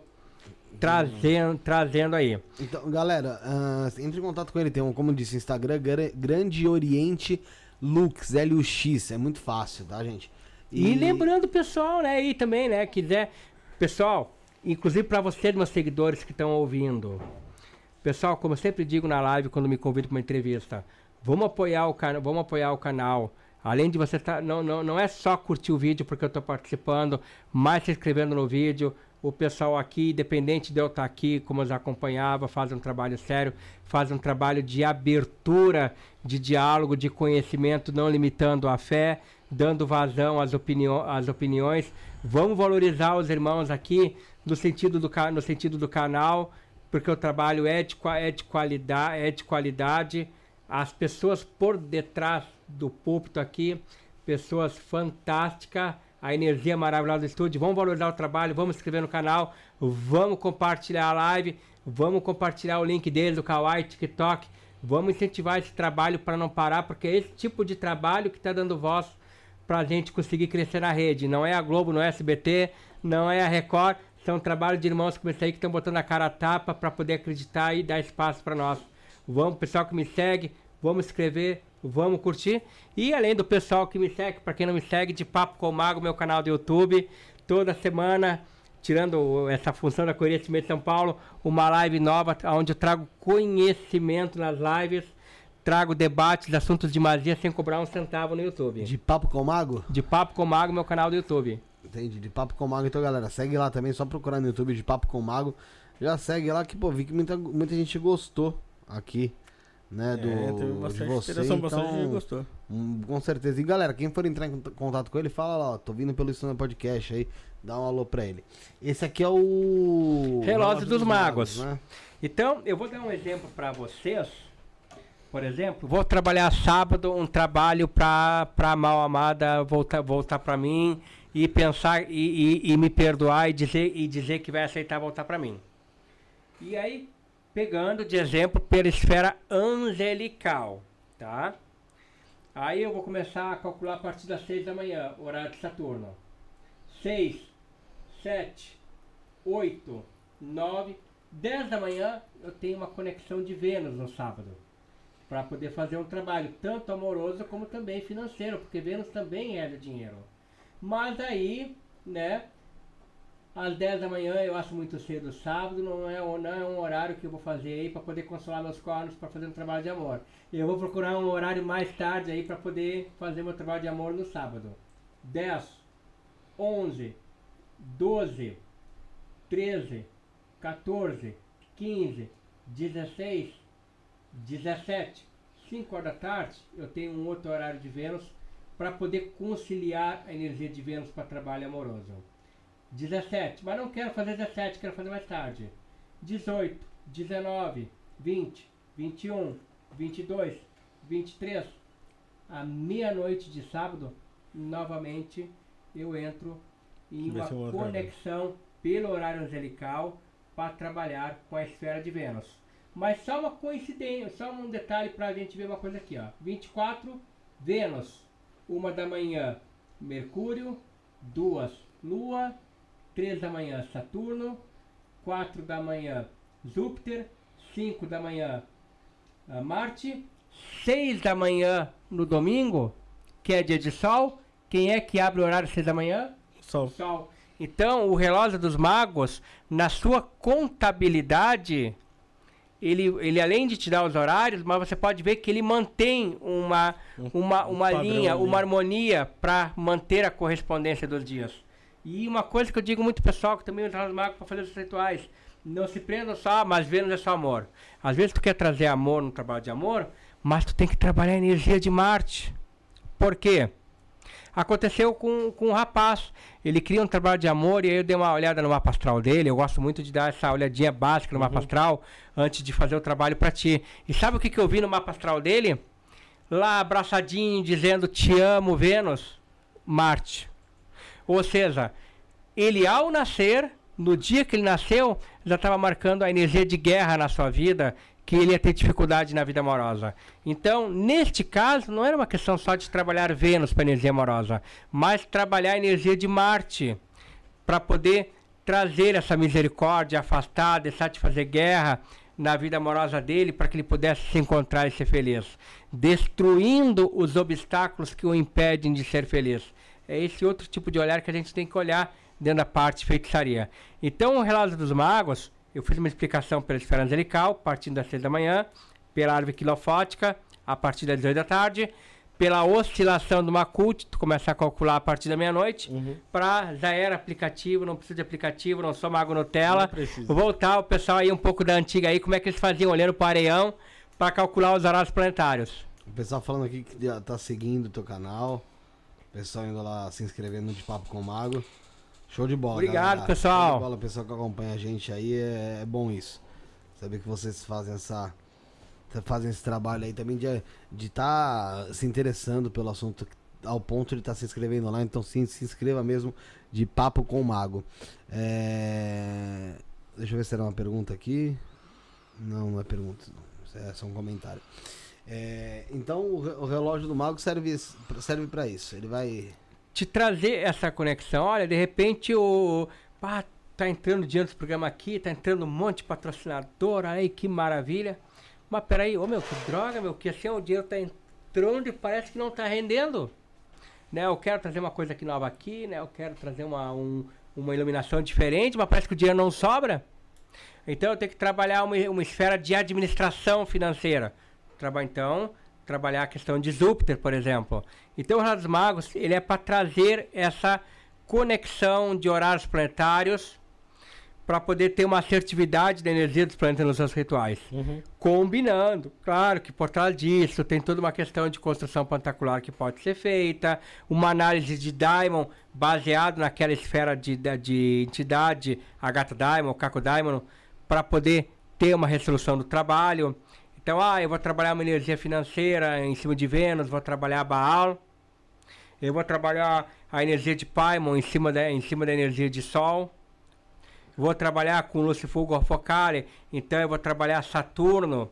trazendo, hum. trazendo aí. Então, galera, uh, entre em contato com ele, tem um, como eu disse, Instagram, Grande Oriente... Lux, L U X, é muito fácil, tá, gente? E, e lembrando, pessoal, né, aí também, né, quiser... Pessoal, inclusive para vocês, meus seguidores que estão ouvindo. Pessoal, como eu sempre digo na live, quando me convido para uma entrevista, vamos apoiar o canal, vamos apoiar o canal. Além de você tá, não, não, não é só curtir o vídeo porque eu tô participando, mas se inscrevendo no vídeo. O pessoal aqui, independente de eu estar aqui, como eu já acompanhava, faz um trabalho sério, faz um trabalho de abertura, de diálogo, de conhecimento, não limitando a fé, dando vazão às, opinião, às opiniões. Vamos valorizar os irmãos aqui no sentido do, no sentido do canal, porque o trabalho é de, é de qualidade, é de qualidade. As pessoas por detrás do púlpito aqui, pessoas fantásticas, a energia maravilhosa do estúdio. Vamos valorizar o trabalho, vamos se inscrever no canal, vamos compartilhar a live, vamos compartilhar o link deles, do Kawaii, TikTok, vamos incentivar esse trabalho para não parar, porque é esse tipo de trabalho que está dando voz para a gente conseguir crescer na rede. Não é a Globo, não é a S B T, não é a Record, são trabalhos de irmãos como esse aí que estão botando a cara a tapa para poder acreditar e dar espaço para nós. Vamos, pessoal que me segue, vamos se inscrever, vamos curtir. E além do pessoal que me segue, para quem não me segue, de Papo com o Mago, meu canal do YouTube, toda semana, tirando essa função da Correia de São Paulo, uma live nova, onde eu trago conhecimento nas lives, trago debates de assuntos de magia sem cobrar um centavo no YouTube. De Papo com o Mago? De Papo com o Mago, meu canal do YouTube. Entendi, de Papo com o Mago. Então, galera, segue lá também, só procurar no YouTube de Papo com o Mago. Já segue lá que, pô, vi que muita, muita gente gostou aqui, né, do, é, teve bastante de você, então, bastante gente gostou. Um, com certeza. E, galera, quem for entrar em contato com ele, fala lá, ó, tô vindo pelo Isto Não É Podcast aí, dá um alô pra ele. Esse aqui é o... Relógio, Relógio dos, dos Magos. Magos, né? Então, eu vou dar um exemplo pra vocês. Por exemplo, vou trabalhar sábado, um trabalho pra, pra mal amada voltar, voltar pra mim e pensar, e, e, e me perdoar e dizer, e dizer que vai aceitar voltar pra mim. E aí, pegando de exemplo pela esfera angelical, tá? Aí eu vou começar a calcular a partir das seis da manhã, horário de Saturno. seis, sete, oito, nove, dez da manhã eu tenho uma conexão de Vênus no sábado. Para poder fazer um trabalho tanto amoroso como também financeiro, porque Vênus também é do dinheiro. Mas aí, né... Às dez da manhã eu acho muito cedo, sábado, não é, não é um horário que eu vou fazer aí para poder consolar meus cornos, para fazer um trabalho de amor. Eu vou procurar um horário mais tarde aí para poder fazer meu trabalho de amor no sábado. dez, onze, doze, treze, quatorze, quinze, dezesseis, dezessete, cinco horas da tarde eu tenho um outro horário de Vênus para poder conciliar a energia de Vênus para trabalho amoroso. dezessete, mas não quero fazer dezessete, quero fazer mais tarde. dezoito, dezenove, vinte, vinte e um, vinte e dois, vinte e três. À meia-noite de sábado, novamente eu entro em uma conexão pelo horário angelical para trabalhar com a esfera de Vênus. Mas só uma coincidência, só um detalhe para a gente ver uma coisa aqui, ó. vinte e quatro, Vênus, uma da manhã, Mercúrio, duas, Lua, três da manhã, Saturno, quatro da manhã, Júpiter, cinco da manhã, Marte, seis da manhã no domingo, que é dia de sol. Quem é que abre o horário seis da manhã? Sol. Sol. Então, o relógio dos magos, na sua contabilidade, ele, ele além de te dar os horários, mas você pode ver que ele mantém uma, uma, uma um linha, ali. uma harmonia para manter a correspondência dos dias. E uma coisa que eu digo muito pessoal, que também usa os magos para fazer os rituais, não se prendam só, mas Vênus é só amor. Às vezes tu quer trazer amor no trabalho de amor, mas tu tem que trabalhar a energia de Marte. Por quê? Aconteceu com, com um rapaz, ele cria um trabalho de amor e aí eu dei uma olhada no mapa astral dele, eu gosto muito de dar essa olhadinha básica no uhum. mapa astral antes de fazer o trabalho para ti. E sabe o que, que eu vi no mapa astral dele? Lá abraçadinho, dizendo te amo Vênus, Marte. Ou seja, ele ao nascer, no dia que ele nasceu, já estava marcando a energia de guerra na sua vida, que ele ia ter dificuldade na vida amorosa. Então, neste caso, não era uma questão só de trabalhar Vênus para energia amorosa, mas trabalhar a energia de Marte, para poder trazer essa misericórdia, afastar, deixar de fazer guerra na vida amorosa dele, para que ele pudesse se encontrar e ser feliz, destruindo os obstáculos que o impedem de ser feliz. É esse outro tipo de olhar que a gente tem que olhar dentro da parte de feitiçaria. Então, o relógio dos magos, eu fiz uma explicação pela esfera angelical, partindo das seis da manhã, pela árvore quilofótica, a partir das dezoito da tarde, pela oscilação do Macult, tu começa a calcular a partir da meia-noite, uhum. pra, já era aplicativo, não preciso de aplicativo, não sou mago Nutella. Vou voltar o pessoal aí um pouco da antiga aí, como é que eles faziam, olhando para o areião, para calcular os horários planetários. O pessoal falando aqui que tá seguindo o teu canal... Pessoal indo lá se inscrevendo de Papo com o Mago. Show de bola. Obrigado, galera. Pessoal. Show de bola, pessoal que acompanha a gente aí. É, é bom isso. Saber que vocês fazem essa. Fazem esse trabalho aí também de estar tá se interessando pelo assunto ao ponto de estar tá se inscrevendo lá. Então sim, se inscreva mesmo de Papo com o Mago. É... Deixa eu ver se era uma pergunta aqui. Não, não é pergunta. Não. É só um comentário. É, então o relógio do mago serve, serve para isso. Ele vai te trazer essa conexão. Olha, de repente o pá, tá entrando diante do programa aqui, tá entrando um monte de patrocinador aí, que maravilha. Mas peraí, ô meu, que droga, meu, que assim o dinheiro tá entrando e parece que não tá rendendo, né? Eu quero trazer uma coisa aqui nova aqui, né? Eu quero trazer uma, um, uma iluminação diferente, mas parece que o dinheiro não sobra. Então eu tenho que trabalhar uma, uma esfera de administração financeira. Traba, então, trabalhar a questão de Júpiter, por exemplo. Então, o Jornal dos Magos, ele é para trazer essa conexão de horários planetários para poder ter uma assertividade da energia dos planetas nos seus rituais. Uhum. Combinando, claro que por trás disso tem toda uma questão de construção pantacular que pode ser feita, uma análise de Daimon baseado naquela esfera de, de, de entidade, a gata Daimon, o caco Daimon, para poder ter uma resolução do trabalho. Então, ah, eu vou trabalhar uma energia financeira em cima de Vênus, vou trabalhar Baal, eu vou trabalhar a energia de Paimon em cima da, em cima da energia de Sol, vou trabalhar com Lucifuge Rofocale, então eu vou trabalhar Saturno,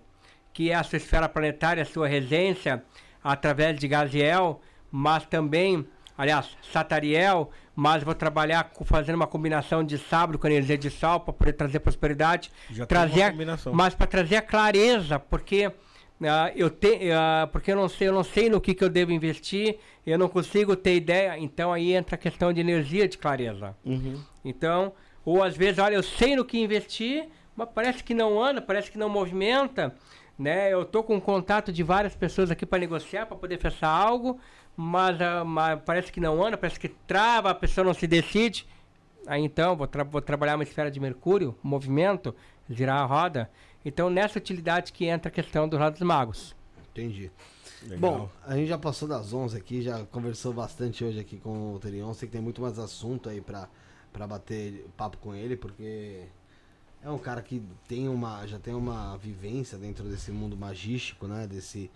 que é a sua esfera planetária, a sua regência, através de Gaziel, mas também, aliás, Satariel, mas vou trabalhar fazendo uma combinação de sábado com a energia de Sol, para poder trazer prosperidade, já trazer a, mas para trazer a clareza, porque... Uh, eu te, uh, porque eu não sei, eu não sei no que, que eu devo investir, eu não consigo ter ideia, então aí entra a questão de energia de clareza. Uhum. Então, ou às vezes, olha, eu sei no que investir, mas parece que não anda, parece que não movimenta, né? Eu tô com contato de várias pessoas aqui para negociar, para poder fechar algo, mas, uh, mas parece que não anda, parece que trava, a pessoa não se decide. Aí então, vou, tra- vou trabalhar uma esfera de Mercúrio, movimento, girar a roda. Então, nessa utilidade que entra a questão do Jornal dos Magos. Entendi. Legal. Bom, a gente já passou das onze aqui, já conversou bastante hoje aqui com o Therion. Sei que tem muito mais assunto aí pra, pra bater papo com ele, porque é um cara que tem uma, já tem uma vivência dentro desse mundo magístico, né? Desse,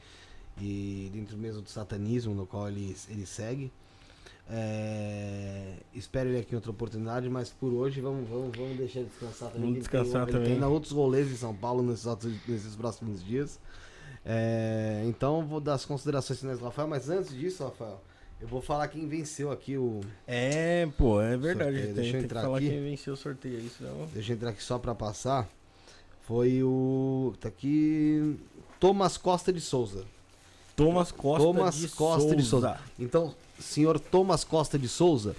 e dentro mesmo do satanismo no qual ele, ele segue. É, espero ele aqui em outra oportunidade, mas por hoje vamos, vamos, vamos deixar ele descansar também. Vamos descansar ele, também. Ele tem outros rolês em São Paulo nesses, outros, nesses próximos dias. É, então vou dar as considerações finais do Rafael, mas antes disso, Rafael, eu vou falar quem venceu aqui o. É, pô, é verdade. Tem, Deixa eu entrar tem que falar aqui. Quem venceu o sorteio, isso não. Deixa eu entrar aqui só pra passar. Foi o. Tá aqui. Thomas Costa de Souza. Thomas Costa, Thomas de, Costa Souza. de Souza. Então, senhor Thomas Costa de Souza,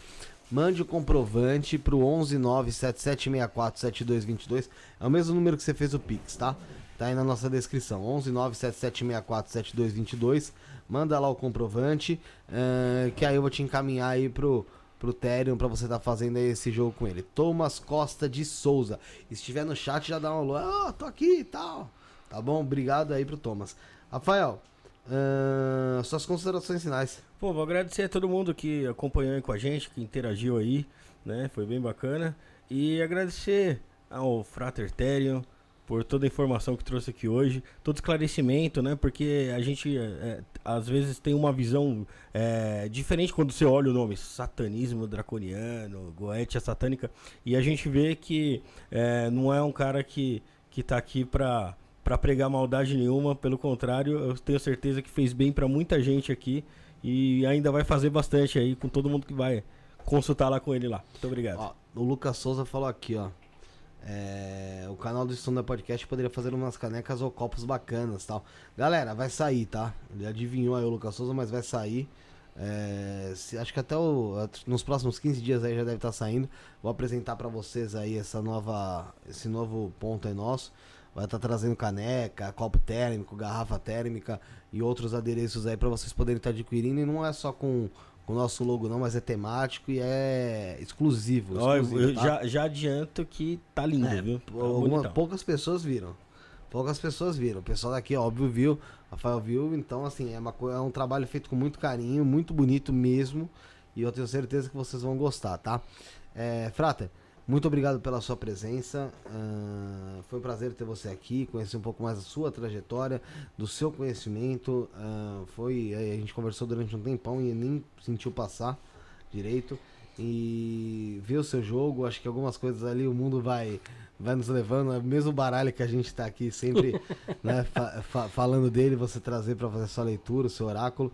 mande o comprovante pro um um nove sete sete seis quatro sete dois dois dois. É o mesmo número que você fez o Pix, tá? Tá aí na nossa descrição. um um nove sete sete seis quatro sete dois dois dois dois. Manda lá o comprovante, uh, que aí eu vou te encaminhar aí pro... pro Therion, pra você tá fazendo esse jogo com ele. Thomas Costa de Souza. E se estiver no chat, já dá um alô. Ah, tô aqui e tal. Tá bom? Obrigado aí pro Thomas. Rafael, Uh, suas considerações finais. Pô, vou agradecer a todo mundo que acompanhou aí com a gente, que interagiu aí, né? Foi bem bacana. E agradecer ao Frater Therion por toda a informação que trouxe aqui hoje, todo esclarecimento, né? Porque a gente é, às vezes tem uma visão é, diferente quando você olha o nome satanismo draconiano, goétia satânica, e a gente vê que é, não é um cara que, que tá aqui pra... para pregar maldade nenhuma, pelo contrário, eu tenho certeza que fez bem para muita gente aqui e ainda vai fazer bastante aí com todo mundo que vai consultar lá com ele lá. Muito obrigado. Ó, o Lucas Souza falou aqui, ó, é, o canal do Isto Não É Podcast poderia fazer umas canecas ou copos bacanas, tal. Galera, vai sair, tá? Ele adivinhou aí o Lucas Souza, mas vai sair. É, se, acho que até o, nos próximos quinze dias aí já deve estar saindo. Vou apresentar para vocês aí essa nova, esse novo ponto aí nosso. Vai estar trazendo caneca, copo térmico, garrafa térmica e outros adereços aí para vocês poderem estar adquirindo. E não é só com o nosso logo não, mas é temático e é exclusivo. exclusivo Olha, eu tá? já, já adianto que tá lindo, é, viu? Tá alguma, poucas pessoas viram. Poucas pessoas viram. O pessoal daqui, óbvio, viu. Rafael viu. Então, assim, é, uma, é um trabalho feito com muito carinho, muito bonito mesmo. E eu tenho certeza que vocês vão gostar, tá? É, Frater, muito obrigado pela sua presença, uh, foi um prazer ter você aqui, conhecer um pouco mais da sua trajetória, do seu conhecimento, uh, foi, a gente conversou durante um tempão e nem sentiu passar direito, e ver o seu jogo, acho que algumas coisas ali o mundo vai, vai nos levando, é o mesmo baralho que a gente está aqui sempre né, fa- fa- falando dele, você trazer para fazer a sua leitura, o seu oráculo,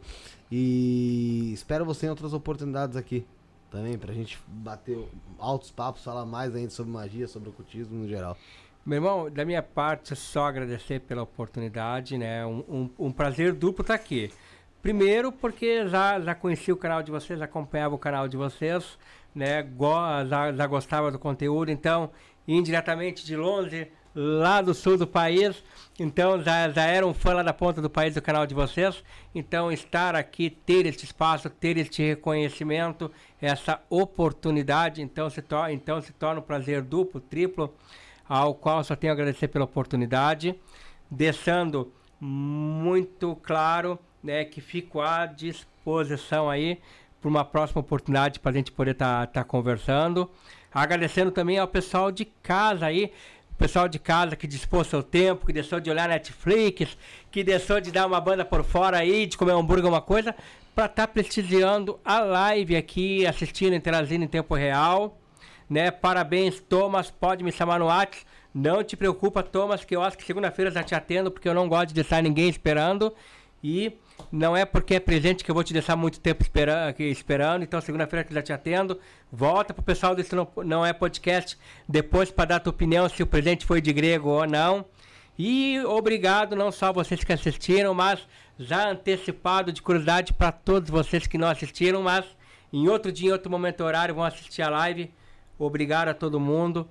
e espero você em outras oportunidades aqui. Também pra gente bater altos papos, falar mais ainda sobre magia, sobre ocultismo no geral. Meu irmão, da minha parte, só agradecer pela oportunidade, né? Um, um, um prazer duplo estar aqui. Primeiro, porque já, já conheci o canal de vocês, já acompanhava o canal de vocês, né? Go- já, já gostava do conteúdo, então indiretamente de Londres, lá do sul do país. Então já, já era um fã lá da ponta do país do canal de vocês. Então estar aqui, ter este espaço, ter este reconhecimento, essa oportunidade, então se, to então, se torna um prazer duplo, triplo, ao qual só tenho a agradecer pela oportunidade, deixando muito claro, né, que fico à disposição aí para uma próxima oportunidade para a gente poder estar tá, tá conversando. Agradecendo também ao pessoal de casa aí, o pessoal de casa que dispôs seu tempo, que deixou de olhar Netflix, que deixou de dar uma banda por fora aí, de comer um hambúrguer, uma coisa, para estar tá prestigiando a live aqui, assistindo, interagindo em tempo real, né? Parabéns, Thomas, pode me chamar no WhatsApp. Não te preocupa, Thomas, que eu acho que segunda-feira já te atendo, porque eu não gosto de deixar ninguém esperando. E não é porque é presente que eu vou te deixar muito tempo esperando, aqui, esperando. Então segunda-feira que já te atendo. Volta pro pessoal do Isso Não É Podcast depois para dar tua opinião se o presente foi de grego ou não. E obrigado não só a vocês que assistiram, mas já antecipado de curiosidade para todos vocês que não assistiram, mas em outro dia, em outro momento, horário, vão assistir a live. Obrigado a todo mundo.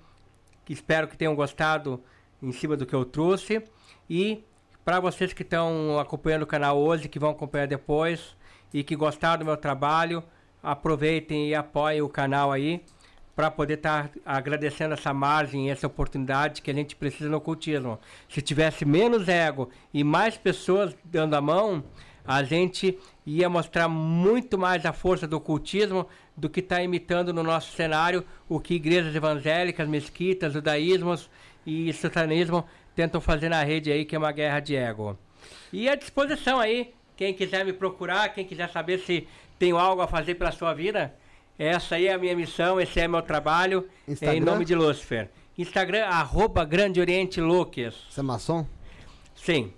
Espero que tenham gostado em cima do que eu trouxe. E para vocês que estão acompanhando o canal hoje, que vão acompanhar depois e que gostaram do meu trabalho, aproveitem e apoiem o canal aí para poder estar tá agradecendo essa margem, essa oportunidade que a gente precisa no ocultismo. Se tivesse menos ego e mais pessoas dando a mão, a gente ia mostrar muito mais a força do ocultismo do que está imitando no nosso cenário o que igrejas evangélicas, mesquitas, judaísmos e satanismo tentam fazer na rede aí, que é uma guerra de ego. E à disposição aí, quem quiser me procurar, quem quiser saber se tenho algo a fazer pela sua vida, essa aí é a minha missão, esse é meu trabalho, Instagram? Em nome de Lúcifer. Instagram, arroba Grande Oriente Lucas. Você é maçom? Sim.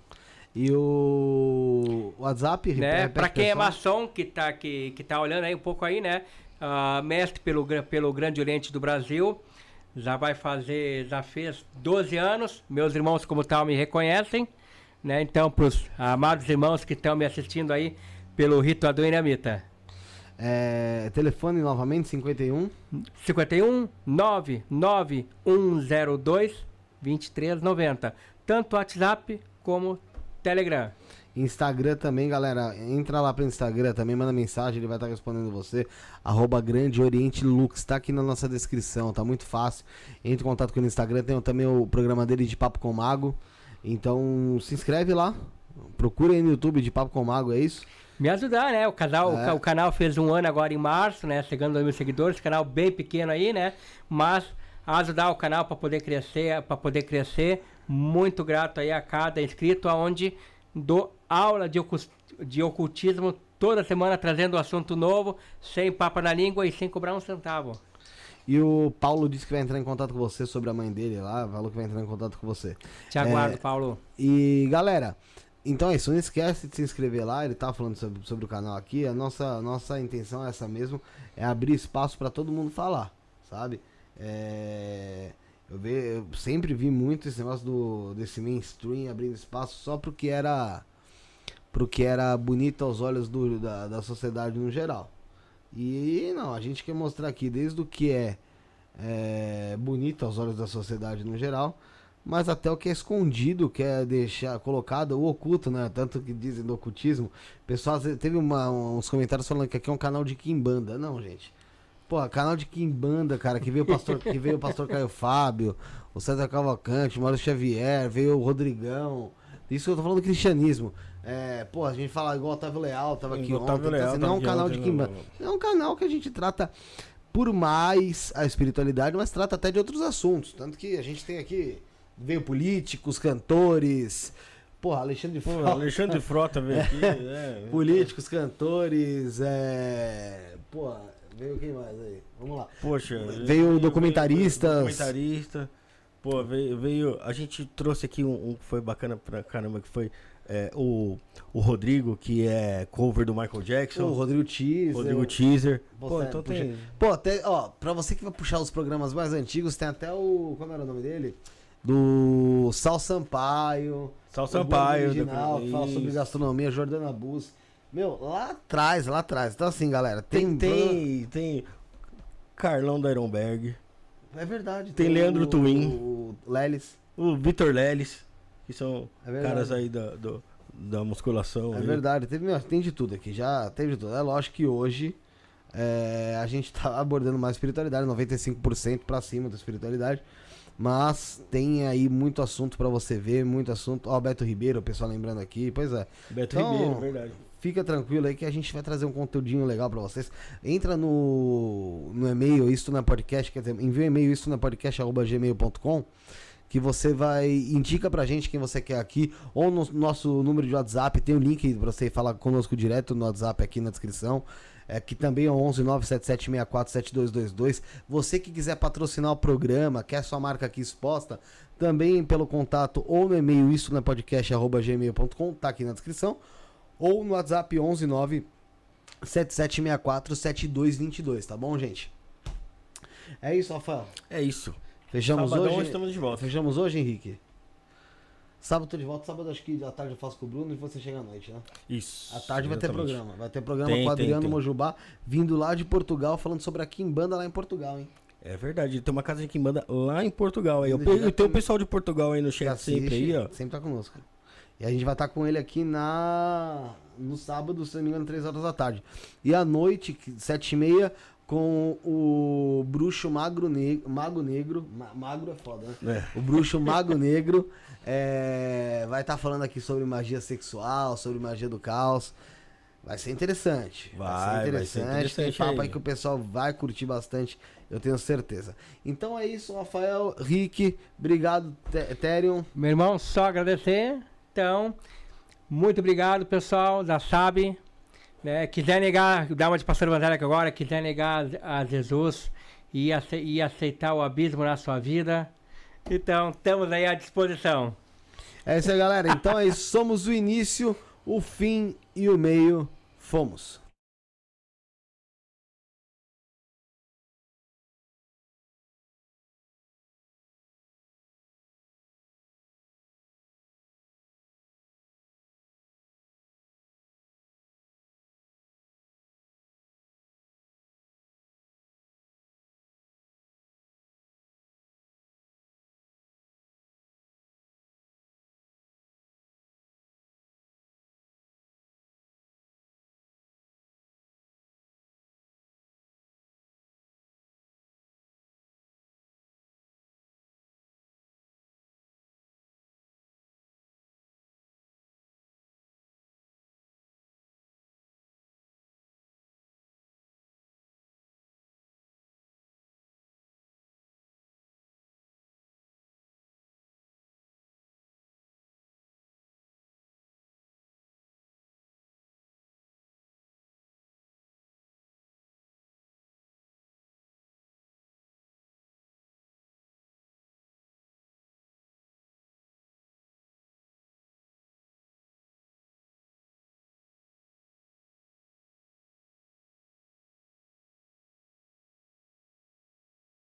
E o WhatsApp? Né? Para quem é maçom, que tá, que, que tá olhando aí um pouco aí, né? Uh, mestre pelo, pelo Grande Oriente do Brasil. Já vai fazer, já fez doze anos, meus irmãos como tal me reconhecem, né? Então, para os amados irmãos que estão me assistindo aí pelo Rito Aduinamita. É, telefone novamente, cinquenta e um? cinquenta e um, nove nove um zero dois, vinte e três noventa. Tanto WhatsApp como Telegram. Instagram também, galera. Entra lá pro Instagram também, manda mensagem, ele vai estar tá respondendo você. Arroba Grande Oriente Lux, tá aqui na nossa descrição, tá muito fácil. Entre em contato com ele no Instagram, tem também o programa dele de Papo com o Mago. Então, se inscreve lá. Procura aí no YouTube de Papo com o Mago, é isso? Me ajudar, né? O canal, é. o, o canal fez um ano agora em março, né? Chegando aos mil seguidores, canal bem pequeno aí, né? Mas ajudar o canal para poder crescer, para poder crescer. Muito grato aí a cada inscrito, aonde dou aula de, ocult... de ocultismo toda semana, trazendo um assunto novo, sem papo na língua e sem cobrar um centavo. E o Paulo disse que vai entrar em contato com você sobre a mãe dele lá, falou que vai entrar em contato com você. Te aguardo, é... Paulo. E galera, então é isso, não esquece de se inscrever lá, ele tá falando sobre, sobre o canal aqui, a nossa, nossa intenção é essa mesmo, é abrir espaço para todo mundo falar, sabe? É... Eu, ve, eu sempre vi muito esse negócio do, desse mainstream abrindo espaço só pro que era, pro que era bonito aos olhos do, da, da sociedade no geral. E não, a gente quer mostrar aqui desde o que é, é bonito aos olhos da sociedade no geral, mas até o que é escondido, que é deixar colocado, o oculto, né? Tanto que dizem do ocultismo. Pessoal, teve uma, uns comentários falando que aqui é um canal de Kimbanda. Não, gente. Pô, canal de Kimbanda, cara, que veio o pastor, que veio o pastor Caio Fábio, o César Cavalcante, o Mário Xavier, veio o Rodrigão. Isso que eu tô falando do cristianismo. É, pô, a gente fala igual o Otávio Leal, tava aqui ontem, Leal, tá dizendo, não é um canal de Kimbanda. É um canal que a gente trata por mais a espiritualidade, mas trata até de outros assuntos. Tanto que a gente tem aqui, veio políticos, cantores... Porra, Alexandre Frota. Porra, Alexandre Frota veio aqui, né? Políticos, cantores, é... Porra... Veio quem mais aí? Vamos lá. Poxa, veio, veio documentaristas. Veio, documentarista. Pô, veio, veio. A gente trouxe aqui um, um que foi bacana pra caramba, que foi é, o, o Rodrigo, que é cover do Michael Jackson. O Rodrigo Teaser. Rodrigo Teaser. Pô, pô, então tem... Pô, até, ó, pra você que vai puxar os programas mais antigos, tem até o. Como era o nome dele? Do Sal Sampaio. Sal Sampaio, original, que fala sobre gastronomia, Jordana Bus. Meu, lá atrás, lá atrás. Então assim, galera, tem... Tem, tem, tem Carlão da Ironberg. É verdade. Tem, tem Leandro o, Twin. O Lelis. O Vitor Lelis. Que são é caras aí da, do, da musculação. É aí. Verdade. Teve, tem de tudo aqui. Já teve de tudo. É lógico que hoje é, a gente tá abordando mais espiritualidade. noventa e cinco por cento pra cima da espiritualidade. Mas tem aí muito assunto pra você ver, muito assunto. Ó, oh, Beto Ribeiro, o pessoal lembrando aqui. Pois é. Beto então, Ribeiro, verdade. Fica tranquilo aí que a gente vai trazer um conteúdinho legal pra vocês. Entra no, no e-mail, isto na podcast, quer dizer, envia um e-mail, isto na podcast, arroba gmail ponto com, que você vai, indica pra gente quem você quer aqui, ou no nosso número de WhatsApp, tem o um link pra você falar conosco direto no WhatsApp aqui na descrição. É, que também é onze nove sete sete seis quatro sete dois dois dois. Você que quiser patrocinar o programa, quer sua marca aqui exposta, também pelo contato ou no e-mail isso na podcast arroba gmail ponto com, tá aqui na descrição, ou no WhatsApp onze nove sete sete seis quatro sete dois dois dois, tá bom, gente? É isso, Rafael? É isso. Fechamos Sabadão, hoje. Estamos de volta. Fechamos hoje, Henrique? Sábado tô de volta, sábado acho que à tarde eu faço com o Bruno e você chega à noite, né? Isso. À tarde exatamente. Vai ter programa, vai ter programa tem, com o Adriano tem, tem. Mojubá, vindo lá de Portugal, falando sobre a Quimbanda lá em Portugal, hein? É verdade, tem uma casa de Quimbanda lá em Portugal, aí. E tem o pessoal de Portugal aí no chat sempre aí, ó. Sempre tá conosco. E a gente vai estar tá com ele aqui na... no sábado, se não me engano, três horas da tarde. E à noite, sete e meia... com o bruxo magro negro, mago negro, ma magro é foda, né? É. O bruxo mago negro é, vai estar tá falando aqui sobre magia sexual, sobre magia do caos. Vai ser interessante. Vai, vai ser interessante. Vai ser interessante. Tem papo aí. aí que o pessoal vai curtir bastante, eu tenho certeza. Então é isso, Rafael, Rick, obrigado, Therion. Meu irmão, só agradecer. Então, muito obrigado, pessoal da S A B. Né, quiser negar, dá uma de pastor evangélico agora, quiser negar a Jesus e, ace, e aceitar o abismo na sua vida, então estamos aí à disposição. É isso aí, galera. Então é isso, somos o início, o fim e o meio. Fomos.